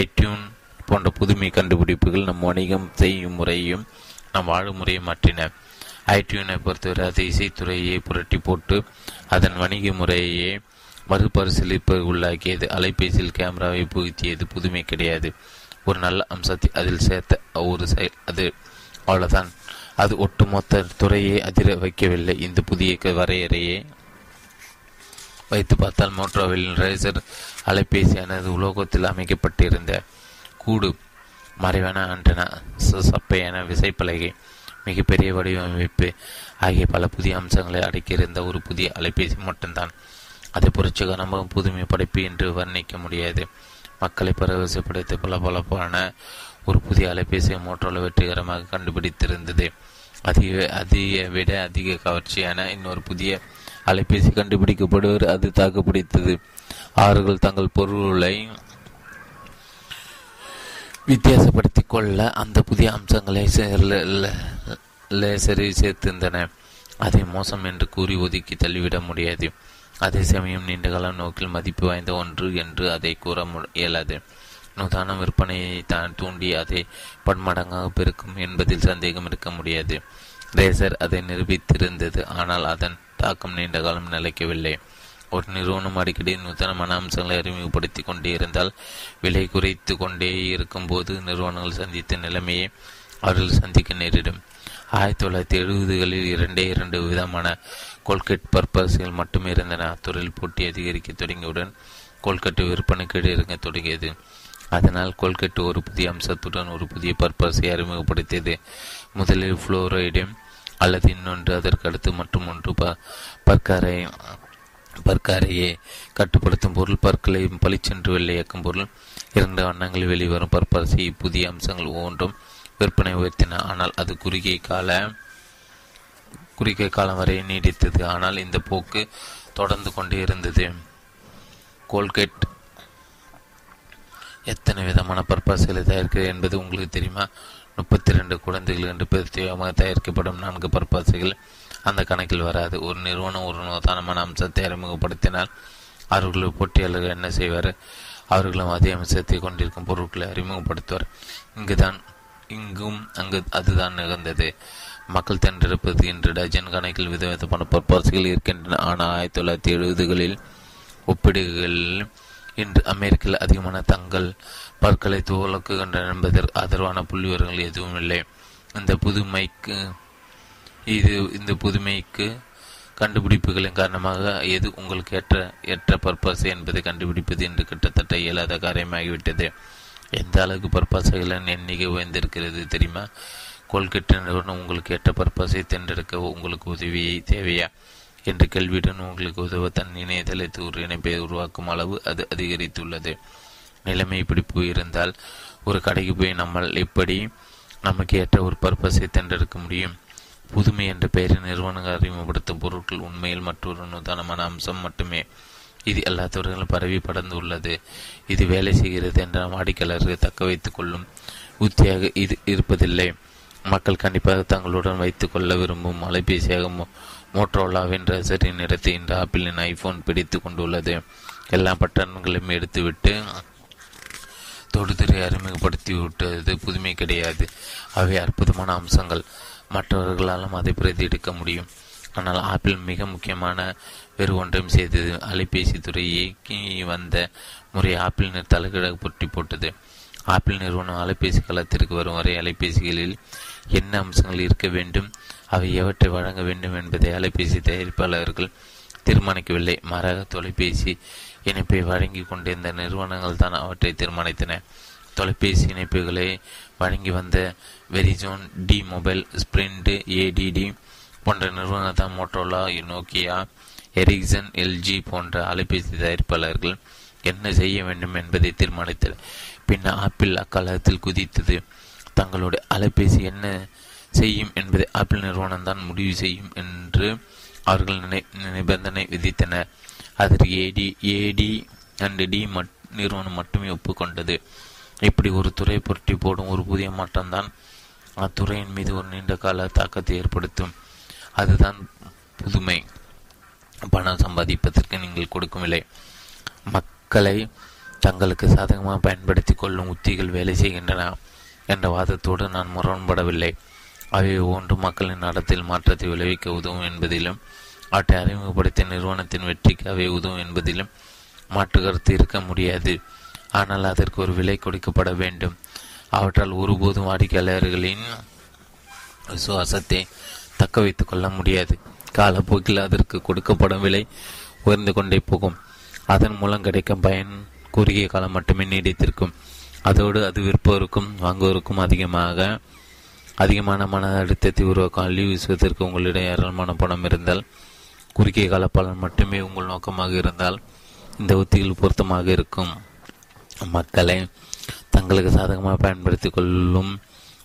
ஐடியூன் போன்ற புதுமை கண்டுபிடிப்புகள் நம் வணிகம் செய்யும் முறையும் நம் வாழும் முறையை மாற்றின. ஐடியூனை பொறுத்தவரை அது இசைத்துறையை புரட்டி போட்டு அதன் வணிக முறையே மறுபரிசீலிப்பு உள்ளாக்கியது. அலைபேசியில் கேமராவை புகுத்தியது புதுமை கிடையாது, ஒரு நல்ல அம்சத்தை அதில் சேர்த்த ஒரு செயல் அது, அவ்வளோதான். அது ஒட்டுமொத்த துறையை அதிர வைக்கவில்லை. இந்த புதிய வரையறையை வைத்து பார்த்தால் மோட்டோவில் ரேசர் அலைபேசியானது உலோகத்தில் அமைக்கப்பட்டிருந்த கூடு, மறைவான ஆண்டனா, சப்பையான விசைப்பலகை, மிகப்பெரிய வடிவமைப்பு ஆகிய பல புதிய அம்சங்களை அடக்கியிருந்த ஒரு புதிய அலைபேசி மட்டும்தான். அதை புரட்சிகரமாக புதுமை படைப்பு என்று வர்ணிக்க முடியாது. மக்களை பரவசப்படுத்த பளபளப்பான ஒரு புதிய அலைபேசியை மோட்டோரோலா வெற்றிகரமாக கண்டுபிடித்திருந்தது. அதிக கவர்ச்சியான இன்னொரு புதிய அலைபேசி கண்டுபிடிக்கப்படுவது அது தாக்குப்பிடித்தது. அவர்கள் தங்கள் பொருளை வித்தியாசப்படுத்தி கொள்ள அந்த புதிய அம்சங்களை லேசரை சேர்த்திருந்தன. அதை மோசம் என்று கூறி ஒதுக்கி தள்ளிவிட முடியாது. அதே சமயம் நீண்டகால நோக்கில் மதிப்பு வாய்ந்த ஒன்று என்று அதை கூற இயலாது. நூதான விற்பனையை தான் தூண்டி அதை பன்மடங்காக பெருக்கும் என்பதில் சந்தேகம் இருக்க முடியாது. ரேசர் அதை நிரூபித்திருந்தது. ஆனால் அதன் தாக்கம் நீண்ட காலம் நிலைக்கவில்லை. ஒரு நிறுவனம் அடிக்கடி நூதனமான அம்சங்களை அறிமுகப்படுத்தி கொண்டே இருந்தால் விலை குறைத்து கொண்டே இருக்கும் போது நிறுவனங்கள் சந்தித்த நிலைமையை அவர்கள் சந்திக்க நேரிடும். 1970களில் 2 விதமான கோல்கேட் பர்பஸ்கள் மட்டுமே இருந்தன. அத்துறையில் போட்டி அதிகரிக்க தொடங்கியவுடன் கோல்கேட்டு விற்பனை கீழே இறங்க தொடங்கியது. அதனால் கோல்கேட்டு ஒரு புதிய அம்சத்துடன் ஒரு புதிய பர்பஸை அறிமுகப்படுத்தியது. முதலில் புளோரைடு அல்லது இன்னொன்று, அதற்கு அடுத்து மற்றும் ஒன்று பற்காரையை கட்டுப்படுத்தும் பொருள், பற்களை பளிச்சென்று வெள்ளையாக்கும் பொருள். 2 வண்ணங்களில் வெளிவரும் பற்பரசி புதிய அம்சங்கள் ஒவ்வொன்றும் விற்பனை உயர்த்தின. ஆனால் அது குறுகிய காலம் வரை நீடித்தது. ஆனால் இந்த போக்கு தொடர்ந்து கொண்டே இருந்தது. கோல்கேட் எத்தனை விதமான பற்பரசிகளை தயாரிக்கிறது என்பது உங்களுக்கு தெரியுமா? 32 குழந்தைகள் என்று பிரத்யேகமாக தயாரிக்கப்படும் 4 பற்பரசிகள் அந்த கணக்கில் வராது. ஒரு நிறுவனம் ஒரு நூதனமான அம்சத்தை அறிமுகப்படுத்தினால் அவர்கள் போட்டியாளர்கள் என்ன செய்வார்? அவர்களும் அதே அம்சத்தை கொண்டிருக்கும் பொருட்களை அறிமுகப்படுத்துவார். இங்கும் அங்கு அதுதான் நிகழ்ந்தது. மக்கள் தண்டெடுப்பது இன்று டஜன் கணக்கில் விதவிதமான பற்பரசுகள் இருக்கின்றன. ஆனால் 1970களில் ஒப்பீடுகளில் இன்று அமெரிக்கில் அதிகமான தங்கள் பற்களை துவக்குகின்றன என்பதற்கு ஆதரவான புள்ளிவரங்கள் எதுவும் இல்லை. இந்த புதுமைக்கு கண்டுபிடிப்புகளின் காரணமாக எது உங்களுக்கு ஏற்ற பற்பசை என்பதை கண்டுபிடிப்பது என்று கிட்டத்தட்ட இயலாத காரியமாகிவிட்டது. எந்த அளவுக்கு பற்பசைகளின் எண்ணிக்கை உயர்ந்திருக்கிறது தெரியுமா? கோல்கேட் நிறுவனம் உங்களுக்கு ஏற்ற பற்பசை தேர்ந்தெடுக்க உங்களுக்கு உதவியை தேவையா என்ற கேள்வியுடன் உங்களுக்கு உதவ தன் இணையதளத்தை ஒரு இணைப்பை உருவாக்கும் அளவு அது அதிகரித்துள்ளது. நிலைமை இப்படி போயிருந்தால் ஒரு கடைக்கு போய் நம்மால் எப்படி நமக்கு ஏற்ற ஒரு பற்பசை தேர்ந்தெடுக்க முடியும்? புதுமை என்ற பெயரை நிறுவனங்கள் அறிமுகப்படுத்தும் பொருட்கள் உண்மையில் மற்றொரு நூதனமான அம்சம் மட்டுமே. இது எல்லா துறைகளும் பரவி படர்ந்து உள்ளது. இது வேலை செய்கிறது என்ற வாடிக்கையாளர்கள் தக்க வைத்துக் கொள்ளும் உத்தியாக இது இருப்பதில்லை. மக்கள் கண்டிப்பாக தங்களுடன் வைத்துக் கொள்ள விரும்பும் அலைபேசியாக மோட்டோரோலாவின் ரசரின் இடத்தை இன்று ஆப்பிளின் ஐபோன் பிடித்து கொண்டுள்ளது. எல்லா பட்டன்களையும் எடுத்துவிட்டு தொடுதுறை அறிமுகப்படுத்தி விட்டது புதுமை கிடையாது. அவை அற்புதமான அம்சங்கள், மற்றவர்களாலும் அதை பிரதி எடுக்க முடியும். ஆனால் ஆப்பிள் மிக முக்கியமான வேறு ஒன்றையும் செய்தது. அலைபேசி துறையை வந்த முறை ஆப்பிள் தலைகீழாக புட்டி போட்டது. ஆப்பிள் நிறுவனம் அலைபேசி காலத்திற்கு வரும் வரை அலைபேசிகளில் என்ன அம்சங்கள் இருக்க வேண்டும், அவை எவற்றை வழங்க வேண்டும் என்பதை அலைபேசி தயாரிப்பாளர்கள் தீர்மானிக்கவில்லை. மாறாக தொலைபேசி இணைப்பை வழங்கி கொண்டிருந்த நிறுவனங்கள் தான் அவற்றை தீர்மானித்தன. தொலைபேசி இணைப்புகளை வழங்கி வந்த Verizon, T Mobile, Sprint, ADT போன்ற நிறுவனங்கள் தான் மோட்டோரோலா, நோக்கியா, எரிக்சன், எல்ஜி போன்ற அலைபேசி தயாரிப்பாளர்கள் என்ன செய்ய வேண்டும் என்பதை தீர்மானித்தனர். பின்னர் ஆப்பிள் அக்காலத்தில் குதித்தது. தங்களுடைய அலைபேசி என்ன செய்யும் என்பதை ஆப்பிள் நிறுவனம் தான் முடிவு செய்யும் என்று அவர்கள் நிபந்தனை விதித்தனர். அதற்கு ஏடி அண்ட் டி நிறுவனம் மட்டுமே ஒப்புக்கொண்டது. இப்படி ஒரு துறை புரட்டி போடும் ஒரு புதிய மாற்றம்தான் அத்துறையின் மீது ஒரு நீண்ட கால தாக்கத்தை ஏற்படுத்தும். அதுதான் புதுமை. பணம் சம்பாதிப்பதற்கு நீங்கள் கொடுக்கும் விலை. மக்களை தங்களுக்கு சாதகமாக பயன்படுத்தி கொள்ளும் உத்திகள் வேலை செய்கின்றன என்ற வாதத்தோடு நான் முரண்படவில்லை. அவை ஒன்று மக்களின் நடத்தையில் மாற்றத்தை விளைவிக்க உதவும் என்பதிலும், அவற்றை அறிமுகப்படுத்திய நிறுவனத்தின் வெற்றிக்கு அவை உதவும் என்பதிலும் மாற்று கருத்து இருக்க முடியாது. ஆனால் அதற்கு ஒரு விலை கொடுக்கப்பட வேண்டும். அவற்றால் ஒருபோதும் வாடிக்கையாளர்களின் விசுவாசத்தை தக்க வைத்துக் கொள்ள முடியாது. காலப்போக்கில் அதற்கு கொடுக்கப்படும் விலை உயர்ந்து கொண்டே போகும். அதன் மூலம் கிடைக்கும் பயன் குறுகிய காலம் மட்டுமே நீடித்திருக்கும். அதோடு அது விற்பவருக்கும் வாங்குவோருக்கும் அதிகமான மன அழுத்தத்தை உருவாக்கும். அள்ளி வீசுவதற்கு உங்களிடம் ஏராளமான பணம் இருந்தால், குறுகிய கால பலன் மட்டுமே உங்கள் நோக்கமாக இருந்தால், இந்த உத்திகள் பொருத்தமாக இருக்கும். மக்களை தங்களுக்கு சாதகமாக பயன்படுத்தி கொள்ளும்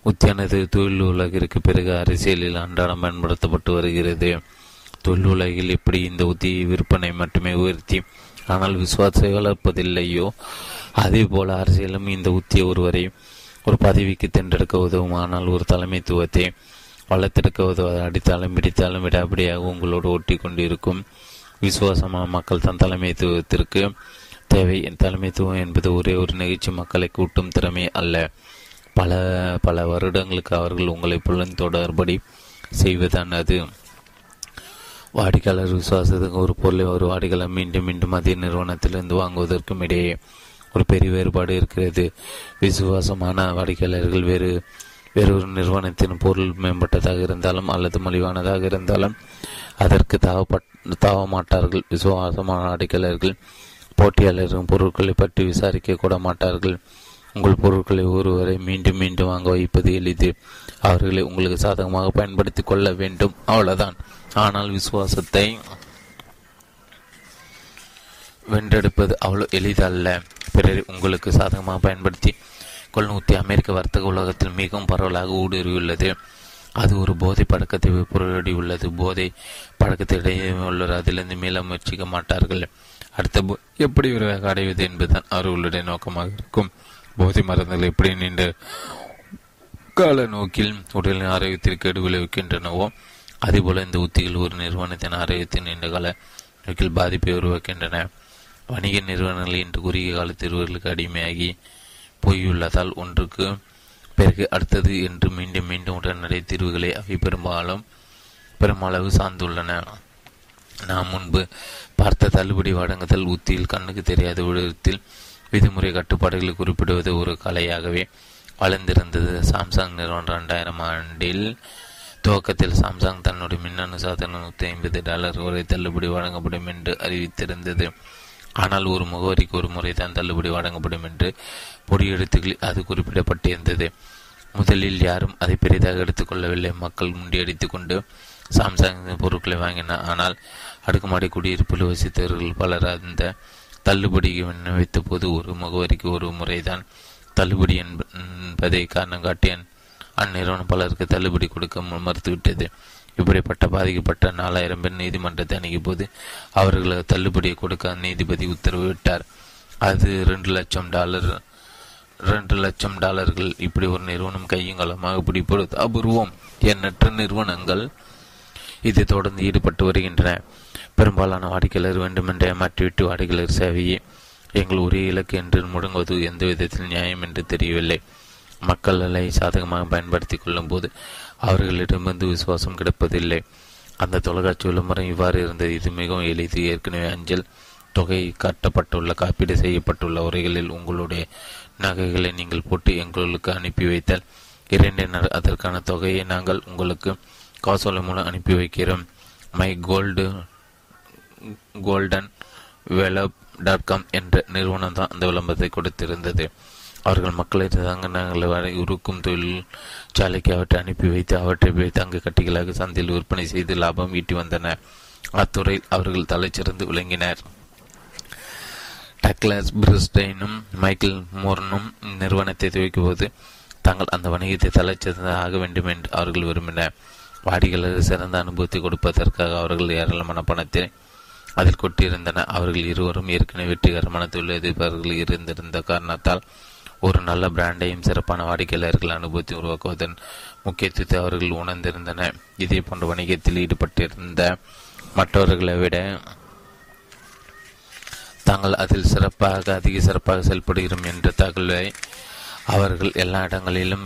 உத்தியானது தொழில் உலகிற்கு பிறகு அரசியலில் அன்றாடம் பயன்படுத்தப்பட்டு வருகிறது. தொழில் உலகில் எப்படி இந்த உத்தியை விற்பனை மட்டுமே உயர்த்தி ஆனால் விசுவாசத்தை வளர்ப்பதில்லையோ அதே போல அரசியலும் இந்த உத்தியை ஒருவரை ஒரு பதவிக்கு தென்றெடுக்க உதவும். ஆனால் ஒரு தலைமைத்துவத்தை வளர்த்தெடுக்க உதவாது. அடித்தாலும் பிடித்தாலும் விடாபடியாக உங்களோடு ஒட்டி கொண்டிருக்கும் விசுவாசமான மக்கள் தான் தலைமைத்துவத்திற்கு தேவை. தலைமைத்துவம் என்பது ஒரே ஒரு நிகழ்ச்சி மக்களை கூட்டும் திறமை அல்ல. பல பல வருடங்களுக்கு அவர்கள் உங்களை புலன் தொடர்படி செய்வதான் அது. வாடிக்கையாளர் விசுவாசத்துக்கு ஒரு பொருளை ஒரு வாடிக்கையாளர் மீண்டும் மீண்டும் அதே நிறுவனத்திலிருந்து வாங்குவதற்கும் இடையே ஒரு பெரிய வேறுபாடு இருக்கிறது. விசுவாசமான வாடிக்கையாளர்கள் வேறொரு நிறுவனத்தின் பொருள் மேம்பட்டதாக இருந்தாலும் அல்லது மலிவானதாக இருந்தாலும் அதற்கு தாவமாட்டார்கள். விசுவாசமான வாடிக்கையாளர்கள் போட்டியாளர்கள் பொருட்களை பற்றி விசாரிக்க கூட மாட்டார்கள். உங்கள் பொருட்களை ஒருவரை மீண்டும் மீண்டும் வாங்க வைப்பது எளிது. அவர்களை உங்களுக்கு சாதகமாக பயன்படுத்தி கொள்ள வேண்டும், அவ்வளவுதான். ஆனால் விசுவாசத்தை வென்றெடுப்பது அவ்வளோ எளிதல்ல. பிறர் உங்களுக்கு சாதகமாக பயன்படுத்தி கொள்ளும் உத்தி அமெரிக்க வர்த்தக உலகத்தில் மிகவும் பரவலாக ஊடுருவியுள்ளது. அது ஒரு போதை பழக்கத்தை புரடி உள்ளது. போதை பழக்கத்தை இடையே உள்ளவர் அதிலிருந்து மேல முயற்சிக்க மாட்டார்கள். அடுத்த எப்படி விரைவாக அடைவது என்பதுதான் அவர்களுடைய நோக்கமாக இருக்கும். போதை மருந்துகள் எப்படி நீண்ட கால நோக்கில் உடலின் ஆரோக்கியத்திற்கு கெடு விளைவிக்கின்றனவோ அதேபோல் இந்த உத்திகள் ஒரு நிறுவனத்தின் ஆரோக்கியத்தின் நீண்ட கால நோக்கில் பாதிப்பை உருவாக்கின்றன. வணிக நிறுவனங்கள் இன்று குறுகிய கால தீர்வுகளுக்கு அடிமையாகி போயுள்ளதால் ஒன்றுக்கு பிறகு அடுத்தது என்று மீண்டும் மீண்டும் உடனடி தீர்வுகளை அவை பெருமளவு சார்ந்துள்ளன. நாம் முன்பு பார்த்த தள்ளுபடி வழங்குதல் உத்தியில் கண்ணுக்கு தெரியாத விதத்தில் விதிமுறை கட்டுப்பாடுகளை குறிப்பிடுவது ஒரு கலையாகவே வளர்ந்திருந்தது. சாம்சங் நிறுவனம் 2000 ஆண்டில் துவக்கத்தில் சாம்சங் தன்னுடைய மின்னணு சாதன $150 வரை தள்ளுபடி வழங்கப்படும் என்று அறிவித்திருந்தது. ஆனால் ஒரு முகவரிக்கு ஒரு முறை தான் தள்ளுபடி வழங்கப்படும் என்று பொடி எழுத்துக்களில் அது குறிப்பிடப்பட்டிருந்தது. முதலில் யாரும் அதை பெரிதாக எடுத்துக்கொள்ளவில்லை. மக்கள் முண்டியடித்துக் கொண்டு சாம்சங் பொருட்களை வாங்கினார். ஆனால் அடுக்குமாடி குடியிருப்பில் வசித்தவர்கள் பலர் அந்த தள்ளுபடிக்கு விண்ணப்பித்த போது ஒரு முகவரிக்கு ஒரு முறை தான் தள்ளுபடி என்பதை காரணம் காட்டி அந்நிறுவனம் பலருக்கு தள்ளுபடி கொடுக்க மறுத்துவிட்டது. இப்படிப்பட்ட பாதிக்கப்பட்ட 4000 பேர் நீதிமன்றத்தை அணுகிய போது அவர்களுக்கு தள்ளுபடியை கொடுக்க நீதிபதி உத்தரவிட்டார். அது $2,00,000. இப்படி ஒரு நிறுவனம் கையங்கலமாக பிடிப்பது அபூர்வம். எண்ணற்ற நிறுவனங்கள் இதை தொடர்ந்து ஈடுபட்டு வருகின்றன. பெரும்பாலான வாடிக்கையாளர் வேண்டுமென்றே மாற்றிவிட்டு வாடிக்கையாளர் சேவையே எங்கள் ஒரே இலக்கு என்று முடங்குவது எந்த விதத்தில் நியாயம் என்று தெரியவில்லை. மக்களை சாதகமாக பயன்படுத்தி கொள்ளும் போது அவர்களிடமிருந்து விசுவாசம் கிடைப்பதில்லை. அந்த தொலைக்காட்சி விளம்பரம் இவ்வாறு இருந்தது. இது மிகவும் எளிது. ஏற்கனவே அஞ்சல் தொகை காட்டப்பட்டுள்ள காப்பீடு செய்யப்பட்டுள்ள உரைகளில் உங்களுடைய நகைகளை நீங்கள் போட்டு எங்களுக்கு அனுப்பி வைத்தால் 2 அதற்கான தொகையை நாங்கள் உங்களுக்கு காசோலை மூலம் அனுப்பி வைக்கிறோம். மை கோல்டன் வெலப்.com என்ற நிறுவனம் தான் அந்த விளம்பரத்தை கொடுத்திருந்தது. அவர்கள் மக்களை தங்கங்களை வரை உருக்கும் தொழிற்சாலைக்கு அவற்றை அனுப்பி வைத்து அவற்றை தங்க கட்டிகளாக சந்தையில் விற்பனை செய்து லாபம் ஈட்டி வந்தனர். அத்துறையில் அவர்கள் தலைச்சிறந்து விளங்கினர். டக்ளஸ் பிரிஸ்டைனும் மைக்கேல் மோர்னும் நிறுவனத்தை துவக்கும் போது தாங்கள் அந்த வணிகத்தை தலைச்சிறந்த ஆக வேண்டும் என்று அவர்கள் விரும்பினர். வாடிக்கையாளர் சிறந்த அனுபவத்தை கொடுப்பதற்காக அவர்கள் ஏராளமான பணத்தை அதில் கொட்டியிருந்தனர். அவர்கள் இருவரும் ஏற்கனவே வெற்றிகரமான தொழிலதிபர்கள் இருந்திருந்த காரணத்தால் ஒரு நல்ல பிராண்டையும் சிறப்பான வாடிக்கையாளர்கள் அனுபவத்தை உருவாக்குவதன் முக்கியத்துவத்தை அவர்கள் உணர்ந்திருந்தனர். இதே போன்ற வணிகத்தில் ஈடுபட்டிருந்த மற்றவர்களை விட தாங்கள் அதில் அதிக சிறப்பாக செயல்படுகிறோம் என்ற தகவலை அவர்கள் எல்லா இடங்களிலும்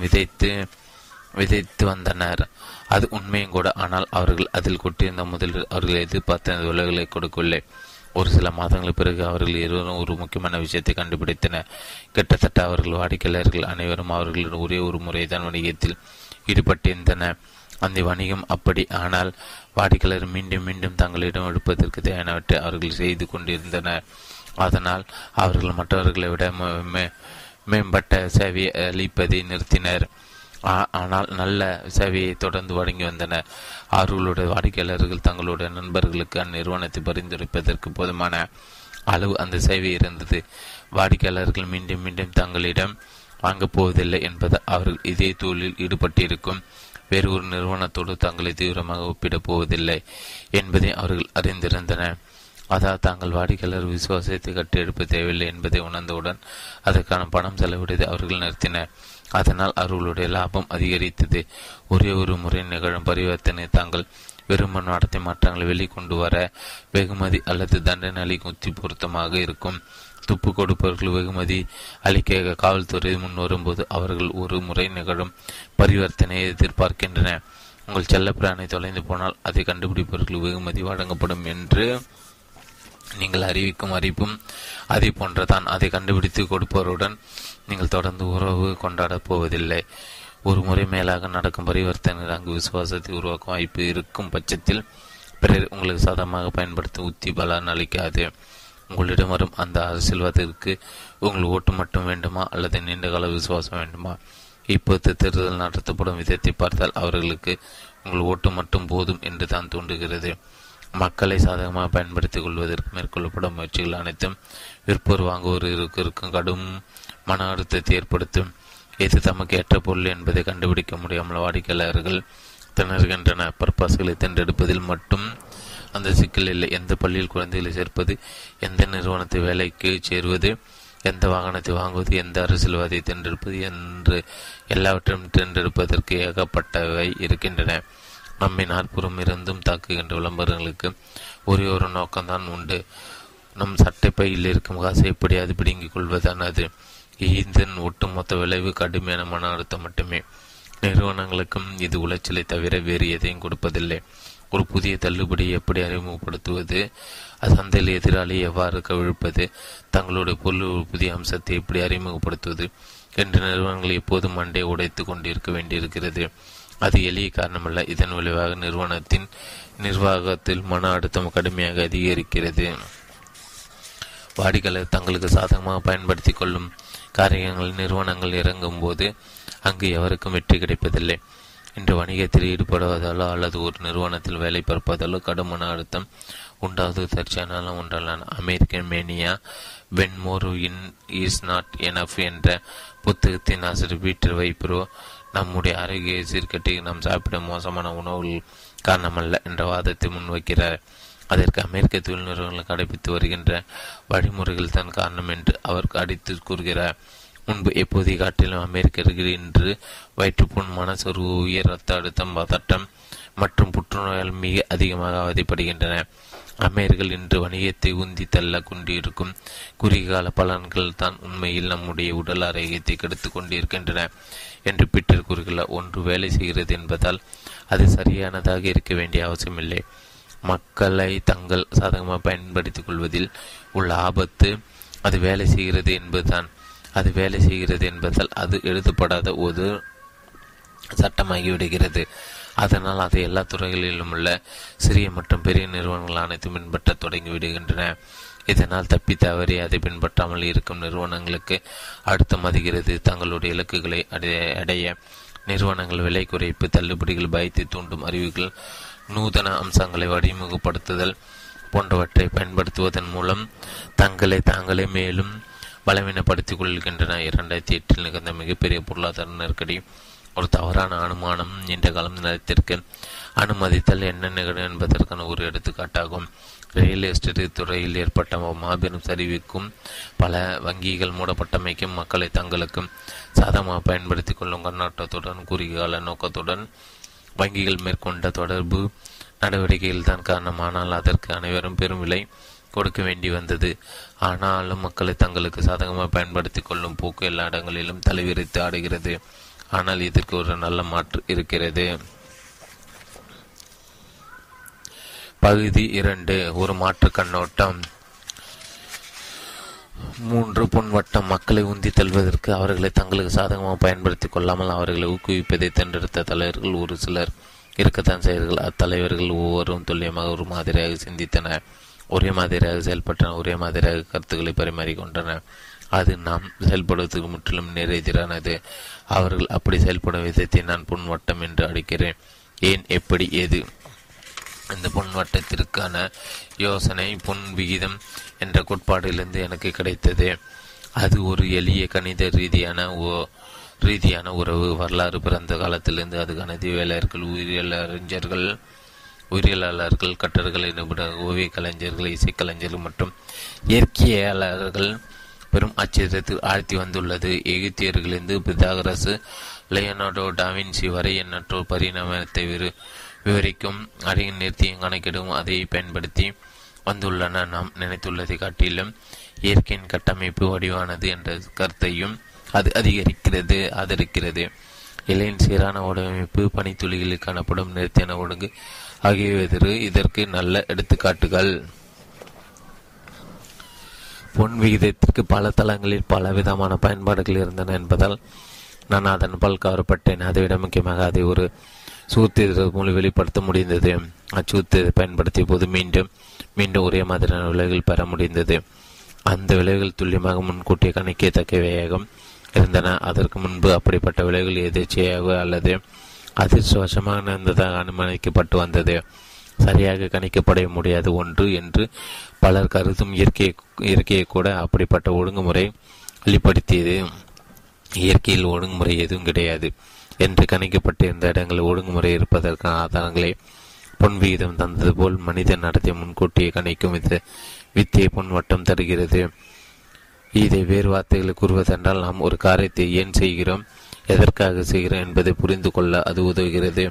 விதைத்து வந்தனர். அது உண்மையும் கூட. ஆனால் அவர்கள் அதில் கொட்டியிருந்த முதலில் அவர்கள் எதிர்பார்த்த விலைகளை கொடுக்கவில்லை. ஒரு சில மாதங்களுக்கு பிறகு அவர்கள் இருவரும் ஒரு முக்கியமான விஷயத்தை கண்டுபிடித்தனர். கிட்டத்தட்ட அவர்கள் வாடிக்கையாளர்கள் அனைவரும் அவர்களின் ஒரே ஒரு முறைதான் வணிகத்தில் ஈடுபட்டிருந்தனர். அந்த வணிகம் அப்படி. ஆனால் வாடிக்கையாளர் மீண்டும் மீண்டும் தங்களிடம் எடுப்பதற்கு தேவையானவற்றை அவர்கள் செய்து கொண்டிருந்தனர். அதனால் அவர்கள் மற்றவர்களை விட மேம்பட்ட சேவையை அளிப்பதை நிறுத்தினர். ஆனால் நல்ல சேவையை தொடர்ந்து வழங்கி வந்தனர். அவர்களுடைய வாடிக்கையாளர்கள் தங்களுடைய நண்பர்களுக்கு அந்நிறுவனத்தை பரிந்துரைப்பதற்கு போதுமான அளவு அந்த சேவை இருந்தது. வாடிக்கையாளர்கள் மீண்டும் மீண்டும் தங்களிடம் வாங்கப் போவதில்லை என்பது அவர்கள் இதே தொழிலில் ஈடுபட்டிருக்கும் வேறு ஒரு நிறுவனத்தோடு தங்களை தீவிரமாக ஒப்பிடப் போவதில்லை என்பதை அவர்கள் அறிந்திருந்தனர். அதாவது தாங்கள் வாடிக்கையாளர் விசுவாசத்தை கட்டியெடுப்பு தேவையில்லை என்பதை உணர்ந்தவுடன் அதற்கான பணம் செலவிடுவதை அவர்கள் நிறுத்தினர். அதனால் அவர்களுடைய லாபம் அதிகரித்தது. ஒரே ஒரு முறை நிகழும் பரிவர்த்தனை தாங்கள் விரும்பும் நடத்தை மாற்றங்களை வெளிக்கொண்டு வர வெகுமதி அல்லது தண்டனை அளிக்கும் உத்தி பொருத்தமாக இருக்கும். துப்பு கொடுப்பவர்கள் வெகுமதி அளிக்க காவல்துறை முன்வரும்போது அவர்கள் ஒரு முறை நிகழும் பரிவர்த்தனை எதிர்பார்க்கின்றனர். உங்கள் செல்லப்பிராணி தொலைந்து போனால் அதை கண்டுபிடிப்பவர்கள் வெகுமதி வழங்கப்படும் என்று நீங்கள் அறிவிக்கும் அறிவிப்பும் அதே போன்றதான். அதை கண்டுபிடித்து கொடுப்பவருடன் நீங்கள் தொடர்ந்து உறவு கொண்டாடப் போவதில்லை. ஒரு முறை மேலாக நடக்கும் பரிவர்த்தனை அங்கு விசுவாசத்தை உருவாக்கும் வாய்ப்பு இருக்கும் பட்சத்தில் பிறர் உங்களுக்கு சாதகமாக பயன்படுத்தும் உத்தி பலன் அளிக்காது. உங்களிடம் வரும் அந்த அரசியல்வாதத்திற்கு உங்கள் ஓட்டு மட்டும் வேண்டுமா அல்லது நீண்டகால விசுவாசம் வேண்டுமா? இப்போது தேர்தல் நடத்தப்படும் விதத்தை பார்த்தால் அவர்களுக்கு உங்கள் ஓட்டு மட்டும் போதும் என்று தான் தோன்றுகிறது. மக்களை சாதகமாக பயன்படுத்திக் கொள்வதற்கு மேற்கொள்ளப்படும் முயற்சிகள் அனைத்தும் விற்போர் வாங்குவோருக்கு கடும் மன அழுத்தத்தை ஏற்படுத்தும். எது தமக்கு ஏற்ற பொருள் என்பதை கண்டுபிடிக்க முடியாமல் வாடிக்கையாளர்கள் திணறுகின்றன. பர்பாஸ்களை தின்றெடுப்பதில் மட்டும் அந்த சிக்கல் இல்லை. எந்த பள்ளியில் குழந்தைகளை சேர்ப்பது, எந்த நிறுவனத்தை வேலைக்கு சேருவது, எந்த வாகனத்தை வாங்குவது, எந்த அரசியல்வாதியை தேர்ந்தெடுப்பது என்று எல்லாவற்றையும் தேர்ந்தெடுப்பதற்கு ஏகப்பட்டவை இருக்கின்றன. நம்மை நாற்புறம் இருந்தும் தாக்குகின்ற விளம்பரங்களுக்கு ஒரே ஒரு நோக்கம்தான் உண்டு. நம் சட்டைப்பையில் இருக்கும் காசை எப்படியாவது பிடுங்கிக் கொள்வதான். அது இதன் ஒட்டுமொத்த விளைவு கடுமையான மன அழுத்தம் மட்டுமே. நிறுவனங்களுக்கும் இது உளைச்சலை தவிர வேறு எதையும் கொடுப்பதில்லை. ஒரு புதிய தள்ளுபடியை எப்படி அறிமுகப்படுத்துவது, சந்தையில் எதிராளியை எவ்வாறு கவிழ்ப்பது, தங்களுடைய பொருள் புதிய அம்சத்தை எப்படி அறிமுகப்படுத்துவது என்று நிறுவனங்கள் எப்போதும் மண்டே உடைத்து கொண்டிருக்க வேண்டியிருக்கிறது. அது எளிய காரணமல்ல. இதன் விளைவாக நிறுவனத்தின் நிர்வாகத்தில் மன அழுத்தம் கடுமையாக அதிகரிக்கிறது. வாடிக்கையாளர் தங்களுக்கு சாதகமாக பயன்படுத்தி கொள்ளும் காரியங்களில் நிறுவனங்கள் இறங்கும் போது அங்கு எவருக்கும் வெற்றி கிடைப்பதில்லை. இன்று வணிகத்தில் ஈடுபடுவதாலோ அல்லது ஒரு நிறுவனத்தில் வேலை பார்ப்பதாலோ கடும் மன அழுத்தம் உண்டாவது தற்செயலாலும் உண்டான American mania when more in is not enough என்ற புத்தகத்தின் ஆசிரியர் பீட்டர் வைப்ரோ நம்முடைய ஆரோக்கிய சீர்கட்டி நாம் சாப்பிடும் மோசமான உணவுகள் காரணமல்ல என்ற வாதத்தை முன்வைக்கிறார். அதற்கு அமெரிக்க தொழில் நிறுவனங்கள் கடைபிடித்து வருகின்ற வழிமுறைகள் தான் காரணம் என்று அவர் அடித்து கூறுகிறார். முன்பு எப்போதை காட்டிலும் அமெரிக்கர்கள் இன்று வயிற்றுப்புண், மனசொருவு, உயர் ரத்த அழுத்தம், பதட்டம் மற்றும் புற்றுநோயால் மிக அதிகமாக அவதிப்படுகின்றன. அமெரிக்கர்கள் இன்று வணிகத்தை உந்தி தள்ள கொண்டிருக்கும் குறுகியகால பலன்கள் தான் உண்மையில் நம்முடைய உடல் ஆரோக்கியத்தை கெடுத்து கொண்டிருக்கின்றன என்று பீட்டர் கூறுகிறார். ஒன்று வேலை செய்கிறது என்பதால் அது சரியானதாக இருக்க வேண்டிய அவசியமில்லை. மக்களை தங்கள் சாதகமாக பயன்படுத்திக் கொள்வதில் உள்ள ஆபத்து அது வேலை செய்கிறது என்பதுதான். அது வேலை செய்கிறது என்பதால் அது எழுதப்படாத ஒரு சட்டமாகிவிடுகிறது. அதனால் அதை எல்லா துறைகளிலும் உள்ள சிறிய மற்றும் பெரிய நிறுவனங்கள் அனைத்தும் பின்பற்ற தொடங்கிவிடுகின்றன. இதனால் தப்பி தவறி அதை பின்பற்றாமல் இருக்கும் நிறுவனங்களுக்கு அழுத்தம் அதிகிறது. தங்களுடைய இலக்குகளை அடைய நிறுவனங்கள் விலை குறைப்பு, தள்ளுபடிகள், பயத்தை தூண்டும் அறிவுகள், நூதன அம்சங்களை வடிமுகப்படுத்துதல் போன்றவற்றை பயன்படுத்துவதன் மூலம் தங்களை தாங்களே மேலும் பலவீனப்படுத்திக் கொள்கின்றன. 2008 நிகழ்ந்த மிகப்பெரிய பொருளாதார நெருக்கடி ஒரு தவறான அனுமானம் நீண்ட காலம் நிலைத்திற்கு அனுமதித்தல் என்ன நிகழும் என்பதற்கான ஒரு எடுத்துக்காட்டாகும். ரியல் எஸ்டேட் துறையில் ஏற்பட்ட மாபெரும் சரிவுக்கும் பல வங்கிகள் மூடப்பட்டமைக்கும் மக்களை தங்களுக்கு சாதகமாக பயன்படுத்திக் கொள்ளும் கண்ணோட்டத்துடன் குறுகியகால நோக்கத்துடன் வங்கிகள் மேற்கொண்ட தொடர்பு நடவடிக்கைகள் தான் காரணம். ஆனால் அதற்கு அனைவரும் பெரும் விலை கொடுக்க வேண்டி வந்தது. ஆனாலும் மக்களை தங்களுக்கு சாதகமாக பயன்படுத்திக் கொள்ளும் போக்கு எல்லா இடங்களிலும் தலைவிரித்து ஆடுகிறது. ஆனால் இதற்கு ஒரு நல்ல மாற்று இருக்கிறது. பகுதி 2 ஒரு மாற்று கண்ணோட்டம். 3 பொன்வட்டம் மக்களை உந்தி தள்ளுவதற்கு அவர்களை தங்களுக்கு சாதகமாக பயன்படுத்தி கொள்ளாமல் அவர்களை ஊக்குவிப்பதை தேர்ந்தெடுத்த தலைவர்கள் ஒரு சிலர் இருக்கத்தான் செய்கிறார்கள். அத்தலைவர்கள் ஒவ்வொருவரும் துல்லியமாக ஒரு மாதிரியாக சிந்தித்தனர், ஒரே மாதிரியாக செயல்பட்டனர், ஒரே மாதிரியாக கருத்துக்களை பரிமாறிக்கொண்டனர். அது நாம் செயல்படுவதற்கு முற்றிலும் நேரெதிரானது. அவர்கள் அப்படி செயல்படும் விதத்தை நான் பொன்வட்டம் என்று அழைக்கிறேன். ஏன், எப்படி, எது? இந்த பொன்வட்டத்திற்கான யோசனை பொன் விகிதம் என்ற கோட்பாட்டிலிருந்து எனக்கு கிடைத்தது. அது ஒரு எளிய கணித ரீதியான உறவு. வரலாறு பிறந்த காலத்திலிருந்து அது கணித வேலையர்கள், உயிரியலாளர்கள், கட்டடக்கலை நிபுணர்கள், ஓவிய கலைஞர்கள், இசைக்கலைஞர்கள் மற்றும் இயற்கையாளர்கள் பெரும் ஆச்சரியத்தில் ஆழ்த்தி வந்துள்ளது. எகிப்தியர்களிருந்து பிதாகரசு, லியோனார்டோ டாவின்சி வரை எண்ணற்ற பரிணாமத்தை விவரிக்கும் அழகிய நிறுத்தியும் கணக்கிடும் அதை பயன்படுத்தி வந்துள்ளன. நாம் நினைத்துள்ளதை காட்டிலும் இயற்கையின் கட்டமைப்பு வடிவானது என்ற கருத்தையும் அது ஆதரிக்கிறது. இலையின் சீரான வடிவமைப்பு, பனித்துளிகளில் காணப்படும் நிறுத்தியான ஒழுங்கு ஆகியவற்று இதற்கு நல்ல எடுத்துக்காட்டுகள். பொன் விகிதத்திற்கு பல தளங்களில் பல விதமான பயன்பாடுகள் இருந்தன என்பதால் நான் அதன் பால் கவரப்பட்டேன். அதைவிட முக்கியமாக அதை ஒரு சூத்திரத்தின் மூலம் வெளிப்படுத்த முடிந்தது. அச்சூத்திரத்தை பயன்படுத்திய போது மீண்டும் மீண்டும் ஒரே மாதிரியான விளைவுகள் பெற முடிந்தது. அந்த விளைவுகள் துல்லியமாக முன்கூட்டிய கணிக்கத்தக்கவையாக இருந்தன. அதற்கு முன்பு அப்படிப்பட்ட விளைவுகள் எதிர்ச்சியாக அல்லது அதிர்ஷ்டவசமாக நடந்ததாக அனுமானிக்கப்பட்டு வந்தது. சரியாக கணிக்கப்பட முடியாத ஒன்று என்று பலர் கருதும் இயற்கையை கூட அப்படிப்பட்ட ஒழுங்குமுறை வெளிப்படுத்தியது. இயற்கையில் ஒழுங்குமுறை எதுவும் கிடையாது என்று கணிக்கப்பட்டிருந்த இடங்களில் ஒழுங்குமுறை இருப்பதற்கான ஆதாரங்களை பொன் விகிதம் தந்தது போல் மனித நடத்தை முன்கூட்டியை கணிக்கும் வித்தையை பொன்வட்டம் தருகிறது. இதை வேறு வார்த்தைகளை கூறுவதென்றால் நாம் ஒரு காரியத்தை ஏன் செய்கிறோம், எதற்காக செய்கிறோம் என்பதை புரிந்து கொள்ள அது உதவுகிறது.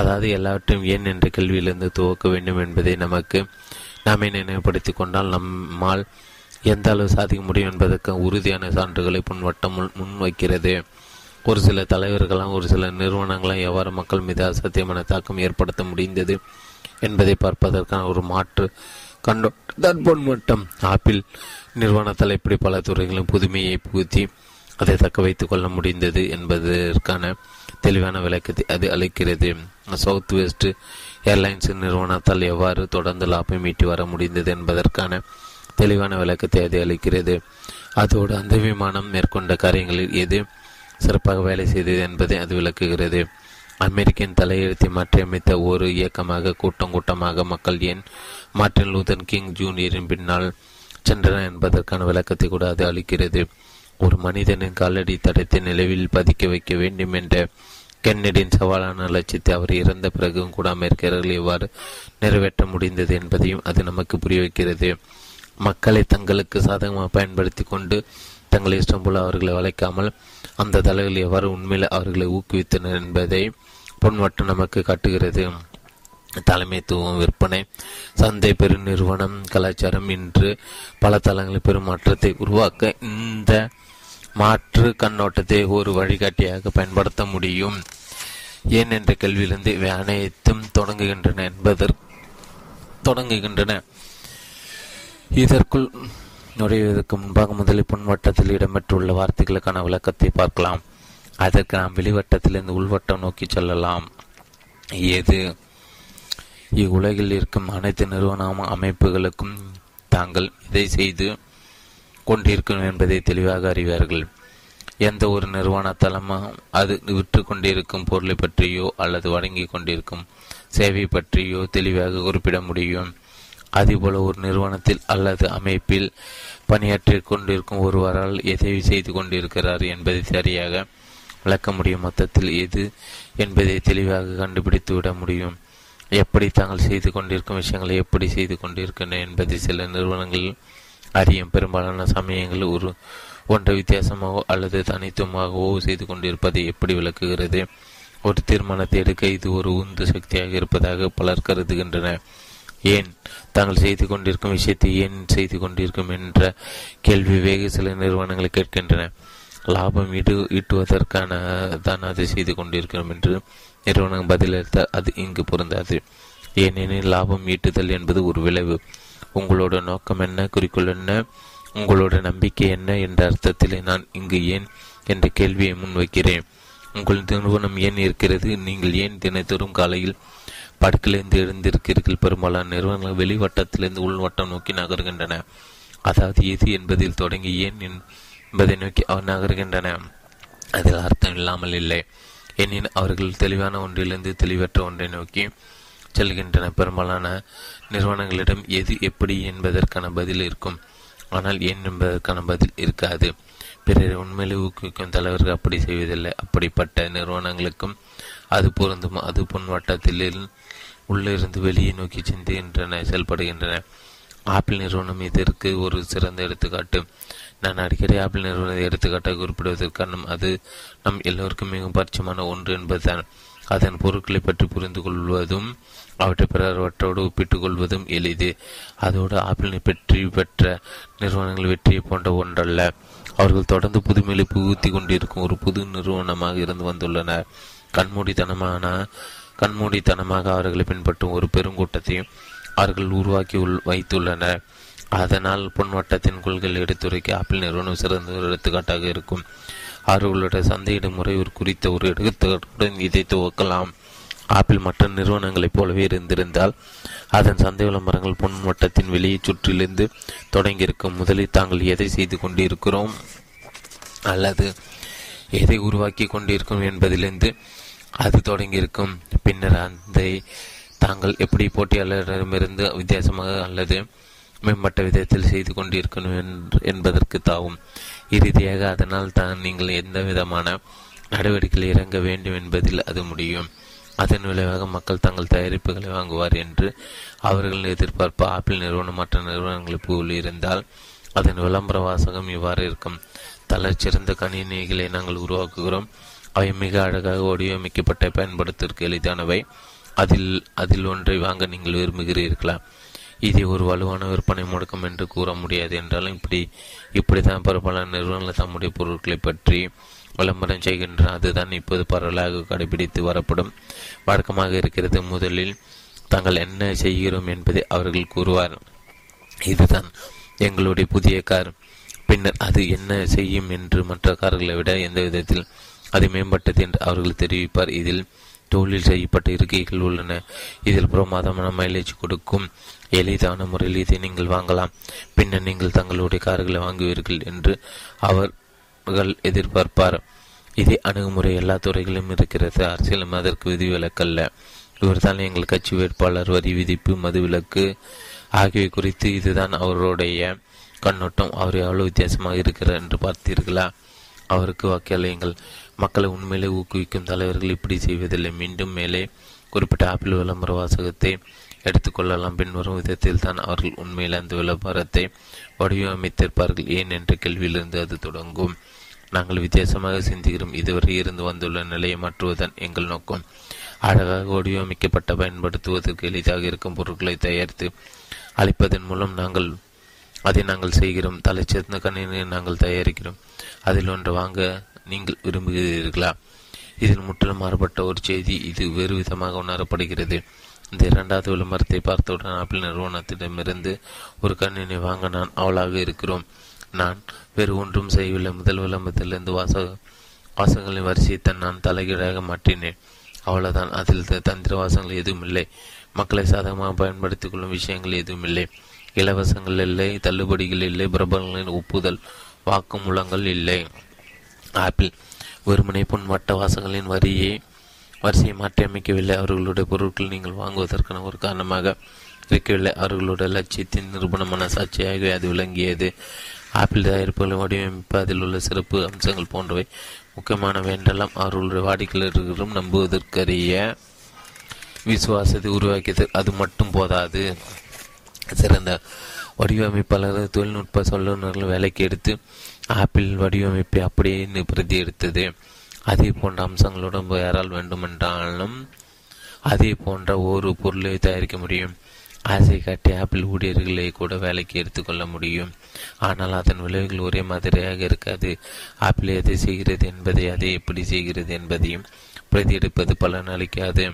அதாவது எல்லாவற்றையும் ஏன் என்ற கேள்வியிலிருந்து துவக்க வேண்டும் என்பதை நாமே நினைவுபடுத்தி கொண்டால் நம்மால் எந்த அளவு சாதிக்க முடியும் என்பதற்கு உறுதியான சான்றுகளை பொன்வட்டம் முன்வைக்கிறது. ஒரு சில தலைவர்களால் ஒரு சில நிறுவனங்களால் எவ்வாறு மக்கள் மீது அசத்தியமான தாக்கம் ஏற்படுத்த முடிந்தது என்பதை பார்ப்பதற்கான ஒரு மாற்று கண்டோட்டம் பொன்வட்டம். ஆப்பிள் நிறுவனத்தால் எப்படி பல துறைகளிலும் புதுமையை புகுத்தி அதை தக்க வைத்துக் கொள்ள முடிந்தது என்பதற்கான தெளிவான விளக்கத்தை அது அளிக்கிறது. சவுத் வெஸ்ட் ஏர்லைன்ஸ் நிறுவனத்தால் எவ்வாறு தொடர்ந்து லாபம் ஈட்டி வர முடிந்தது என்பதற்கான தெளிவான விளக்கத்தை அது அளிக்கிறது. அதோடு அந்த விமானம் மேற்கொண்ட காரியங்களில் எது சிறப்பாக வேலை செய்தது என்பதை அது விளக்குகிறது. அமெரிக்கன் தலையெழுத்தை மாற்றியமைத்த ஒரு இயக்கமாக கூட்டமாக மக்கள் ஏன் மார்ட்டின் லூதர் கிங் ஜூனியரின் பின்னால் சென்றனர் என்பதற்கான விளக்கத்தை கூட அது அளிக்கிறது. ஒரு மனிதனின் காலடி தடத்தை நிலவில் பதிக்க வைக்க வேண்டும் என்ற கென்னடியின் சவாலான லட்சியத்தை அவர் இறந்த பிறகும் கூட அமெரிக்கர்கள் எவ்வாறு நிறைவேற்ற முடிந்தது என்பதையும் அது நமக்கு புரிய வைக்கிறது. மக்களை தங்களுக்கு சாதகமாக பயன்படுத்தி கொண்டு தங்களை இஷ்டம் போல அவர்களை வளைக்காமல் அந்த தலைவர்கள் எவ்வாறு உண்மையில் அவர்களை ஊக்குவித்தனர் என்பதை பொன்வட்டம் நமக்கு காட்டுகிறது. தலைமைத்துவம், விற்பனை, சந்தை, பெருநிறுவனம், கலாச்சாரம் இன்று பல தளங்களில் பெரும் மாற்றத்தை உருவாக்க இந்த மாற்று கண்ணோட்டத்தை ஒரு வழிகாட்டியாக பயன்படுத்த முடியும் ஏன் என்ற கேள்வியிலிருந்து இவை அனைத்தும் தொடங்குகின்றன. இதற்குள் நுழைவதற்கு முன்பாக முதலில் பொன்வட்டத்தில் இடம்பெற்றுள்ள வார்த்தைகளுக்கான விளக்கத்தை பார்க்கலாம். அதற்கு நாம் வெளிவட்டத்திலிருந்து உள்வட்டம் நோக்கி செல்லலாம். ஏது இவ்வுலகில் இருக்கும் அனைத்து நிறுவன அமைப்புகளுக்கும் தாங்கள் இதை செய்து கொண்டிருக்கும் என்பதை தெளிவாக அறிவார்கள். எந்த ஒரு நிறுவனத்தாலும் அது விற்று கொண்டிருக்கும் பொருளை பற்றியோ அல்லது வழங்கி கொண்டிருக்கும் சேவை பற்றியோ தெளிவாக குறிப்பிட முடியும். அதேபோல ஒரு நிறுவனத்தில் அல்லது அமைப்பில் பணியாற்றி கொண்டிருக்கும் ஒருவரால் எதை செய்து கொண்டிருக்கிறார் என்பதை சரியாக விளக்க முடியும். மொத்தத்தில் எது என்பதை தெளிவாக கண்டுபிடித்து விட முடியும். எப்படி தாங்கள் செய்து கொண்டிருக்கும் விஷயங்களை எப்படி செய்து கொண்டிருக்கின்றன என்பதை சில நிறுவனங்கள் அறியும். பெரும்பாலான சமயங்கள் ஒரு ஒன்றை வித்தியாசமாகவோ அல்லது தனித்துவமாகவோ செய்து கொண்டிருப்பதை எப்படி விளக்குகிறது? ஒரு தீர்மானத்தை எடுக்க இது ஒரு உந்து சக்தியாக இருப்பதாக பலர் கருதுகின்றனர். ஏன் தாங்கள் செய்து கொண்டிருக்கும் விஷயத்தை ஏன் செய்து கொண்டிருக்கும் என்ற கேள்வி வேக சில நிறுவனங்களை கேட்கின்றன. லாபம் ஈட்டுவதற்கான தான் அதை செய்து கொண்டிருக்கிறோம் என்று நிறுவனங்கள் பதிலளித்தால் அது இங்கு பொருந்தாது. ஏனெனில் லாபம் ஈட்டுதல் என்பது ஒரு விளைவு. உங்களோட நோக்கம் என்ன, குறிக்கோள் என்ன, உங்களோட நம்பிக்கை என்ன என்ற அர்த்தத்தில் நான் இங்கு ஏன் என்ற கேள்வியை முன்வைக்கிறேன். உங்கள் நிறுவனம் ஏன் இருக்கிறது? நீங்கள் ஏன் தினத்தோறும் காலையில் படுக்கிலிருந்து எழுந்திருக்கிறீர்கள்? பெரும்பாலான நிறுவனங்கள் வெளிவட்டத்திலிருந்து உள்வட்டம் நோக்கி நகர்கின்றன. அதாவது எது என்பதில் தொடங்கி ஏன் என்பதை நோக்கி அவர் நகர்கின்றன. அதில் அர்த்தம் இல்லாமல் இல்லை, ஏனெனில் அவர்கள் தெளிவான ஒன்றிலிருந்து தெளிவற்ற ஒன்றை நோக்கி செல்கின்றன. பெரும்பாலான நிறுவனங்களிடம் எது எப்படி என்பதற்கான பதில் இருக்கும், ஆனால் ஏன் என்பதற்கான பதில் இருக்காது. பிறரை உண்மையிலே ஊக்குவிக்கும் தலைவர்கள் அப்படி செய்வதில்லை. அப்படிப்பட்ட நிறுவனங்களுக்கும் அது பொருந்தும். அது பொன்வட்டத்தில் உள்ளிருந்து வெளியே நோக்கி சிந்துகின்றன, செயல்படுகின்றன. ஆப்பிள் நிறுவனம் இதற்கு ஒரு சிறந்த எடுத்துக்காட்டு. நான் அடிக்கடி ஆப்பிள் நிறுவனத்தை எடுத்துக்காட்டாக குறிப்பிடுவதற்கான அது நம் எல்லோருக்கும் மிகவும் பரிச்சயமான ஒன்று என்பதுதான். அதன் பொருட்களை பற்றி புரிந்து கொள்வதும் அவற்றை பிறவற்றோடு ஒப்பிட்டுக் கொள்வதும் எளிது. அதோடு ஆப்பிள் வெற்றி பெற்ற நிறுவனங்கள் வெற்றியை போன்ற ஒன்றல்ல. அவர்கள் தொடர்ந்து புதுமையிலே புகுத்தி கொண்டிருக்கும் ஒரு புது நிறுவனமாக இருந்து வந்துள்ளனர். கண்மூடித்தனமாக அவர்களை பின்பற்றும் ஒரு பெருங்கூட்டத்தையும் அவர்கள் உருவாக்கி வைத்துள்ளனர். அதனால் பொன்வட்டத்தின் கொள்கைகளை எடுத்துரைக்க ஆப்பிள் நிறுவனம் சிறந்த ஒரு எடுத்துக்காட்டாக இருக்கும். அவர்களுடைய சந்தையிடும் முறை ஒரு குறித்த ஒரு எடுத்துடன் இதை துவக்கலாம். ஆப்பிள் மற்ற நிறுவனங்களைப் போலவே இருந்திருந்தால் அதன் சந்தை விளம்பரங்கள் பொன்வட்டத்தின் வெளியே சுற்றிலிருந்து தொடங்கியிருக்கும். முதலில் தாங்கள் எதை செய்து கொண்டிருக்கிறோம் அல்லது எதை உருவாக்கி கொண்டிருக்கும் என்பதிலிருந்து அது தொடங்கியிருக்கும். பின்னர் அதை தாங்கள் எப்படி போட்டியாளரிடமிருந்து வித்தியாசமாக அல்லது மேம்பட்ட விதத்தில் செய்து கொண்டிருக்கணும் என்பதற்கு தாவும். இறுதியாக அதனால் தான் நீங்கள் எந்த விதமான நடவடிக்கையில் இறங்க வேண்டும் என்பதில் அது முடியும். அதன் விளைவாக மக்கள் தங்கள் தயாரிப்புகளை வாங்குவார் என்று அவர்கள் எதிர்பார்ப்பு ஆப்பிள் நிறுவனம் மற்ற நிறுவனங்களை போல் இருந்தால் அதன் விளம்பர வாசகம் இவ்வாறு இருக்கும். தலைச்சிறந்த கணினிகளை நாங்கள் உருவாக்குகிறோம். அவை மிக அழகாக வடிவமைக்கப்பட்ட பயன்பாட்டிற்கு எளிதானவை. அதில் ஒன்றை வாங்க நீங்கள் விரும்புகிறீர்களா? இதை ஒரு வலுவான விற்பனை முடக்கம் என்று கூற முடியாது. என்றாலும் இப்படித்தான் பரவலான நிறுவனங்கள் தம்முடைய பொருட்களை பற்றி விளம்பரம் செய்கின்றன. அதுதான் இப்போது பரவலாக கடைபிடித்து வரப்படும் வழக்கமாக இருக்கிறது. முதலில் தாங்கள் என்ன செய்கிறோம் என்பதை அவர்கள் கூறுவார். இதுதான் எங்களுடைய புதிய கார். பின்னர் அது என்ன செய்யும் என்று மற்ற கார்களை விட எந்த விதத்தில் அது மேம்பட்டது என்று அவர்கள் தெரிவிப்பார். இதில் தோளில் செய்யப்பட்ட இருக்கைகள் உள்ளன. இதில் பிரமாதமான மைலேஜ் கொடுக்கும் எளிதான முறையில் இதை நீங்கள் வாங்கலாம். பின்னர் நீங்கள் தங்களுடைய கார்களை வாங்குவீர்கள் என்று அவர்கள் எதிர்பார்ப்பார். இதே அணுகுமுறை எல்லா துறைகளிலும் இருக்கிறது. அரசியலும் அதற்கு விதிவிலக்கல்ல. இவர்தான் எங்கள் கட்சி வேட்பாளர், வரி விதிப்பு, மதுவிலக்கு ஆகியவை குறித்து இதுதான் அவருடைய கண்ணோட்டம் அவர் எவ்வளவு வித்தியாசமாக இருக்கிறார் என்று பார்த்தீர்களா? அவருக்கு வாக்காளர்கள் மக்களை உண்மையிலே ஊக்குவிக்கும் தலைவர்கள் இப்படி செய்வதில்லை. மீண்டும் மேலே குறிப்பிட்ட ஆப்பிள் விளம்பர வாசகத்தை எடுத்துக்கொள்ளலாம். பின்வரும் விதத்தில் தான் அவர்கள் உண்மையில் அந்த விளம்பரத்தை வடிவமைத்திருப்பார்கள். ஏன் என்ற கேள்வியிலிருந்து அது தொடங்கும். நாங்கள் வித்தியாசமாக சிந்திக்கிறோம். இதுவரை இருந்து வந்துள்ள நிலையை மாற்றுவதுதான் எங்கள் நோக்கம். அழகாக வடிவமைக்கப்பட்ட பயன்படுத்துவதற்கு எளிதாக இருக்கும் பொருட்களை தயாரித்து அளிப்பதன் மூலம் அதை நாங்கள் செய்கிறோம். தலைச்சிறந்த கணினியை நாங்கள் தயாரிக்கிறோம். அதில் ஒன்று வாங்க நீங்கள் விரும்புகிறீர்களா? இதில் முற்றிலும் மாறுபட்ட ஒரு செய்தி இது வேறு விதமாக உணரப்படுகிறது. இந்த இரண்டாவது விளம்பரத்தை பார்த்தவுடன் ஆப்பிள் நிறுவனத்திடமிருந்து ஒரு கணினி வாங்க நான் அவளாக இருக்கிறோம். நான் வேறு ஒன்றும் செய்யவில்லை. முதல் விளம்பரத்திலிருந்து வாசகங்களின் வரிசையை நான் தலைகீழாக மாற்றினேன். அவ்வளவுதான். அதில் தந்திர வாசகங்கள் எதுவும் இல்லை. மக்களை சாதகமாக பயன்படுத்திக் கொள்ளும் விஷயங்கள் எதுவும் இல்லை. இலவசங்கள் இல்லை, தள்ளுபடிகள் இல்லை, பிரபலங்களின் ஒப்புதல் வாக்குமூலங்கள் இல்லை. ஆப்பிள் வெறுமனை பொன்வட்ட வாசகங்களின் வரிசையை மாற்றியமைக்கவில்லை. அவர்களுடைய பொருட்கள் நீங்கள் வாங்குவதற்கான ஒரு காரணமாக இருக்கவில்லை. அவர்களுடைய லட்சியத்தின் நிரூபணமான சாட்சியாகவே அது விளங்கியது. ஆப்பிள் தயாரிப்புகளை வடிவமைப்பு, அதில் உள்ள சிறப்பு அம்சங்கள் போன்றவை முக்கியமானவை என்றெல்லாம் அவர்களுடைய வாடிக்கையாளர்களும் நம்புவதற்கரிய விசுவாசத்தை உருவாக்கியது. அது மட்டும் போதாது. சிறந்த வடிவமைப்பாளர்கள், தொழில்நுட்ப சொல்லுநர்கள் வேலைக்கு எடுத்து ஆப்பிள் வடிவமைப்பை அப்படியே பிரதி எடுத்தது. அதே போன்ற அம்சங்களுடன் யாரால் வேண்டுமென்றாலும் அதே போன்ற ஒரு பொருளை தயாரிக்க முடியும். ஆசை காட்டி ஆப்பிள் ஊழியர்களை கூட வேலைக்கு எடுத்துக்கொள்ள முடியும். ஆனால் அதன் விளைவுகள் ஒரே மாதிரியாக இருக்காது. ஆப்பிள் எதை செய்கிறது என்பதை, அதை எப்படி செய்கிறது என்பதையும் பிரதி எடுப்பது பலன் அளிக்காது.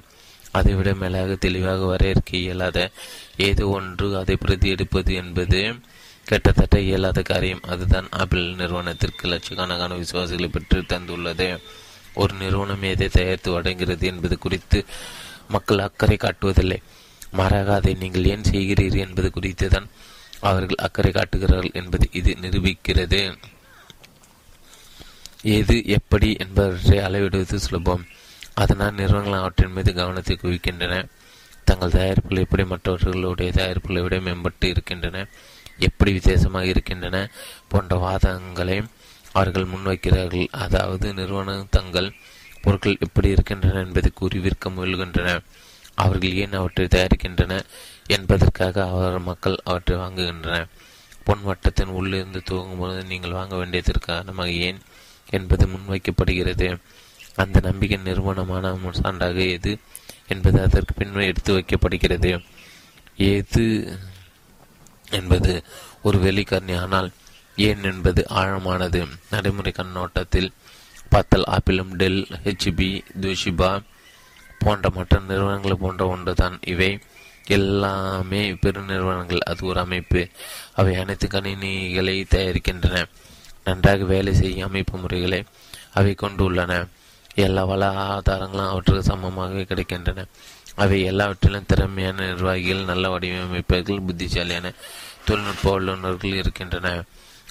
அதைவிட மேலாக தெளிவாக வரையறுக்க இயலாத ஏதோ ஒன்று அதை பிரதி எடுப்பது என்பது கிட்டத்தட்ட இயலாத காரியம். அதுதான் ஆப்பிள் நிறுவனத்திற்கு லட்சக்கணக்கான விசுவாசிகளை பெற்று தந்துள்ளது. ஒரு நிறுவனம் எதை தயாரித்து வழங்குகிறது என்பது குறித்து மக்கள் அக்கறை காட்டுவதில்லை. மாறாக அதை நீங்கள் ஏன் செய்கிறீர்கள் என்பது குறித்து தான் அவர்கள் அக்கறை காட்டுகிறார்கள் என்பது இது நிரூபிக்கிறது. எது எப்படி என்பவற்றை அளவிடுவது சுலபம். அதனால் நிறுவனங்கள் அவற்றின் மீது கவனத்தை குவிக்கின்றன. தங்கள் தயாரிப்புகள் எப்படி மற்றவர்களுடைய தயாரிப்புகளை விட மேம்பட்டு இருக்கின்றன, எப்படி வித்தியாசமாக இருக்கின்றன போன்ற வாதங்களை அவர்கள் முன்வைக்கிறார்கள். அதாவது நிறுவனம் தங்கள் பொருட்கள் எப்படி இருக்கின்றன என்பதை கூறி விற்க முயல்கின்றன. அவர்கள் ஏன் அவற்றை தயாரிக்கின்றன என்பதற்காக மக்கள் அவற்றை வாங்குகின்றன. பொன் வட்டத்தின் உள்ளிருந்து துவங்கும்போது நீங்கள் வாங்க வேண்டியதற்காக ஏன் என்பது முன்வைக்கப்படுகிறது. அந்த நம்பிக்கை நிறுவனமான சான்றாக எது என்பது அதற்கு பின்னர் எடுத்து வைக்கப்படுகிறது. எது என்பது ஒரு வெளிக்காரணி, ஆனால் ஏன் என்பது ஆழமானது. நடைமுறை கண்ணோட்டத்தில் பார்த்தால் ஆப்பிளும் டெல், ஹெச்பி, தோஷிபா போன்ற மற்ற நிறுவனங்கள் போன்ற ஒன்று தான். இவை எல்லாமே பெருநிறுவனங்கள். அது ஒரு அமைப்பு. அவை அனைத்து கணினிகளை தயாரிக்கின்றன. நன்றாக வேலை செய்ய அமைப்பு முறைகளை அவை கொண்டுள்ளன. எல்லா வள ஆதாரங்களும் அவற்றுக்கு சமமாகவே கிடைக்கின்றன. அவை எல்லாவற்றிலும் திறமையான நிர்வாகிகள், நல்ல வடிவமைப்பாளர்கள், புத்திசாலியான தொழில்நுட்ப வல்லுநர்கள் இருக்கின்றன.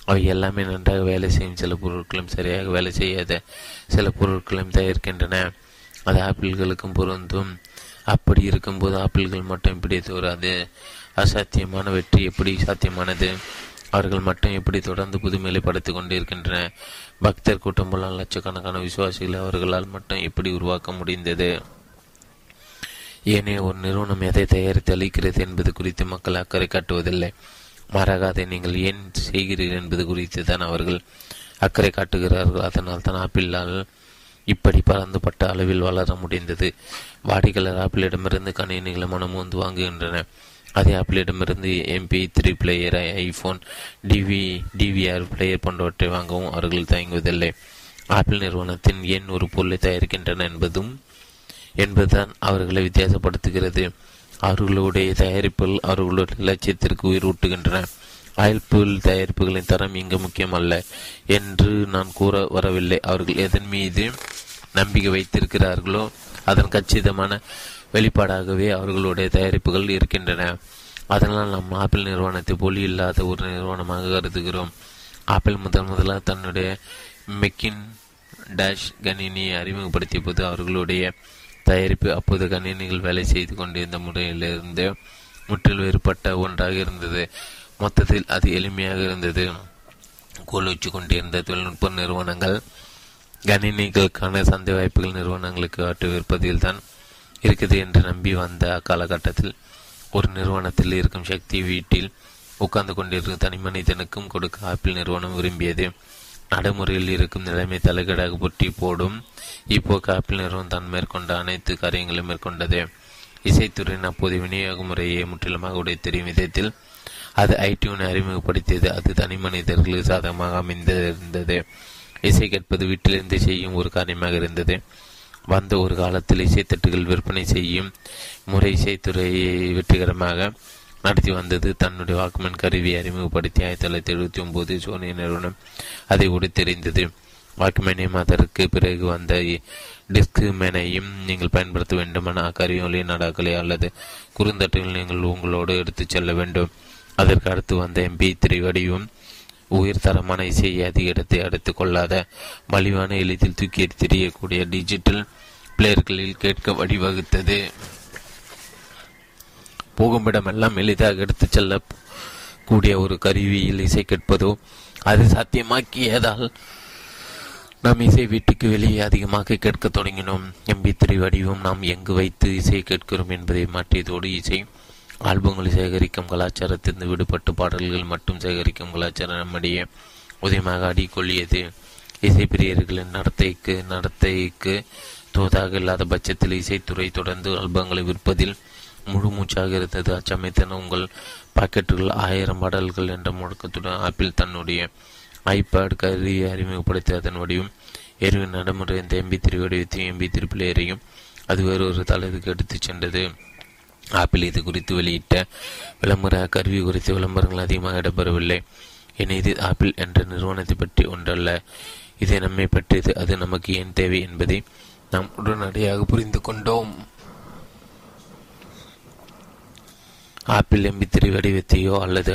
அவை எல்லாமே நன்றாக வேலை செய்யும். சில பொருட்களும் சரியாக வேலை செய்யாத சில பொருட்களையும் தயாரிக்கின்றன. அது ஆப்பிள்களுக்கும் பொருந்தும். அப்படி இருக்கும்போது ஆப்பிள்கள் மட்டும் இப்படி தோறாது. அசாத்தியமான வெற்றி எப்படி சாத்தியமானது? அவர்கள் மட்டும் எப்படி தொடர்ந்து புதுமையிலே படைத்து கொண்டு இருக்கின்றன? பக்தர் கூட்டம் போல லட்சக்கணக்கான விசுவாசிகளை அவர்களால் மட்டும் எப்படி உருவாக்க முடிந்தது? ஏனே ஒரு நிறுவனம் எதை தயாரித்து அளிக்கிறது என்பது குறித்து மக்கள் அக்கறை காட்டுவதில்லை. மாறாக அதை நீங்கள் ஏன் செய்கிறீர்கள் என்பது குறித்து தான் அவர்கள் அக்கறை காட்டுகிறார்கள். அதனால் தான் ஆப்பிளால் இப்படி பறந்துபட்ட அளவில் வளர முடிந்தது. வாடிக்கையாளர் ஆப்பிளிடமிருந்து கணினிகளை மனமூந்து வாங்குகின்றன. அதே ஆப்பிளிடமிருந்து MP3 player, iPhone, DVR player போன்றவற்றை வாங்கவும் அவர்கள் தயங்குவதில்லை. ஆப்பிள் நிறுவனத்தின் ஏன் ஒரு பொருளை தயாரிக்கின்றன என்பதுதான் அவர்களை வித்தியாசப்படுத்துகிறது. அவர்களுடைய தயாரிப்புகள் அவர்களுடைய லட்சியத்திற்கு உயிரூட்டுகின்றன. ஆப்பிள் தயாரிப்புகளின் தரம் இங்கு முக்கியமல்ல என்று நான் கூற வரவில்லை. அவர்கள் எதன் மீது நம்பிக்கை வைத்திருக்கிறார்களோ அதன் கச்சிதமான வெளிப்பாடாகவே அவர்களுடைய தயாரிப்புகள் இருக்கின்றன. அதனால் நாம் ஆப்பிள் நிறுவனத்தை போலி இல்லாத ஒரு நிறுவனமாக கருதுகிறோம். ஆப்பிள் முதலாக தன்னுடைய Macintosh கணினியை அறிமுகப்படுத்திய போது அவர்களுடைய தயாரிப்பு அப்போது கணினிகள் வேலை செய்து கொண்டிருந்த முறையிலிருந்து முற்றிலும் வேறுபட்ட ஒன்றாக இருந்தது. மொத்தத்தில் அது எளிமையாக இருந்தது. கோலோச்சு கொண்டிருந்த தொழில்நுட்ப நிறுவனங்கள் கணினிகளுக்கான சந்தை வாய்ப்புகள் நிறுவனங்களுக்கு ஆற்றுவிற்பதில் தான் இருக்குது என்று நம்பி வந்த அக்காலகட்டத்தில் ஒரு நிறுவனத்தில் இருக்கும் சக்தி வீட்டில் உட்கார்ந்து கொண்டிருக்கும் தனி மனிதனுக்கும் கொடுக்க ஆப்பிள் நிறுவனம் விரும்பியது. நடைமுறையில் இருக்கும் நிலைமை தலைகீடாக புற்றி போடும் இப்போக்கு ஆப்பிள் நிறுவனம் தான் மேற்கொண்ட அனைத்து காரியங்களும் மேற்கொண்டது. இசைத்துறையின் அப்போது விநியோக முறையை முற்றிலுமாக உடைய தெரியும் விதத்தில் அது ஐடியூனை அறிமுகப்படுத்தியது. அது தனி மனிதர்களுக்கு சாதகமாக அமைந்திருந்தது. இசை கேட்பது வீட்டிலிருந்து செய்யும் ஒரு காரியமாக இருந்தது. வந்த ஒரு காலத்தில் இசைத்தட்டுகள் விற்பனை செய்யும் முறை இசைத்துறையை வெற்றிகரமாக நடத்தி வந்தது. தன்னுடைய வாக்குமன் கருவியை அறிமுகப்படுத்தி 1979 சோனி நிறுவனம் அதை உடைத்தெறிந்தது. வாக்குமேனையும் அதற்கு பிறகு வந்த டிஸ்க்மேனையும் நீங்கள் பயன்படுத்த வேண்டுமான அக்கருவி ஒளி நாடாக்களை அல்லது குறுந்தட்டுகள் நீங்கள் உங்களோடு எடுத்துச் செல்ல வேண்டும். அதற்கு அடுத்து வந்த MP3 வடிவும் உயர்தரமான இசையை அதிக இடத்தை அடைத்துக் கொள்ளாத மலிவான எளிதில் தூக்கி தெரியக்கூடிய டிஜிட்டல் பிளேயர்களில் கேட்க வழிவகுத்தது. போகுமிடமெல்லாம் எளிதாக எடுத்துச் செல்லக்கூடிய ஒரு கருவியில் இசை கேட்பதோ அது சாத்தியமாக்கியதால் நாம் இசை வீட்டுக்கு வெளியே அதிகமாக கேட்க தொடங்கினோம். MP3 வடிவும் நாம் எங்கு வைத்து இசையை கேட்கிறோம் என்பதை மாற்றியதோடு இசை ஆல்பங்களை சேகரிக்கும் கலாச்சாரத்திலிருந்து விடுபட்டு பாடல்கள் மட்டும் சேகரிக்கும் கலாச்சாரம் நம்மிடையே உதயமாக அடிக்கொள்ளியது. இசைப்பிரியர்களின் நடத்தைக்கு தோதாக இல்லாத பட்சத்தில் இசைத்துறை தொடர்ந்து ஆல்பங்களை விற்பதில் முழு மூச்சாக இருந்தது. அச்சமயத்தன உங்கள் பாக்கெட்டுகள் 1000 பாடல்கள் என்ற முழக்கத்துடன் ஆப்பிள் தன்னுடைய ஐபேட் கருவியை அறிமுகப்படுத்தி அதன் வடிவம் எரிவு நடைமுறை இந்த MP3 வடிவத்தையும் MP3 பிளேயரையும் அது வேறொரு தலைவருக்கு எடுத்துச் சென்றது. ஆப்பிள் இது குறித்து வெளியிட்ட விளம்பர கருவி குறித்த விளம்பரங்கள் அதிகமாக இடம்பெறவில்லை. என இது ஆப்பிள் என்ற நிறுவனத்தை பற்றி ஒன்றல்ல, இதை நம்மை பற்றியது. அது நமக்கு ஏன் தேவை என்பதை நாம் உடனடியாக புரிந்து கொண்டோம். ஆப்பிள் MP3 வடிவத்தையோ அல்லது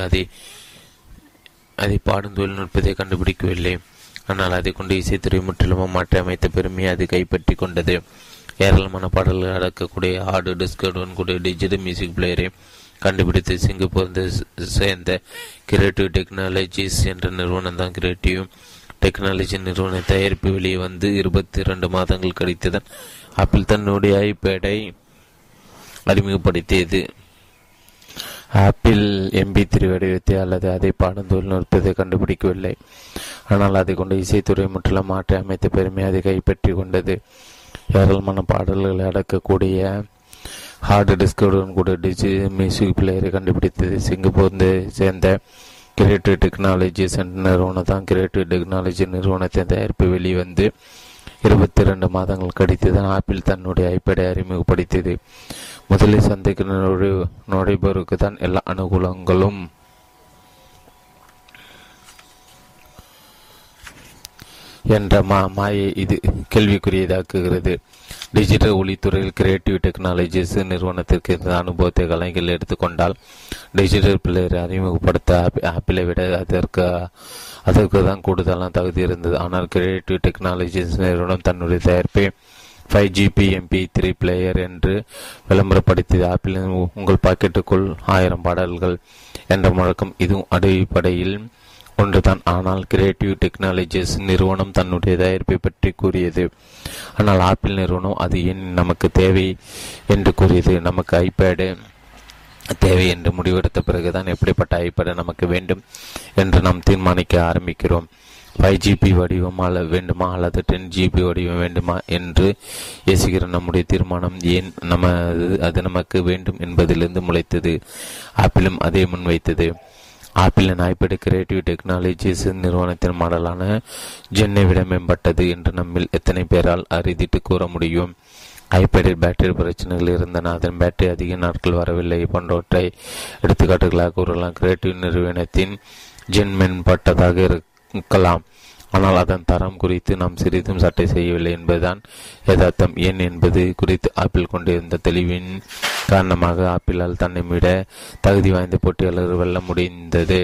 அதை பாடும் தொழில்நுட்பத்தை கண்டுபிடிக்கவில்லை. ஆனால் அதை கொண்டு இசைத்துறை முற்றிலுமாக மாற்றி அமைத்த பெருமையை அது கைப்பற்றி கொண்டது. ஏராளமான பாடல்கள் அடக்கக்கூடிய ஆடு டிஸ்குடன் கூடிய டிஜிட்டல் மியூசிக் பிளேயரை கண்டுபிடித்து சிங்கப்பூர் சேர்ந்த கிரியேட்டிவ் டெக்னாலஜிஸ் என்ற நிறுவனம் தான் கிரியேட்டிவ் டெக்னாலஜி நிறுவன தயாரிப்பு வெளியே வந்து 22 மாதங்கள் கழித்துதான் ஆப்பிள் தன்னுடைய ஐபேடை அறிமுகப்படுத்தியது. ஆப்பிள் MP3 வடிவத்தை அல்லது அதை பாடும் தொழில்நுட்பத்தை கண்டுபிடிக்கவில்லை. ஆனால் அதை கொண்டு இசைத்துறை முற்றிலும் மாற்றி அமைத்த பெருமை அதை கைப்பற்றி கொண்டது. ஏராளமான பாடல்களை அடக்கக்கூடிய ஹார்ட் டிஸ்குடன் கூட டிஜிட்டல் மியூசிக் பிளேயரை கண்டுபிடித்தது சிங்கப்பூர் சேர்ந்த கிரியேட்டிவ் டெக்னாலஜிஸ் என்ற நிறுவனம் தான் கிரியேட்டிவ் டெக்னாலஜி நிறுவனத்தின் தயாரிப்பு வெளிவந்து 22 மாதங்கள் கழித்துதான் ஆப்பிள் தன்னுடைய ஐபேடை அறிமுகப்படுத்தியது. முதலில் சந்தைக்கு நுழைபவருக்கு தான் எல்லா அனுகூலங்களும். என்ற மாயை இது கேள்விக்குரியதாக்குகிறது. டிஜிட்டல் ஒளித்துறையில் கிரியேட்டிவ் டெக்னாலஜிஸ் நிறுவனத்திற்கு இந்த அனுபவத்தை கலைஞர்கள் எடுத்துக்கொண்டால் டிஜிட்டல் பிளேயரை அறிமுகப்படுத்த ஆப்பிளை விட அதற்கு தான் கூடுதலான தகுதி இருந்தது. ஆனால் கிரியேட்டிவ் டெக்னாலஜிஸ் நிறுவனம் தன்னுடைய தயாரிப்பை 5GB MP3 பிளேயர் என்று விளம்பரப்படுத்தியது. ஆப்பிளின் உங்கள் பாக்கெட்டுக்குள் 1000 பாடல்கள் என்ற முழக்கம் இதுவும் அடிப்படையில் ஒன்றுதான். ஆனால் கிரியேட்டிவ் டெக்னாலஜிஸ் நிறுவனம் தன்னுடைய தயாரிப்பை பற்றி கூறியது. ஆனால் ஆப்பிள் நிறுவனம் அது ஏன் நமக்கு தேவை என்று கூறியது. நமக்கு ஐபேடு தேவை என்று முடிவெடுத்த பிறகுதான் எப்படிப்பட்ட ஐபேடு நமக்கு வேண்டும் என்று நாம் தீர்மானிக்க ஆரம்பிக்கிறோம். 5GB வடிவம் வேண்டுமா அல்லது 10GB வடிவம் வேண்டுமா என்று யோசிக்கிற நம்முடைய தீர்மானம் ஏன் அது நமக்கு வேண்டும் என்பதிலிருந்து முளைத்தது. ஆப்பிளும் அதை முன்வைத்தது. Apple and iPad Creative Technologies நிறுவனத்தின் மாடலான ஜென்னை விட மேம்பட்டது என்று நம்மில் எத்தனை பேரால் அறிந்திட்டு கூற முடியும். ஐபேடில் பேட்டரி பிரச்சனைகள் இருந்தன, அதன் பேட்டரி அதிக நாட்கள் வரவில்லை போன்றவற்றை எடுத்துக்காட்டுகளாக கூறலாம். கிரியேட்டிவ் நிறுவனத்தின் ஜென் மேம்பட்டதாக இருக்கலாம், ஆனால் அதன் தரம் குறித்து நாம் சிறிதும் சட்டை செய்யவில்லை என்பதுதான் யதார்த்தம். ஏன் என்பது குறித்து ஆப்பிள் கொண்டிருந்த தெளிவின் காரணமாக ஆப்பிளால் தன்னை விட தகுதி வாய்ந்த போட்டியாளர் வெல்ல முடிந்தது.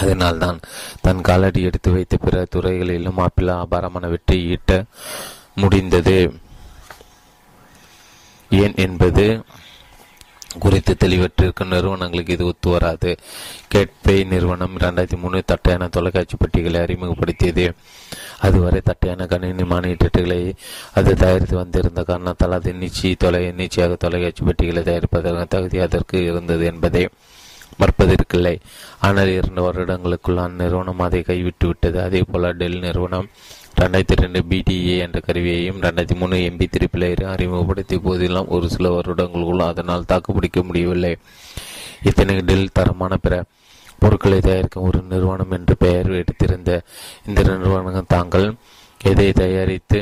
அதனால்தான் தன் காலடி எடுத்து வைத்த பிற துறைகளிலும் ஆப்பிள் அபாரமான வெற்றி ஈட்ட முடிந்தது. ஏன் என்பது குறித்து தெளிவற்றிருக்கும் நிறுவனங்களுக்கு இது ஒத்து வராது. கேட்பே நிறுவனம் 2003 தட்டையான தொலைக்காட்சி பெட்டிகளை அறிமுகப்படுத்தியது. அதுவரை தட்டையான கணினி மானிட்டர்களை அது தயாரித்து வந்திருந்த காரணத்தால் அது நிச்சயமாக தொலைக்காட்சி பெட்டிகளை தயாரிப்பதற்கான தகுதி அதற்கு இருந்தது என்பதை மறுப்பதற்கில்லை. ஆனால் 2 வருடங்களுக்குள் அந்நிறுவனம் அதை கைவிட்டுவிட்டது. அதே போல டெல் நிறுவனம் 2002 BDA என்ற கருவியையும் 2003 MP3 பிளேயரும் அறிமுகப்படுத்திய போதிலும் ஒரு சில வருடங்களுக்குள் அதனால் தாக்குப்பிடிக்க முடியவில்லை. இத்தனை டெல் தரமான பிற பொருட்களை தயாரிக்கும் ஒரு நிறுவனம் என்று பெயர் எடுத்திருந்த இந்த நிறுவனங்கள் தாங்கள் எதை தயாரித்து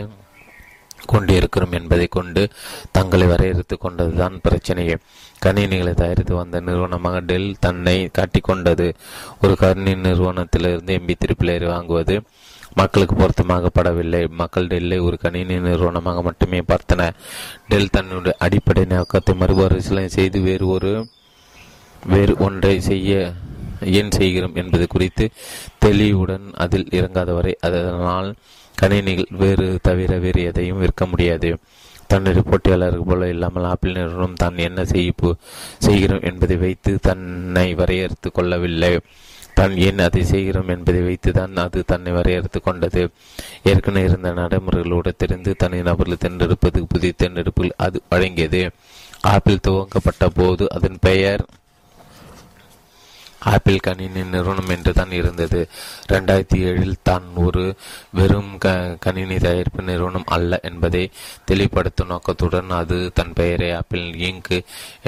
கொண்டிருக்கிறோம் என்பதை கொண்டு தங்களை வரையறுத்து கொண்டதுதான் பிரச்சனையே. கணினிகளை தயாரித்து வந்த நிறுவனமாக டெல் தன்னை காட்டிக்கொண்டது. ஒரு கணினி நிறுவனத்திலிருந்து MP3 பிளேயர் வாங்குவது மக்களுக்கு பொருத்தமாகப்படவில்லை. மக்கள் டெல்லை ஒரு கணினி நிறுவனமாக மட்டுமே பார்த்தனர். டெல் தன்னுடைய அடிப்படை நோக்கத்தை மறுபரிசீலனை செய்து வேறு ஒன்றை செய்ய ஏன் செய்கிறோம் என்பது குறித்து தெளிவுடன் அதில் இறங்காதவரை அதனால் கணினிகள் வேறு எதையும் விற்க முடியாது. தன்னுடைய போட்டியாளர்கள் போல இல்லாமல் ஆப்பிள் நிறுவனம் தான் என்ன செய்கிறோம் என்பதை வைத்து தன்னை வரையறுத்து கொள்ளவில்லை. தான் ஏன் அதை செய்கிறோம் என்பதை வைத்து தான் அது தன்னை வரையறுத்து கொண்டது. ஏற்கனவே இருந்த நடைமுறைகளோடு தெரிந்து தனி நபர்கள் தேர்ந்தெடுப்பது புதிய தேர்ந்தெடுப்புகள் அது வழங்கியது. ஆப்பிள் துவங்கப்பட்ட போது அதன் பெயர் ஆப்பிள் கணினி நிறுவனம் என்று தான் இருந்தது. 2007 தான் ஒரு வெறும் கணினி தயாரிப்பு நிறுவனம் அல்ல என்பதை தெளிவுபடுத்தும் நோக்கத்துடன் அது தன் பெயரை ஆப்பிள் இங்க்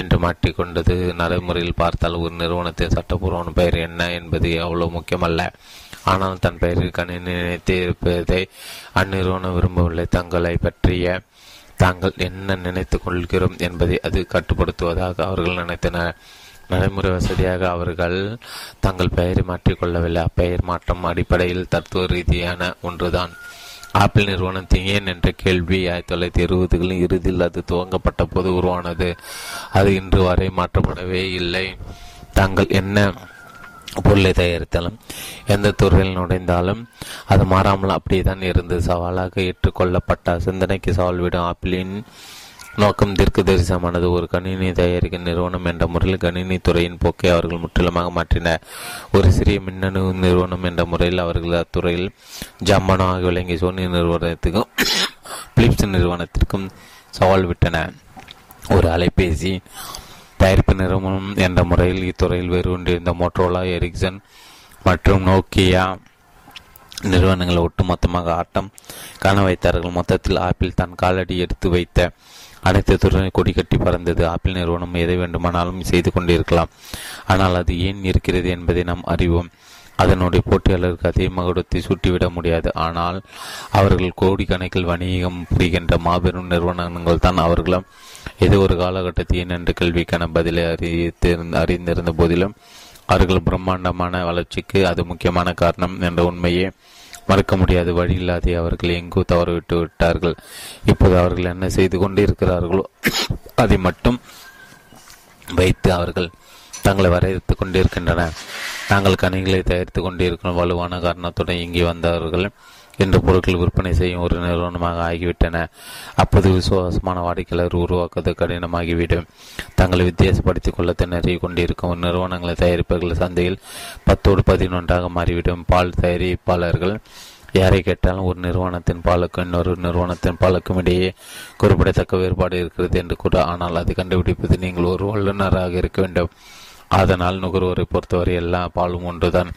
என்று மாற்றிக்கொண்டது. நடைமுறையில் பார்த்தால் ஒரு நிறுவனத்தின் சட்டப்பூர்வமான பெயர் என்ன என்பது அவ்வளவு முக்கியமல்ல. ஆனால் தன் பெயரில் கணினி நினைத்திருப்பதை அந்நிறுவனம் விரும்பவில்லை. தங்களை பற்றிய தாங்கள் என்ன நினைத்துக் கொள்கிறோம் என்பதை அது கட்டுப்படுத்துவதாக அவர்கள் நினைத்தனர். நடைமுறை வசதியாக அவர்கள் தங்கள் பெயரை மாற்றிக்கொள்ளவில்லை. அப்பெயர் மாற்றம் அடிப்படையில் தத்துவ ரீதியான ஒன்றுதான். ஆப்பிள் நிறுவனத்தின் ஏன் என்ற கேள்வி 1960களின் இறுதியில் அது துவங்கப்பட்ட போது உருவானது. அது இன்று வரை மாற்றப்படவே இல்லை. தாங்கள் என்ன பொருளை தயாரித்தாலும் எந்த துறையில் நுழைந்தாலும் அது மாறாமல் அப்படியே தான் இருந்து சவாலாக ஏற்றுக்கொள்ளப்பட்ட சிந்தனைக்கு சவால் விடும் ஆப்பிளின் நோக்கம் தீர்க்கதரிசனமானது. ஒரு கணினி தயாரிக்கும் நிறுவனம் என்ற முறையில் கணினி துறையின் போக்கை அவர்கள் முற்றிலுமாக மாற்றினர். ஒரு சிறிய மின்னணு நிறுவனம் என்ற முறையில் அவர்கள் அத்துறையில் ஜம்மானாக விளங்கிய சோனி நிறுவனத்துக்கும் பிலிப்ஸ் நிறுவனத்திற்கும் சவால் விட்டனர். ஒரு அலைபேசி தயாரிப்பு நிறுவனம் என்ற முறையில் இத்துறையில் வேறு ஒன்றிருந்த மோட்டோரோலா, எரிக்சன் மற்றும் நோக்கியா நிறுவனங்கள் ஒட்டுமொத்தமாக ஆட்டம் காண வைத்தார்கள். மொத்தத்தில் ஆப்பிள் தன் காலடி எடுத்து வைத்த அனைத்து துறையும் கொடி கட்டி பறந்தது. ஆப்பிள் நிறுவனம் எதை வேண்டுமானாலும் செய்து கொண்டிருக்கலாம். ஆனால் அது ஏன் இருக்கிறது என்பதை நாம் அறிவோம். அதனுடைய போட்டியாளருக்கு அதே மகுடத்தை சுட்டிவிட முடியாது. ஆனால் அவர்கள் கோடிக்கணக்கில் வணிகம் புரிகின்ற மாபெரும் நிறுவனங்கள் தான் அவர்களும் ஏதோ ஒரு காலகட்டத்தை ஏன் என்ற கேள்விக்கான பதிலை அறிந்திருந்த போதிலும் அவர்கள் பிரம்மாண்டமான வளர்ச்சிக்கு அது முக்கியமான காரணம் என்ற உண்மையே மறக்க முடியாது. வழியில்லாதே அவர்கள் எங்கோ தவறவிட்டு விட்டார்கள். இப்போது அவர்கள் என்ன செய்து கொண்டிருக்கிறார்களோ அதை மட்டும் வைத்து அவர்கள் தங்களை வரையறுத்து கொண்டிருக்கின்றனர். தாங்கள் கணிகளை தயாரித்து கொண்டிருக்கும் வலுவான காரணத்துடன் இங்கே வந்தவர்கள் என்ற பொருட்கள் விற்பனை செய்யும் ஒரு நிறுவனமாக ஆகிவிட்டன. அப்போது விசுவாசமான வாடிக்கையாளர் உருவாக்குவது கடினமாகிவிடும். தங்களை வித்தியாசப்படுத்திக் கொள்ள திணறி கொண்டிருக்கும் நிறுவனங்களை தயாரிப்பவர்கள் சந்தையில் 10-11 மாறிவிடும். பால் தயாரிப்பாளர்கள் யாரை கேட்டாலும் ஒரு நிறுவனத்தின் பாலுக்கும் இன்னொரு நிறுவனத்தின் பாலுக்கும் இடையே குறிப்பிடத்தக்க வேறுபாடு இருக்கிறது என்று கூட. ஆனால் அது கண்டுபிடிப்பது நீங்கள் ஒரு வல்லுநராக இருக்க வேண்டும். அதனால் நுகர்வோரை பொறுத்தவரை எல்லா பாலும் ஒன்றுதான்.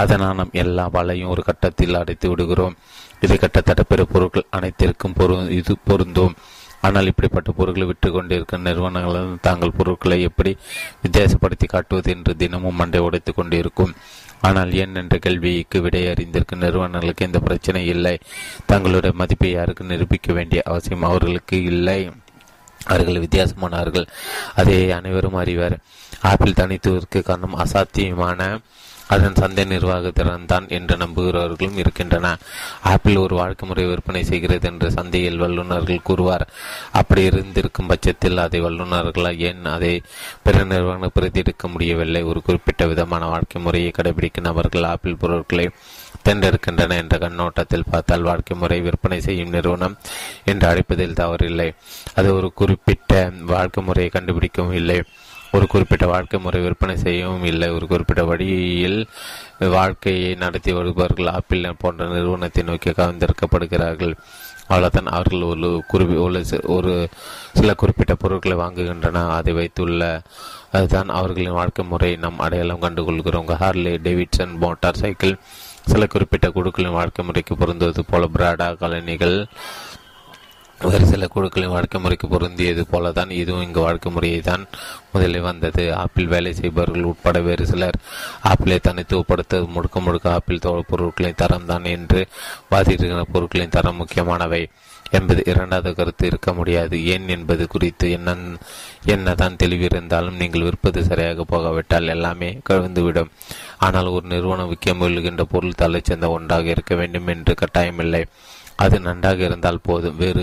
அதனால் நாம் எல்லா பாலையும் ஒரு கட்டத்தில் அடைத்து விடுகிறோம். இது கட்டத்தட்ட பிற பொருட்கள் அனைத்திற்கும் இது பொருந்தும். ஆனால் இப்படிப்பட்ட பொருட்களை விற்று கொண்டிருக்கும் நிறுவனங்களும் தாங்கள் பொருட்களை எப்படி வித்தியாசப்படுத்தி காட்டுவது என்று தினமும் மண்டை உடைத்துக் கொண்டிருக்கும். ஆனால் ஏன் என்ற கேள்விக்கு விடை அறிந்திருக்கும் நிறுவனங்களுக்கு இந்த பிரச்சனை இல்லை. தங்களுடைய மதிப்பை யாருக்கு நிரூபிக்க வேண்டிய அவசியம் அவர்களுக்கு இல்லை. அவர்கள் வித்தியாசமானார்கள். அதை அனைவரும் அறிவர். ஆப்பிள் தனித்துவதற்கு காரணம் அசாத்தியமான அதன் சந்தை நிர்வாகத்திறன் தான் என்று நம்புகிறவர்களும் இருக்கின்றன. ஆப்பிள் ஒரு வாழ்க்கை முறை விற்பனை செய்கிறது என்று சந்தையில் வல்லுநர்கள் கூறுவார். அப்படி இருந்திருக்கும் பட்சத்தில் அதை வல்லுநர்களால் ஏன் அதை பிற நிறுவனங்கள் பிரதியெடுக்க முடியவில்லை? ஒரு குறிப்பிட்ட விதமான வாழ்க்கை முறையை கடைபிடிக்கும் நபர்கள் ஆப்பிள் பொருட்களை சென்றிருக்கின்றன என்ற கண்ணோட்டத்தில் பார்த்தால் வாழ்க்கை முறை விற்பனை செய்யும் நிறுவனம் என்று அழைப்பதில் தவறில்லை. அது ஒரு குறிப்பிட்ட வாழ்க்கை முறையை கண்டுபிடிக்கவும் இல்லை, ஒரு குறிப்பிட்ட வாழ்க்கை முறை விற்பனை செய்யவும் இல்லை. ஒரு குறிப்பிட்ட வழியில் வாழ்க்கையை நடத்தி வருபவர்கள் ஆப்பிள் போன்ற நிறுவனத்தை நோக்கி கவர்ந்திருக்கப்படுகிறார்கள். அவ்வளோதான். அவர்கள் ஒரு சில குறிப்பிட்ட பொருட்களை வாங்குகின்றன, அதை வைத்துள்ள அதுதான் அவர்களின் வாழ்க்கை முறை நாம் அடையாளம் கண்டுகொள்கிறோம். ஹார்லி டேவிட்சன் மோட்டார் சைக்கிள் சில குறிப்பிட்ட குழுக்களின் வாழ்க்கை முறைக்கு பொருந்துவது போல, பிராடா காலணிகள் வேறு சில குழுக்களின் வாழ்க்கை முறைக்கு பொருந்தியது போல தான் இதுவும் இங்கு வாழ்க்கை முறையை தான் முதலில் வந்தது. ஆப்பிள் வேலை செய்பவர்கள் உட்பட வேறு சிலர் ஆப்பிளை தனித்துவப்படுத்த முழுக்க ஆப்பிள் தோல் பொருட்களின் தரம் தான் என்று வாதிடுகிற பொருட்களின் தரம் முக்கியமானவை என்பது இரண்டாவது கருத்து இருக்க முடியாது. ஏன் என்பது குறித்து என்னதான் தெளிவிருந்தாலும் நீங்கள் விற்பது சரியாக போகாவிட்டால் எல்லாமே கவிழ்ந்துவிடும். ஆனால் ஒரு நிறுவனம் விற்க முயல்கின்ற பொருள் தலை சேர்ந்த ஒன்றாக இருக்க வேண்டும் என்று கட்டாயமில்லை. அது நன்றாக இருந்தால் போதும். வேறு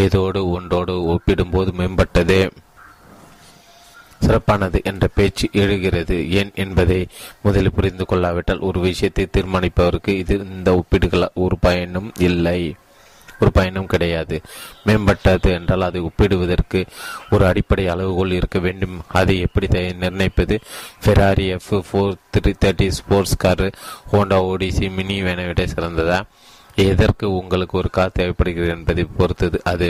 ஏதோடு ஒன்றோடு ஒப்பிடும்போது மேம்பட்டதே சிறப்பானது என்ற பேச்சு எழுகிறது. ஏன் என்பதை முதலில் புரிந்து கொள்ளாவிட்டால் ஒரு விஷயத்தை தீர்மானிப்பவருக்கு இது இந்த ஒப்பீடுகள் ஒரு பயனும் கிடையாது. மேம்பட்டது என்றால் அதை ஒப்பிடுவதற்கு ஒரு அடிப்படை அளவுகோல் இருக்க வேண்டும். அதை எப்படி நிர்ணயிப்பது? Ferrari F430 sports car Honda Odyssey mini வேனை விட சிறந்ததா? எதற்கு உங்களுக்கு ஒரு கார் தேவைப்படுகிறது என்பதை பொறுத்தது அது.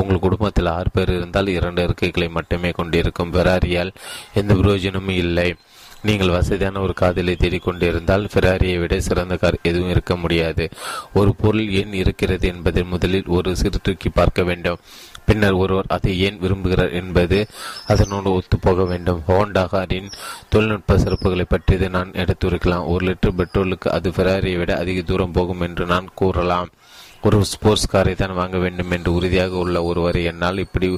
உங்கள் குடும்பத்தில் 6 பேர் இருந்தால் 2 இருக்கைகளை மட்டுமே கொண்டிருக்கும் ஃபெராரியால் எந்த பிரயோஜனமும் இல்லை. நீங்கள் வசதியான ஒரு காதலை தேடிக்கொண்டிருந்தால் ஃபெராரியை விட சிறந்த கார் எதுவும் இருக்க முடியாது. ஒரு பொருள் ஏன் இருக்கிறது என்பதை முதலில் ஒரு சிறு தூக்கி பார்க்க வேண்டும். பின்னர் ஒருவர் அதை ஏன் விரும்புகிறார் என்பது அதனோடு ஒத்துப்போக வேண்டும். ஹோண்டா காரின் தொழில்நுட்ப சிறப்புகளை பற்றியது நான் எடுத்துரைக்கலாம். 1 லிட்டர் பெட்ரோலுக்கு அது ஃபெராரியை விட அதிக தூரம் போகும் என்று நான் கூறலாம். ஒரு ஸ்போர்ட்ஸ் காரை தான் வாங்க வேண்டும் என்று உறுதியாக உள்ள ஒருவரை என்னால் இப்படி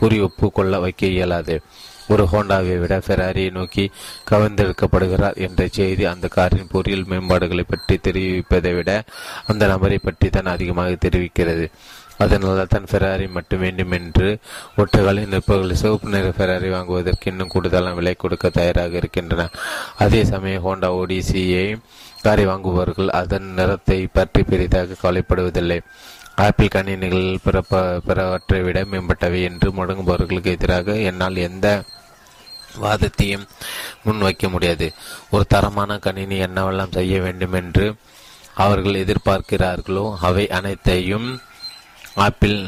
கூறி ஒப்புக்கொள்ள வைக்க இயலாது. ஒரு ஹோண்டாவை விட ஃபெராரியை நோக்கி கவர்ந்தெடுக்கப்படுகிறார் என்ற செய்தி அந்த காரின் பொறியியல் மேம்பாடுகளை பற்றி தெரிவிப்பதை விட அந்த நபரை பற்றி தான் அதிகமாக தெரிவிக்கிறது. அதனால தான் ஃபெராரி மட்டும் வேண்டும் என்று ஒற்றர்களின் நிற்பவர்கள் சிவப்பு நிற ஃபெராரி வாங்குவதற்கு இன்னும் கூடுதலான விலை கொடுக்க தயாராக இருக்கின்றன. அதே சமயம் ஹோண்டா ஓடிசியை காரை வாங்குபவர்கள் அதன் நிறத்தை பற்றி பெரிதாக கவலைப்படுவதில்லை. ஆப்பிள் கணினிகள் பிறவற்றை விட மேம்பட்டவை என்று முடங்குபவர்களுக்கு எதிராக என்னால் எந்த வாதத்தையும் முன்வைக்க முடியாது. ஒரு தரமான கணினி என்னவெல்லாம் செய்ய வேண்டும் என்று அவர்கள் எதிர்பார்க்கிறார்களோ அவை அனைத்தையும் ஆப்பிள்